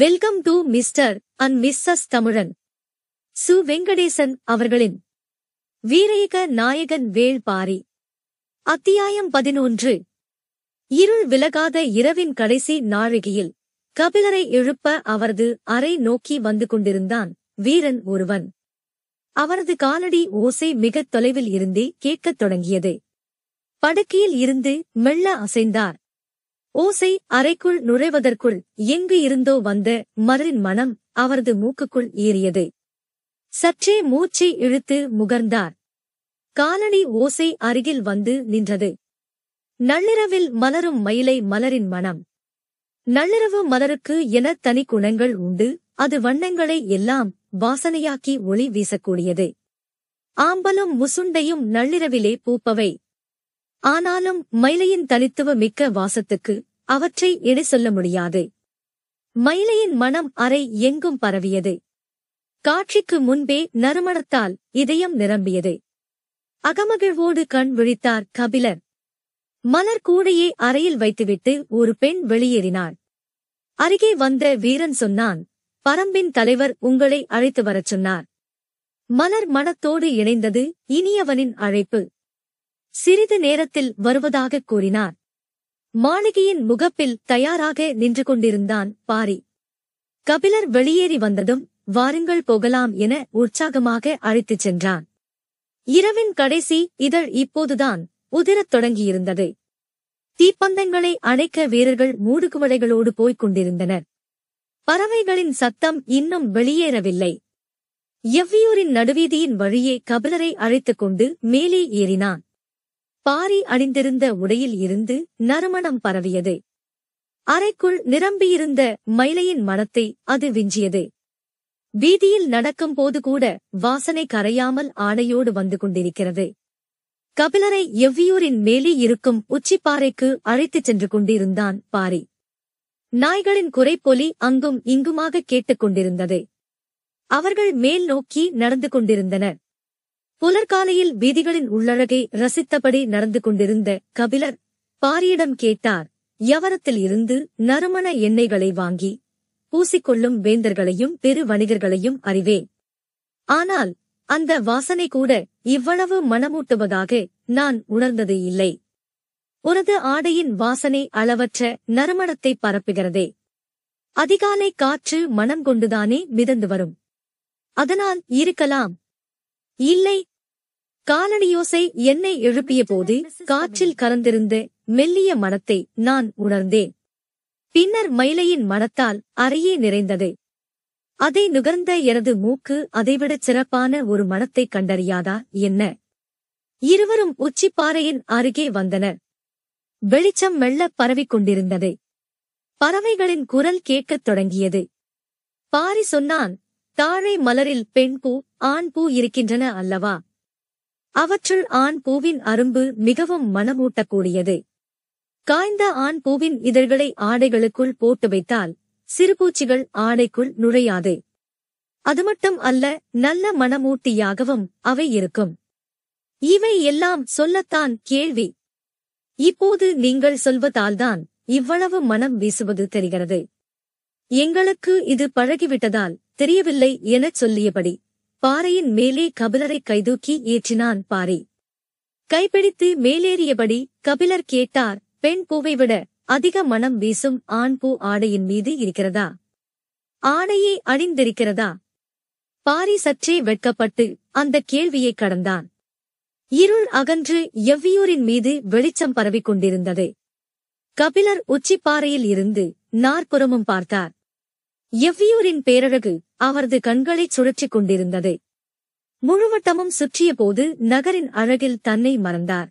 Welcome to mister and Mrs தமிழன் சு வெங்கடேசன் அவர்களின் வீரேக நாயகன் வேள்பாரி அத்தியாயம் 11. இருள் விலகாத இரவின் கடைசி நாழிகையில் கபிலரை எழுப்ப அவரது அறை நோக்கி வந்து கொண்டிருந்தான் வீரன் ஒருவன். அவரது காலடி ஓசை மிகத் தொலைவில் இருந்தே கேட்கத் தொடங்கியது. படுக்கையில் இருந்து மெல்ல அசைந்தார். ஓசை அறைக்குள் நுழைவதற்குள் எங்கு இருந்தோ வந்த மலரின் மனம் அவரது மூக்குக்குள் ஏறியது. சற்றே மூச்சை இழுத்து முகர்ந்தார். காலடி ஓசை அருகில் வந்து நின்றது. நள்ளிரவில் மலரும் மயிலை மலரின் மனம். நள்ளிரவு மலருக்கு என தனி குணங்கள் உண்டு. அது வண்ணங்களை எல்லாம் வாசனையாக்கி ஒளி வீசக்கூடியது. ஆம்பலும் முசுண்டையும் நள்ளிரவிலே பூப்பவை. ஆனாலும் மயிலையின் தனித்துவ மிக்க வாசத்துக்கு அவற்றை எடை சொல்ல முடியாது. மயிலையின் மனம் அறை எங்கும் பரவியது. காட்சிக்கு முன்பே நறுமணத்தால் இதயம் நிரம்பியது. அகமகிழ்வோடு கண் விழித்தார் கபிலர். மலர் கூடையே அறையில் வைத்துவிட்டு ஒரு பெண் வெளியேறினாள். அருகே வந்த வீரன் சொன்னான், "பரம்பின் தலைவர் உங்களை அழைத்து வரச் சொன்னார்." மலர் மனத்தோடு இணைந்தது இனியவனின் அழைப்பு. சிறிது நேரத்தில் வருவதாகக் கூறினார். மாளிகையின் முகப்பில் தயாராக நின்று கொண்டிருந்தான் பாரி. கபிலர் வெளியேறி வந்ததும், "வாருங்கள் போகலாம்" என உற்சாகமாக அழைத்துச் சென்றான். இரவின் கடைசி இதழ் இப்போதுதான் உதிரத் தொடங்கியிருந்தது. தீப்பந்தங்களை அணைக்க வீரர்கள் மூடுகுவளைகளோடு போய்க் கொண்டிருந்தனர். பறவைகளின் சத்தம் இன்னும் வெளியேறவில்லை. எவ்வியூரின் நடுவீதியின் வழியே கபிலரை அழைத்துக் கொண்டு மேலே ஏறினான். பாரி அணிந்திருந்த உடையில் இருந்து நறுமணம் பரவியது. அறைக்குள் நிரம்பியிருந்த மயிலையின் மனத்தை அது விஞ்சியது. வீதியில் நடக்கும்போது கூட வாசனை கரையாமல் ஆடையோடு வந்து கொண்டிருக்கிறது. கபிலரை எவ்வியூரின் மேலே இருக்கும் உச்சிப்பாறைக்கு அழைத்துச் சென்று கொண்டிருந்தான் பாரி. நாய்களின் குரைப்பொலி அங்கும் இங்குமாக கேட்டுக் கொண்டிருந்தது. அவர்கள் மேல் நோக்கி நடந்து கொண்டிருந்தனர். புலர்காலையில் வீதிகளின் உள்ளழகை ரசித்தபடி நடந்து கொண்டிருந்த கபிலர் பாரியிடம் கேட்டார், "யவரத்தில் இருந்து நறுமண எண்ணெய்களை வாங்கி பூசிக்கொள்ளும் வேந்தர்களையும் பெரு வணிகர்களையும் அறிவே. ஆனால் அந்த வாசனை கூட இவ்வளவு மனமூட்டுவதாக நான் உணர்ந்தது இல்லை. உனது ஆடையின் வாசனை அளவற்ற நறுமணத்தை பரப்புகிறதே. அதிகாலை காற்று மனம் கொண்டுதானே மிதந்து வரும். அதனால் இருக்கலாம்." "இல்லை." காலடியோசை என்னை எழுப்பியபோது காற்றில் கலந்திருந்த மெல்லிய மனத்தை நான் உணர்ந்தேன். பின்னர் மயிலையின் மனத்தால் அறையே நிறைந்தது. அதை நுகர்ந்த எனது மூக்கு அதைவிடச் சிறப்பான ஒரு மனத்தை கண்டறியாதா என்ன? இருவரும் உச்சிப்பாறையின் அருகே வந்தனர். வெளிச்சம் மெல்ல பரவிக்கொண்டிருந்தது. பறவைகளின் குரல் கேட்கத் தொடங்கியது. பாரி சொன்னான், "தாழை மலரில் பெண் பூ ஆண் பூ இருக்கின்றன அல்லவா? அவற்றுள் ஆண் பூவின் அரும்பு மிகவும் மனமூட்டக்கூடியது. காய்ந்த ஆண் பூவின் இதழ்களை ஆடைகளுக்குள் போட்டு வைத்தால் சிறுபூச்சிகள் ஆடைக்குள் நுழையாது. அதுமட்டும் அல்ல, நல்ல மனமூட்டியாகவும் அவை இருக்கும்." "இவை எல்லாம் சொல்லத்தான் கேள்வி. இப்போது நீங்கள் சொல்வதால்தான் இவ்வளவு மனம் வீசுவது தெரிகிறது. எங்களுக்கு இது பழகிவிட்டதால் தெரியவில்லை" எனச் சொல்லியபடி பாறையின் மேலே கபிலரை கைதூக்கி ஏற்றினான் பாரி. கைப்பிடித்து மேலேறியபடி கபிலர் கேட்டார், "பெண் பூவை விட அதிக மனம் வீசும் ஆண் பூ ஆடையின் மீது இருக்கிறதா? ஆடையை அணிந்திருக்கிறதா?" பாரி சற்றே வெட்கப்பட்டு அந்த கேள்வியை கடந்தான். இருள் அகன்று எவ்வியூரின் மீது வெளிச்சம் பரவிக் கொண்டிருந்தது. கபிலர் உச்சிப்பாறையில் இருந்து நாற்புறமும் பார்த்தார். எவ்வியூரின் பேரழகு அவரது கண்களைச் சுழற்றிக் கொண்டிருந்தது. முழுவட்டமும் சுற்றியபோது நகரின் அழகில் தன்னை மறந்தார்.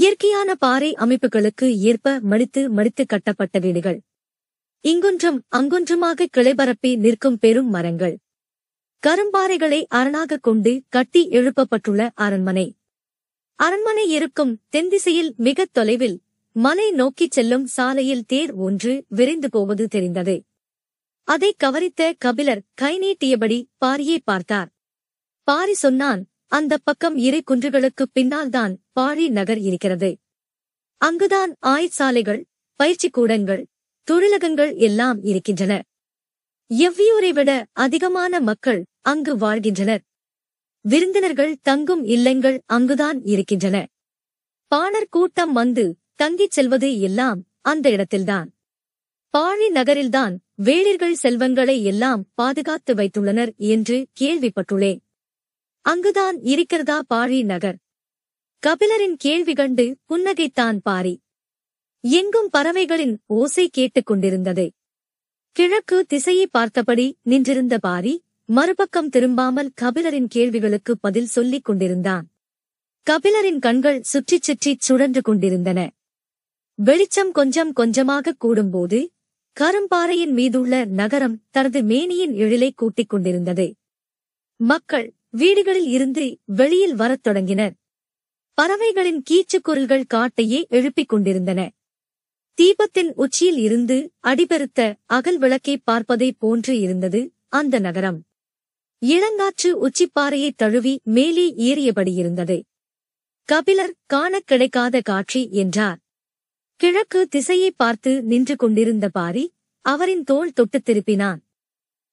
இயற்கையான பாறை அமைப்புகளுக்கு ஏற்ப மடித்து மடித்து கட்டப்பட்ட வீடுகள், இங்கொன்றும் அங்கொன்றுமாக கிளைபரப்பி நிற்கும் பெரும் மரங்கள், கரும்பாறைகளை அரணாகக் கொண்டு கட்டி எழுப்பப்பட்டுள்ள அரண்மனை. அரண்மனை இருக்கும் தென்திசையில் மிகத் தொலைவில் மலை நோக்கிச் செல்லும் சாலையில் தேர் ஒன்று விரைந்து போவது தெரிந்தது. அதை கவனித்த கபிலர் கை நீட்டியபடி பாரியை பார்த்தார். பாரி சொன்னான், "அந்த பக்கம் இரு குன்றுகளுக்குப் பின்னால்தான் பாழி நகர் இருக்கிறது. அங்குதான் ஆய்சாலைகள், பயிற்சி கூடங்கள், தொழிலகங்கள் எல்லாம் இருக்கின்றன. எவ்வியூரை விட அதிகமான மக்கள் அங்கு வாழ்கின்றனர். விருந்தினர்கள் தங்கும் இல்லங்கள் அங்குதான் இருக்கின்றன. பாணர் கூட்டம் வந்து தங்கிச் செல்வது எல்லாம் அந்த இடத்தில்தான். பாழி நகரில்தான் வேளிர்கள் செல்வங்களை எல்லாம் பாதுகாத்து வைத்துள்ளனர் என்று கேள்விப்பட்டுள்ளேன். அங்குதான் இருக்கிறதா பாழி நகர்? கபிலரின் கேள்வி கண்டு புன்னகைத்தான் பாரி. எங்கும் பறவைகளின் ஓசை கேட்டுக்கொண்டிருந்தது. கிழக்கு திசையை பார்த்தபடி நின்றிருந்த பாரி மறுபக்கம் திரும்பாமல் கபிலரின் கேள்விகளுக்கு பதில் சொல்லிக் கொண்டிருந்தான். கபிலரின் கண்கள் சுற்றிச் சுற்றிச் சுழன்று கொண்டிருந்தன. வெளிச்சம் கொஞ்சம் கொஞ்சமாக கூடும்போது கரும்பாறையின் மீதுள்ள நகரம் தனது மேனியின் எழிலை கூட்டிக் கொண்டிருந்தது. மக்கள் வீடுகளில் இருந்து வெளியில் வரத் தொடங்கினர். பறவைகளின் கீச்சுக்குரல்கள் காட்டையே எழுப்பிக் கொண்டிருந்தன. தீபத்தின் உச்சியில் இருந்து அடிபெருத்த அகல் விளக்கை பார்ப்பதைப் போன்று இருந்தது அந்த நகரம். இளங்காற்று உச்சிப்பாறையை தழுவி மேலே ஏறியபடியிருந்தது. கபிலர் காண கிடைக்காத காட்சி என்றார். கிழக்கு திசையை பார்த்து நின்று கொண்டிருந்த பாரி அவரின் தோள் தொட்டு திருப்பினான்.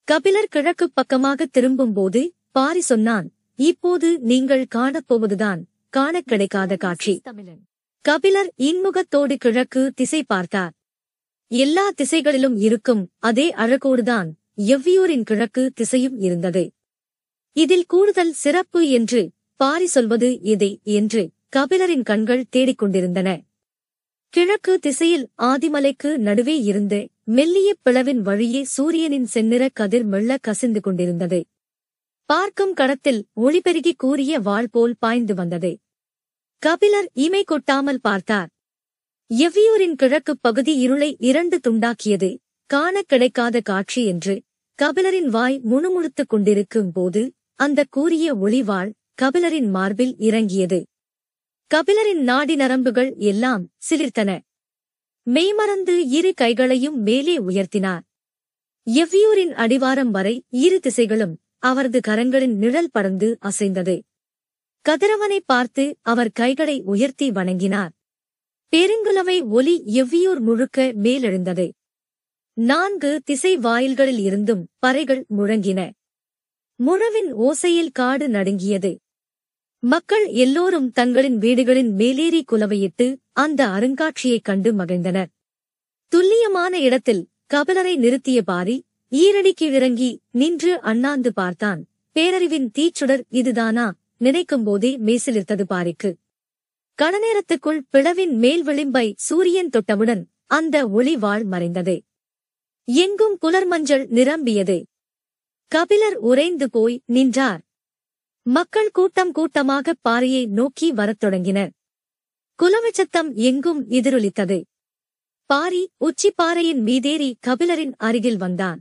கபிலர் கிழக்கு பக்கமாக திரும்பும்போது பாரி சொன்னான், இப்போது நீங்கள் காணப்போவதுதான் காண கிடைக்காத காட்சி. கபிலர் இன்முகத்தோடு கிழக்கு திசை பார்த்தார். எல்லா திசைகளிலும் இருக்கும் அதே அழகோடுதான் எவ்வியூரின் கிழக்கு திசையும் இருந்தது. இதில் கூடுதல் சிறப்பு என்று பாரி சொல்வது எதை என்று கபிலரின் கண்கள் தேடிக்கொண்டிருந்தன. கிழக்கு திசையில் ஆதிமலைக்கு நடுவே இருந்து மெல்லிய பிளவின் வழியே சூரியனின் செந்நிற கதிர் மெல்ல கசிந்து கொண்டிருந்தது. பார்க்கும் கடத்தில் ஒளிபெருகி கூறிய வாள் போல் பாய்ந்து வந்தது. கபிலர் இமை கொட்டாமல் பார்த்தார். எவ்வியூரின் கிழக்குப் பகுதி இருளை இரண்டு துண்டாக்கியது. காண கிடைக்காத காட்சி என்று கபிலரின் வாய் முணுமுணுத்துக் கொண்டிருக்கும் போது அந்த கூரிய ஒளிவாள் கபிலரின் மார்பில் இறங்கியது. கபிலரின் நாடி நரம்புகள் எல்லாம் சிலிர்த்தன. மெய்மறந்து இரு கைகளையும் மேலே உயர்த்தினார். எவ்வியூரின் அடிவாரம் வரை இரு திசைகளும் அவரது கரங்களின் நிழல் படர்ந்து அசைந்தது. கதிரவனை பார்த்து அவர் கைகளை உயர்த்தி வணங்கினார். பெருங்குலவை ஒலி எவ்வியூர் முழுக்க மேலெழுந்தது. நான்கு திசை வாயில்களில் இருந்தும் பறைகள் முழங்கின. முழவின் ஓசையில் காடு நடுங்கியது. மக்கள் எல்லோரும் தங்களின் வீடுகளின் மேலேறி குலவையிட்டு அந்த அருங்காட்சியைக் கண்டு மகிழ்ந்தனர். துல்லியமான இடத்தில் கபிலரை நிறுத்திய பாரி ஈரடிக்கு இறங்கி நின்று அண்ணாந்து பார்த்தான். பேரறிவின் தீச்சுடர் இதுதானா நினைக்கும்போதே மேசிலிருந்தது பாரிக்கு. கணநேரத்துக்குள் பிளவின் மேல் விளிம்பை சூரியன் தொட்டவுடன் அந்த ஒளி வாள் மறைந்தது. எங்கும் புலர்மஞ்சள் நிரம்பியது. கபிலர் உறைந்து போய் நின்றார். மக்கள் கூட்டம் கூட்டமாக பாறையை நோக்கி வரத் தொடங்கினர். குலவச்சத்தம் எங்கும் எதிரொலித்தது. பாரி உச்சிப்பாறையின் மீதேறி கபிலரின் அருகில் வந்தான்.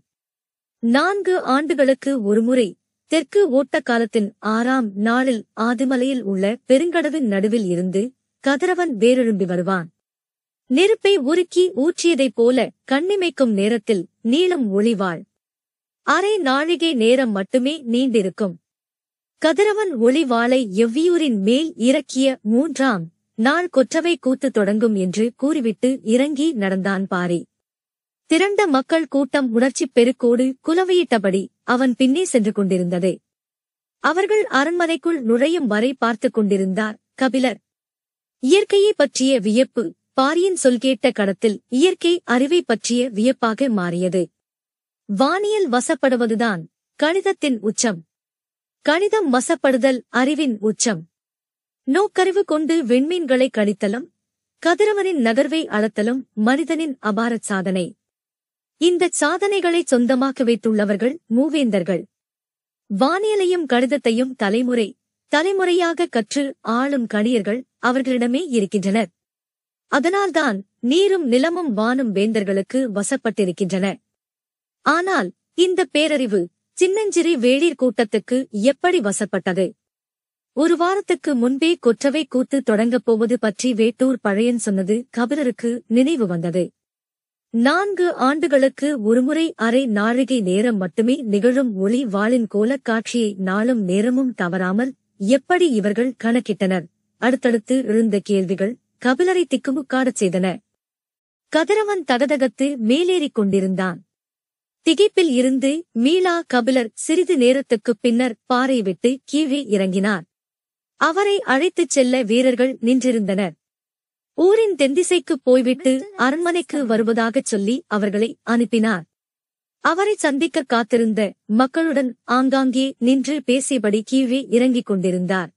4 ஆண்டுகளுக்கு ஒருமுறை தெற்கு ஓட்டக்காலத்தின் 6ஆம் நாளில் ஆதிமலையில் உள்ள பெருங்கடவின் நடுவில் இருந்து கதிரவன் வேறெழும்பி வருவான். நெருப்பை உருக்கி ஊற்றியதைப் போல கண்ணிமைக்கும் நேரத்தில் நீளும் ஒளிவாள். அரை நாழிகை நேரம் மட்டுமே நீண்டிருக்கும். கதிரவன் ஒளிவாளை எவ்வியூரின் மேல் இறக்கிய 3ஆம் நாள் கொற்றவை கூத்து தொடங்கும் என்று கூறிவிட்டு இறங்கி நடந்தான் பாரி. திரண்ட மக்கள் கூட்டம் உணர்ச்சிப் பெருக்கோடு குலவையிட்டபடி அவன் பின்னே சென்று கொண்டிருந்தது. அவர்கள் அரண்மனைக்குள் நுழையும் வரை பார்த்துக் கொண்டிருந்தார் கபிலர். இயற்கையை பற்றிய வியப்பு பாரியின் சொல்கேட்ட கடத்தில் இயற்கை அறிவை பற்றிய வியப்பாக மாறியது. வானியல் வசப்படுவதுதான் கணிதத்தின் உச்சம். கணிதம் வசப்படுதல் அறிவின் உச்சம். நோக்கறிவு கொண்டு விண்மீன்களை கணித்தலும் கதிரவனின் நகர்வை அளத்தலும் மனிதனின் அபாரச் சாதனை. இந்தச் சாதனைகளை சொந்தமாக்க வைத்துள்ளவர்கள் மூவேந்தர்கள். வானியலையும் கணிதத்தையும் தலைமுறையாக கற்று ஆளும் கணியர்கள் அவர்களிடமே இருக்கின்றனர். அதனால்தான் நீரும் நிலமும் வானும் வேந்தர்களுக்கு வசப்பட்டிருக்கின்றன. ஆனால் இந்த பேரறிவு சின்னஞ்சிறு வேளிர் கூட்டத்துக்கு எப்படி வசப்பட்டது? 1 வாரத்துக்கு முன்பே கொற்றவை கூத்து தொடங்கப் போவது பற்றி வேட்டூர் பழையன் சொன்னது கபிலருக்கு நினைவு வந்தது. 4 ஆண்டுகளுக்கு ஒருமுறை அரை நாழிகை நேரம் மட்டுமே நிகழும் ஒளி வாளின் கோலக்காட்சியை நாளும் நேரமும் தவறாமல் எப்படி இவர்கள் கணக்கிட்டனர்? அடுத்தடுத்து எழுந்த கேள்விகள் கபிலரை திக்குமுக்காடச் செய்தன. கதிரவன் தகதகத்து மேலேறிக் கொண்டிருந்தான். திகைப்பில் இருந்து மீளா கபிலர் சிறிது நேரத்துக்குப் பின்னர் பாறை விட்டு கீழே இறங்கினார். அவரை அழைத்துச் செல்ல வீரர்கள் நின்றிருந்தனர். ஊரின் தென்திசைக்குப் போய்விட்டு அரண்மனைக்கு வருவதாகச் சொல்லி அவர்களை அனுப்பினார். அவரை சந்திக்க காத்திருந்த மக்களுடன் ஆங்காங்கே நின்று பேசியபடி கீழே இறங்கிக் கொண்டிருந்தார்.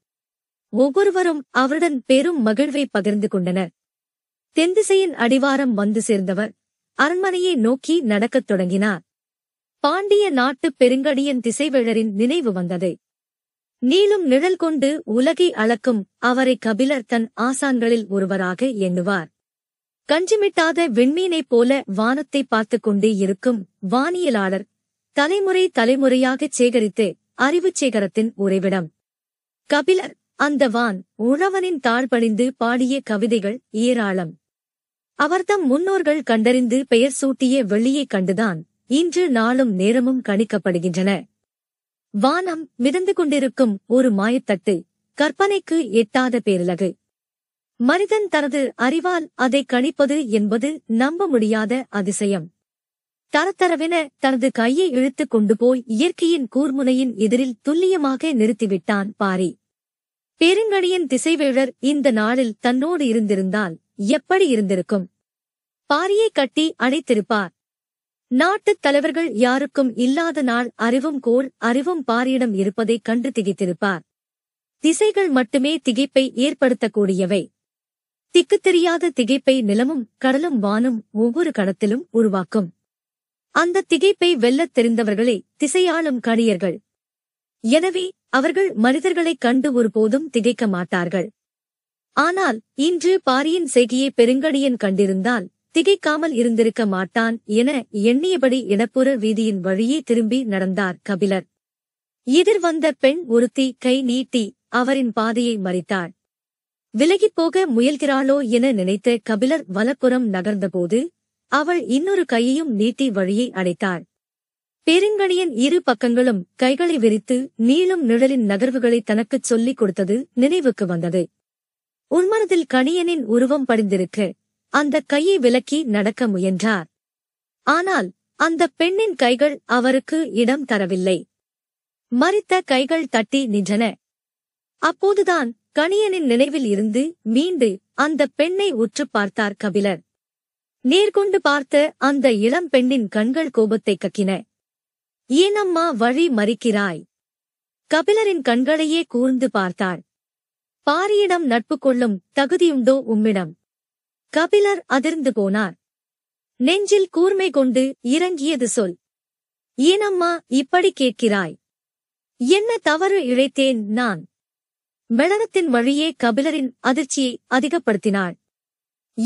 ஒவ்வொருவரும் அவருடன் பெரும் மகிழ்வை பகிர்ந்து கொண்டனர். தென்திசையின் அடிவாரம் வந்து சேர்ந்தவர் அரண்மனையை நோக்கி நடக்கத் தொடங்கினார். பாண்டிய நாட்டுப் பெருங்கடியின் திசைவேளரின் நினைவு வந்தது. நீளும் நிழல் கொண்டு உலகை அளக்கும் அவரை கபிலர் தன் ஆசான்களில் ஒருவராக எண்ணுவார். கஞ்சுமிட்டாத விண்மீனைப் போல வானத்தை பார்த்துக் கொண்டே இருக்கும் வானியலாளர், தலைமுறை தலைமுறையாகச் சேகரித்து அறிவுச் சேகரத்தின் உறைவிடம் கபிலர். அந்த வான் உழவனின் தாழ்பணிந்து பாடிய கவிதைகள் ஏராளம். அவர்தம் முன்னோர்கள் கண்டறிந்து பெயர் சூட்டிய வெள்ளியைக் கண்டுதான் இன்று நாளும் நேரமும் கணிக்கப்படுகின்றன. வானம் மிதந்து கொண்டிருக்கும் ஒரு மாயத்தட்டு, கற்பனைக்கு எட்டாத பேரலகு. மனிதன் தனது அறிவால் அதை கணிப்பது என்பது நம்ப முடியாத அதிசயம். தரத்தரவென தனது கையை இழுத்து கொண்டு போய் இயற்கையின் கூர்முனையின் எதிரில் துல்லியமாக நிறுத்திவிட்டான் பாரி. பெருங்கடியின் திசைவேளர் இந்த நாளில் தன்னோடு இருந்திருந்தால் எப்படி இருந்திருக்கும்? பாரியை கட்டி அணைத்திருப்பார். நாட்டுத் தலைவர்கள் யாருக்கும் இல்லாத நாள் அறிவும் கோள் அறிவும் பாரியிடம் இருப்பதைக் கண்டு திகைத்திருப்பார். திசைகள் மட்டுமே திகைப்பை ஏற்படுத்தக்கூடியவை. திக்கு தெரியாத திகைப்பை நிலமும் கடலும் வானும் ஒவ்வொரு கணத்திலும் உருவாக்கும். அந்த திகைப்பை வெல்லத் தெரிந்தவர்களே திசையாளும் கணியர்கள். எனவே அவர்கள் மனிதர்களைக் கண்டு ஒருபோதும் திகைக்க மாட்டார்கள். ஆனால் இன்று பாரியின் செய்கையை பெருங்கடியன் கண்டிருந்தால் திகைக்காமல் இருந்திருக்க மாட்டான் என எண்ணியபடி இடப்புற வீதியின் வழியே திரும்பி நடந்தார் கபிலர். எதிர்வந்த பெண் ஒருத்தி கை நீட்டி அவரின் பாதையை மறித்தாள். விலகிப்போக முயல்கிறாளோ என நினைத்த கபிலர் வலப்புறம் நகர்ந்தபோது அவள் இன்னொரு கையையும் நீட்டி வழியை அடைத்தாள். பெருங்கடியின் இரு பக்கங்களும் கைகளை விரித்து நீளும் நிழலின் நகர்வுகளை தனக்குச் சொல்லிக் கொடுத்தது நினைவுக்கு வந்தது. உன்மனதில் கணியனின் உருவம் படிந்திருக்க அந்த கையை விலக்கி நடக்க முயன்றார். ஆனால் அந்த பெண்ணின் கைகள் அவருக்கு இடம் தரவில்லை. மறித்த கைகள் தட்டி நின்றன. அப்போதுதான் கணியனின் நினைவில் இருந்து மீண்டு அந்த பெண்ணை உற்று பார்த்தார் கபிலர். நேர்கொண்டு பார்த்த அந்த இளம் பெண்ணின் கண்கள் கோபத்தை கக்கின. ஏனம்மா வழி மறிக்கிறாய்? கபிலரின் கண்களையே கூர்ந்து பார்த்தாள். பாரியிடம் நட்பு கொள்ளும் தகுதியுண்டோ உம்மிடம்? கபிலர் அதிர்ந்து போனார். நெஞ்சில் கூர்மை கொண்டு இறங்கியது சொல். ஏனம்மா இப்படி கேட்கிறாய்? என்ன தவறு இழைத்தேன் நான்? மெளனத்தின் வழியே கபிலரின் அதிர்ச்சியை அதிகப்படுத்தினாள்.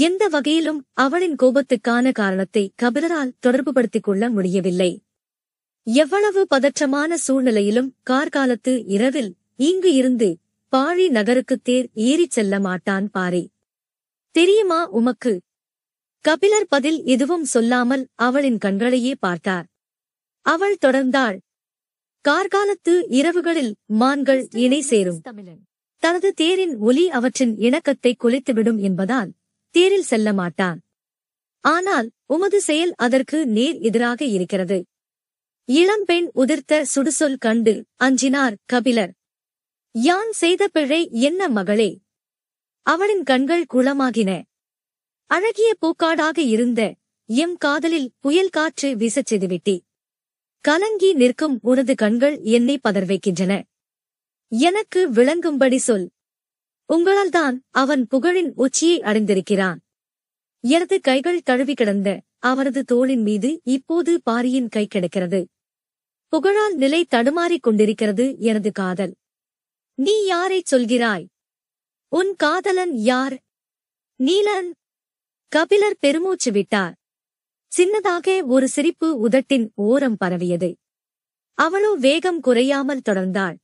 எந்த வகையிலும் அவளின் கோபத்துக்கான காரணத்தை கபிலரால் தொடர்புபடுத்திக் கொள்ள முடியவில்லை. எவ்வளவு பதற்றமான சூழ்நிலையிலும் கார்காலத்து இரவில் இங்கு இருந்து பாழி நகருக்குத் தேர் ஏறிச் செல்ல மாட்டான் பாரி. தெரியுமா உமக்கு? கபிலர் பதில் எதுவும் சொல்லாமல் அவளின் கண்களையே பார்த்தார். அவள் தொடர்ந்தாள். கார்காலத்து இரவுகளில் மான்கள் இணை சேரும். தனது தேரின் ஒலி அவற்றின் இணக்கத்தை குலைத்துவிடும் என்பதால் தேரில் செல்ல மாட்டான். ஆனால் உமது செயல் அதற்கு நேர் எதிராக இருக்கிறது. இளம்பெண் உதிர்த்த சுடுசொல் கண்டு அஞ்சினார் கபிலர். யான் செய்த பிழை என்ன மகளே? அவளின் கண்கள் குளமாகின. அழகிய பூக்காடாக இருந்த எம் காதலில் புயல் காற்று வீசச் செய்துவிட்டி. கலங்கி நிற்கும் உனது கண்கள் என்னை பதர்வைக்கின்றன. எனக்கு விளங்கும்படி சொல். உங்களால்தான் அவன் புகழின் உச்சியை அடைந்திருக்கிறான். எனது கைகள் தழுவி கிடந்த அவரது தோளின் மீது இப்போது பாரியின் கை கிடக்கிறது. புகழால் நிலை தடுமாறிக் கொண்டிருக்கிறது எனது காதல். நீ யாரை சொல்கிறாய்? உன் காதலன் யார்? நீலன். கபிலர் பெருமூச்சு விட்டார். சின்னதாக ஒரு சிரிப்பு உதட்டின் ஓரம் பரவியது. அவளோ வேகம் குறையாமல் தொடர்ந்தாள்.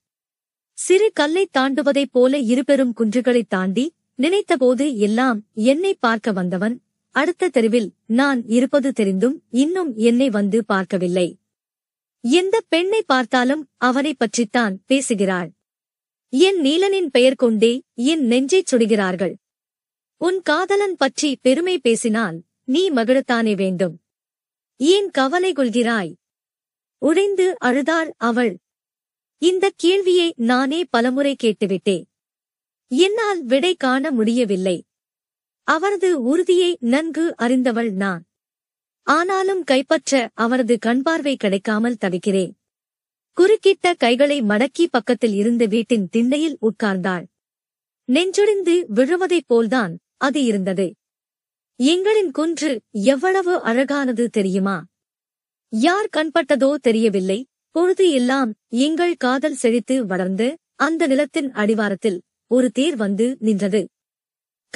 சிறு கல்லைத் தாண்டுவதைப் போல இருபெரும் குன்றுகளைத் தாண்டி நினைத்தபோது எல்லாம் என்னை பார்க்க வந்தவன் அடுத்த தெருவில் நான் இருப்பது தெரிந்தும் இன்னும் என்னை வந்து பார்க்கவில்லை. எந்த பெண்ணை பார்த்தாலும் அவனைப் பற்றித்தான் பேசுகிறாள். என் நீலனின் பெயர் கொண்டே என் நெஞ்சைச் சுடுகிறார்கள். உன் காதலன் பற்றி பெருமை பேசினால் நீ மகிழத்தானே வேண்டும். ஏன் கவலை கொள்கிறாய்? உழைந்து அழுதாள் அவள். இந்த கேள்வியை நானே பலமுறை கேட்டுவிட்டேன். என்னால் விடை காண முடியவில்லை. அவரது உறுதியை நன்கு அறிந்தவள் நான். ஆனாலும் கைப்பற்ற அவரது கண்பார்வை கிடைக்காமல் தவிக்கிறேன். குறுக்கிட்ட கைகளை மடக்கி பக்கத்தில் இருந்த வீட்டின் திண்ணையில் உட்கார்ந்தாள். நெஞ்சொடிந்து விழுவதைப் போல்தான் அது இருந்தது. எங்களின் குன்று எவ்வளவு அழகானது தெரியுமா? யார் கண்பட்டதோ தெரியவில்லை. பொழுது எல்லாம் எங்கள் காதல் செழித்து வளர்ந்து அந்த நிலத்தின் அடிவாரத்தில் ஒரு தேர் வந்து நின்றது.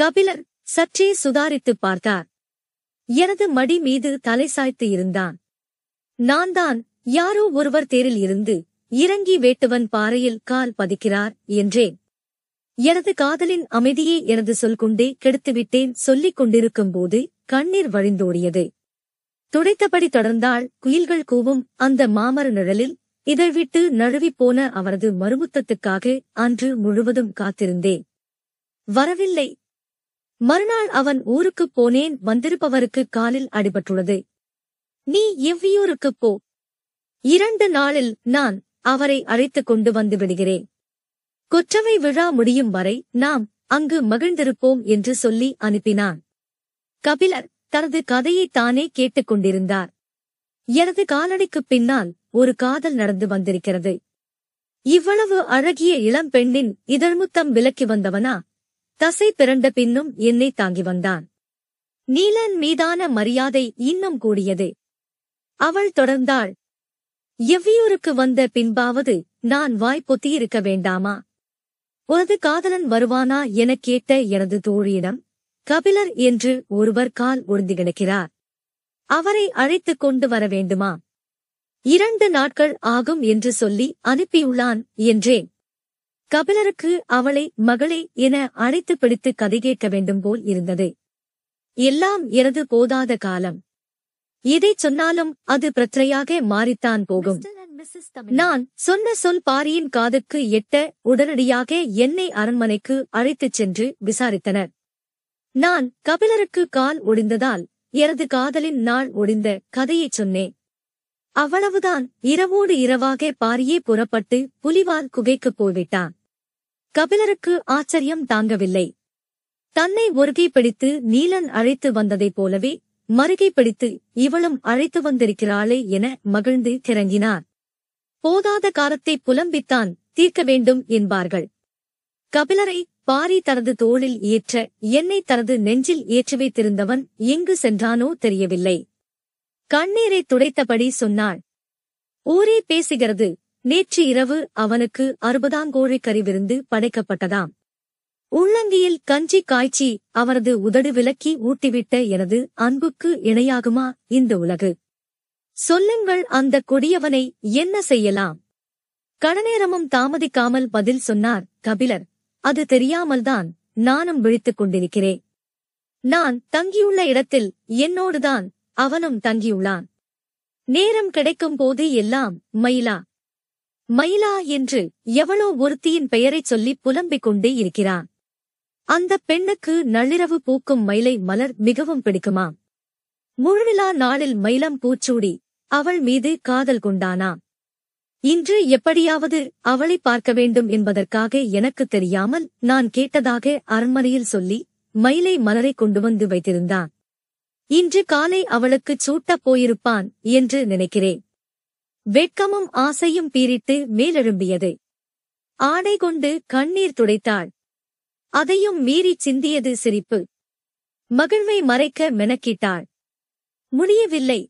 கபிலர் சற்றே சுதாரித்துப் பார்த்தார். எனது மடி மீது தலை சாய்த்து இருந்தான். நான் தான் யாரோ ஒருவர் தேரில் இருந்து இறங்கி வேட்டுவன் பாறையில் கால் பதிக்கிறார் என்றேன். எனது காதலின் அமைதியை எனது சொல்கொண்டே கெடுத்துவிட்டேன். சொல்லிக் கொண்டிருக்கும் போது கண்ணீர் வழிந்தோடியது. துடைத்தபடி தொடர்ந்தாள். குயில்கள் கூவும் அந்த மாமர நிழலில் இதழ்விட்டு நழுவிப்போன அவரது மறுமுத்தத்துக்காக அன்று முழுவதும் காத்திருந்தேன். வரவில்லை. மறுநாள் அவன் ஊருக்குப் போனேன். வந்திருப்பவருக்கு காலில் அடிபட்டுள்ளது. நீ எவ்வியூருக்குப் போ. 2 நாளில் நான் அவரை அழைத்துக் கொண்டு வந்து விடுகிறேன். கொற்றவை விழா முடியும் வரை நாம் அங்கு மகிழ்ந்திருப்போம் என்று சொல்லி அனுப்பினான். கபிலர் தனது கதையை தானே கேட்டுக்கொண்டிருந்தார். எனது காலடிக்குப் பின்னால் ஒரு காதல் நடந்து வந்திருக்கிறது. இவ்வளவு அழகிய இளம் பெண்ணின் இதழ்முத்தம் விலக்கி வந்தவனா தசை பிறண்ட பின்னும் என்னை தாங்கி வந்தான். நீலன் மீதான மரியாதை இன்னும் கூடியது. அவள் தொடர்ந்தாள். எவ்வியூருக்கு வந்த பின்பாவது நான் வாய்ப்பொத்தியிருக்க வேண்டாமா? உனது காதலன் வருவானா எனக் கேட்ட எனது தோழியிடம் கபிலர் என்று ஒருவர் கால் ஒழுந்து கிடக்கிறார். அவரை அழைத்துக் கொண்டு வர வேண்டுமா? 2 நாட்கள் ஆகும் என்று சொல்லி அனுப்பியுள்ளான் என்றேன். கபிலருக்கு அவளை மகளே என அழைத்து பிடித்து கதை கேட்க வேண்டும் போல் இருந்தது. எல்லாம் எனது போதாத காலம். எதை சொன்னாலும் அது பிரச்சனையாக மாறித்தான் போகும். நான் சொன்ன சொல் பாரியின் காதுக்கு எட்ட உடனடியாக என்னை அரண்மனைக்கு அழைத்துச் சென்று விசாரித்தனர். நான் கபிலருக்கு கால் ஒடிந்ததால் எனது காதலின் நாள் ஒடிந்த கதையைச் சொன்னேன். அவ்வளவுதான். இரவோடு இரவாக பாரியே புறப்பட்டு புலிவால் குகைக்குப் போய்விட்டான். கபிலருக்கு ஆச்சரியம் தாங்கவில்லை. தன்னை ஒருகை பிடித்து நீலன் அழைத்து வந்ததைப் போலவே மறுகை பிடித்து இவளும் அழைத்து வந்திருக்கிறாளே என மகிழ்ந்து கிறங்கினார். போதாத காலத்தை புலம்பித்தான் தீர்க்க வேண்டும் என்பார்கள். கபிலரை பாரி தனது தோளில் ஏற்ற என்னை தனது நெஞ்சில் ஏற்றி வைத்திருந்தவன் எங்கு சென்றானோ தெரியவில்லை. கண்ணீரை துடைத்தபடி சொன்னாள். ஊரே பேசுகிறது. நேற்று இரவு அவனுக்கு 60ஆம் கோழி கறி விருந்து படைக்கப்பட்டதாம். உள்ளங்கியில் கஞ்சி காய்ச்சி அவரது உதடு விலக்கி ஊட்டிவிட்ட எனது அன்புக்கு இணையாகுமா இந்த உலகு? சொல்லுங்கள், அந்த கொடியவனை என்ன செய்யலாம்? கணநேரமும் தாமதிக்காமல் பதில் சொன்னார் கபிலர். அது தெரியாமல்தான் நானும் விழித்துக் கொண்டிருக்கிறேன். நான் தங்கியுள்ள இடத்தில் என்னோடுதான் அவனும் தங்கியுள்ளான். நேரம் கிடைக்கும் போது எல்லாம் மயிலா மயிலா என்று எவளோ ஒருத்தியின் பெயரைச் சொல்லி புலம்பிக் கொண்டே இருக்கிறான். அந்த பெண்ணுக்கு நள்ளிரவு பூக்கும் மயிலை மலர் மிகவும் பிடிக்குமாம். முழுவிழா நாளில் மயிலம் பூச்சூடி அவள் மீது காதல் கொண்டானாம். இன்று எப்படியாவது அவளை பார்க்க வேண்டும் என்பதற்காக எனக்கு தெரியாமல் நான் கேட்டதாக அரண்மனையில் சொல்லி மயிலை மலரை கொண்டு வந்து வைத்திருந்தான். இன்று காலை அவளுக்குச் சூட்டப் போயிருப்பான் என்று நினைக்கிறேன். வெட்கமும் ஆசையும் பீரிட்டு மேலெழும்பியது. ஆடை கொண்டு கண்ணீர் துடைத்தாள். அதையும் மீறி சிந்தியது சிரிப்பு. மகிழ்வை மறைக்க மெனக்கிட்டாள். முடியவில்லை.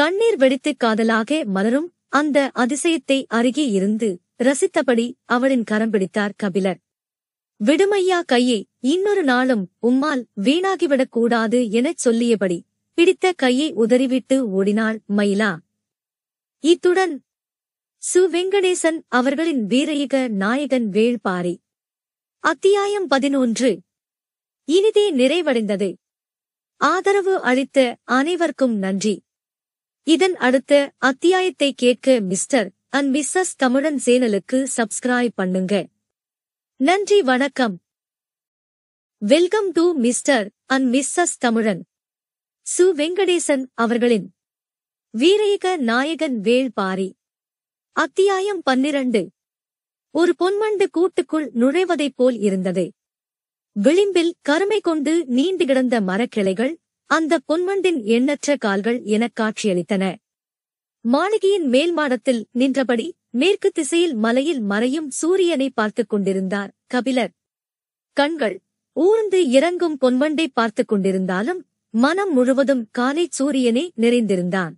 கண்ணீர் வெடித்து காதலாக மலரும் அந்த அதிசயத்தை அருகே இருந்து ரசித்தபடி அவளின் கரம் பிடித்தார் கபிலர். விடுமையா கையை, இன்னொரு நாளும் உம்மால் வீணாகிவிடக் கூடாது எனச் சொல்லியபடி பிடித்த கையை உதறிவிட்டு ஓடினாள் மயிலா. இத்துடன் சு. வெங்கடேசன் அவர்களின் வீரயுக நாயகன் வேள்பாரி அத்தியாயம் 11 இனிதே நிறைவடைந்தது. ஆதரவு அளித்த அனைவருக்கும் நன்றி. இதன் அடுத்த அத்தியாயத்தை கேட்க மிஸ்டர் அண்ட் மிஸ்ஸஸ் தமிழன் சேனலுக்கு சப்ஸ்கிரைப் பண்ணுங்க. நன்றி, வணக்கம். Welcome to mister and Mrs தமிழன். சு. வெங்கடேசன் அவர்களின் வீரேக நாயகன் வேள்பாரி. அத்தியாயம் 12. ஒரு பொன்மண்டு கூட்டுக்குள் நுழைவதைப் போல் இருந்தது. விளிம்பில் கருமை கொண்டு நீண்டு கிடந்த மரக்கிளைகள் அந்த பொன்மண்டின் எண்ணற்ற கால்கள் எனக் காட்சியளித்தன. மாளிகையின் மேல்மாடத்தில் நின்றபடி மேற்கு திசையில் மலையில் மறையும் சூரியனை பார்த்துக் கொண்டிருந்தார் கபிலர். கண்கள் ஊர்ந்து இறங்கும் பொன்மண்டை பார்த்துக் கொண்டிருந்தாலும் மனம் முழுவதும் காலை சூரியனே நிறைந்திருந்தான்.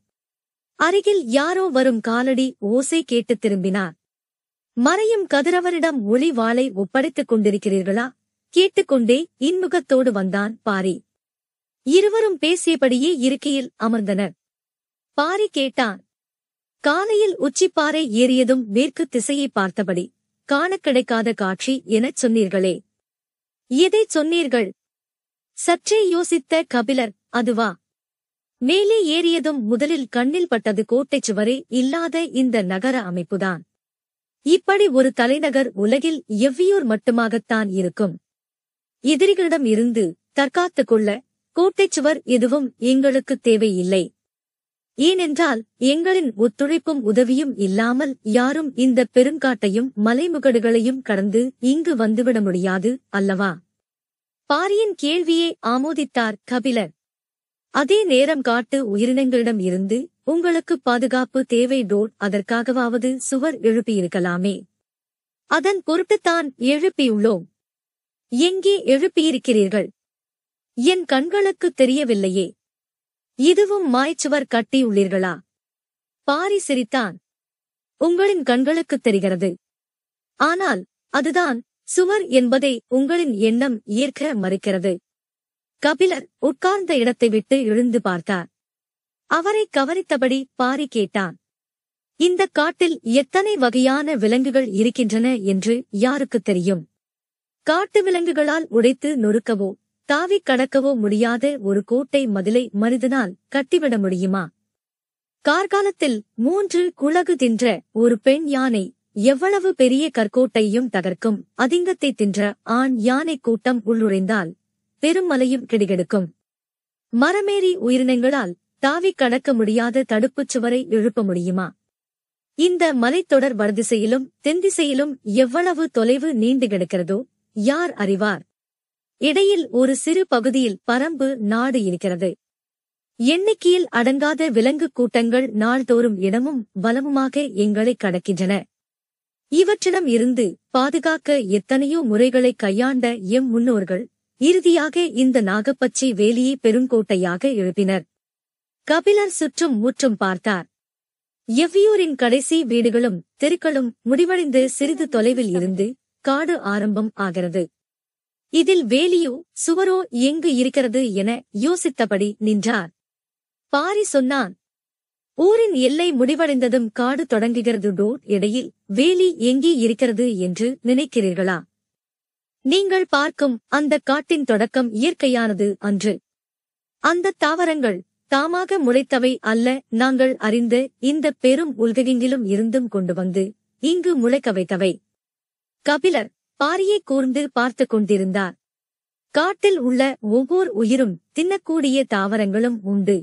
அருகில் யாரோ வரும் காலடி ஓசை கேட்டு திரும்பினார். மறையும் கதிரவரிடம் ஒளி வாளை ஒப்படைத்துக் கொண்டிருக்கிறீர்களா? கேட்டுக்கொண்டே இன்முகத்தோடு வந்தான் பாரி. இருவரும் பேசியபடியே இருக்கையில் அமர்ந்தனர். பாரி கேட்டான். காலையில் உச்சிப்பாறை ஏறியதும் மேற்கு திசையை பார்த்தபடி காண கிடைக்காத காட்சி எனச் சொன்னீர்களே, எதை சொன்னீர்கள்? சற்றே யோசித்த கபிலர், அதுவா, மேலே ஏறியதும் முதலில் கண்ணில் பட்டது கோட்டைச் சுவரே இல்லாத இந்த நகர அமைப்புதான். இப்படி ஒரு தலைநகர் உலகில் எவ்வியூர் மட்டுமாகத்தான் இருக்கும். எதிரிகளிடம் இருந்து தற்காத்துக் கொள்ள கோட்டைச் சுவர் எதுவும் எங்களுக்குத் தேவையில்லை. ஏனென்றால் எங்களின் ஒத்துழைப்பும் உதவியும் இல்லாமல் யாரும் இந்த பெருங்காட்டையும் மலைமுகடுகளையும் கடந்து இங்கு வந்துவிட முடியாது அல்லவா? பாரியின் கேள்வியை ஆமோதித்தார் கபிலர். அதே நேரம் காட்டு உயிரினங்களிடம் இருந்து உங்களுக்கு பாதுகாப்பு தேவை டோட், அதற்காகவாவது சுவர் எழுப்பியிருக்கலாமே, அதன் பொருட்டுத்தான் எழுப்பியுள்ளோம். எங்கே எழுப்பியிருக்கிறீர்கள்? என் கண்களுக்கு தெரியவில்லையே. இதுவும் மாய்ச்சுவர் கட்டியுள்ளீர்களா? பாரி சிரித்தான். உங்களின் கண்களுக்குத் தெரிகிறது, ஆனால் அதுதான் சுவர் என்பதை உங்களின் எண்ணம் ஏற்க மறுக்கிறது. கபிலர் உட்கார்ந்த இடத்தை விட்டு எழுந்து பார்த்தார். அவரை கவனித்தபடி பாரி கேட்டான். இந்த காட்டில் எத்தனை வகையான விலங்குகள் இருக்கின்றன என்று யாருக்குத் தெரியும்? காட்டு விலங்குகளால் உடைத்து நொறுக்கவோ தாவிக் கடக்கவோ முடியாத ஒரு கோட்டை மதிலை மனிதனால் கட்டிவிட முடியுமா? கார்காலத்தில் 3 குலகு தின்ற ஒரு பெண் யானை எவ்வளவு பெரிய கற்கோட்டையும் தகர்க்கும். அதிங்கத்தை தின்ற ஆண் யானை கூட்டம் உள்ளுரைந்தால் பெருமலையும் கிடுகெடுக்கும். மரமேறி உயிரினங்களால் தாவிக் கடக்க முடியாத தடுப்புச் சுவரை எழுப்ப முடியுமா? இந்த மலைத்தொடர் வடதிசையிலும் தென்திசையிலும் எவ்வளவு தொலைவு நீண்டு கிடக்கிறதோ யார் அறிவார்? இடையில் ஒரு சிறு பகுதியில் பரம்பு நாடு இருக்கிறது. எண்ணிக்கையில் அடங்காத விலங்கு கூட்டங்கள் நாள்தோறும் இடமும் வலமுமாக எங்களை கடக்கின்றன. இவற்றிடம் இருந்து பாதுகாக்க எத்தனையோ முறைகளை கையாண்ட எம் முன்னோர்கள் இறுதியாக இந்த நாகப்பச்சை வேலியை பெருங்கோட்டையாக எழுப்பினர். கபிலர் சுற்றும் முற்றும் பார்த்தார். எவ்வியூரின் கடைசி வீடுகளும் தெருக்களும் முடிவடைந்து சிறிது தொலைவில் இருந்து காடு ஆரம்பம் ஆகிறது. இதில் வேலியோ சுவரோ எங்கு இருக்கிறது என யோசித்தபடி நின்றார். பாரி சொன்னான். ஊரின் எல்லை முடிவடைந்ததும் காடு தொடங்குகிறது டோர். இடையில் வேலி எங்கே இருக்கிறது என்று நினைக்கிறீர்களா? நீங்கள் பார்க்கும் அந்த காட்டின் தொடக்கம் இயற்கையானது அன்று. அந்த தாவரங்கள் தாமாக முளைத்தவை அல்ல. நாங்கள் அறிந்த இந்த பெரும் உலகெங்கிலும் இருந்தும் கொண்டு வந்து இங்கு முளைக்க வைத்தவை. கபிலர் பாரியை கூர்ந்து பார்த்துக் கொண்டிருந்தார். காட்டில் உள்ள ஒவ்வொரு உயிரும் தின்னக்கூடிய தாவரங்களும் உண்டு,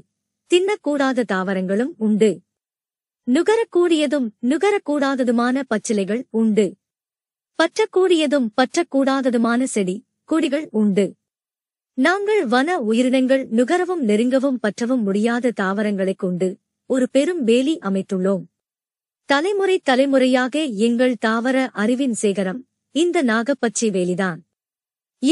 தின்னக்கூடாத தாவரங்களும் உண்டு. நுகரக்கூடியதும் நுகரக்கூடாததுமான பச்சிலைகள் உண்டு. பற்றக்கூடியதும் பற்றக்கூடாததுமான செடி கொடிகள் உண்டு. நாங்கள் வன உயிரினங்கள் நுகரவும் நெருங்கவும் பற்றவும் முடியாத தாவரங்களைக் கொண்டு ஒரு பெரும் வேலி அமைத்துள்ளோம். தலைமுறை தலைமுறையாக எங்கள் தாவர அறிவின் சேகரம் இந்த நாகப்பச்சை வேலிதான்.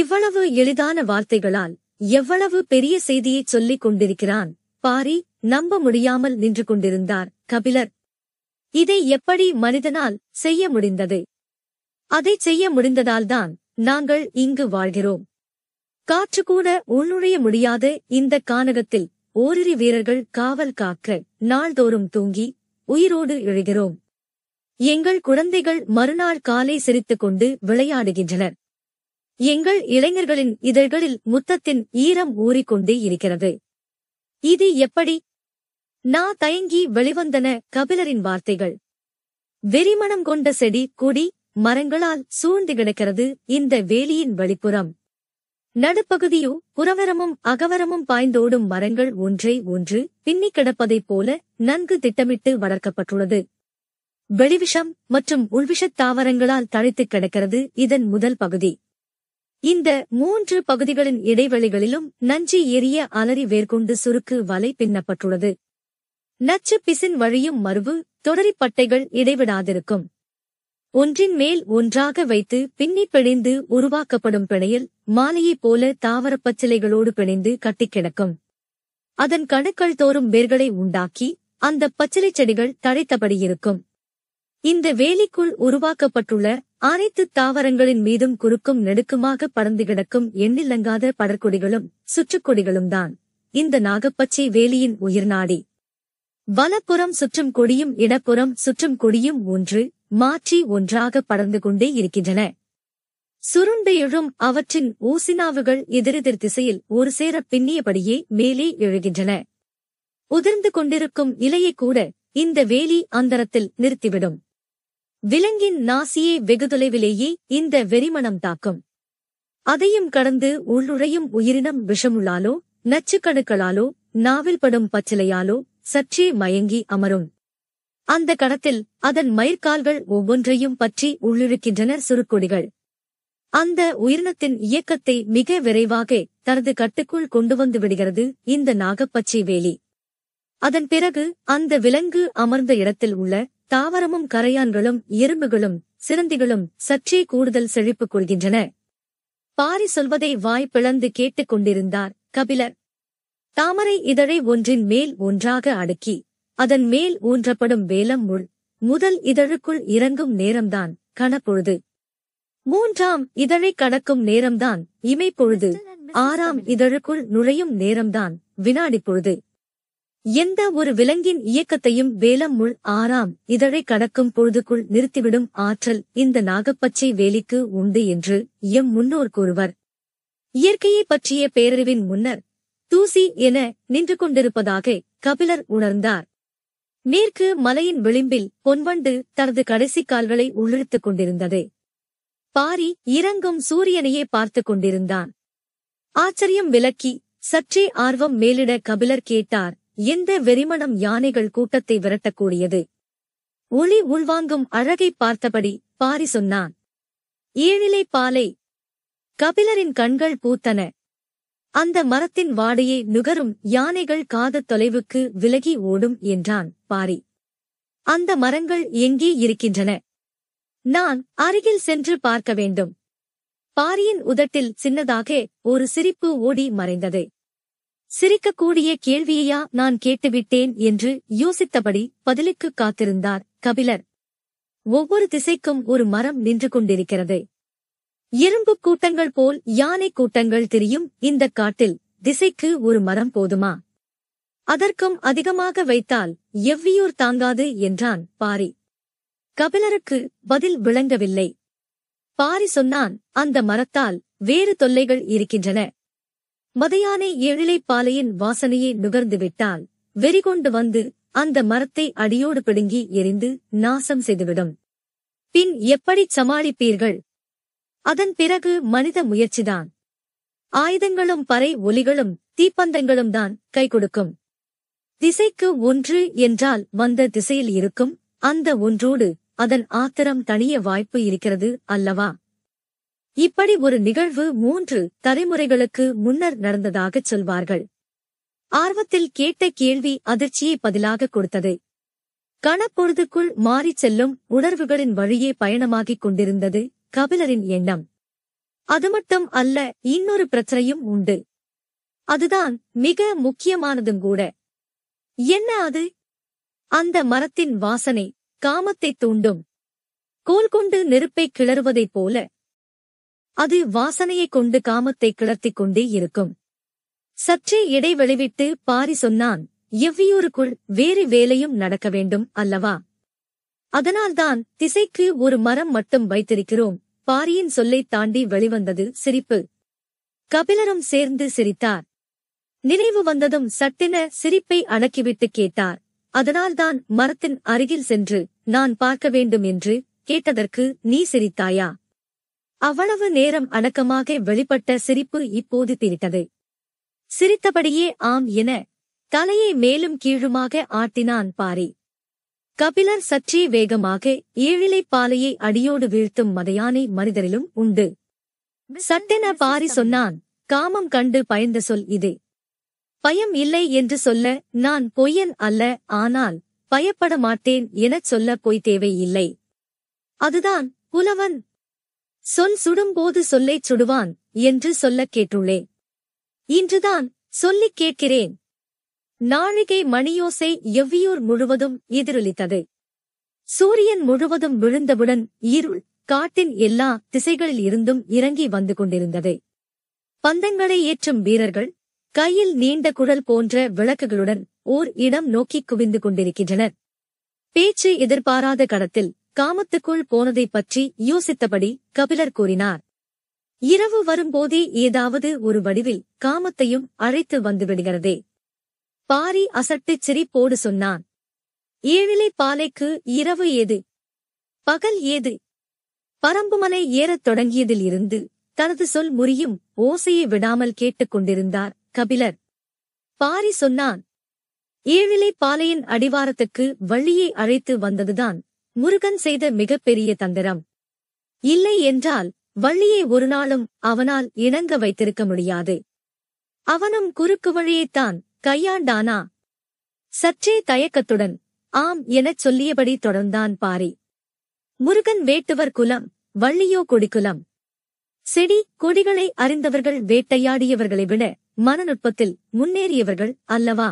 இவ்வளவு எளிதான வார்த்தைகளால் எவ்வளவு பெரிய செய்தியைச் சொல்லிக் கொண்டிருக்கிறான் பாரி. நம்ப முடியாமல் நின்று கொண்டிருந்தார் கபிலர். இதை எப்படி மனிதனால் செய்ய முடிந்தது? அதை செய்ய முடிந்ததால்தான் நாங்கள் இங்கு வாழ்கிறோம். காற்றுக்கூட உள்நுழைய முடியாத இந்த கானகத்தில் ஓரிரு வீரர்கள் காவல் காக்க நாள்தோறும் தூங்கி உயிரோடு எழுகிறோம். எங்கள் குழந்தைகள் மறுநாள் காலை சிரித்துக் கொண்டு விளையாடுகின்றனர். எங்கள் இளைஞர்களின் இதழ்களில் முத்தத்தின் ஈரம் ஊறிக்கொண்டே இருக்கிறது. இது எப்படி? நான் தயங்கி வெளிவந்தன கபிலரின் வார்த்தைகள். வெறிமணம் கொண்ட செடி கொடி மரங்களால் சூழ்ந்து கிடக்கிறது இந்த வேலியின் வெளிப்புறம். நடுப்பகுதியோ புறவரமும் அகவரமும் பாய்ந்தோடும் மரங்கள் ஒன்றை ஒன்று பின்னிக் கிடப்பதைப் போல நன்கு திட்டமிட்டு வளர்க்கப்பட்டுள்ளது. வெளிவிஷம் மற்றும் உள்விஷத் தாவரங்களால் தழைத்துக் கிடக்கிறது இதன் முதல் பகுதி. இந்த 3 பகுதிகளின் இடைவெளிகளிலும் நஞ்சு ஏறிய அலறி வேர்கொண்டு சுருக்கு வலை பின்னப்பட்டுள்ளது. நச்சு பிசின் வழியும் மருவு தொடரிப்பட்டைகள் இடைவிடாதிருக்கும். ஒன்றின் மேல் ஒன்றாக வைத்து பின்னி பிணைந்து உருவாக்கப்படும் பிணையில் மாலையைப் போல தாவரப் பச்சிலைகளோடு பிணைந்து கட்டிக்கிடக்கும். அதன் கணுக்கள் தோறும் வேர்களை உண்டாக்கி அந்த பச்சிலை செடிகள் தழைத்தபடியிருக்கும். இந்த வேலிக்குள் உருவாக்கப்பட்டுள்ள அனைத்து தாவரங்களின் மீதும் குறுக்கும் நெடுக்குமாக படர்ந்து கிடக்கும் எண்ணிலங்காத படர்கொடிகளும் சுற்றுக்கொடிகளும் தான் இந்த நாகப்பச்சை வேலியின் உயிர்நாடி. வலப்புறம் சுற்றும் கொடியும் இடப்புறம் சுற்றும் கொடியும் ஒன்று மாற்றி ஒன்றாக படர்ந்து கொண்டே இருக்கின்றன. சுருண்டு எழும் அவற்றின் ஊசினாவுகள் எதிரெதிர் திசையில் ஒரு சேர பின்னியபடியே மேலே எழுகின்றன. உதிர்ந்து கொண்டிருக்கும் இலையை கூட இந்த வேலி அந்தரத்தில் நிறுத்திவிடும். விலங்கின் நாசியை வெகுதொலைவிலேயே இந்த வெறிமணம் தாக்கும். அதையும் கடந்து உள்ளுழையும் உயிரினம் விஷமுள்ளாலோ நச்சுக்கணுக்களாலோ நாவில் படும் பச்சிலையாலோ சற்றே மயங்கி அமரும். அந்த கடத்தில் அதன் மயிர்கால்கள் ஒவ்வொன்றையும் பற்றி உள்ளிழுக்கின்றன சுருக்கொடிகள். அந்த உயிரினத்தின் இயக்கத்தை மிக விரைவாக தனது கட்டுக்குள் கொண்டு வந்து விடுகிறது இந்த நாகப்பச்சை வேலி. அதன் பிறகு அந்த விலங்கு அமர்ந்த இடத்தில் உள்ள தாவரமும் கரையான்களும் எறும்புகளும் சிறந்திகளும் சற்றே கூடுதல் செழிப்பு கொள்கின்றன. பாரி சொல்வதை வாய்ப்பிழந்து கேட்டுக் கொண்டிருந்தார் கபிலர். தாமரை இதழை ஒன்றின் மேல் ஒன்றாக அடுக்கி அதன் மேல் ஊன்றப்படும் வேலம் முள் முதல் இதழுக்குள் இறங்கும் நேரம்தான் கணப்பொழுது. 3ஆம் இதழை கடக்கும் நேரம்தான் இமைப்பொழுது. 6ஆம் இதழுக்குள் நுழையும் நேரம்தான் வினாடி பொழுது. எந்த ஒரு விலங்கின் இயக்கத்தையும் வேலம் முள் 6ஆம் இதழை கடக்கும் பொழுதுக்குள் நிறுத்திவிடும் ஆற்றல் இந்த நாகப்பச்சை வேலிக்கு உண்டு என்று எம் முன்னோர் கூறுவர். இயற்கையை பற்றிய பேரறிவின் முன்னர் தூசி என நின்று கொண்டிருப்பதாக கபிலர் உணர்ந்தார். மேற்கு மலையின் விளிம்பில் பொன்வண்டு தனது கடைசி கால்களை உள்ளிழுத்துக் கொண்டிருந்தது. பாரி இறங்கும் சூரியனையே பார்த்துக் கொண்டிருந்தான். ஆச்சரியம் விலக்கி சற்றே ஆர்வம் மேலிட கபிலர் கேட்டார், எந்த வெறிமணம் யானைகள் கூட்டத்தை விரட்டக்கூடியது? ஒளி உள்வாங்கும் அழகை பார்த்தபடி பாரி சொன்னான், ஏழிலை பாலை. கபிலரின் கண்கள் பூத்தன. அந்த மரத்தின் வாடையை நுகரும் யானைகள் காத தொலைவுக்கு விலகி ஓடும் என்றான் பாரி. அந்த மரங்கள் எங்கே இருக்கின்றன? நான் அருகில் சென்று பார்க்க வேண்டும். பாரியின் உதட்டில் சின்னதாக ஒரு சிரிப்பு ஓடி மறைந்தது. சிரிக்கக்கூடிய கேள்வியையா நான் கேட்டுவிட்டேன் என்று யோசித்தபடி பதிலுக்கு காத்திருந்தார் கபிலர். ஒவ்வொரு திசைக்கும் ஒரு மரம் நின்று கொண்டிருக்கிறது. எறும்பு கூட்டங்கள் போல் யானை கூட்டங்கள் திரியும் இந்த காட்டில் திசைக்கு ஒரு மரம் போதுமா? அதற்கும் அதிகமாக வைத்தால் எவ்வியூர் தாங்காது என்றான் பாரி. கபிலருக்கு பதில் விளங்கவில்லை. பாரி சொன்னான், அந்த மரத்தால் வேறு தொல்லைகள் இருக்கின்றன. மதையானை ஏழிலைப்பாலையின் வாசனையை நுகர்ந்துவிட்டால் வெறிகொண்டு வந்து அந்த மரத்தை அடியோடு பிடுங்கி எரிந்து நாசம் செய்துவிடும். பின் எப்படி சமாளிப்பீர்கள்? அதன் பிறகு மனித முயற்சிதான். ஆயுதங்களும் பறை ஒலிகளும் தீப்பந்தங்களும் தான் கை கொடுக்கும். திசைக்கு ஒன்று என்றால் வந்த திசையில் இருக்கும் அந்த ஒன்றோடு அதன் ஆத்திரம் தணிய வாய்ப்பு இருக்கிறது அல்லவா? இப்படி ஒரு நிகழ்வு 3 தலைமுறைகளுக்கு முன்னர் நடந்ததாகச் சொல்வார்கள். ஆர்வத்தில் கேட்ட கேள்வி அதிர்ச்சியை பதிலாக கொடுத்தது. கணப்பொழுதுக்குள் மாறிச் செல்லும் உணர்வுகளின் வழியே பயணமாகிக் கொண்டிருந்தது கபிலரின் எண்ணம். அதுமட்டும் அல்ல, இன்னொரு பிரச்சனையும் உண்டு. அதுதான் மிக முக்கியமானதும் கூட. என்ன அது? அந்த மரத்தின் வாசனை காமத்தைத் தூண்டும். கோல் கொண்டு நெருப்பை கிளறுவதைப் போல அது வாசனையைக் கொண்டு காமத்தை கிளர்த்திக் கொண்டே இருக்கும். சற்றே இடைவெளிவிட்டு பாரி சொன்னான், எவ்வியூருக்குள் வேறு வேலையும் நடக்க வேண்டும் அல்லவா? அதனால்தான் திசைக்கு ஒரு மரம் மட்டும் வைத்திருக்கிறோம். பாரியின் சொல்லைத் தாண்டி வெளிவந்தது சிரிப்பு. கபிலரும் சேர்ந்து சிரித்தார். நினைவு வந்ததும் சட்டென சிரிப்பை அடக்கிவிட்டு கேட்டார், அதனால்தான் மரத்தின் அருகில் சென்று நான் பார்க்க வேண்டும் என்று கேட்டதற்கு நீ சிரித்தாயா? அவ்வளவு நேரம் அடக்கமாக வெளிப்பட்ட சிரிப்பு இப்போது திரித்தது. சிரித்தபடியே ஆம் என தலையை மேலும் கீழுமாக ஆட்டினான் பாரி. கபிலர் சற்றே வேகமாக ஏழிலைப் பாலையை அடியோடு வீழ்த்தும் மதையானை மனிதரிலும் உண்டு. சட்டென பாரி சொன்னான். காமம் கண்டு பயந்த சொல் இது. பயம் இல்லை என்று சொல்ல நான் பொய்யன் அல்ல, ஆனால் பயப்பட மாட்டேன் எனச் சொல்ல பொய் தேவையில்லை. அதுதான் புலவன். சொல் சுடும்போது சொல்லைச் சுடுவான் என்று சொல்லக் கேட்டுள்ளே. இன்றுதான் சொல்லிக் கேட்கிறேன். நாழிகை மணியோசை எவ்வியூர் முழுவதும் எதிரொலித்தது. சூரியன் முழுவதும் விழுந்தவுடன் இருள் காட்டின் எல்லா திசைகளில் இருந்தும் இறங்கி வந்து கொண்டிருந்தது. பந்தங்களை ஏற்றும் வீரர்கள் கையில் நீண்ட குழல் போன்ற விளக்குகளுடன் ஓர் இடம் நோக்கி குவிந்து கொண்டிருக்கின்றனர். பேச்சு எதிர்பாராத கடத்தில் காமத்துக்குள் போனதைப் பற்றி யோசித்தபடி கபிலர் கூறினார். இரவு வரும்போதே ஏதாவது ஒரு வடிவில் காமத்தையும் அழைத்து வந்துவிடுகிறதே. பாரி அசட்டுச் சிரிப்போடு சொன்னான். ஏழிலைப் பாலைக்கு இரவு ஏது, பகல் ஏது? பரம்புமலை ஏறத் தொடங்கியதில் இருந்து தனது சொல் முறியும் ஓசையை விடாமல் கேட்டுக்கொண்டிருந்தார் கபிலர். பாரி சொன்னான். ஏழிலைப் பாலையின் அடிவாரத்துக்கு வள்ளியை அழைத்து வந்ததுதான் முருகன் செய்த மிகப்பெரிய தந்திரம். இல்லை என்றால் வள்ளியை ஒருநாளும் அவனால் இணங்க வைத்திருக்க முடியாது. அவனும் குறுக்கு வழியைத்தான் கையாண்டானா? சற்றே தயக்கத்துடன் ஆம் எனச் சொல்லியபடி தொடர்ந்தான் பாரி. முருகன் வேட்டுவர் குலம், வள்ளியோ கொடிக்குலம். செடி கொடிகளை அறிந்தவர்கள் வேட்டையாடியவர்களை விட மனநுட்பத்தில் முன்னேறியவர்கள் அல்லவா?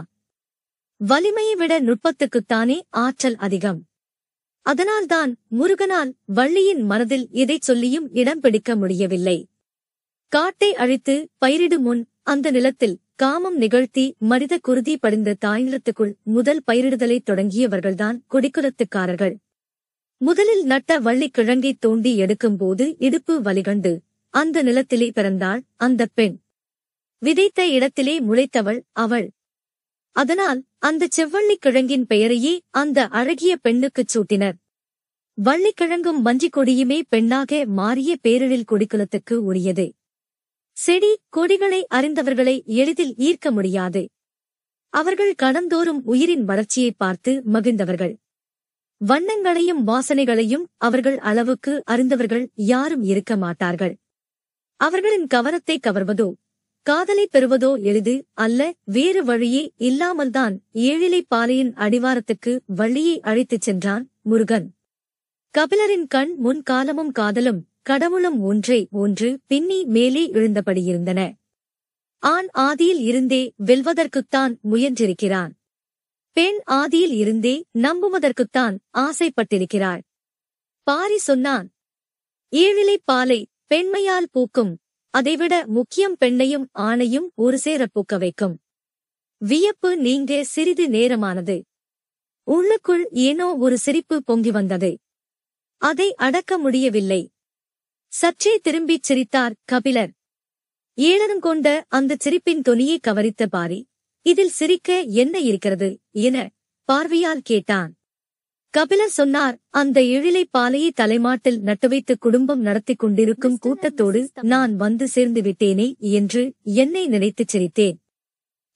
வலிமையை விட நுட்பத்துக்குத்தானே ஆற்றல் அதிகம். அதனால்தான் முருகனால் வள்ளியின் மனதில் எதைச் சொல்லியும் இடம் பிடிக்க முடியவில்லை. காட்டை அழித்து பயிரிடும் முன் அந்த நிலத்தில் காமம் நிகழ்த்தி மனித குருதி படிந்த தாய்நிலத்துக்குள் முதல் பயிரிடுதலை தொடங்கியவர்கள்தான் கொடிக்குலத்துக்காரர்கள். முதலில் நட்ட வள்ளி கிழங்கை தோண்டி எடுக்கும்போது இடுப்பு வலிகண்டு அந்த நிலத்திலே பிறந்தாள் அந்தப் பெண். விதைத்த இடத்திலே முளைத்தவள் அவள். அதனால் அந்த செவ்வள்ளிக்கிழங்கின் பெயரையே அந்த அழகிய பெண்ணுக்குச் சூட்டினர். வள்ளிக்கிழங்கும் வஞ்சிக் கொடியுமே பெண்ணாக மாறிய பேரிழில் கொடிக்குலத்துக்கு உரியது. செடி கொடிகளை அறிந்தவர்களை எளிதில் ஈர்க்க முடியாது. அவர்கள் கடந்தோறும் உயிரின் வளர்ச்சியை பார்த்து மகிழ்ந்தவர்கள். வண்ணங்களையும் வாசனைகளையும் அவர்கள் அளவுக்கு அறிந்தவர்கள் யாரும் இருக்க மாட்டார்கள். அவர்களின் கவனத்தை கவர்வதோ காதலை பெறுவதோ எளிது அல்ல. வேறு வழியே இல்லாமல்தான் ஏழிலைப் பாலையின் அடிவாரத்துக்கு வள்ளியை அழைத்துச் சென்றான் முருகன். கபிலரின் கண் முன் காலமும் காதலும் கடவுளும் ஒன்றை ஒன்று பின்னி மேலே எழுந்தபடியிருந்தன. ஆண் ஆதியில் இருந்தே வெல்வதற்குத்தான் முயன்றிருக்கிறான். பெண் ஆதியில் இருந்தே நம்புவதற்குத்தான் ஆசைப்பட்டிருக்கிறாள். பாரி சொன்னான். ஏழிலைப் பாலை பெண்மையால் பூக்கும். அதைவிட முக்கியம், பெண்ணையும் ஆணையும் ஒரு சேரப் பூக்க வைக்கும். வியப்பு நீங்க சிறிது நேரமானது. உள்ளுக்குள் ஏனோ ஒரு சிரிப்பு பொங்கி வந்தது. அதை அடக்க முடியவில்லை. சற்றே திரும்பிச் சிரித்தார் கபிலர். ஏளனம் கொண்ட அந்தச் சிரிப்பின் தொனியை கவரித்த பாரி, இதில் சிரிக்க என்ன இருக்கிறது என பார்வையால் கேட்டான். கபிலர் சொன்னார். அந்த ஏழிலைப் பாலையை தலைமாட்டில் நட்டுவைத்து குடும்பம் நடத்திக் கொண்டிருக்கும் கூட்டத்தோடு நான் வந்து சேர்ந்து விட்டேனே என்று என்னை நினைத்துச் சிரித்தேன்.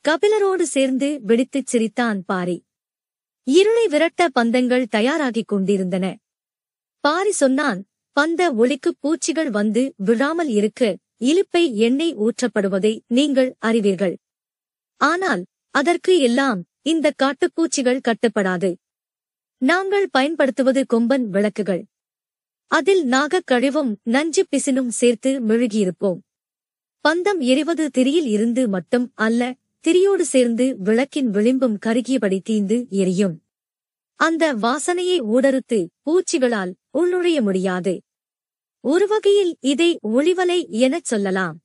கபிலரோடு சேர்ந்து வெடித்துச் சிரித்தான் பாரி. இருளை விரட்ட பந்தங்கள் தயாராகிக் கொண்டிருந்தன. பாரி சொன்னான். பந்த ஒளிக்குப் பூச்சிகள் வந்து விழாமல் இருக்க இலுப்பை எண்ணெய் ஊற்றப்படுவதை நீங்கள் அறிவீர்கள். ஆனால் அதற்கு எல்லாம் இந்த காட்டுப்பூச்சிகள் கட்டுப்படாது. நாங்கள் பயன்படுத்துவது கொம்பன் விளக்குகள். அதில் நாகக் கழிவும் நஞ்சு பிசினும் சேர்த்து மெழுகியிருப்போம். பந்தம் எரிவது திரியில் இருந்து மட்டும் அல்ல, திரியோடு சேர்ந்து விளக்கின் விளிம்பும் கருகியபடி தீந்து எரியும். அந்த வாசனையை ஊடறுத்து பூச்சிகளால் உள்நுழைய முடியாது. ஒருவகையில் இதை ஒளிவலை எனச் சொல்லலாம்.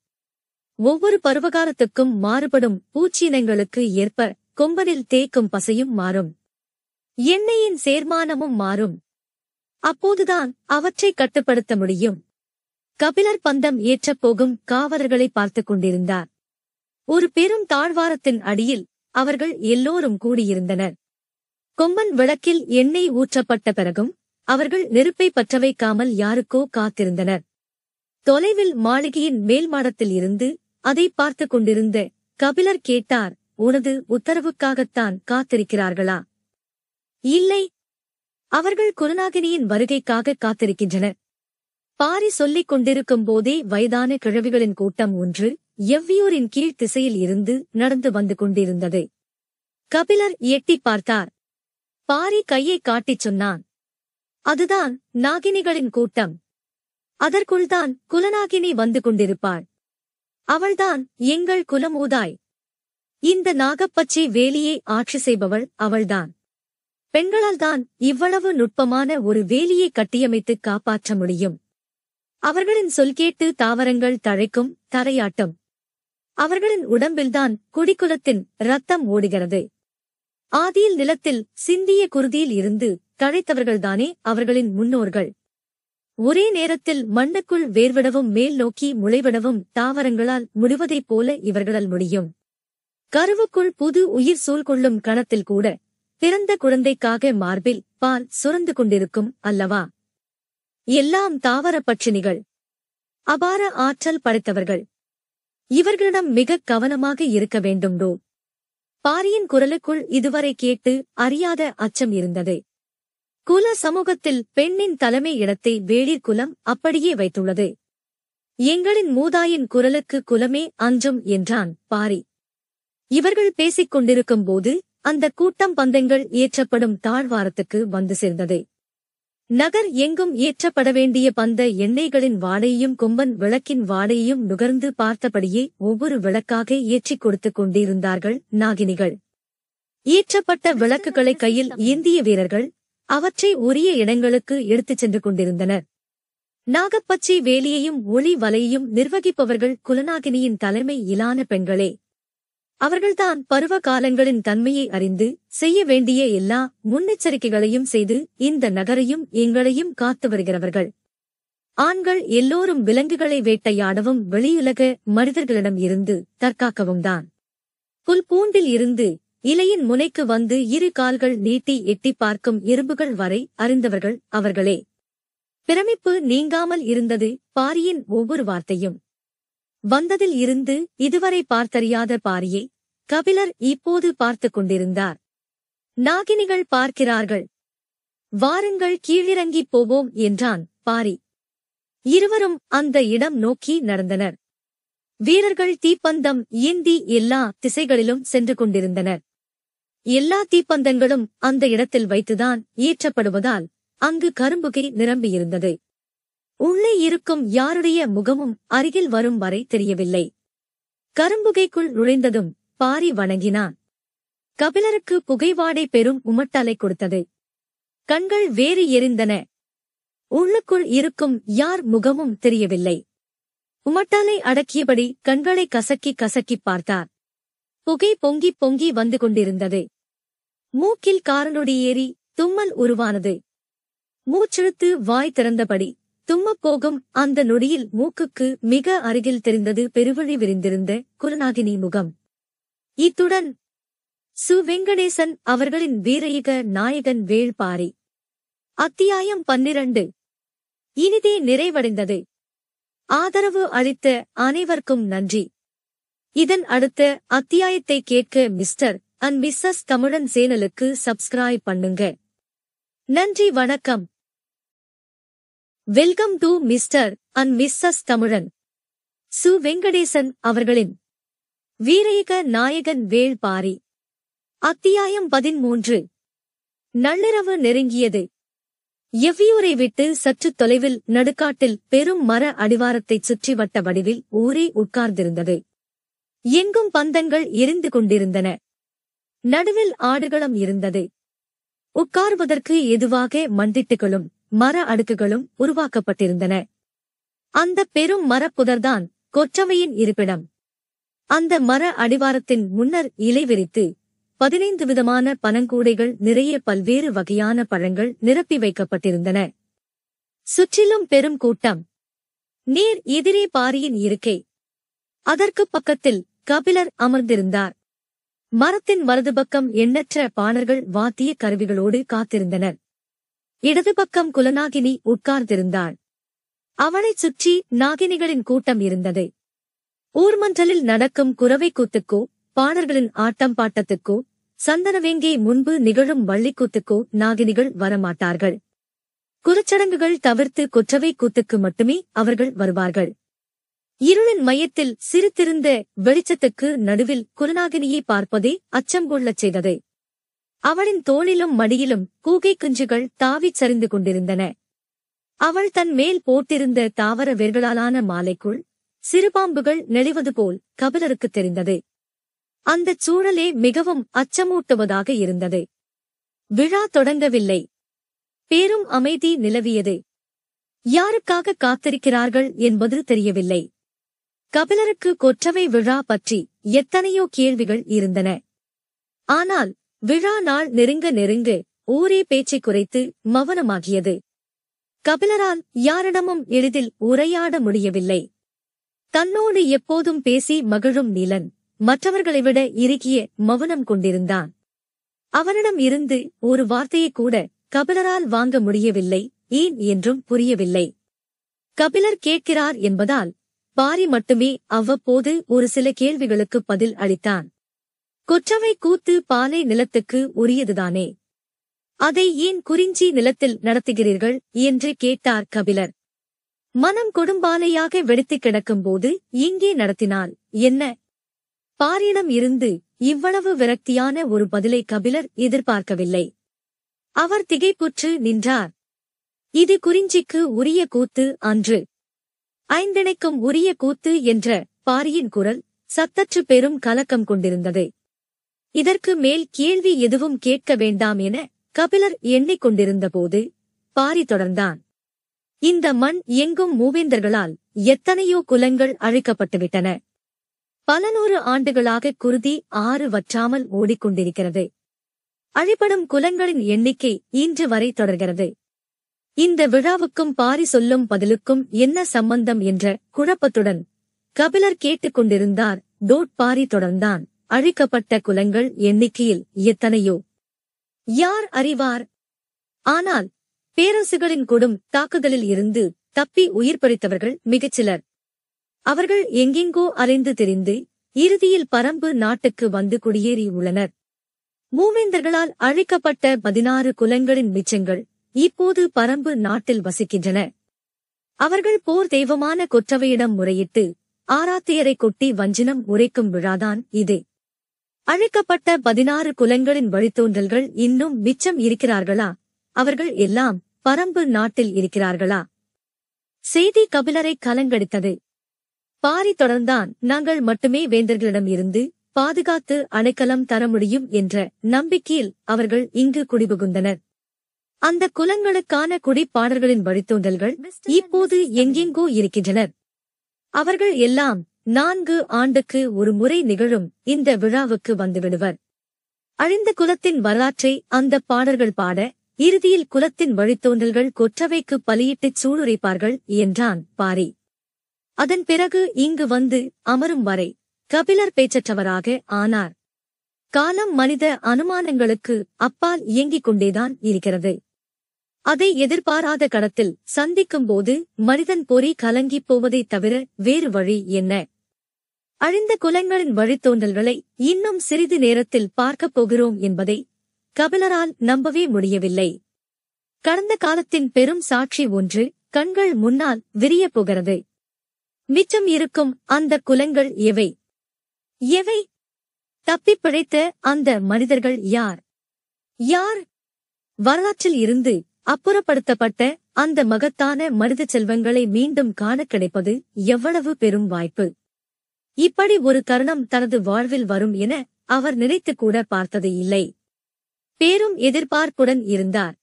ஒவ்வொரு பருவகாலத்துக்கும் மாறுபடும் பூச்சியினங்களுக்கு ஏற்ப கொம்பனில் தேய்க்கும் பசையும் மாறும், எண்ணெயின் சேர்மானமும் மாறும். அப்போதுதான் அவற்றை கட்டுப்படுத்த முடியும். கபிலர் பந்தம் ஏற்றப் போகும் காவலர்களை பார்த்துக் கொண்டிருந்தார். ஒரு பெரும் தாழ்வாரத்தின் அடியில் அவர்கள் எல்லோரும் கூடியிருந்தனர். கொம்பன் விளக்கில் எண்ணெய் ஊற்றப்பட்ட பிறகும் அவர்கள் நெருப்பை பற்ற வைக்காமல் யாருக்கோ காத்திருந்தனர். தொலைவில் மாளிகையின் மேல்மாடத்தில் இருந்து அதை பார்த்து கொண்டிருந்த கபிலர் கேட்டார், உனது உத்தரவுக்காகத்தான் காத்திருக்கிறார்களா? இல்லை, அவர்கள் குருநாகினியின் வருகைக்காக காத்திருக்கின்றனர். பாரி சொல்லிக் கொண்டிருக்கும் போதே வயதான கிழவிகளின் கூட்டம் ஒன்று எவ்வியூரின் கீழ் திசையில் இருந்து நடந்து வந்து கொண்டிருந்தது. கபிலர் எட்டி பார்த்தார். பாரி கையை காட்டிச் சொன்னான், அதுதான் நாகினிகளின் கூட்டம். அதற்குள்தான் குலநாகினி வந்து கொண்டிருப்பாள். அவள்தான் எங்கள் குலமூதாய். இந்த நாகப்பச்சை வேலியை ஆட்சி செய்பவள் அவள்தான். பெண்களால்தான் இவ்வளவு நுட்பமான ஒரு வேலியை கட்டியமைத்து காப்பாற்ற முடியும். அவர்களின் சொல்கேட்டு தாவரங்கள் தழைக்கும் தரையாட்டும். அவர்களின் உடம்பில்தான் குடிக்குலத்தின் இரத்தம் ஓடுகிறது. ஆதியில் நிலத்தில் சிந்திய குருதியில் இருந்து தழைத்தவர்கள்தானே அவர்களின் முன்னோர்கள். ஒரே நேரத்தில் மண்ணுக்குள் வேர்விடவும் மேல் நோக்கி முளைவிடவும் தாவரங்களால் முடிவதைப் போல இவர்களால் முடியும். கருவுக்குள் புது உயிர் சூழ்கொள்ளும் கணத்தில் கூட பிறந்த குழந்தைக்காக மார்பில் பால் சுரந்து கொண்டிருக்கும் அல்லவா? எல்லாம் தாவர பட்சினிகள், அபார ஆற்றல் படைத்தவர்கள். இவர்களிடம் மிக கவனமாக இருக்க வேண்டும். டோ, பாரியின் குரலுக்குள் இதுவரை கேட்டு அறியாத அச்சம் இருந்தது. குல சமூகத்தில் பெண்ணின் தலைமை இடத்தை வேளிர் குலம் அப்படியே வைத்துள்ளது. எங்களின் மூதாயின் குரலுக்கு குலமே அஞ்சும் என்றான் பாரி. இவர்கள் பேசிக் கொண்டிருக்கும் போது அந்த கூட்டம் பந்தங்கள் ஏற்றப்படும் தாழ்வாரத்துக்கு வந்து சேர்ந்தது. நகர் எங்கும் ஏற்றப்பட வேண்டிய பந்த எண்ணெய்களின் வாடையையும் கொம்பன் விளக்கின் வாடையையும் நுகர்ந்து பார்த்தபடியே ஒவ்வொரு விளக்காக ஏற்றிக் கொடுத்துக் கொண்டிருந்தார்கள் நாகினிகள். ஏற்றப்பட்ட விளக்குகளை கையில் ஏந்திய வீரர்கள் அவற்றை உரிய இடங்களுக்கு எடுத்துச் சென்று கொண்டிருந்தனர். நாகப்பச்சை வேலியையும் ஒளி வலையையும் நிர்வகிப்பவர்கள் குலநாகினியின் தலைமை இலான பெண்களே. அவர்கள்தான் பருவ காலங்களின் தன்மையை அறிந்து செய்ய வேண்டிய எல்லா முன்னெச்சரிக்கைகளையும் செய்து இந்த நகரையும் எங்களையும் காத்து வருகிறவர்கள். ஆண்கள் எல்லோரும் விலங்குகளை வேட்டையாடவும் வெளியுலக மனிதர்களிடம் இருந்து தற்காக்கவும் தான். புல்பூண்டில் இருந்து இலையின் முனைக்கு வந்து இரு கால்கள் நீட்டி எட்டி பார்க்கும் எறும்புகள் வரை அறிந்தவர்கள் அவர்களே. பிரமிப்பு நீங்காமல் இருந்தது பாரியின் ஒவ்வொரு வார்த்தையும். வந்ததில் இருந்து இதுவரை பார்த்தறியாத பாரியை கபிலர் இப்போது பார்த்து கொண்டிருந்தார். நாகினிகள் பார்க்கிறார்கள், வாருங்கள் கீழிறங்கிப் போவோம் என்றான் பாரி. இருவரும் அந்த இடம் நோக்கி நடந்தனர். வீரர்கள் தீப்பந்தம் ஏந்தி எல்லா திசைகளிலும் சென்று கொண்டிருந்தனர். எல்லா தீப்பந்தங்களும் அந்த இடத்தில் வைத்துதான் ஏற்றப்படுவதால் அங்கு கரும்புகை நிரம்பியிருந்தது. உள்ளே இருக்கும் யாருடைய முகமும் அருகில் வரும் வரை தெரியவில்லை. கரும்புகைக்குள் நுழைந்ததும் பாரி வணங்கினான். கபிலருக்கு புகைவாடை பெரும் உமட்டலை கொடுத்தது. கண்கள் வேறு எரிந்தன. உள்ளுக்குள் இருக்கும் யார் முகமும் தெரியவில்லை. உமட்டலை அடக்கியபடி கண்களை கசக்கி கசக்கி பார்த்தார். புகை பொங்கி பொங்கி வந்து கொண்டிருந்தது. மூக்கில் காரனொடி ஏறி தும்மல் உருவானது. மூச்செழுத்து வாய் திறந்தபடி தும்மப் போகும் அந்த நொடியில் மூக்குக்கு மிக அருகில் தெரிந்தது பெருவழி விரிந்திருந்த குலநாகினி முகம். இத்துடன் சு. வெங்கடேசன் அவர்களின் வீரயுக நாயகன் வேள்பாரி அத்தியாயம் 12 இனிதே நிறைவடைந்தது. ஆதரவு அளித்த அனைவருக்கும் நன்றி. இதன் அடுத்த அத்தியாயத்தை கேட்க மிஸ்டர் அண்ட் மிஸ்ஸஸ் தமிழன் சேனலுக்கு சப்ஸ்கிரைப் பண்ணுங்க. நன்றி, வணக்கம். Welcome to mister and Mrs தமிழன். சு. வெங்கடேசன் அவர்களின் வீரயுக நாயகன் வேள்பாரி அத்தியாயம் 13. நள்ளிரவு நெருங்கியது. எவ்வியூரை விட்டு சற்று தொலைவில் நடுக்காட்டில் பெரும் மர அடிவாரத்தைச் சுற்றி வட்ட வடிவில் ஊரே உட்கார்ந்திருந்தது. எங்கும் பந்தங்கள் எரிந்து கொண்டிருந்தன. நடுவில் ஆடுகளம் இருந்தது. உட்கார்வதற்கு எதுவாக மண்டிட்டுகளும் மர அடுக்குகளும் உருவாக்கப்பட்டிருந்தன. அந்த பெரும் மரப்புதர்தான் கொற்றவையின் இருப்பிடம். அந்த மர அடிவாரத்தின் முன்னர் இலை விரித்து 15 விதமான பனங்கூடைகள் நிறைய பல்வேறு வகையான பழங்கள் நிரப்பி வைக்கப்பட்டிருந்தன. சுற்றிலும் பெரும் கூட்டம். நேர் எதிரே பாரியின் இருக்கை. அதற்கு பக்கத்தில் கபிலர் அமர்ந்திருந்தார். மரத்தின் வலது பக்கம் எண்ணற்ற பாணர்கள் வாத்திய கருவிகளோடு காத்திருந்தனர். இடது பக்கம் குலநாகினி உட்கார்ந்திருந்தாள். அவனைச் சுற்றி நாகினிகளின் கூட்டம் இருந்தது. ஊர்மன்றலில் நடக்கும் குரவைக்கூத்துக்கோ, பாணர்களின் ஆட்டம் பாட்டத்துக்கோ, சந்தனவேங்கை முன்பு நிகழும் வள்ளிக்கூத்துக்கோ நாகினிகள் வரமாட்டார்கள். குறச்சடங்குகள் தவிர்த்து கொற்றவை கூத்துக்கு மட்டுமே அவர்கள் வருவார்கள். இருளின் மையத்தில் சிரித்திருந்த வெளிச்சத்துக்கு நடுவில் குலநாகினியை பார்ப்பதே அச்சம் கொள்ளச் செய்தது. அவளின் தோளிலும் மடியிலும் கூகை குஞ்சுகள் தாவிச் சரிந்து கொண்டிருந்தன. அவள் தன் மேல் போட்டிருந்த தாவர வேர்களாலான மாலைக்குள் சிறுபாம்புகள் நெளிவது போல் கபிலருக்கு தெரிந்தது. அந்தச் சூழலே மிகவும் அச்சமூட்டுவதாக இருந்தது. விழா தொடங்கவில்லை. பேரும் அமைதி நிலவியது. யாருக்காக காத்திருக்கிறார்கள் என்பது தெரியவில்லை. கபிலருக்கு கொற்றவை விழா பற்றி எத்தனையோ கேள்விகள் இருந்தன. ஆனால் விழா நாள் நெருங்க நெருங்க ஊரே பேச்சை குறைத்து மௌனமாகியது. கபிலரால் யாரிடமும் எளிதில் உரையாட முடியவில்லை. தன்னோடு எப்போதும் பேசி மகிழும் நீலன் மற்றவர்களை விட இறுகிய மௌனம் கொண்டிருந்தான். அவனிடம் இருந்து ஒரு வார்த்தையை கூட கபிலரால் வாங்க முடியவில்லை. ஏன் என்றும் புரியவில்லை. கபிலர் கேட்கிறார் என்பதால் பாரி மட்டுமே அவ்வப்போது ஒரு சில கேள்விகளுக்கு பதில் அளித்தான். கொற்றவை கூத்து பாலை நிலத்துக்கு உரியதுதானே, அதை ஏன் குறிஞ்சி நிலத்தில் நடத்துகிறீர்கள் என்று கேட்டார் கபிலர். மனம் கொடும்பாலையாக வெடித்து கிடக்கும்போது இங்கே நடத்தினால் என்ன? பாரியிடம் இருந்து இவ்வளவு விரக்தியான ஒரு பதிலை கபிலர் எதிர்பார்க்கவில்லை. அவர் திகைப்புற்று நின்றார். இது குறிஞ்சிக்கு உரிய கூத்து அன்று, ஐந்திணைக்கும் உரிய கூத்து என்ற பாரியின் குரல் சத்தற்று பெரும் கலக்கம் கொண்டிருந்தது. இதற்கு மேல் கேள்வி எதுவும் கேட்க வேண்டாம் என கபிலர் எண்ணிக்கொண்டிருந்தபோது பாரி தொடர்ந்தான். இந்த மண் எங்கும் மூவேந்தர்களால் எத்தனையோ குலங்கள் அழிக்கப்பட்டுவிட்டன. பல நூறு ஆண்டுகளாக குருதி ஆறு வற்றாமல் ஓடிக்கொண்டிருக்கிறது. அழிபடும் குலங்களின் எண்ணிக்கை இன்று வரை தொடர்கிறது. இந்த விழாவுக்கும் பாரி சொல்லும் பதிலுக்கும் என்ன சம்பந்தம் என்ற குழப்பத்துடன் கபிலர் கேட்டுக்கொண்டிருந்தார். பாரி தொடர்ந்தான். அழிக்கப்பட்ட குலங்கள் எண்ணிக்கையில் எத்தனையோ, யார் அறிவார்? ஆனால் பேரரசுகளின் கொடும் தாக்குதலில் இருந்து தப்பி உயிர் பிழைத்தவர்கள் மிகச்சிலர். அவர்கள் எங்கெங்கோ அலைந்து திரிந்து இறுதியில் பரம்பு நாட்டுக்கு வந்து குடியேறியுள்ளனர். மூவேந்தர்களால் அழிக்கப்பட்ட 16 குலங்களின் மிச்சங்கள் இப்போது பரம்பு நாட்டில் வசிக்கின்றன. அவர்கள் போர் தெய்வமான கொற்றவையிடம் முறையிட்டு ஆராத்தியரை கொட்டி வஞ்சினம் உரைக்கும் விழாதான் இது. அழிக்கப்பட்ட 16 குலங்களின் வழித்தோன்றல்கள் இன்னும் மிச்சம் இருக்கிறார்களா? அவர்கள் எல்லாம் பரம்பு நாட்டில் இருக்கிறார்களா? செய்தி கபிலரை கலங்கடித்தது. பாரி தொடர்ந்தான். நாங்கள் மட்டுமே வேந்தர்களிடம் இருந்து பாதுகாத்து அடைக்கலம் தர முடியும் என்ற நம்பிக்கையில் அவர்கள் இங்கு குடிபுகுந்தனர். அந்த குலங்களுக்கான குடிப்பாடர்களின் வழித்தோன்றல்கள் இப்போது எங்கெங்கோ இருக்கின்றனர். அவர்கள் எல்லாம் 4 ஆண்டுக்கு ஒரு முறை நிகழும் இந்த விழாவுக்கு வந்துவிடுவர். அழிந்த குலத்தின் வரலாற்றை அந்த பாடர்கள் பாட, இறுதியில் குலத்தின் வழித்தோன்றல்கள் கொற்றவைக்கு பலியிட்டுச் சூளுரைப்பார்கள் என்றான் பாரி. அதன் பிறகு இங்கு வந்து அமரும் வரை கபிலர் பேச்சற்றவராக ஆனார். காலம் மனித அனுமானங்களுக்கு அப்பால் இயங்கிக் கொண்டேதான் இருக்கிறது. அதை எதிர்பாராத கடத்தில் சந்திக்கும்போது மனிதன் பொறி கலங்கிப் போவதை தவிர வேறு வழி என்ன? அழிந்த குலங்களின் வழித்தோன்றல்களை இன்னும் சிறிது நேரத்தில் பார்க்கப் போகிறோம் என்பதை கபிலரால் நம்பவே முடியவில்லை. கடந்த காலத்தின் பெரும் சாட்சி ஒன்று கண்கள் முன்னால் விரியப் போகிறது. மிச்சம் இருக்கும் அந்த குலங்கள் எவை? எவை? தப்பிப் பிழைத்த அந்த மனிதர்கள் யார்? யார்? வரலாற்றில் இருந்து அப்புறப்படுத்தப்பட்ட அந்த மகத்தான மனித செல்வங்களை மீண்டும் காண கிடைப்பது எவ்வளவு பெரும் வாய்ப்பு! இப்படி ஒரு தருணம் தனது வாழ்வில் வரும் என அவர் நினைத்து கூட பார்த்தது இல்லை. பேரும் எதிர்பார்ப்புடன் இருந்தார்.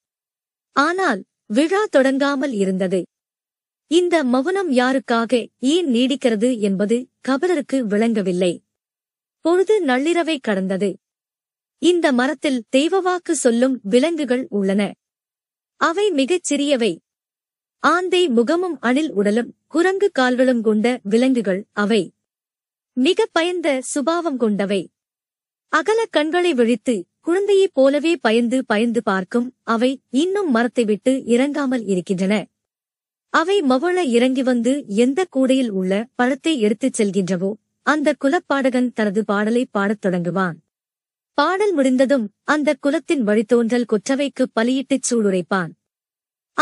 ஆனால் விழா தொடங்காமல் இருந்தது. இந்த மௌனம் யாருக்காக ஏன் நீடிக்கிறது என்பது கபிலருக்கு விளங்கவில்லை. பொழுது நள்ளிரவை கடந்தது. இந்த மரத்தில் தெய்வவாக்கு சொல்லும் விலங்குகள் உள்ளன. அவை மிகச் சிறியவை. ஆந்தை முகமும் அணில் உடலும் குரங்கு கால்களும் கொண்ட விலங்குகள் அவை. மிக பயந்த சுபாவம் கொண்டவை. அகல கண்களை விழித்து குழந்தையைப் போலவே பயந்து பயந்து பார்க்கும் அவை இன்னும் மரத்தை விட்டு இறங்காமல் இருக்கின்றன. அவை மவள இறங்கி வந்து எந்த கூடையில் உள்ள பழத்தை எடுத்துச் செல்கின்றவோ அந்த குலப்பாடகன் தனது பாடலை பாடத் தொடங்குவான். பாடல் முடிந்ததும் அந்த குலத்தின் வழித்தோன்றல் கொற்றவைக்கு பலியிட்டுச் சூளுரைப்பான்.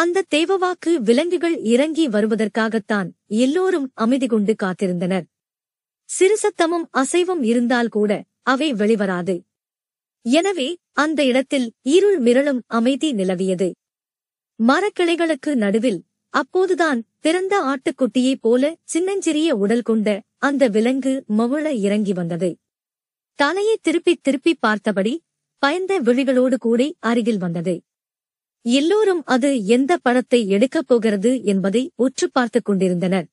அந்த தெய்வவாக்கு விலங்குகள் இறங்கி வருவதற்காகத்தான் எல்லோரும் அமைதி கொண்டு காத்திருந்தனர். சிறுசத்தமும் அசைவும் இருந்தால் கூட அவை வெளிவராது. எனவே அந்த இடத்தில் இருள் மிரளும் அமைதி நிலவியது. மரக்கிளைகளுக்கு நடுவில் அப்போதுதான் பிறந்த ஆட்டுக்குட்டியைப் போல சின்னஞ்சிறிய உடல் கொண்ட அந்த விலங்கு மவள இறங்கி வந்தது. தலையை திருப்பித் திருப்பி பார்த்தபடி பயந்த விழிகளோடு கூடி அருகில் வந்தது. எல்லோரும் அது எந்த பழத்தை எடுக்கப் போகிறது என்பதை உற்று பார்த்துக் கொண்டிருந்தனர்.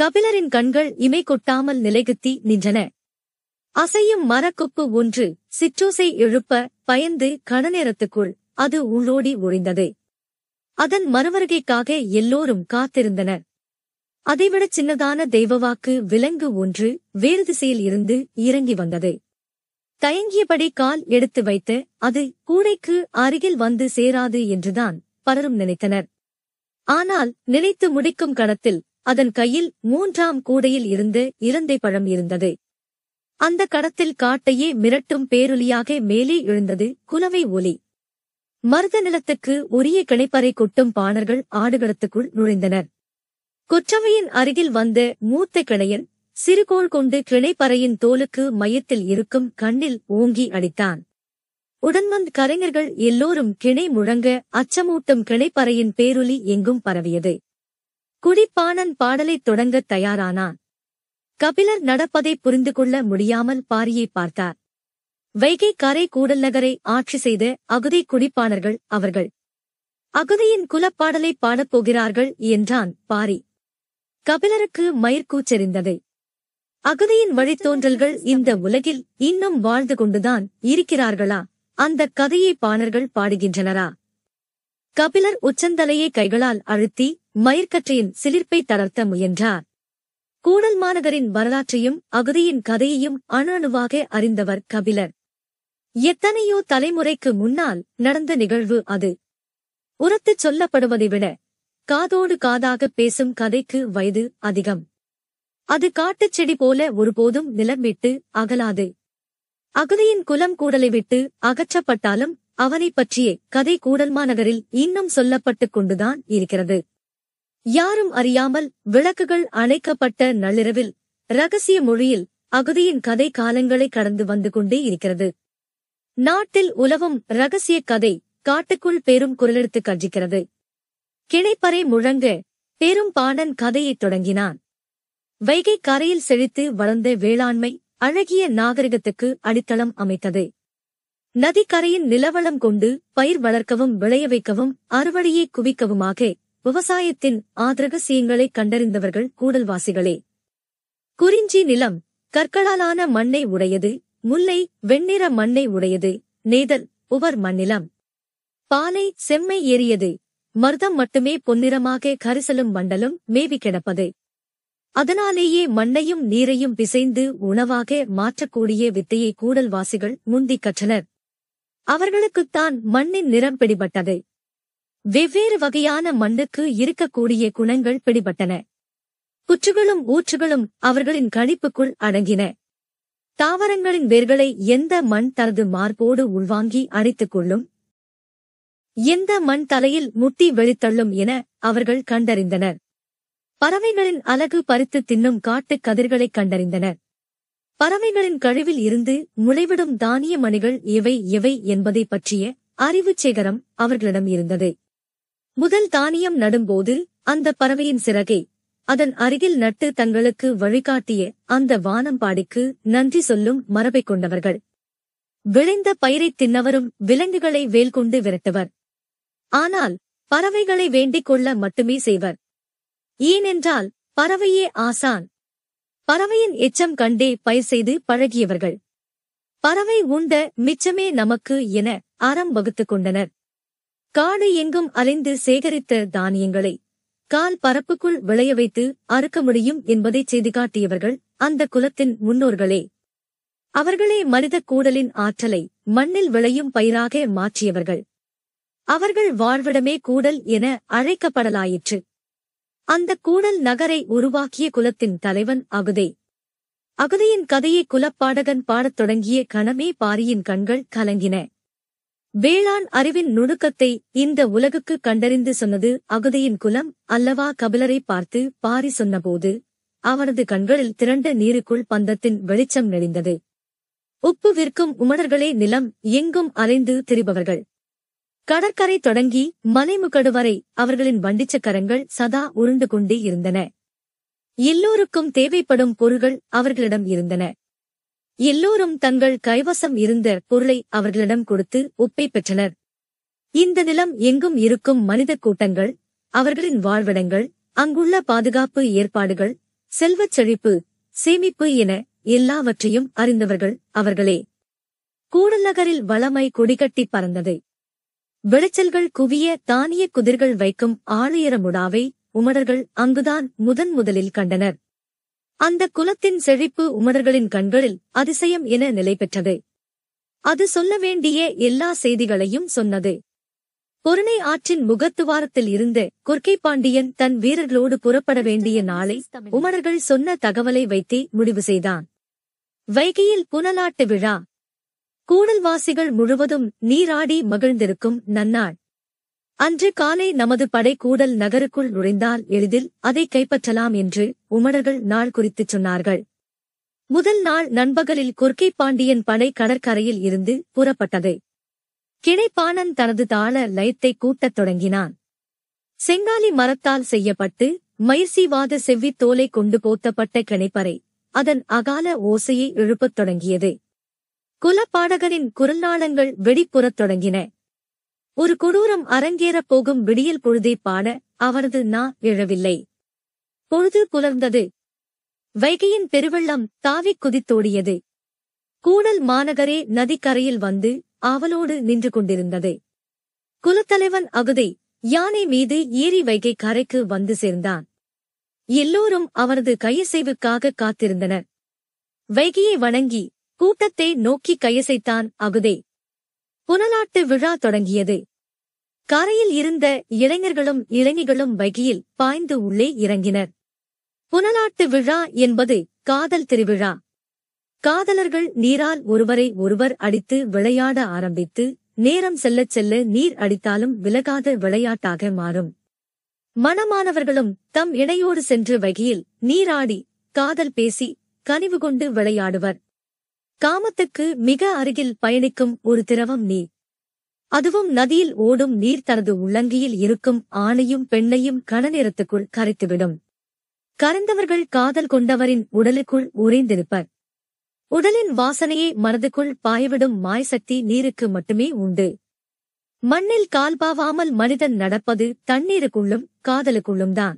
கபிலரின் கண்கள் இமை கொட்டாமல் நிலைகுத்தி நின்றன. அசையும் மரக்கொப்பு ஒன்று சிற்றோசை எழுப்ப பயந்து கணநேரத்துக்குள் அது உள்ளோடி ஒழிந்தது. அதன் மறுவருகைக்காக எல்லோரும் காத்திருந்தனர். அதைவிட சின்னதான தெய்வவாக்கு விலங்கு ஒன்று வேறு திசையில் இருந்து இறங்கி வந்தது. தயங்கியபடி கால் எடுத்து வைத்து அது கூடைக்கு அருகில் வந்து சேராது என்றுதான் பலரும் நினைத்தனர். ஆனால் நினைத்து முடிக்கும் கணத்தில் அதன் கையில் 3ஆம் கூடையில் இருந்து இலந்தை பழம் இருந்தது. அந்த கடத்தில் காட்டையே மிரட்டும் பேரொலியாக மேலே எழுந்தது குலவை ஒலி. மருத நிலத்துக்கு உரிய கிளைப்பறை கொட்டும் பாணர்கள் ஆடுகளத்துக்குள் நுழைந்தனர். கொற்றவையின் அருகில் வந்த மூத்த கிளையன் சிறுகோள் கொண்டு கிளைப்பறையின் தோலுக்கு மையத்தில் இருக்கும் கண்ணில் ஓங்கி அடித்தான். உடன்வந்த கலைஞர்கள் எல்லோரும் கிளை முழங்க அச்சமூட்டும் கிளைப்பறையின் பேரொலி எங்கும் பரவியது. குடிப்பாணன் பாடலைத் தொடங்கத் தயாரானான். கபிலர் நடப்பதை புரிந்து கொள்ள முடியாமல் பாரியை பார்த்தார். வைகை கரை கூடல் நகரை ஆட்சி செய்த அகுதி குடிப்பாணர்கள் அவர்கள். அகுதியின் குலப்பாடலை பாடப்போகிறார்கள் என்றான் பாரி. கபிலருக்கு மயிர்கூச்செறிந்தது. அகுதியின் வழித்தோன்றல்கள் இந்த உலகில் இன்னும் வாழ்ந்து கொண்டுதான் இருக்கிறார்களா? அந்த கதையை பாணர்கள் பாடுகின்றனரா? கபிலர் உச்சந்தலையை கைகளால் அழுத்தி மயிர்கற்றையின் சிலிர்ப்பை தளர்த்த முயன்றார். கூடல் மாநகரின் வரலாற்றையும் அகுதியின் கதையையும் அணுவாக அறிந்தவர் கபிலர். எத்தனையோ தலைமுறைக்கு முன்னால் நடந்த நிகழ்வு அது. உரத்துச் சொல்லப்படுவதை விட காதோடு காதாக பேசும் கதைக்கு வயது அதிகம். அது காட்டுச் செடி போல ஒருபோதும் நிலம் விட்டு அகலாது. அகுதியின் குலம் கூடலை விட்டு அகற்றப்பட்டாலும் அவனை பற்றிய கதை கூடல்மாநகரில் இன்னும் சொல்லப்பட்டுக் கொண்டுதான் இருக்கிறது. யாரும் அறியாமல் விளக்குகள் அணைக்கப்பட்ட நள்ளிரவில் இரகசிய மொழியில் அகுதியின் கதை காலங்களை கடந்து வந்து கொண்டே இருக்கிறது. நாட்டில் உலவும் இரகசிய கதை காட்டுக்குள் பெரும் குரலெடுத்து கர்ஜிக்கிறது. கிளைப்பறை முழங்க பெரும் பாணன் கதையைத் தொடங்கினான். வைகை கரையில் செழித்து வளர்ந்த வேளாண்மை அழகிய நாகரிகத்துக்கு அடித்தளம் அமைத்தது. நதிக்கரையின் நிலவளம் கொண்டு பயிர் வளர்க்கவும் விளைய வைக்கவும் அறுவடையை குவிக்கவுமாக விவசாயத்தின் ஆதிரகசியங்களை கண்டறிந்தவர்கள் கூடல்வாசிகளே. குறிஞ்சி நிலம் கற்களாலான மண்ணை உடையது. முல்லை வெண்ணிற மண்ணை உடையது. நெய்தல் உவர் மண்ணிலம். பாலை செம்மை ஏறியது. மருதம் மட்டுமே பொன்னிறமாக கரிசலும் மண்டலும் மேவி கிடப்பது. அதனாலேயே மண்ணையும் நீரையும் பிசைந்து உணவாக மாற்றக்கூடிய வித்தையை கூடல்வாசிகள் முந்திக் கற்றனர். அவர்களுக்குத்தான் மண்ணின் நிறம் பிடிபட்டது. வெவ்வேறு வகையான மண்ணுக்கு இருக்கக்கூடிய குணங்கள் பிடிபட்டன. புற்றுகளும் ஊற்றுகளும் அவர்களின் கணிப்புக்குள் அடங்கின. தாவரங்களின் வேர்களை எந்த மண் தனது மார்போடு உள்வாங்கி அடித்துக் கொள்ளும், எந்த மண் தலையில் முட்டி வெளித்தள்ளும் என அவர்கள் கண்டறிந்தனர். பறவைகளின் அலகு பறித்து தின்னும் காட்டுக் கதிர்களைக் கண்டறிந்தனர். பறவைகளின் கழிவில் இருந்து முளைவிடும் தானிய மணிகள் எவை எவை என்பதை பற்றிய அறிவுச் சேகரம் அவர்களிடம் இருந்தது. முதல் தானியம் நடும்போது அந்த பறவையின் சிறகை அதன் அருகில் நட்டு தங்களுக்கு வழிகாட்டிய அந்த வானம்பாடிக்கு நன்றி சொல்லும் மரபை கொண்டவர்கள். விளைந்த பயிரைத் தின்னவரும் விலங்குகளை வேல் கொண்டு விரட்டுவர். ஆனால் பறவைகளை வேண்டிக் கொள்ள மட்டுமே செய்வர். ஏனென்றால் பறவையே ஆசான். பறவையின் எச்சம் கண்டே பயிர் செய்து பழகியவர்கள். பறவை உண்ட மிச்சமே நமக்கு என அறம் வகுத்துக் கொண்டனர். காடு எங்கும் அலைந்து சேகரித்த தானியங்களை கால் பரப்புக்குள் விளைய வைத்து அறுக்க முடியும் என்பதை செய்து காட்டியவர்கள் அந்த குலத்தின் முன்னோர்களே. அவர்களே மனித கூடலின் ஆற்றலை மண்ணில் விளையும் பயிராக மாற்றியவர்கள். அவர்கள் வாழ்விடமே கூடல் என அழைக்கப்படலாயிற்று. அந்த கூடல் நகரை உருவாக்கிய குலத்தின் தலைவன் அகுதை. அகுதையின் கதையை குலப்பாடகன் பாடத் தொடங்கிய கணமே பாரியின் கண்கள் கலங்கின. வேளாண் அறிவின் நுணுக்கத்தை இந்த உலகுக்கு கண்டறிந்து சொன்னது அகுதையின் குலம் அல்லவா? கபிலரை பார்த்து பாரி சொன்னபோது அவனது கண்களில் திரண்ட நீருக்குள் பந்தத்தின் வெளிச்சம் நெறிந்தது. உப்பு விற்கும் உமணர்களே நிலம் எங்கும் அலைந்து திரிபவர்கள். கடற்கரை தொடங்கி மலைமுகடு வரை அவர்களின் வண்டிச்சக்கரங்கள் சதா உருண்டு கொண்டே இருந்தன. எல்லோருக்கும் தேவைப்படும் பொருள்கள் அவர்களிடம் இருந்தன. எல்லோரும் தங்கள் கைவசம் இருந்த பொருளை அவர்களிடம் கொடுத்து ஒப்பை பெற்றனர். இந்த நிலம் எங்கும் இருக்கும் மனித கூட்டங்கள், அவர்களின் வாழ்விடங்கள், அங்குள்ள பாதுகாப்பு ஏற்பாடுகள், செல்வச் செழிப்பு, சேமிப்பு என எல்லாவற்றையும் அறிந்தவர்கள் அவர்களே. கூடல் நகரில் வளமை கொடிகட்டி பறந்தது. விளைச்சல்கள் குவிய தானிய குதிர்கள் வைக்கும் ஆளையர முடாவை உமணர்கள் அங்குதான் முதன் முதலில் கண்டனர். அந்த குலத்தின் செழிப்பு உமணர்களின் கண்களில் அதிசயம் என நிலை பெற்றது. அது சொல்ல வேண்டிய எல்லா செய்திகளையும் சொன்னது. பொருணை ஆற்றின் முகத்துவாரத்தில் இருந்த கொர்க்கை பாண்டியன் தன் வீரர்களோடு புறப்பட வேண்டிய நாளை உமணர்கள் சொன்ன தகவலை வைத்தே முடிவு செய்தான். வைகையில் புனலாட்டு விழா, கூடல்வாசிகள் முழுவதும் நீராடி மகிழ்ந்திருக்கும் நன்னாள் அன்று காலை நமது படை கூடல் நகருக்குள் நுழைந்தால் எளிதில் அதை கைப்பற்றலாம் என்று உமணர்கள் நாள் குறித்துச் சொன்னார்கள். முதல் நாள் நண்பகலில் கொர்க்கை பாண்டியன் படை கடற்கரையில் இருந்து புறப்பட்டது. கிடைப்பாணன் தனது தாள லயத்தை கூட்டத் தொடங்கினான். செங்காலி மரத்தால் செய்யப்பட்டு மயிர்சீவாத செவ்வித் தோலை கொண்டு போத்தப்பட்ட கிணைப்பறை அதன் அகால ஓசையை எழுப்பத் தொடங்கியது. குலப்பாடகரின் குரல்நாளங்கள் வெடிப்புறத் தொடங்கின. ஒரு கொடூரம் அரங்கேறப் போகும் விடியல் பொழுதை பாட அவரது நா எழவில்லை. பொழுது புலர்ந்தது. வைகையின் பெருவெள்ளம் தாவிக் குதித்தோடியது. கூடல் மாநகரே நதிக்கரையில் வந்து ஆவலோடு நின்று கொண்டிருந்தது. குலத்தலைவன் அகுதை யானை மீது ஏறி வைகை கரைக்கு வந்து சேர்ந்தான். எல்லோரும் அவரது கையசைவுக்காக காத்திருந்தனர். வைகையை வணங்கி கூட்டத்தை நோக்கி கையசைத்தான் அகுதை. புனலாட்டு விழா தொடங்கியது. கரையில் இருந்த இளைஞர்களும் இளைஞிகளும் வைகையில் பாய்ந்து உள்ளே இறங்கினர். புனலாட்டு விழா என்பது காதல் திருவிழா. காதலர்கள் நீரால் ஒருவரை ஒருவர் அடித்து விளையாட ஆரம்பித்து நேரம் செல்லச் செல்ல நீர் அடித்தாலும் விலகாத விளையாட்டாக மாறும். மணமானவர்களும் தம் இணையோடு சென்று வைகையில் நீராடி காதல் பேசி கனிவு கொண்டு விளையாடுவர். காமத்துக்கு மிக அருகில் பயணிக்கும் ஒரு திரவம் நீர். அதுவும் நதியில் ஓடும் நீர் தனது உள்ளங்கையில் இருக்கும் ஆணையும் பெண்ணையும் கணநேரத்துக்குள் கரைத்துவிடும். கரைந்தவர்கள் காதல் கொண்டவரின் உடலுக்குள் உறைந்திருப்பர். உடலின் வாசனையை மனதுக்குள் பாய்விடும் மாய்சக்தி நீருக்கு மட்டுமே உண்டு. மண்ணில் கால்பாவாமல் மனிதன் நடப்பது தண்ணீருக்குள்ளும் காதலுக்குள்ளும் தான்.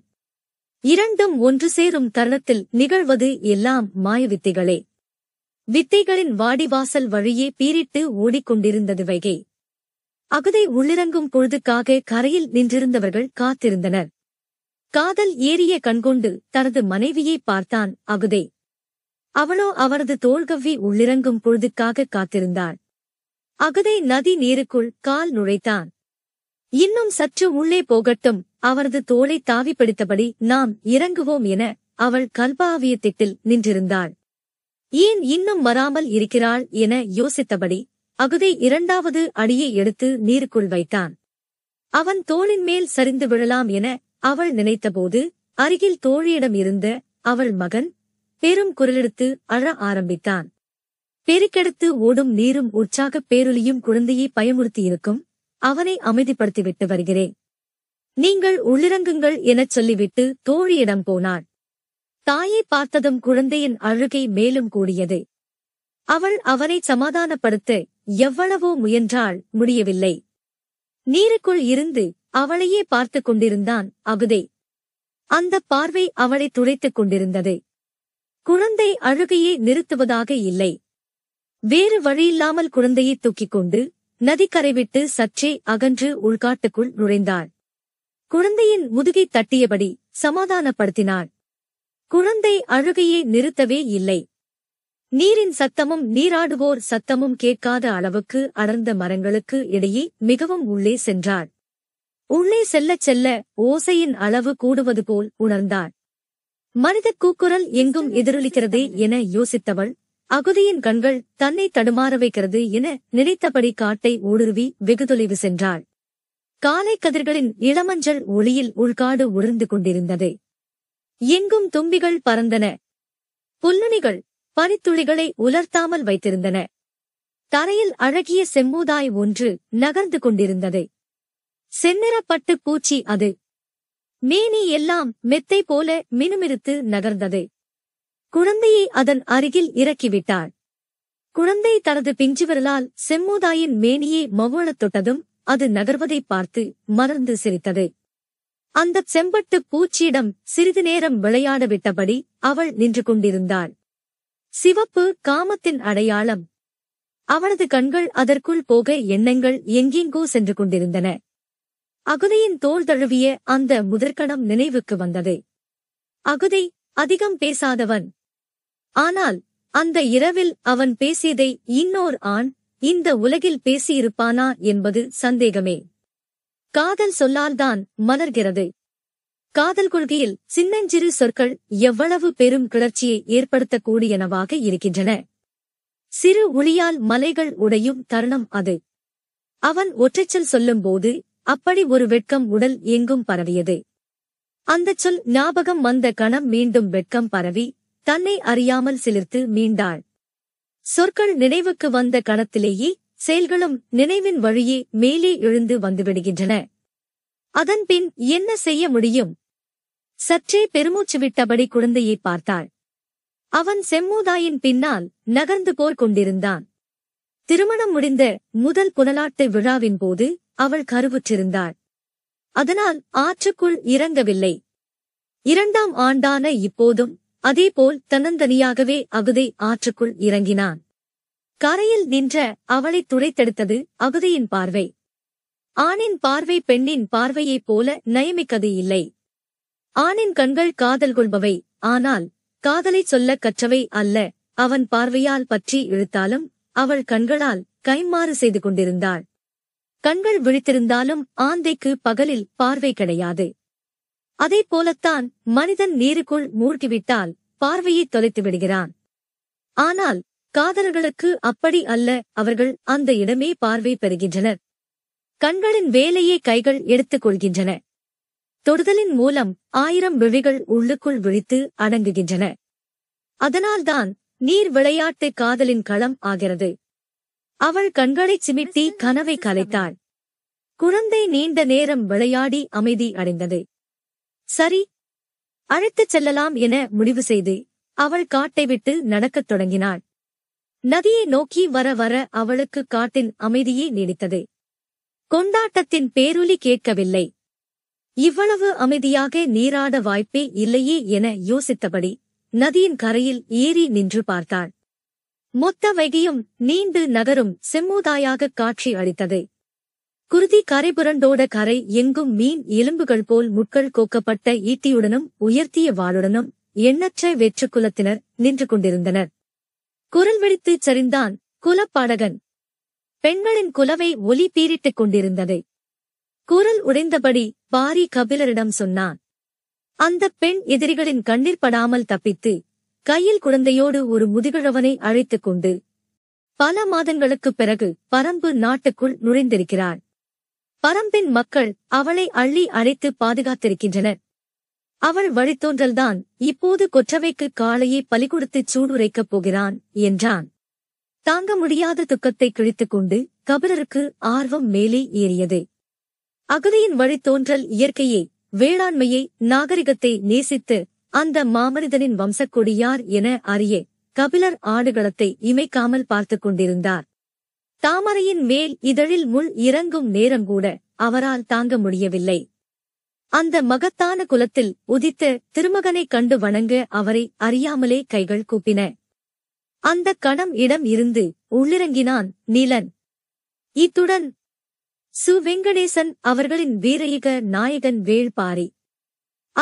இரண்டும் ஒன்று சேரும் தருணத்தில் நிகழ்வது எல்லாம் மாயவித்தைகளே. வித்தைகளின் வாடிவாசல் வழியே பீரிட்டு ஓடிக்கொண்டிருந்தது வைகை. அகுதை உள்ளிறங்கும் பொழுதுக்காக கரையில் நின்றிருந்தவர்கள் காத்திருந்தனர். காதல் ஏறிய கண்கொண்டு தனது மனைவியை பார்த்தான் அகுதை. அவளோ அவரது தோள்கவ்வி உள்ளிறங்கும் பொழுதுக்காக காத்திருந்தாள். அகுதை நதி நீருக்குள் கால் நுழைத்தான். இன்னும் சற்று உள்ளே போகட்டும், அவரது தோளை தாவி பிடித்தபடி நாம் இறங்குவோம் என அவள் கல்பாவிய திட்டில் நின்றிருந்தாள். ஏன் இன்னும் வராமல் இருக்கிறாள் என யோசித்தபடி அகுதை இரண்டாவது அடியை எடுத்து நீருக்குள் வைத்தான். அவன் தோளின் மேல் சரிந்து விழலாம் என அவள் நினைத்தபோது அருகில் தோழியிடம் இருந்த அவள் மகன் பெரும் குரலெடுத்து அழ ஆரம்பித்தான். பெருக்கெடுத்து ஓடும் நீரும் உற்சாகப் பேரொலியும் குழந்தையை பயமுறுத்தியிருக்கும். அவனை அமைதிப்படுத்திவிட்டு வருகிறேன், நீங்கள் உள்ளிறங்குங்கள் எனச் சொல்லிவிட்டு தோழியிடம் போனாள். தாயை பார்த்ததும் குழந்தையின் அழுகை மேலும் கூடியது. அவள் அவனை சமாதானப்படுத்த எவ்வளவோ முயன்றாள், முடியவில்லை. நீருக்குள் இருந்து அவளையே பார்த்துக் கொண்டிருந்தான் அகுதை. அந்த பார்வை அவளை துளைத்துக் கொண்டிருந்தது. குழந்தை அழுகையை நிறுத்துவதாக இல்லை. வேறு வழியில்லாமல் குழந்தையை தூக்கிக் கொண்டு நதிக்கரை விட்டு சற்றே அகன்று உள்காட்டுக்குள் நுழைந்தாள். குழந்தையின் முதுகை தட்டியபடி சமாதானப்படுத்தினாள். குழந்தை அழுகையை நிறுத்தவே இல்லை. நீரின் சத்தமும் நீராடுவோர் சத்தமும் கேட்காத அளவுக்கு அடர்ந்த மரங்களுக்கு இடையே மிகவும் உள்ளே சென்றாள். உள்ளே செல்லச் செல்ல ஓசையின் அளவு கூடுவது போல் உணர்ந்தாள். மனித கூக்குரல் எங்கும் எதிரொலிக்கிறதே என யோசித்தவள் அகதியின் கண்கள் தன்னை தடுமாற வைக்கிறது என நினைத்தபடி காட்டை ஊடுருவி வெகுதொலைவு சென்றாள். காலை கதிர்களின் இளமஞ்சள் ஒளியில் உள்காடு உணர்ந்து கொண்டிருந்தது. எங்கும் தும்பிகள் பறந்தன. புல்லுணிகள் பனித்துளிகளை உலர்த்தாமல் வைத்திருந்தன. தரையில் அழகிய செம்மூதாய் ஒன்று நகர்ந்து கொண்டிருந்தது. செந்நிறப்பட்டு பூச்சி அது. மேனி எல்லாம் மெத்தை போல மினுமிருத்து நகர்ந்தது. குழந்தையை அதன் அருகில் இறக்கிவிட்டாள். குழந்தை தனது பிஞ்சுவிரலால் செம்மூதாயின் மேனியை மவுளத் தொட்டதும் அது நகர்வதை பார்த்து மலர்ந்து சிரித்தது. அந்தச் செம்பட்டு பூச்சியிடம் சிறிது நேரம் விளையாட விட்டபடி அவள் நின்று கொண்டிருந்தாள். சிவப்பு காமத்தின் அடையாளம். அவளது கண்கள் அதற்குள் போக எண்ணங்கள் எங்கெங்கோ சென்று கொண்டிருந்தன. அகுதியின் தோள் தழுவிய அந்த முதற்கணம் நினைவுக்கு வந்தது. அகுதி அதிகம் பேசாதவன். ஆனால் அந்த இரவில் அவன் பேசியதை இன்னோர் ஆண் இந்த உலகில் பேசியிருப்பானா என்பது சந்தேகமே. காதல் சொல்லால்தான் மலர்கிறது. காதல் கொள்கையில் சின்னஞ்சிறு சொற்கள் எவ்வளவு பெரும் கிளர்ச்சியை ஏற்படுத்தக்கூடியனவாக இருக்கின்றன. சிறு ஒளியால் மலைகள் உடையும் தருணம் அது. அவன் ஒற்றைச்சொல் சொல்லும்போது அப்படி ஒரு வெட்கம் உடல் எங்கும் பரவியது. அந்தச் சொல் ஞாபகம் வந்த கணம் மீண்டும் வெட்கம் பரவி தன்னை அறியாமல் சிலிர்த்து மீண்டாள். சொற்கள் நினைவுக்கு வந்த கணத்திலேயே செயல்களும் நினைவின் வழியே மேலே எழுந்து வந்துவிடுகின்றன. அதன்பின் என்ன செய்ய முடியும்? சற்றே பெருமூச்சு விட்டபடி குழந்தையை பார்த்தாள். அவன் செம்மூதாயின் பின்னால் நகர்ந்து போர் கொண்டிருந்தான். திருமணம் முடிந்த முதல் புனலாட்டு விழாவின் போது அவள் கருவுற்றிருந்தாள். அதனால் ஆற்றுக்குள் இறங்கவில்லை. 2ஆம் ஆண்டான இப்போதும் அதேபோல் தன்னந்தனியாகவே அகுதை ஆற்றுக்குள் இறங்கினான். கரையில் நின்ற அவளைத் துடைத்தெடுத்தது அகுதியின் பார்வை. ஆணின் பார்வை பெண்ணின் பார்வையைப் போல நயமிக்கது இல்லை. ஆணின் கண்கள் காதல் கொள்பவை, ஆனால் காதலைச் சொல்லக் கற்றவை அல்ல. அவன் பார்வையால் பற்றி இழுத்தாலும் அவள் கண்களால் கைமாறு செய்து கொண்டிருந்தாள். கண்கள் விழித்திருந்தாலும் ஆந்தைக்கு பகலில் பார்வை கிடையாது. அதே போலத்தான் மனிதன் நீருக்குள் மூழ்கிவிட்டால் பார்வையை தொலைத்து விடுகிறான். ஆனால் காதலர்களுக்கு அப்படி அல்ல. அவர்கள் அந்த இடமே பார்வை பெறுகின்றனர். கண்களின் வேலையை கைகள் எடுத்துக் கொள்கின்றன. தொடுதலின் மூலம் 1000 விழிகள் உள்ளுக்குள் விழித்து அடங்குகின்றன. அதனால்தான் நீர் விளையாட்டு காதலின் களம் ஆகிறது. அவள் கண்களைச் சிமிட்டி கனவை கலைத்தாள். குழந்தை நீண்ட நேரம் விளையாடி அமைதி அடைந்தது. சரி, அழைத்துச் செல்லலாம் என முடிவு செய்து அவள் காட்டை விட்டு நடக்கத் தொடங்கினாள். நதியை நோக்கி வர வர அவளுக்கு காட்டின் அமைதியே நீடித்தது. கொண்டாட்டத்தின் பேரொலி கேட்கவில்லை. இவ்வளவு அமைதியாக நீராட வாய்ப்பே இல்லையே என யோசித்தபடி நதியின் கரையில் ஏறி நின்று பார்த்தாள். மொத்த வைகையும் நீண்டு நகரும் செம்மூதாயாக காட்சி அளித்தது. குருதி கரைபுரண்டோட கரை எங்கும் மீன் எலும்புகள் போல் முட்கள் கோக்கப்பட்ட ஈட்டியுடனும் உயர்த்திய வாளுடனும் எண்ணற்ற வெற்றுக்குலத்தினர் நின்று கொண்டிருந்தனர். குரல் வெடித்துச் சரிந்தான் குலப்பாடகன். பெண்களின் குலவை ஒலி பீரிட்டுக் கொண்டிருந்தது. குரல் உடைந்தபடி பாரி கபிலரிடம் சொன்னான். அந்தப் பெண் எதிரிகளின் கண்ணிற்படாமல் தப்பித்து கையில் குழந்தையோடு ஒரு முதுகிழவனை அழைத்துக் கொண்டு பல மாதங்களுக்குப் பிறகு பரம்பு நாட்டுக்குள் நுழைந்திருக்கிறாள். பரம்பின் மக்கள் அவளை அள்ளி அழைத்து பாதுகாத்திருக்கின்றனர். அவள் வழித்தோன்றல்தான் இப்போது கொற்றவைக்கு காளையை பலி கொடுத்துச் சூடுரைக்கப் போகிறான் என்றான். தாங்க முடியாத துக்கத்தை கிழித்துக் கொண்டு கபிலருக்கு ஆர்வம் மேலே ஏறியது. அகதியின் வழித்தோன்றல் இயற்கையை, வேளாண்மையை, நாகரிகத்தை நேசித்து அந்த மாமனிதனின் வம்சக்கொடியார் என அறிய கபிலர் ஆடுகளத்தை இமைக்காமல் பார்த்துக் கொண்டிருந்தார். தாமரையின் மேல் இதழில் முள் இறங்கும் நேரங்கூட அவரால் தாங்க முடியவில்லை. அந்த மகத்தான குலத்தில் உதித்த திருமகனைக் கண்டு வணங்க அவரை அறியாமலே கைகள் கூப்பின. அந்தக் கணம் இடம் இருந்து உள்ளிறங்கினான் நீலன். இத்துடன் சு. வெங்கடேசன் அவர்களின் வீரயுக நாயகன் வேள்பாரி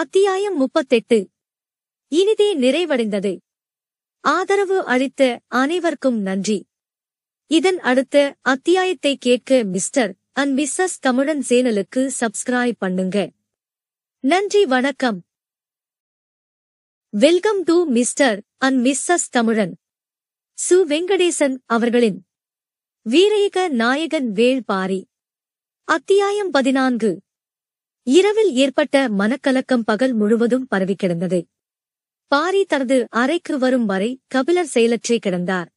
அத்தியாயம் 38 இனிதே நிறைவடைந்தது. ஆதரவு அளித்த அனைவருக்கும் நன்றி. இதன் அடுத்த அத்தியாயத்தை கேட்க மிஸ்டர் அண்ட் பிசஸ் தமிழன் சேனலுக்கு சப்ஸ்கிரைப் பண்ணுங்க. நன்றி, வணக்கம். Welcome to mister and Mrs தமிழன். சு வெங்கடேசன் அவர்களின் வீரேக நாயகன் வேள்பாரி அத்தியாயம் 14. இரவில் ஏற்பட்ட மனக்கலக்கம் பகல் முழுவதும் பரவி கிடந்தது. பாரி தனது அறைக்கு வரும் வரை கபிலர் செயலற்றே கிடந்தார்.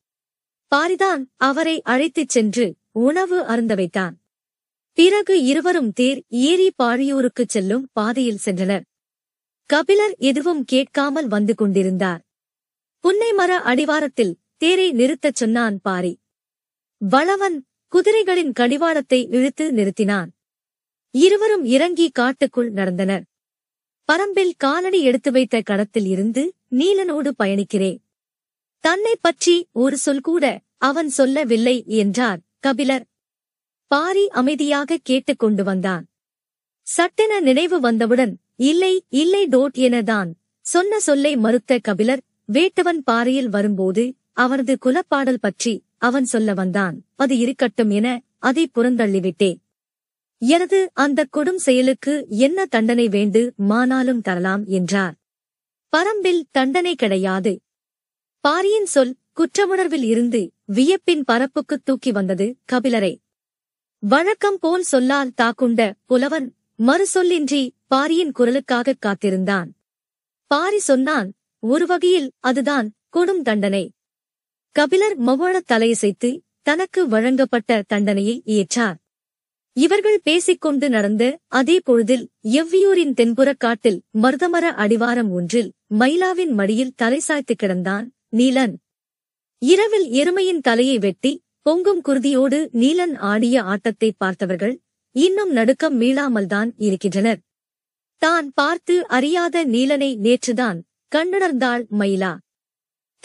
பாரிதான் அவரை அழைத்துச் சென்று உணவு அருந்த வைத்தான். பிறகு இருவரும் தேர் ஏறி பாழியூருக்குச் செல்லும் பாதையில் சென்றனர். கபிலர் எதுவும் கேட்காமல் வந்து கொண்டிருந்தார். புன்னைமர அடிவாரத்தில் தேரை நிறுத்தச் சொன்னான் பாரி. வளவன் குதிரைகளின் கடிவாளத்தை இழுத்து நிறுத்தினான். இருவரும் இறங்கி காட்டுக்குள் நடந்தனர். பரம்பில் காலடி எடுத்து வைத்த கடத்தில் இருந்து நீலனோடு பயணிக்கிறேன். தன்னை பற்றி ஒரு சொல் கூட அவன் சொல்லவில்லை என்றார் கபிலர். பாரி அமைதியாக கேட்டுக்கொண்டு வந்தான். சட்டென நினைவு வந்தவுடன் இல்லை இல்லை டோட் எனதான் சொன்ன சொல்லை மறுத்த கபிலர் வேட்டவன் பாரியில் வரும்போது அவரது குலப்பாடல் பற்றி அவன் சொல்ல வந்தான். அது இருக்கட்டும் என அதை புறந்தள்ளிவிட்டேன். எனது அந்த கொடும் செயலுக்கு என்ன தண்டனை வேண்டு மானாலும் தரலாம் என்றார். பரம்பில் தண்டனை கிடையாது. பாரியின் சொல் குற்றமுணர்வில் இருந்து வியப்பின் பரப்புக்கு தூக்கி வந்தது கபிலரை. வழக்கம் போல் சொல்லால் தாக்குண்ட புலவன் மறுசொல்லின்றி பாரியின் குரலுக்காக காத்திருந்தான். பாரி சொன்னான், ஒரு வகையில் அதுதான் கொடும் தண்டனை. கபிலர் மௌனத் தலையசைத்து தனக்கு வழங்கப்பட்ட தண்டனையை ஏற்றார். இவர்கள் பேசிக்கொண்டு நடந்த அதே பொழுதில் எவ்வியூரின் தென்புறக் காட்டில் மருதமர அடிவாரம் ஒன்றில் மயிலாவின் மடியில் தலை சாய்த்து கிடந்தான் நீலன். இரவில் எருமையின் தலையை வெட்டி பொங்கும் குருதியோடு நீலன் ஆடிய ஆட்டத்தை பார்த்தவர்கள் இன்னும் நடுக்கம் மீளாமல்தான் இருக்கின்றனர். தான் பார்த்து அறியாத நீலனை நேற்றுதான் கண்ணுணர்ந்தாள் மயிலா.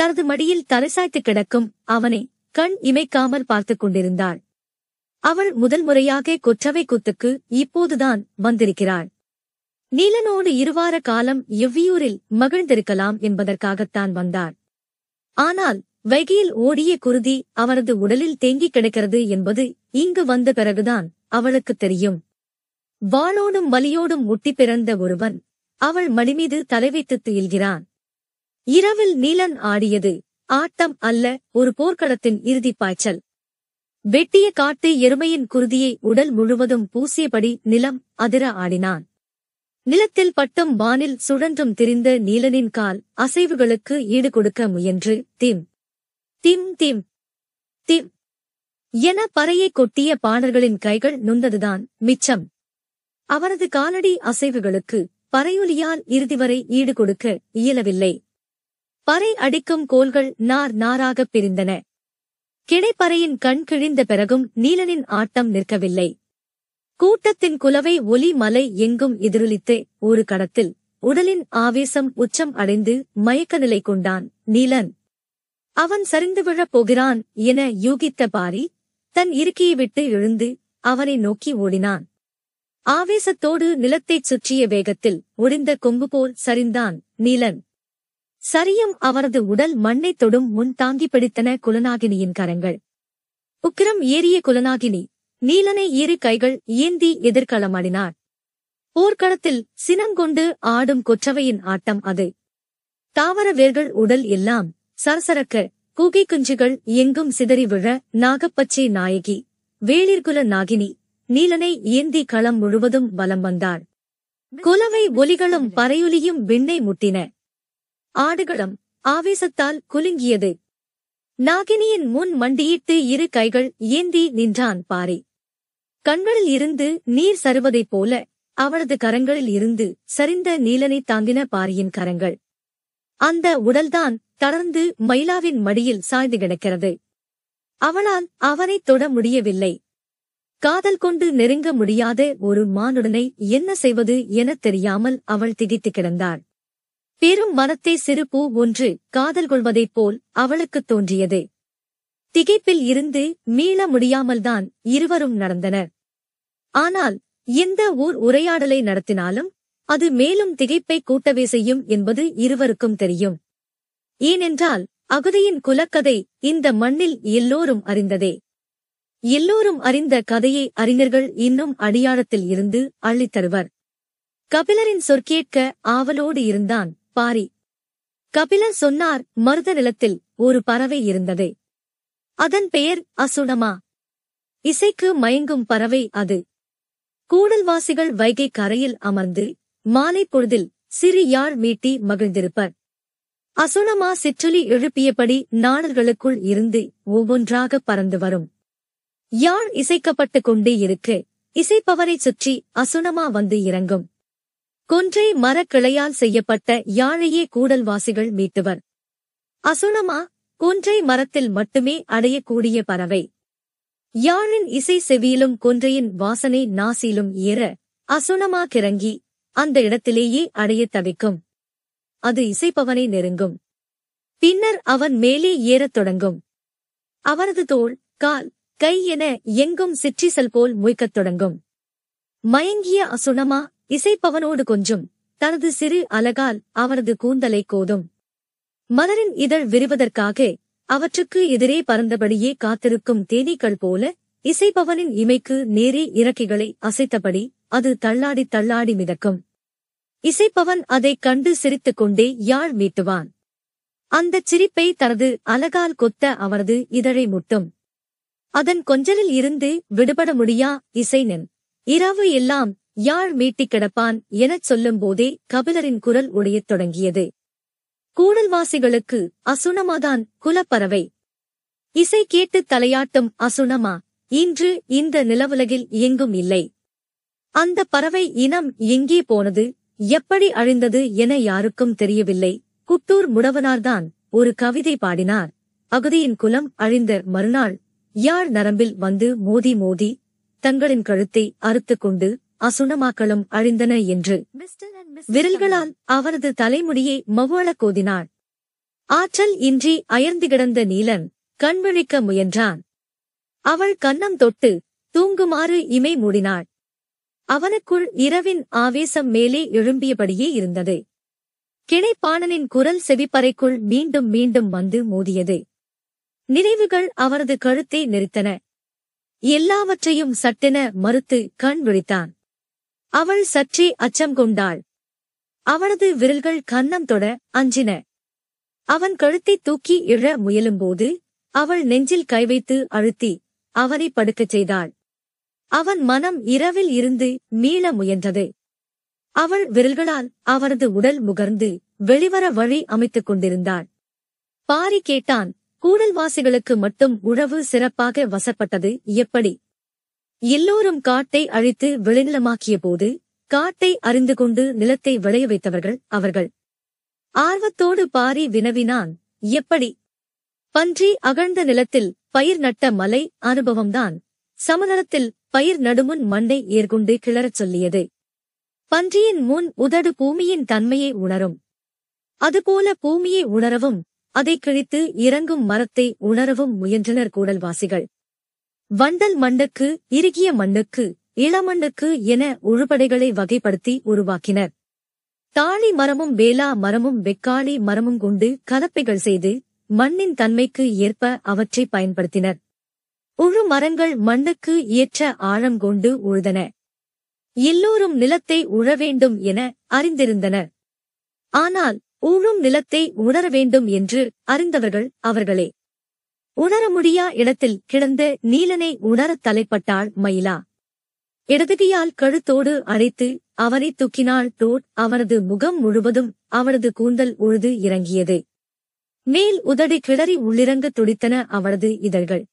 தனது மடியில் தலை சாய்த்து கிடக்கும் அவனை கண் இமைக்காமல் பார்த்துக் கொண்டிருந்தாள். அவள் முதல் முறையாக கொற்றவை கூத்துக்கு இப்போதுதான் வந்திருக்கிறாள். நீலனோடு இருவார காலம் எவ்வியூரில் மகிழ்ந்திருக்கலாம் என்பதற்காகத்தான் வந்தாள். ஆனால் வைகையில் ஓடிய குருதி அவரது உடலில் தேங்கிக் கிடக்கிறது என்பது இங்கு வந்த பிறகுதான் அவளுக்கு தெரியும். வாளோடும் வலியோடும் முட்டி பிறந்த ஒருவன் அவள் மடிமீது தலைவைத்து துயில்கிறான். இரவில் நீலன் ஆடியது ஆட்டம் அல்ல, ஒரு போர்க்களத்தின் இறுதிப் பாய்ச்சல். வெட்டிய காட்டு எருமையின் குருதியை உடல் முழுவதும் பூசியபடி நிலம் அதிர ஆடினான். நிலத்தில் பட்டும் வானில் சுழன்றும் திரிந்த நீலனின் கால் அசைவுகளுக்கு ஈடுகொடுக்க முயன்று திம் திம் திம் திம் என பறையை கொட்டிய பாணர்களின் கைகள் நுந்ததுதான் மிச்சம். அவரது காலடி அசைவுகளுக்கு பறையொலியால் இறுதிவரை ஈடுகொடுக்க இயலவில்லை. பறை அடிக்கும் கோல்கள் நார் நாராகப் பிரிந்தன. கிடைப்பறையின் கண் கிழிந்த பிறகும் நீலனின் ஆட்டம் நிற்கவில்லை. கூட்டத்தின் குலவை ஒலி மலை எங்கும் எதிரொலித்தே ஒரு கடத்தில் உடலின் ஆவேசம் உச்சம் அடைந்து மயக்க நிலை கொண்டான் நீலன். அவன் சரிந்து விழப் போகிறான் என யூகித்த பாரி தன் இருக்கையை விட்டு எழுந்து அவனை நோக்கி ஓடினான். ஆவேசத்தோடு நிலத்தைச் சுற்றிய வேகத்தில் ஒடிந்த கொம்பு போல் சரிந்தான் நீலன். சரியும் அவரது உடல் மண்ணைத் தொடும் முன் தாங்கி பிடித்தன குலநாகினியின் கரங்கள். உக்கிரம் ஏறிய குலநாகினி நீலனை இரு கைகள் ஏந்தி எதிர்களமாடினார். போர்க்களத்தில் சினங்கொண்டு ஆடும் கொற்றவையின் ஆட்டம் அது. தாவர வேர்கள் உடல் எல்லாம் சரசரக்க, கூகை குஞ்சுகள் எங்கும் சிதறி விழ நாகப்பச்சை நாயகி வேளிர்குல நாகினி நீலனை ஏந்தி களம் முழுவதும் வலம் வந்தாள். குலவை ஒலிகளும் பறையொலியும் விண்ணை முட்டின. ஆடுகளம் ஆவேசத்தால் குலுங்கியது. நாகினியின் முன் மண்டியிட்டு இரு கைகள் ஏந்தி நின்றான் பாரி. கண்களில் இருந்து நீர் சருவதைப் போல அவளது கரங்களில் இருந்து சரிந்த நீலனை தாங்கின பாரியின் கரங்கள். அந்த உடல்தான் தளர்ந்து மயிலாவின் மடியில் சாய்ந்து கிடக்கிறது. அவளால் அவனைத் தொட முடியவில்லை. காதல் கொண்டு நெருங்க முடியாத ஒரு மானுடனை என்ன செய்வது எனத் தெரியாமல் அவள் திகைத்து கிடந்தாள். பெரும் மரத்தை சிறு பூ ஒன்று காதல் கொள்வதைப் போல் அவளுக்குத் தோன்றியது. திகைப்பில் இருந்து மீள முடியாமல்தான் இருவரும் நடந்தனர். ஆனால் எந்த ஊர் உரையாடலை நடத்தினாலும் அது மேலும் திகைப்பை கூட்டவே செய்யும் என்பது இருவருக்கும் தெரியும். ஏனென்றால் அகதியின் குலக்கதை இந்த மண்ணில் எல்லோரும் அறிந்ததே. எல்லோரும் அறிந்த கதையை அறிஞர்கள் இன்னும் அடியாழத்தில் இருந்து அள்ளித்தருவர். கபிலரின் சொற்கேட்க ஆவலோடு இருந்தான் பாரி. கபிலர் சொன்னார், மருத நிலத்தில் ஒரு பறவை இருந்ததே, அதன் பெயர் அசுடமா. இசைக்கு மயங்கும் பறவை அது. கூடல்வாசிகள் வைகை கரையில் அமர்ந்து மாலை பொழுதில் சிறு யாழ் மீட்டி மகிழ்ந்திருப்பர். அசுணமா சிற்றொலி எழுப்பியபடி நாடல்களுக்குள் இருந்து ஒவ்வொன்றாக பறந்து வரும். யாழ் இசைக்கப்பட்டு கொண்டே இருக்கு. இசைப்பவரைச் சுற்றி அசுணமா வந்து இறங்கும். கொன்றை மரக்கிளையால் செய்யப்பட்ட யாழையே கூடல்வாசிகள் மீட்டுவர். அசுணமா கொன்றை மரத்தில் மட்டுமே அடையக்கூடிய பறவை. யாழின் இசை செவியிலும் கொன்றையின் வாசனை நாசிலும் ஏற அசுணமா கிறங்கி அந்த இடத்திலேயே அடையத் தவிக்கும். அது இசைப்பவனை நெருங்கும். பின்னர் அவன் மேலே ஏறத் தொடங்கும். அவரது தோள், கால், கை என எங்கும் சிற்றிசல் போல் முய்க்கத் தொடங்கும். மயங்கிய அசுணமா இசைப்பவனோடு கொஞ்சும். தனது சிறு அலகால் அவரது கூந்தலை கோதும். மலரின் இதழ் விரிவதற்காக அவற்றுக்கு எதிரே பறந்தபடியே காத்திருக்கும் தேனீக்கள் போல இசைப்பவனின் இமைக்கு நேரே இறக்கைகளை அசைத்தபடி அது தள்ளாடி தள்ளாடி மிதக்கும். இசைப்பவன் அதைக் கண்டு சிரித்துக் கொண்டே யாழ் மீட்டுவான். அந்தச் சிரிப்பை தனது அலகால் கொத்த அவரது இதழை முட்டும். அதன் கொஞ்சலில் இருந்து விடுபட முடியா இசைனன் இரவு எல்லாம் யாழ் மீட்டிக் கிடப்பான் எனச் சொல்லும் போதே கபிலரின் குரல் ஒலிக்கத் தொடங்கியது. கூடல்வாசிகளுக்கு அசுணமாதான் குலப்பறவை. இசை கேட்டு தலையாட்டும் அசுணமா இன்று இந்த நிலவுலகில் எங்கும் இல்லை. அந்த பறவை இனம் எங்கே போனது, எப்படி அழிந்தது என யாருக்கும் தெரியவில்லை. குட்டூர் முடவனார்தான் ஒரு கவிதை பாடினார். அகதியின் குலம் அழிந்த மறுநாள் யாழ் நரம்பில் வந்து மோதி மோதி தங்களின் கழுத்தை அறுத்துக் கொண்டு அசுணமாக்களும் அழிந்தன என்று விரல்களால் அவரது தலைமுடியை மவுளக் கோதினாள். ஆற்றல் இன்றி அயர்ந்து கிடந்த நீலன் கண்விழிக்க முயன்றான். அவள் கன்னம் தொட்டு தூங்குமாறு இமை மூடினாள். அவனுக்குள் இரவின் ஆவேசம் மேலே எழும்பியபடியே இருந்தது. கிணைப்பாணனின் குரல் செவிப்பறைக்குள் மீண்டும் மீண்டும் வந்து மோதியது. நினைவுகள் அவரது கழுத்தை நெரித்தன. எல்லாவற்றையும் சட்டென மறுத்து கண் விழித்தான். அவள் சற்றே அச்சம் கொண்டாள். அவளது விரல்கள் கன்னம் தொட அஞ்சின. அவன் கழுத்தை தூக்கி இழ முயலும்போது அவள் நெஞ்சில் கை வைத்து அழுத்தி அவனை படுக்கச் செய்தாள். அவன் மனம் இரவில் இருந்து மீள முயன்றது. அவள் விரல்களால் அவரது உடல் முகர்ந்து வெளிவர வழி அமைத்துக் கொண்டிருந்தாள். பாரி கேட்டான், கூடல்வாசிகளுக்கு மட்டும் உழவு சிறப்பாக வசப்பட்டது எப்படி? எல்லோரும் காட்டை அழித்து விளைநிலமாக்கிய போது காட்டை அறிந்து கொண்டு நிலத்தை விளைய வைத்தவர்கள் அவர்கள். ஆர்வத்தோடு பாரி வினவினான், எப்படி? பன்றி அகழ்ந்த நிலத்தில் பயிர் நட்ட மலை அனுபவம்தான் சமதளத்தில் பயிர் நடுமுன் மண்டை ஏர்கொண்டு கிளறச் சொல்லியது. பன்றியின் முன் உதடு பூமியின் தன்மையை உணரும். அதுபோல பூமியை உணரவும் அதைக் கிழித்து இறங்கும் மரத்தை உணரவும் முயன்றனர் கூடல்வாசிகள். வண்டல் மண்ணுக்கு, இறுகிய மண்ணுக்கு, இளமண்ணுக்கு என உழுபடைகளை வகைப்படுத்தி உருவாக்கினர். தாழி மரமும் வேலா மரமும் வெக்காளி மரமும் கொண்டு கலப்பைகள் செய்து மண்ணின் தன்மைக்கு ஏற்ப அவற்றை பயன்படுத்தினர். உழு மரங்கள் மண்ணுக்கு ஏற்ற ஆழம் கொண்டு உழுதன. எல்லோரும் நிலத்தை உழ வேண்டும் என அறிந்திருந்தனர். ஆனால் உழும் நிலத்தை உணர வேண்டும் என்று அறிந்தவர்கள் அவர்களே. உணர முடியா இடத்தில் கிடந்த நீலனை உணரத் தலைப்பட்டாள் மயிலா. இடதுகையால் கழுத்தோடு அடைத்து அவனை தூக்கினாள் தோட். அவனது முகம் முழுவதும் அவனது கூந்தல் உழுது இறங்கியது. மேல் உதடு கிளறி உள்ளிறங்க துடித்தன அவனது இதழ்கள்.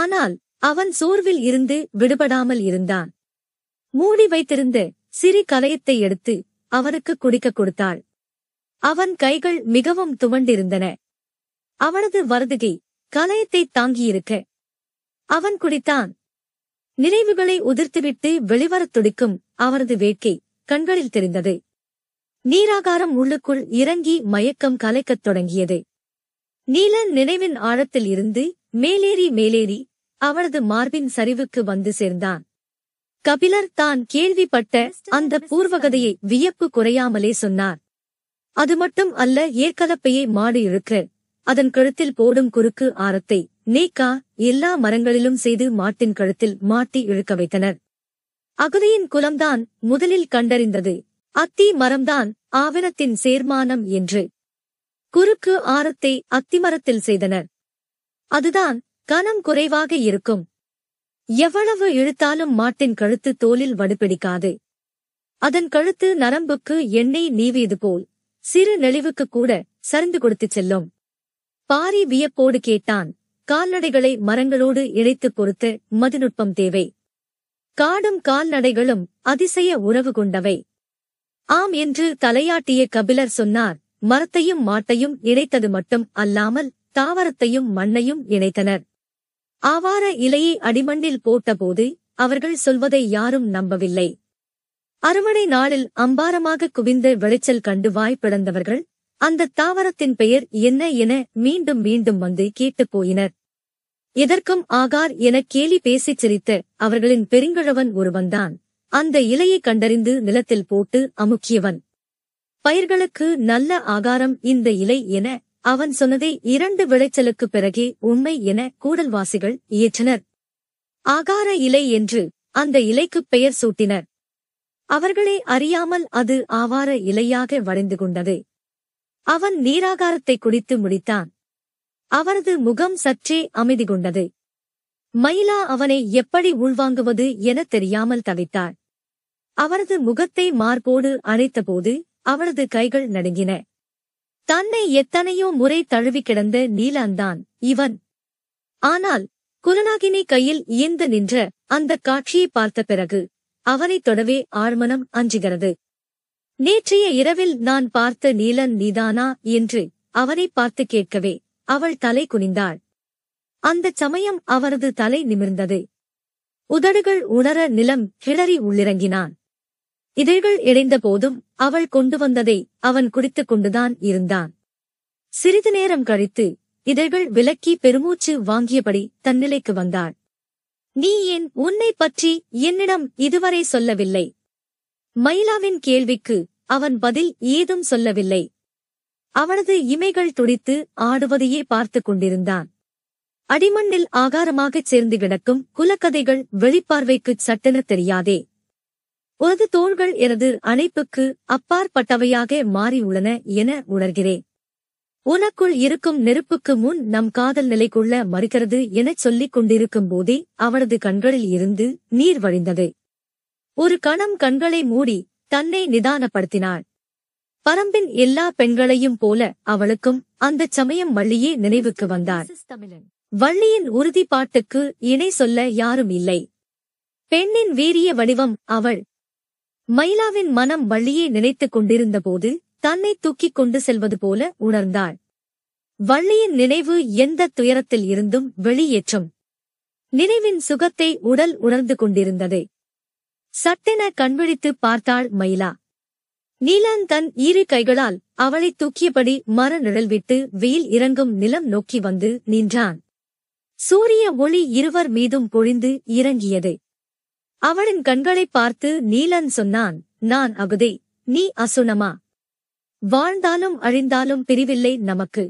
ஆனால் அவன் சோர்வில் இருந்து விடுபடாமல் இருந்தான். மூடி வைத்திருந்த சிறு கலயத்தை எடுத்து அவனுக்கு குடிக்கக் கொடுத்தாள். அவன் கைகள் மிகவும் துவண்டிருந்தன. அவனது வருதுகை கலயத்தை தாங்கியிருக்க அவன் குடித்தான். நினைவுகளை உதிர்த்துவிட்டு வெளிவரத் துடிக்கும் அவரது வேட்கை கண்களில் தெரிந்தது. நீராகாரம் உள்ளுக்குள் இறங்கி மயக்கம் கலைக்கத் தொடங்கியது. நீலன் நினைவின் ஆழத்தில் இருந்து மேலேறி மேலேறி அவனது மார்பின் சரிவுக்கு வந்து சேர்ந்தான். கபிலர் தான் கேள்விப்பட்ட அந்த பூர்வகதையை வியப்பு குறையாமலே சொன்னார். அது மட்டும் அல்ல, ஏற்கலப்பையை மாடு இழுக்க அதன் கழுத்தில் போடும் குறுக்கு ஆரத்தை நீக்கா எல்லா மரங்களிலும் செய்து மாட்டின் கழுத்தில் மாட்டி இழுக்க வைத்தனர். அகதியின் குலம்தான் முதலில் கண்டறிந்தது அத்தி மரம்தான் ஆவணத்தின் சேர்மானம் என்று. குறுக்கு ஆரத்தை அத்திமரத்தில் செய்தனர். அதுதான் கனம் குறைவாக இருக்கும். எவ்வளவு இழுத்தாலும் மாட்டின் கழுத்து தோலில் வடுபிடிக்காது. அதன் கழுத்து நரம்புக்கு எண்ணெய் நீவியது போல் சிறு நெளிவுக்கு கூட சரிந்து கொடுத்துச் செல்லும். பாரி வியப்போடு கேட்டான், கால்நடைகளை மரங்களோடு இழைத்து பொறுத்து மதிநுட்பம் தேவை. காடும் கால்நடைகளும் அதிசய உறவு கொண்டவை. ஆம் என்று தலையாட்டிய கபிலர் சொன்னார். மரத்தையும் மாட்டையும் இணைத்தது மட்டும் அல்லாமல் தாவரத்தையும் மண்ணையும் இணைத்தனர். ஆவார இலையை அடிமண்ணில் போட்டபோது அவர்கள் சொல்வதை யாரும் நம்பவில்லை. அறுவடை நாளில் அம்பாரமாக குவிந்த விளைச்சல் கண்டு வாய்ப்பிழந்தவர்கள் அந்த தாவரத்தின் பெயர் என்ன என மீண்டும் மீண்டும் வந்து கேட்டுப் போயினர். எதற்கும் ஆகார் என கேலி பேசிச் சிரித்த அவர்களின் பெருங்கிழவன் ஒருவன்தான் அந்த இலையை கண்டறிந்து நிலத்தில் போட்டு அமுக்கியவன். பயிர்களுக்கு நல்ல ஆகாரம் இந்த இலை என அவன் சொன்னதை 2 விளைச்சலுக்குப் பிறகே உண்மை என கூடல்வாசிகள் இயற்றினர். ஆகார இலை என்று அந்த இலைக்குப் பெயர் சூட்டினர். அவர்களே அறியாமல் அது ஆவார இலையாக வளைந்து கொண்டது. அவன் நீராகாரத்தை குடித்து முடித்தான். அவரது முகம் சற்றே அமைதி கொண்டது. மயிலா அவனை எப்படி உள்வாங்குவது என தெரியாமல் தவித்தாள். அவரது முகத்தை மார்போடு அணைத்தபோது அவளது கைகள் நடுங்கின. தன்னை எத்தனையோ முறை தழுவி கிடந்த நீலந்தான் இவன். ஆனால் குலநாகினி கையில் இயந்து நின்ற அந்த காட்சியை பார்த்த பிறகு அவனை தொடவே ஆழ்மனம் அஞ்சுகிறது. நேற்றைய இரவில் நான் பார்த்த நீலன் நீதானா என்று அவனை பார்த்து கேட்கவே அவள் தலை குனிந்தாள். அந்தச் சமயம் அவரது தலை நிமிர்ந்தது. உதடுகள் உணர நிலம் கிளறி உள்ளிறங்கினான். இதழ்கள் இடைந்த போதும் அவள் கொண்டு வந்ததை அவன் குடித்துக் கொண்டுதான் இருந்தான். சிறிது நேரம் கழித்து இதழ்கள் விலக்கி பெருமூச்சு வாங்கியபடி தன்னிலைக்கு வந்தாள். நீ ஏன் உன்னை பற்றி என்னிடம் இதுவரை சொல்லவில்லை? மயிலாவின் கேள்விக்கு அவன் பதில் ஏதும் சொல்லவில்லை. அவனது இமைகள் துடித்து ஆடுவதையே பார்த்துக் கொண்டிருந்தான். அடிமண்ணில் ஆகாரமாகச் சேர்ந்து கிடக்கும் குலக்கதைகள் வெளிப்பார்வைக்குச் சட்டென தெரியாதே. உனது தோள்கள் எனது அணைப்புக்கு அப்பாற்பட்டவையாக மாறியுள்ளன என உணர்கிறேன். உனக்குள் இருக்கும் நெருப்புக்கு முன் நம் காதல் நிலை கொள்ள மறுக்கிறது எனச் சொல்லிக் கொண்டிருக்கும் போதே அவனது கண்களில் இருந்து நீர் வழிந்தது. ஒரு கணம் கண்களை மூடி தன்னை நிதானப்படுத்தினாள். பரம்பின் எல்லா பெண்களையும் போல அவளுக்கும் அந்தச் சமயம் வள்ளியே நினைவுக்கு வந்தார். வள்ளியின் உறுதிப்பாட்டுக்கு இணை சொல்ல யாரும் இல்லை. பெண்ணின் வீரிய வடிவம் அவள். மயிலாவின் மனம் வள்ளியே நினைத்துக் கொண்டிருந்தபோது தன்னை தூக்கிக் கொண்டு செல்வது போல உணர்ந்தாள். வள்ளியின் நினைவு எந்த துயரத்தில் இருந்தும் வெளியேற்றும். நினைவின் சுகத்தை உடல் உணர்ந்து கொண்டிருந்தது. சட்டென கண்விழித்து பார்த்தாள் மயிலா. நீலன் தன் இரு கைகளால் அவளை தூக்கியபடி மர நிழல் விட்டு வெயில் இறங்கும் நிலம் நோக்கி வந்து நின்றான். சூரிய ஒளி இருவர் மீதும் பொழிந்து இறங்கியது. அவளின் கண்களைப் பார்த்து நீலன் சொன்னான், நான் அகுதை, நீ அசுனமா. வாழ்ந்தாலும் அழிந்தாலும் பிரிவில்லை நமக்கு.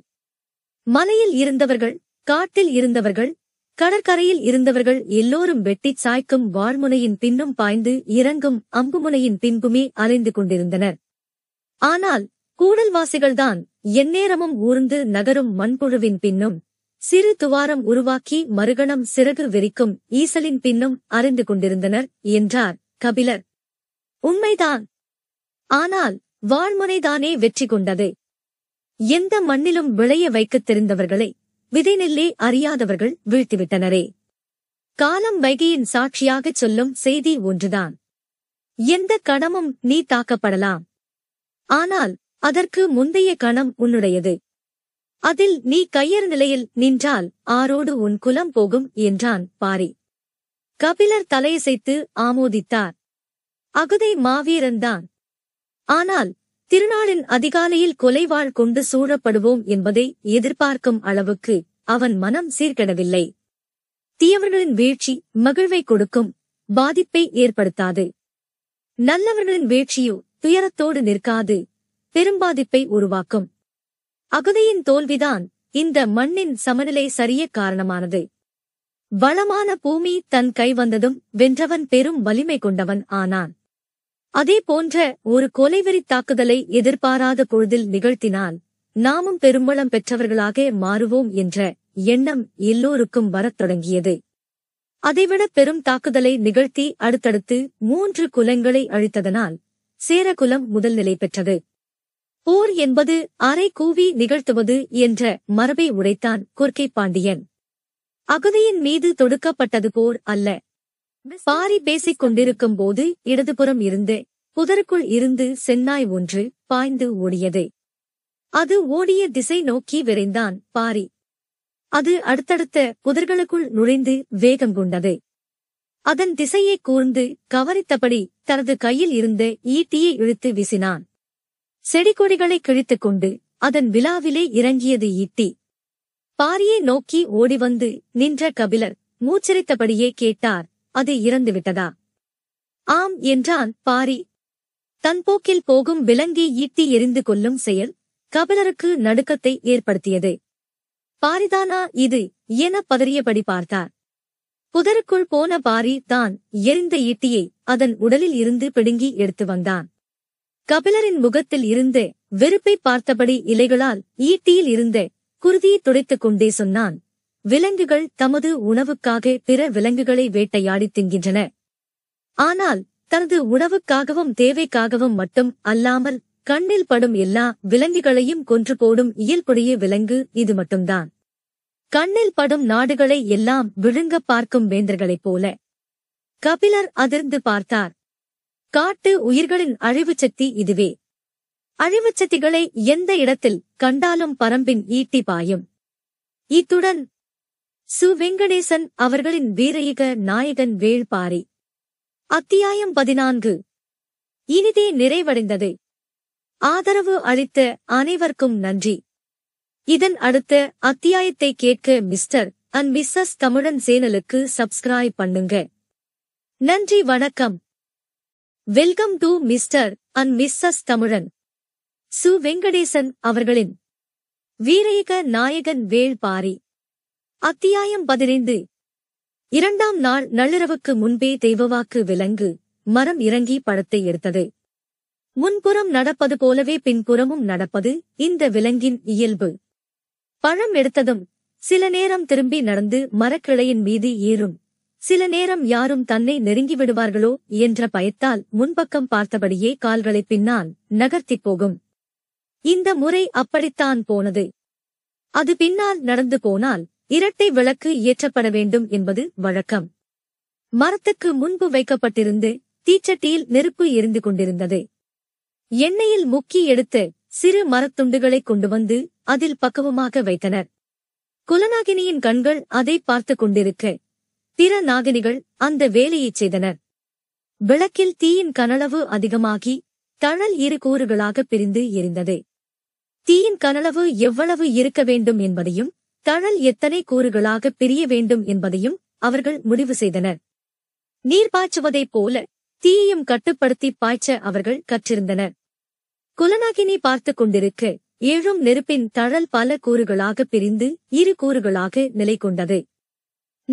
மலையில் இருந்தவர்கள், காட்டில் இருந்தவர்கள், கடற்கரையில் இருந்தவர்கள் எல்லோரும் வெட்டிச் சாய்க்கும் வாள்முனையின் பின்னும் பாய்ந்து இறங்கும் அம்புமுனையின் பின்புமே அலைந்து கொண்டிருந்தனர். ஆனால் கூடல்வாசிகள்தான் எந்நேரமும் ஊர்ந்து நகரும் மண்புழுவின் பின்னும், சிறு துவாரம் உருவாக்கி மறுகணம் சிறகு விரிக்கும் ஈசலின் பின்னும் அலைந்து கொண்டிருந்தனர் என்றார் கபிலர். உண்மைதான். ஆனால் வாள்முனைதானே வெற்றி கொண்டது. எந்த மண்ணிலும் விளைய வைக்கத் தெரிந்தவர்களை விதைநெல்லே அறியாதவர்கள் வீழ்த்திவிட்டனரே. காலம் வைகையின் சாட்சியாகச் சொல்லும் செய்தி ஒன்றுதான். எந்த கணமும் நீ தாக்கப்படலாம். ஆனால் அதற்கு முந்தைய கணம் உன்னுடையது. அதில் நீ கையர் நிலையில் நின்றால் ஆரோடு உன் குலம் போகும் என்றான் பாரி. கபிலர் தலையசைத்து ஆமோதித்தார். அகுதை மாவீரன்தான். ஆனால் திருநாளின் அதிகாலையில் கொலைவாள் கொண்டு சூழப்படுவோம் என்பதை எதிர்பார்க்கும் அளவுக்கு அவன் மனம் சீர்கெடவில்லை. தீயவர்களின் வீழ்ச்சி மகிழ்வை கொடுக்கும், பாதிப்பை ஏற்படுத்தாது. நல்லவர்களின் வீழ்ச்சியோ துயரத்தோடு நிற்காது, பெரும்பாதிப்பை உருவாக்கும். அகதியின் தோல்விதான் இந்த மண்ணின் சமநிலை சரிய காரணமானது. வளமான பூமி தன் கை வந்ததும் வென்றவன் பெரும் வலிமை கொண்டவன் ஆனான். அதே போன்ற ஒரு கொலைவெறி தாக்குதலை எதிர்பாராத பொழுதில் நிகழ்த்தினால் நாமும் பெரும்பலம் பெற்றவர்களாக மாறுவோம் என்ற எண்ணம் எல்லோருக்கும் வரத் தொடங்கியது. அதைவிட பெரும் தாக்குதலை நிகழ்த்தி அடுத்தடுத்து 3 குலங்களை அழித்ததனால் சேரகுலம் முதல் நிலை பெற்றது. போர் என்பது அரை கூவி நிகழ்த்துவது என்ற மரபை உடைத்தான் கொர்க்கை பாண்டியன். அகதியின் மீது தொடுக்கப்பட்டது போர் அல்ல. பாரி பேசிக் கொண்டிருக்கும் போது இடதுபுறம் இருந்து புதருக்குள் இருந்து செந்நாய் ஒன்று பாய்ந்து ஓடியது. அது ஓடிய திசை நோக்கி விரைந்தான் பாரி. அது அடுத்தடுத்த புதர்களுக்குள் நுழைந்து வேகம் கொண்டது. அதன் திசையை கூர்ந்து கவனித்தபடி தனது கையில் இருந்த ஈட்டியை இழுத்து வீசினான். செடிகொடிகளை கிழித்துக் கொண்டு அதன் விழாவிலே இறங்கியது ஈட்டி. பாரியை நோக்கி ஓடிவந்து நின்ற கபிலர் மூச்சரித்தபடியே கேட்டார், அது இறந்துவிட்டதா? ஆம் என்றான் பாரி. தன் போக்கில் போகும் விலங்கை ஈட்டி எரிந்து கொள்ளும் செயல் கபிலருக்கு நடுக்கத்தை ஏற்படுத்தியது. பாரிதானா இது என பதறியபடி பார்த்தார். புதருக்குள் போன பாரி தான் எரிந்த ஈட்டியை அதன் உடலில் இருந்து பிடுங்கி எடுத்து வந்தான். கபிலரின் முகத்தில் இருந்து வெறுப்பை பார்த்தபடி இலைகளால் ஈட்டியில் இருந்த குருதியை துடைத்துக் கொண்டே சொன்னான், விலங்குகள் தமது உணவுக்காக பிற விலங்குகளை வேட்டையாடி தின்கின்றன. ஆனால் தனது உணவுக்காகவும் தேவைக்காகவும் மட்டும் அல்லாமல் கண்ணில் படும் எல்லா விலங்குகளையும் கொன்று போடும் இயல்புடைய விலங்கு இது மட்டும்தான். கண்ணில் படும் நாடுகளை எல்லாம் விழுங்க பார்க்கும் வேந்தர்களைப் போல. கபிலர் அதிர்ந்து பார்த்தார். காட்டு உயிர்களின் அழிவுச்சக்தி இதுவே. அழிவுச்சக்திகளை எந்த இடத்தில் கண்டாலும் பரம்பின் ஈட்டி பாயும். இத்துடன் சு. வெங்கடேசன் அவர்களின் வீரயுக நாயகன் வேள்பாரி அத்தியாயம் 14 இனிதே நிறைவடைந்தது. ஆதரவு அளித்த அனைவருக்கும் நன்றி. இதன் அடுத்த அத்தியாயத்தை கேட்க மிஸ்டர் அண்ட் மிஸ்ஸஸ் தமிழன் சேனலுக்கு சப்ஸ்கிரைப் பண்ணுங்க. நன்றி, வணக்கம். Welcome to mister and Mrs தமிழன். சு. வெங்கடேசன் அவர்களின் வீரயுக நாயகன் வேள்பாரி அத்தியாயம் 15 2ஆம் நாள் நள்ளிரவுக்கு முன்பே தெய்வவாக்கு விலங்கு மரம் இறங்கி படத்தை எடுத்தது. முன்புறம் நடப்பது போலவே பின்புறமும் நடப்பது இந்த விலங்கின் இயல்பு. பழம் எடுத்ததும் சில நேரம் திரும்பி நடந்து மரக்கிளையின் மீது ஏறும். சில நேரம் யாரும் தன்னை நெருங்கிவிடுவார்களோ என்ற பயத்தால் முன்பக்கம் பார்த்தபடியே கால்களை பின்னால் நகர்த்திப் போகும். இந்த முறை அப்படித்தான் போனது. அது பின்னால் நடந்து போனால் இரட்டை விளக்கு ஏற்றப்பட வேண்டும் என்பது வழக்கம். மரத்துக்கு முன்பு வைக்கப்பட்டிருந்து தீச்சட்டியில் நெருப்பு எரிந்து கொண்டிருந்தது. எண்ணெயில் முக்கி எடுத்து சிறு மரத்துண்டுகளை கொண்டு வந்து அதில் பக்குவமாக வைத்தனர். குலநாகினியின் கண்கள் அதை பார்த்து கொண்டிருக்க பிற நாகினிகள் அந்த வேலையைச் செய்தனர். விளக்கில் தீயின் கனளவு அதிகமாகி தழல் 2 கூறுகளாக பிரிந்து எரிந்தது. தீயின் கனளவு எவ்வளவு இருக்க வேண்டும் என்பதையும் தழல் எத்தனை கூறுகளாக பிரிய வேண்டும் என்பதையும் அவர்கள் முடிவு செய்தனர். நீர் பாய்ச்சுவதைப் போல தீயையும் கட்டுப்படுத்தி பாய்ச்ச அவர்கள் கற்றிருந்தனர். குலநாகினி பார்த்து கொண்டிருக்க எழும் நெருப்பின் தழல் பல கூறுகளாக பிரிந்து 2 கூறுகளாக நிலை கொண்டது.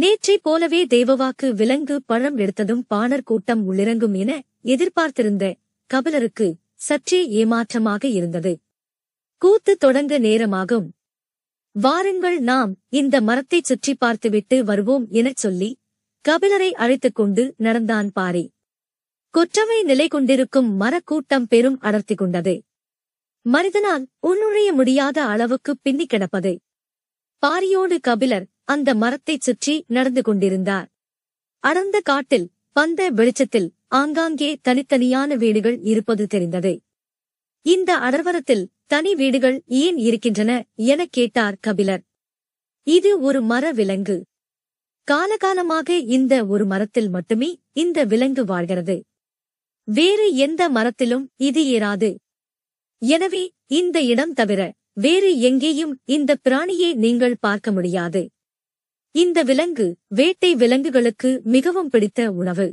நேற்றை போலவே தெய்வவாக்கு விலங்கு பழம் எடுத்ததும் பாணர் கூட்டம் உள்ளிறங்கும் என எதிர்பார்த்திருந்த கபிலருக்கு சற்றே ஏமாற்றமாக இருந்தது. கூத்து தொடங்க நேரமாகும். வாருங்கள், நாம் இந்த மரத்தை சுற்றி பார்த்துவிட்டு வருவோம் எனச் சொல்லி கபிலரை அழைத்துக் கொண்டு நடந்தான் பாரி. கொற்றவை நிலை கொண்டிருக்கும் மரக்கூட்டம் பெரும் அடர்த்தி கொண்டது. மனிதனால் உள்நுழைய முடியாத அளவுக்கு பின்னி கிடப்பது. பாரியோடு கபிலர் அந்த மரத்தைச் சுற்றி நடந்து கொண்டிருந்தார். அடர்ந்த காட்டில் பந்த வெளிச்சத்தில் ஆங்காங்கே தனித்தனியான வீடுகள் இருப்பது தெரிந்தது. இந்த அடர்வரத்தில் தனி வீடுகள் ஏன் இருக்கின்றன எனக் கேட்டார் கபிலர். இது ஒரு மர விலங்கு. காலகாலமாக இந்த ஒரு மரத்தில் மட்டுமே இந்த விலங்கு வாழ்கிறது. வேறு எந்த மரத்திலும் இது ஏறாது. எனவே இந்த இடம் தவிர வேறு எங்கேயும் இந்த பிராணியை நீங்கள் பார்க்க முடியாது. இந்த விலங்கு வேட்டை விலங்குகளுக்கு மிகவும் பிடித்த உணவு.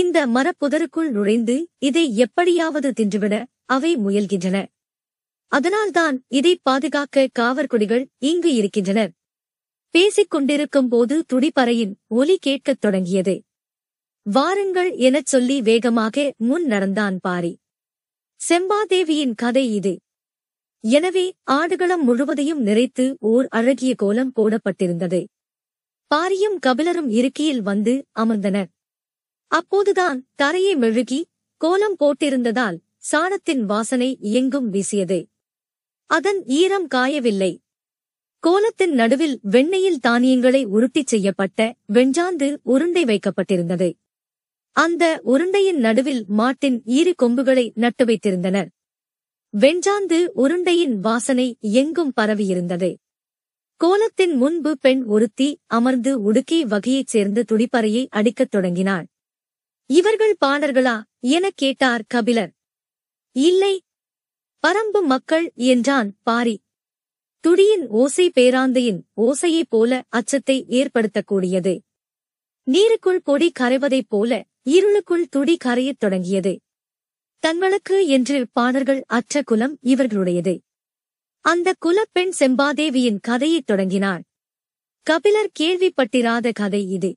இந்த மரப்புதருக்குள் நுழைந்து இதை எப்படியாவது தின்றுவிட அவை முயல்கின்றன. அதனால்தான் இதை பாதுகாக்க காவற்கொடிகள் இங்கு இருக்கின்றனர். பேசிக் கொண்டிருக்கும் போது துடிப்பறையின் ஒலி கேட்கத் தொடங்கியது. வாருங்கள் எனச் சொல்லி வேகமாக முன் நடந்தான் பாரி. செம்பாதேவியின் கதை இது. எனவே ஆடுகளம் முழுவதையும் நிறைத்து ஓர் அழகிய கோலம் போடப்பட்டிருந்தது. பாரியும் கபிலரும் இருக்கையில் வந்து அமர்ந்தனர். அப்போதுதான் தரையை மெழுகி கோலம் போட்டிருந்ததால் சாணத்தின் வாசனை எங்கும் வீசியது. அதன் ஈரம் காயவில்லை. கோலத்தின் நடுவில் வெண்ணெயில் தானியங்களை உருட்டிச் செய்யப்பட்ட வெஞ்சாந்து உருண்டை வைக்கப்பட்டிருந்தது. அந்த உருண்டையின் நடுவில் மாட்டின் ஈறு கொம்புகளை நட்டு வைத்திருந்தனர். வெஞ்சாந்து உருண்டையின் வாசனை எங்கும் பரவியிருந்தது. கோலத்தின் முன்பு பெண் ஒருத்தி அமர்ந்து உடுக்கை வகையைச் சேர்ந்த துடிப்பறையை அடிக்கத் தொடங்கினாள். இவர்கள் பாணர்களா எனக் கேட்டார் கபிலர். இல்லை, பரம்பு மக்கள் என்றான் பாரி. துடியின் ஓசை பேராந்தையின் ஓசையைப் போல அச்சத்தை ஏற்படுத்தக்கூடியது. நீருக்குள் பொடி கரைவதைப் போல இருளுக்குள் துடி கரையத் தொடங்கியது. தங்களுக்கு என்று பாணர்கள் அற்ற குலம் இவர்களுடையது. அந்த குலப்பெண் செம்பாதேவியின் கதையைத் தொடங்கினாள். கபிலர் கேள்விப்பட்டிராத கதை இது.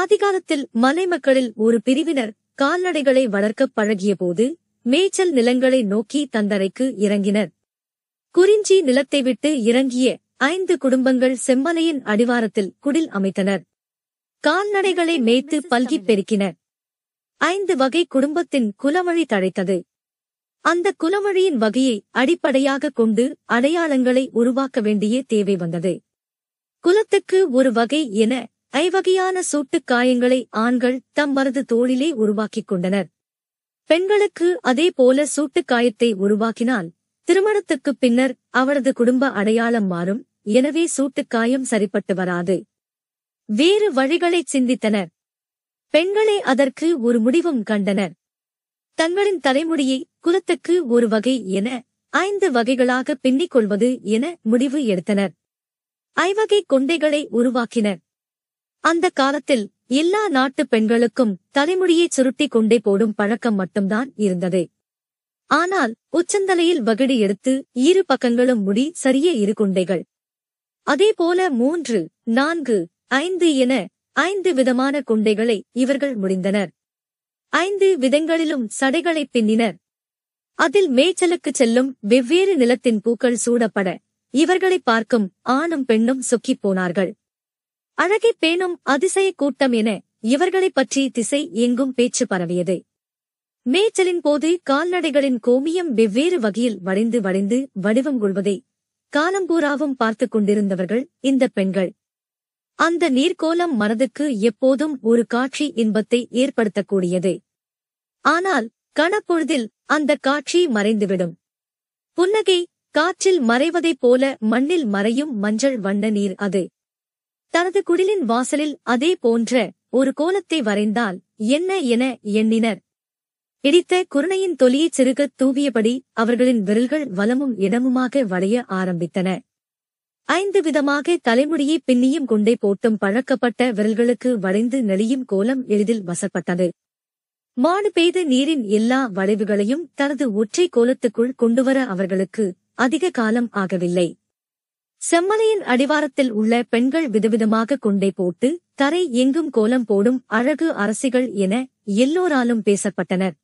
ஆதிகாலத்தில் மலைமக்களில் ஒரு பிரிவினர் கால்நடைகளை வளர்க்கப் பழகியபோது மேய்ச்சல் நிலங்களை நோக்கி தந்தரைக்கு இறங்கினர். குறிஞ்சி நிலத்தை விட்டு இறங்கிய 5 குடும்பங்கள் செம்மலையின் அடிவாரத்தில் குடில் அமைத்தனர். கால்நடைகளை மேய்த்து பல்கிப் பெருக்கினர். 5 வகை குடும்பத்தின் குலமழி தழைத்தது. அந்த குலமழியின் வகையை அடிப்படையாக கொண்டு அடையாளங்களை உருவாக்க வேண்டிய தேவை வந்தது. குலத்துக்கு ஒரு வகை என 5 வகையான சூட்டுக் காயங்களை ஆண்கள் தம்மரது தோளிலே உருவாக்கிக் கொண்டனர். பெண்களுக்கு அதே போல சூட்டுக் காயத்தை உருவாக்கினால் திருமணத்துக்குப் பின்னர் அவரது குடும்ப அடையாளம் மாறும். எனவே சூட்டுக்காயம் சரிப்பட்டு வராது. வேறு வழிகளைச் சிந்தித்தனர். பெண்களே அதற்கு ஒரு முடிவும் கண்டனர். தங்களின் தலைமுடியை குலத்துக்கு ஒரு வகை என 5 வகைகளாக பின்னிக் கொள்வது என முடிவு எடுத்தனர். 5 வகை கொண்டைகளை உருவாக்கினர். அந்த காலத்தில் எல்லா நாட்டு பெண்களுக்கும் தலைமுடியை சுருட்டி கொண்டை போடும் பழக்கம் மட்டும்தான் இருந்தது. ஆனால் உச்சந்தலையில் வகிடு எடுத்து இரு பக்கங்களும் முடி சரிய இரு குண்டைகள். அதேபோல 3, 4, 5 என 5 விதமான குண்டைகளை இவர்கள் முடிந்தனர். 5 விதங்களிலும் சடைகளை பின்னினர். அதில் மேய்ச்சலுக்குச் செல்லும் வெவ்வேறு நிலத்தின் பூக்கள் சூடப்பட இவர்களை பார்க்கும் ஆணும் பெண்ணும் சொக்கிப் போனார்கள். அழகை பேணும் அதிசய கூட்டம் என இவர்களைப் பற்றி திசை எங்கும் பேச்சு பரவியது. மேய்ச்சலின் போது கால்நடைகளின் கோமியம் வெவ்வேறு வகையில் வளைந்து வளைந்து வடிவம் கொள்வதை காலம்பூராவும் பார்த்துக் கொண்டிருந்தவர்கள் இந்த பெண்கள். அந்த நீர்க்கோலம் மனதுக்கு எப்போதும் ஒரு காட்சி இன்பத்தை ஏற்படுத்தக்கூடியது. ஆனால் கணப்பொழுதில் அந்த காட்சி மறைந்துவிடும். புன்னகை காற்றில் மறைவதைப் போல மண்ணில் மறையும் மஞ்சள் வண்ண நீர் அது. தனது குடிலின் வாசலில் அதே போன்ற ஒரு கோலத்தை வரைந்தால் என்ன என எண்ணினர். இடித்த குருணையின் தொலியைச் சிறுகத் தூவியபடி அவர்களின் விரல்கள் வலமும் இடமுமாக வளைய ஆரம்பித்தன. 5 விதமாக தலைமுடியை பின்னியும் கொண்டை போட்டும் பழக்கப்பட்ட விரல்களுக்கு வளைந்து நெளியும் கோலம் எளிதில் வசப்பட்டது. மாடு பெய்த நீரின் எல்லா வளைவுகளையும் தனது ஒற்றை கோலத்துக்குள் கொண்டுவர அவர்களுக்கு அதிக காலம் ஆகவில்லை. செம்மலையின் அடிவாரத்தில் உள்ள பெண்கள் விதவிதமாக கொண்டை போட்டு தரை எங்கும் கோலம் போடும் அழகு அரசிகள் என எல்லோராலும் பேசப்பட்டனர்.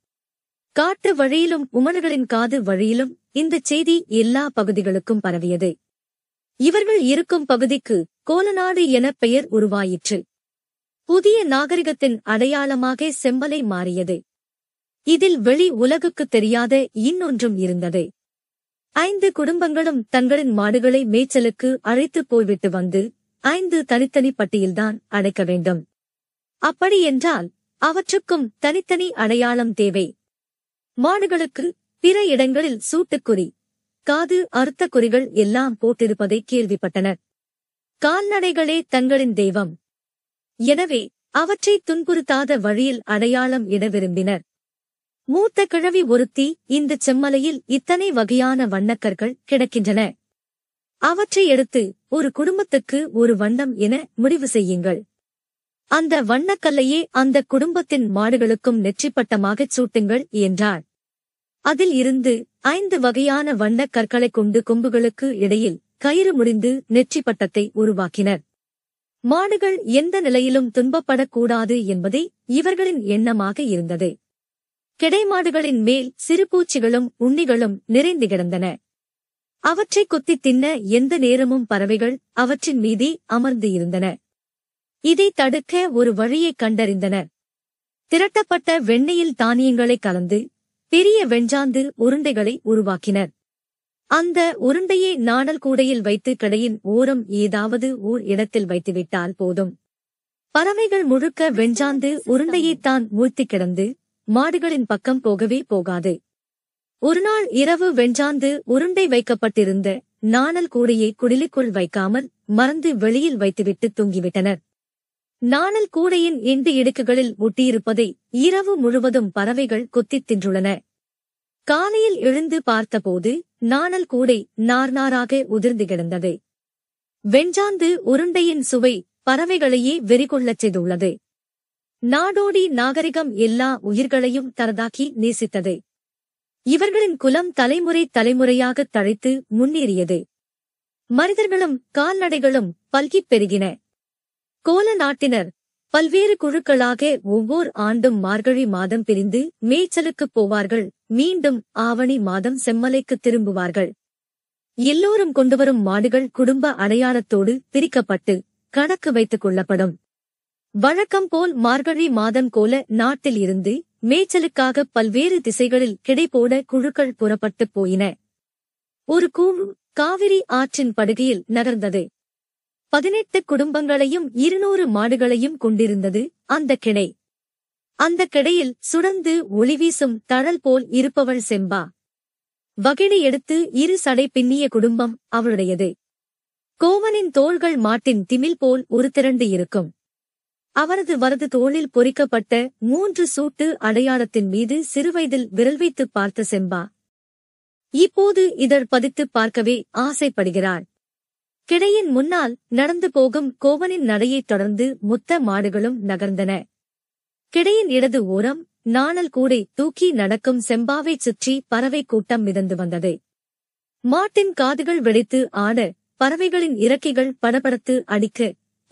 காட்டு வழியிலும் உமர்களின் காது வழியிலும் இந்த செய்தி எல்லா பகுதிகளுக்கும் பரவியது. இவர்கள் இருக்கும் பகுதிக்கு கோலநாடு என பெயர் உருவாயிற்று. புதிய நாகரிகத்தின் அடையாளமாக செம்பலை மாறியது. இதில் வெளி உலகுக்குத் தெரியாத இன்னொன்றும் இருந்தது. 5 குடும்பங்களும் தங்களின் மாடுகளை மேய்ச்சலுக்கு அழைத்துப் போய்விட்டு வந்து 5 தனித்தனி பட்டியில்தான் அடைக்க வேண்டும். அப்படியென்றால் அவற்றுக்கும் தனித்தனி அடையாளம் தேவை. மாடுகளுக்கு பிற இடங்களில் சூட்டுக்குறி, காது அறுத்த குறிகள் எல்லாம் போட்டிருப்பதை கேள்விப்பட்டனர். கால்நடைகளே தங்களின் தெய்வம். எனவே அவற்றை துன்புறுத்தாத வழியில் அடையாளம் இட விரும்பினர். மூத்த கிழவி ஒருத்தி இந்த செம்மலையில் இத்தனை வகையான வண்ணக்கற்கள் கிடக்கின்றன. அவற்றை எடுத்து ஒரு குடும்பத்துக்கு ஒரு வண்ணம் என முடிவு செய்யுங்கள். அந்த வண்ணக்கல்லையே அந்த குடும்பத்தின் மாடுகளுக்கும் நெற்றிப்பட்டமாகச் சூட்டுங்கள் என்றார். அதில் இருந்து 5 வகையான வண்ணக் கற்களை கொண்டு கொம்புகளுக்கு இடையில் கயிறு முடிந்து நெற்றி பட்டத்தை உருவாக்கினர். மாடுகள் எந்த நிலையிலும் துன்பப்படக்கூடாது என்பதே இவர்களின் எண்ணமாக இருந்தது. கிடைமாடுகளின் மேல் சிறுபூச்சிகளும் உண்ணிகளும் நிறைந்து கிடந்தன. அவற்றை கொத்தி தின்ன எந்த நேரமும் பறவைகள் அவற்றின் மீதே அமர்ந்து இருந்தன. இதை தடுக்க ஒரு வழியை கண்டறிந்தனர். திரட்டப்பட்ட வெண்ணெயில் தானியங்களை கலந்து பெரிய வெஞ்சாந்து உருண்டைகளை உருவாக்கினர். அந்த உருண்டையை நாடல் கூடையில் வைத்து கடையின் ஓரம் ஏதாவது ஓர் இடத்தில் வைத்துவிட்டால் போதும். பறவைகள் முழுக்க வெஞ்சாந்து உருண்டையைத்தான் மூழ்த்தி கிடந்து மாடுகளின் பக்கம் போகவே போகாது. ஒருநாள் இரவு வெஞ்சாந்து உருண்டை வைக்கப்பட்டிருந்த நாணல் கூடையை குடிலுக்குள் வைக்காமல் மறந்து வெளியில் வைத்துவிட்டு தூங்கிவிட்டனர். நாணல் கூடையின் எண்டு இடுக்குகளில் ஒட்டியிருப்பதை இரவு முழுவதும் பறவைகள் கொத்தித் தின்றுள்ளன. காலையில் எழுந்து பார்த்தபோது நாணல் கூடை நார்நாராக உதிர்ந்து கிடந்தது. வெஞ்சாந்து உருண்டையின் சுவை பறவைகளையே வெறிகொள்ளச் செய்துள்ளது. நாடோடி நாகரிகம் எல்லா உயிர்களையும் தரதாக்கி நேசித்தது. இவர்களின் குலம் தலைமுறை தலைமுறையாக தழைத்து முன்னேறியது. மனிதர்களும் கால்நடைகளும் பல்கிப் பெருகின. கோல நாட்டினர் பல்வேறு குழுக்களாக ஒவ்வொரு ஆண்டும் மார்கழி மாதம் பிரிந்து மேய்ச்சலுக்குப் போவார்கள். மீண்டும் ஆவணி மாதம் செம்மலைக்குத் திரும்புவார்கள். எல்லோரும் கொண்டுவரும் மாடுகள் குடும்ப அடையாளத்தோடு பிரிக்கப்பட்டு கணக்கு வைத்துக் கொள்ளப்படும். வழக்கம்போல் மார்கழி மாதம் கோல நாட்டில் இருந்து மேய்ச்சலுக்காக பல்வேறு திசைகளில் கிடைபோட குழுக்கள் புறப்பட்டுப் போயின. ஒரு குழு காவிரி ஆற்றின் படுகையில் நகர்ந்தது. 18 குடும்பங்களையும் 200 மாடுகளையும் கொண்டிருந்தது அந்த கிடை. அந்த கிடையில் சுடர்ந்து ஒளிவீசும் தழல் போல் இருப்பவள் செம்பா. வகிழி எடுத்து 2 சடை பின்னிய குடும்பம் அவளுடையது. கோவனின் தோள்கள் மாட்டின் திமில் போல் ஒரு திரண்டு இருக்கும். அவரது வரது தோளில் பொறிக்கப்பட்ட 3 சூட்டு அடையாளத்தின் மீது சிறுவயதில் விரல் வைத்து பார்த்த செம்பா இப்போது இதழ் பதித்து பார்க்கவே ஆசைப்படுகிறாள். கிடையின் முன்னால் நடந்து போகும் கோவனின் நடையைத் தொடர்ந்து மொத்த மாடுகளும் நகர்ந்தன. கிடையின் இடது ஓரம் நாணல் கூடை தூக்கி நடக்கும் செம்பாவைச் சுற்றி பறவை கூட்டம் மிதந்து வந்தது. மாட்டின் காதுகள் வெடித்து ஆட, பறவைகளின் இறக்கைகள் படபடத்து அடிக்க,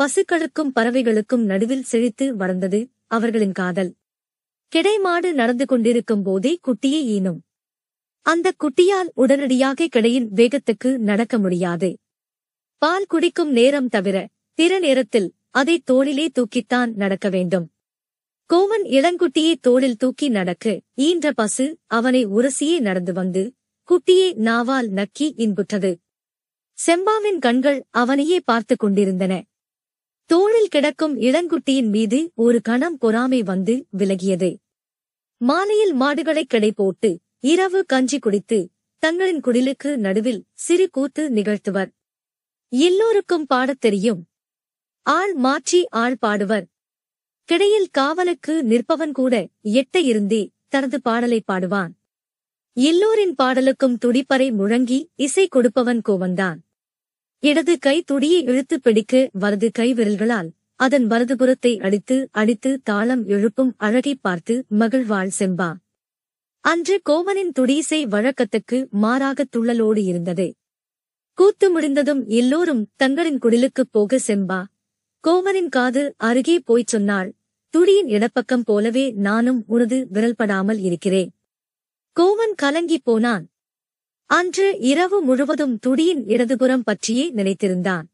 பசுக்களுக்கும் பறவைகளுக்கும் நடுவில் செழித்து வளர்ந்தது அவர்களின் காதல். கிடைமாடு நடந்து கொண்டிருக்கும் போதே குட்டியை ஈனும். அந்த குட்டியால் உடனடியாக கிடையின் வேகத்துக்கு நடக்க முடியாது. பால் குடிக்கும் நேரம் தவிர பிற நேரத்தில் அதை தோளிலே தூக்கித்தான் நடக்க வேண்டும். கோவன் இளங்குட்டியை தோளில் தூக்கி நடக்க ஈன்ற பசு அவனை உரசியே நடந்து வந்து குட்டியை நாவால் நக்கி இன்புற்றது. செம்பாவின் கண்கள் அவனையே பார்த்து கொண்டிருந்தன. தோளில் கிடக்கும் இளங்குட்டியின் மீது ஒரு கணம் பொறாமை வந்து விலகியது. மாலையில் மாடுகளை கிடை போட்டு இரவு கஞ்சி குடித்து தங்களின் குடிலுக்கு நடுவில் சிறு கூத்து நிகழ்த்துவர். எல்லோருக்கும் பாடத் தெரியும். ஆள் மாற்றி ஆள் பாடுவர். கிடையில் காவலுக்கு நிற்பவன் கூட எட்ட இருந்தே தனது பாடலை பாடுவான். எல்லோரின் பாடலுக்கும் துடிப்பறை முழங்கி இசை கொடுப்பவன் கோவன்தான். இடது கை துடியை இழுத்து பிடிக்க வலது கை விரல்களால் அதன் வலதுபுறத்தை அடித்து அடித்து தாளம் எழுப்பும் அழகை பார்த்து மகிழ்வாள் செம்பா. அன்று கோவனின் துடியிசை வழக்கத்துக்கு மாறாகத் துள்ளலோடு இருந்தது. கூத்து முடிந்ததும் எல்லோரும் தங்களின் குடிலுக்குப் போக செம்பா கோவனின் காது அருகே போய்ச் சொன்னாள், துடியின் இடப்பக்கம் போலவே நானும் உனது விரல்படாமல் இருக்கிறேன். கோவன் கலங்கிப் போனான். அன்று இரவு முழுவதும் துடியின் இடதுபுறம் பற்றியே நினைத்திருந்தான்.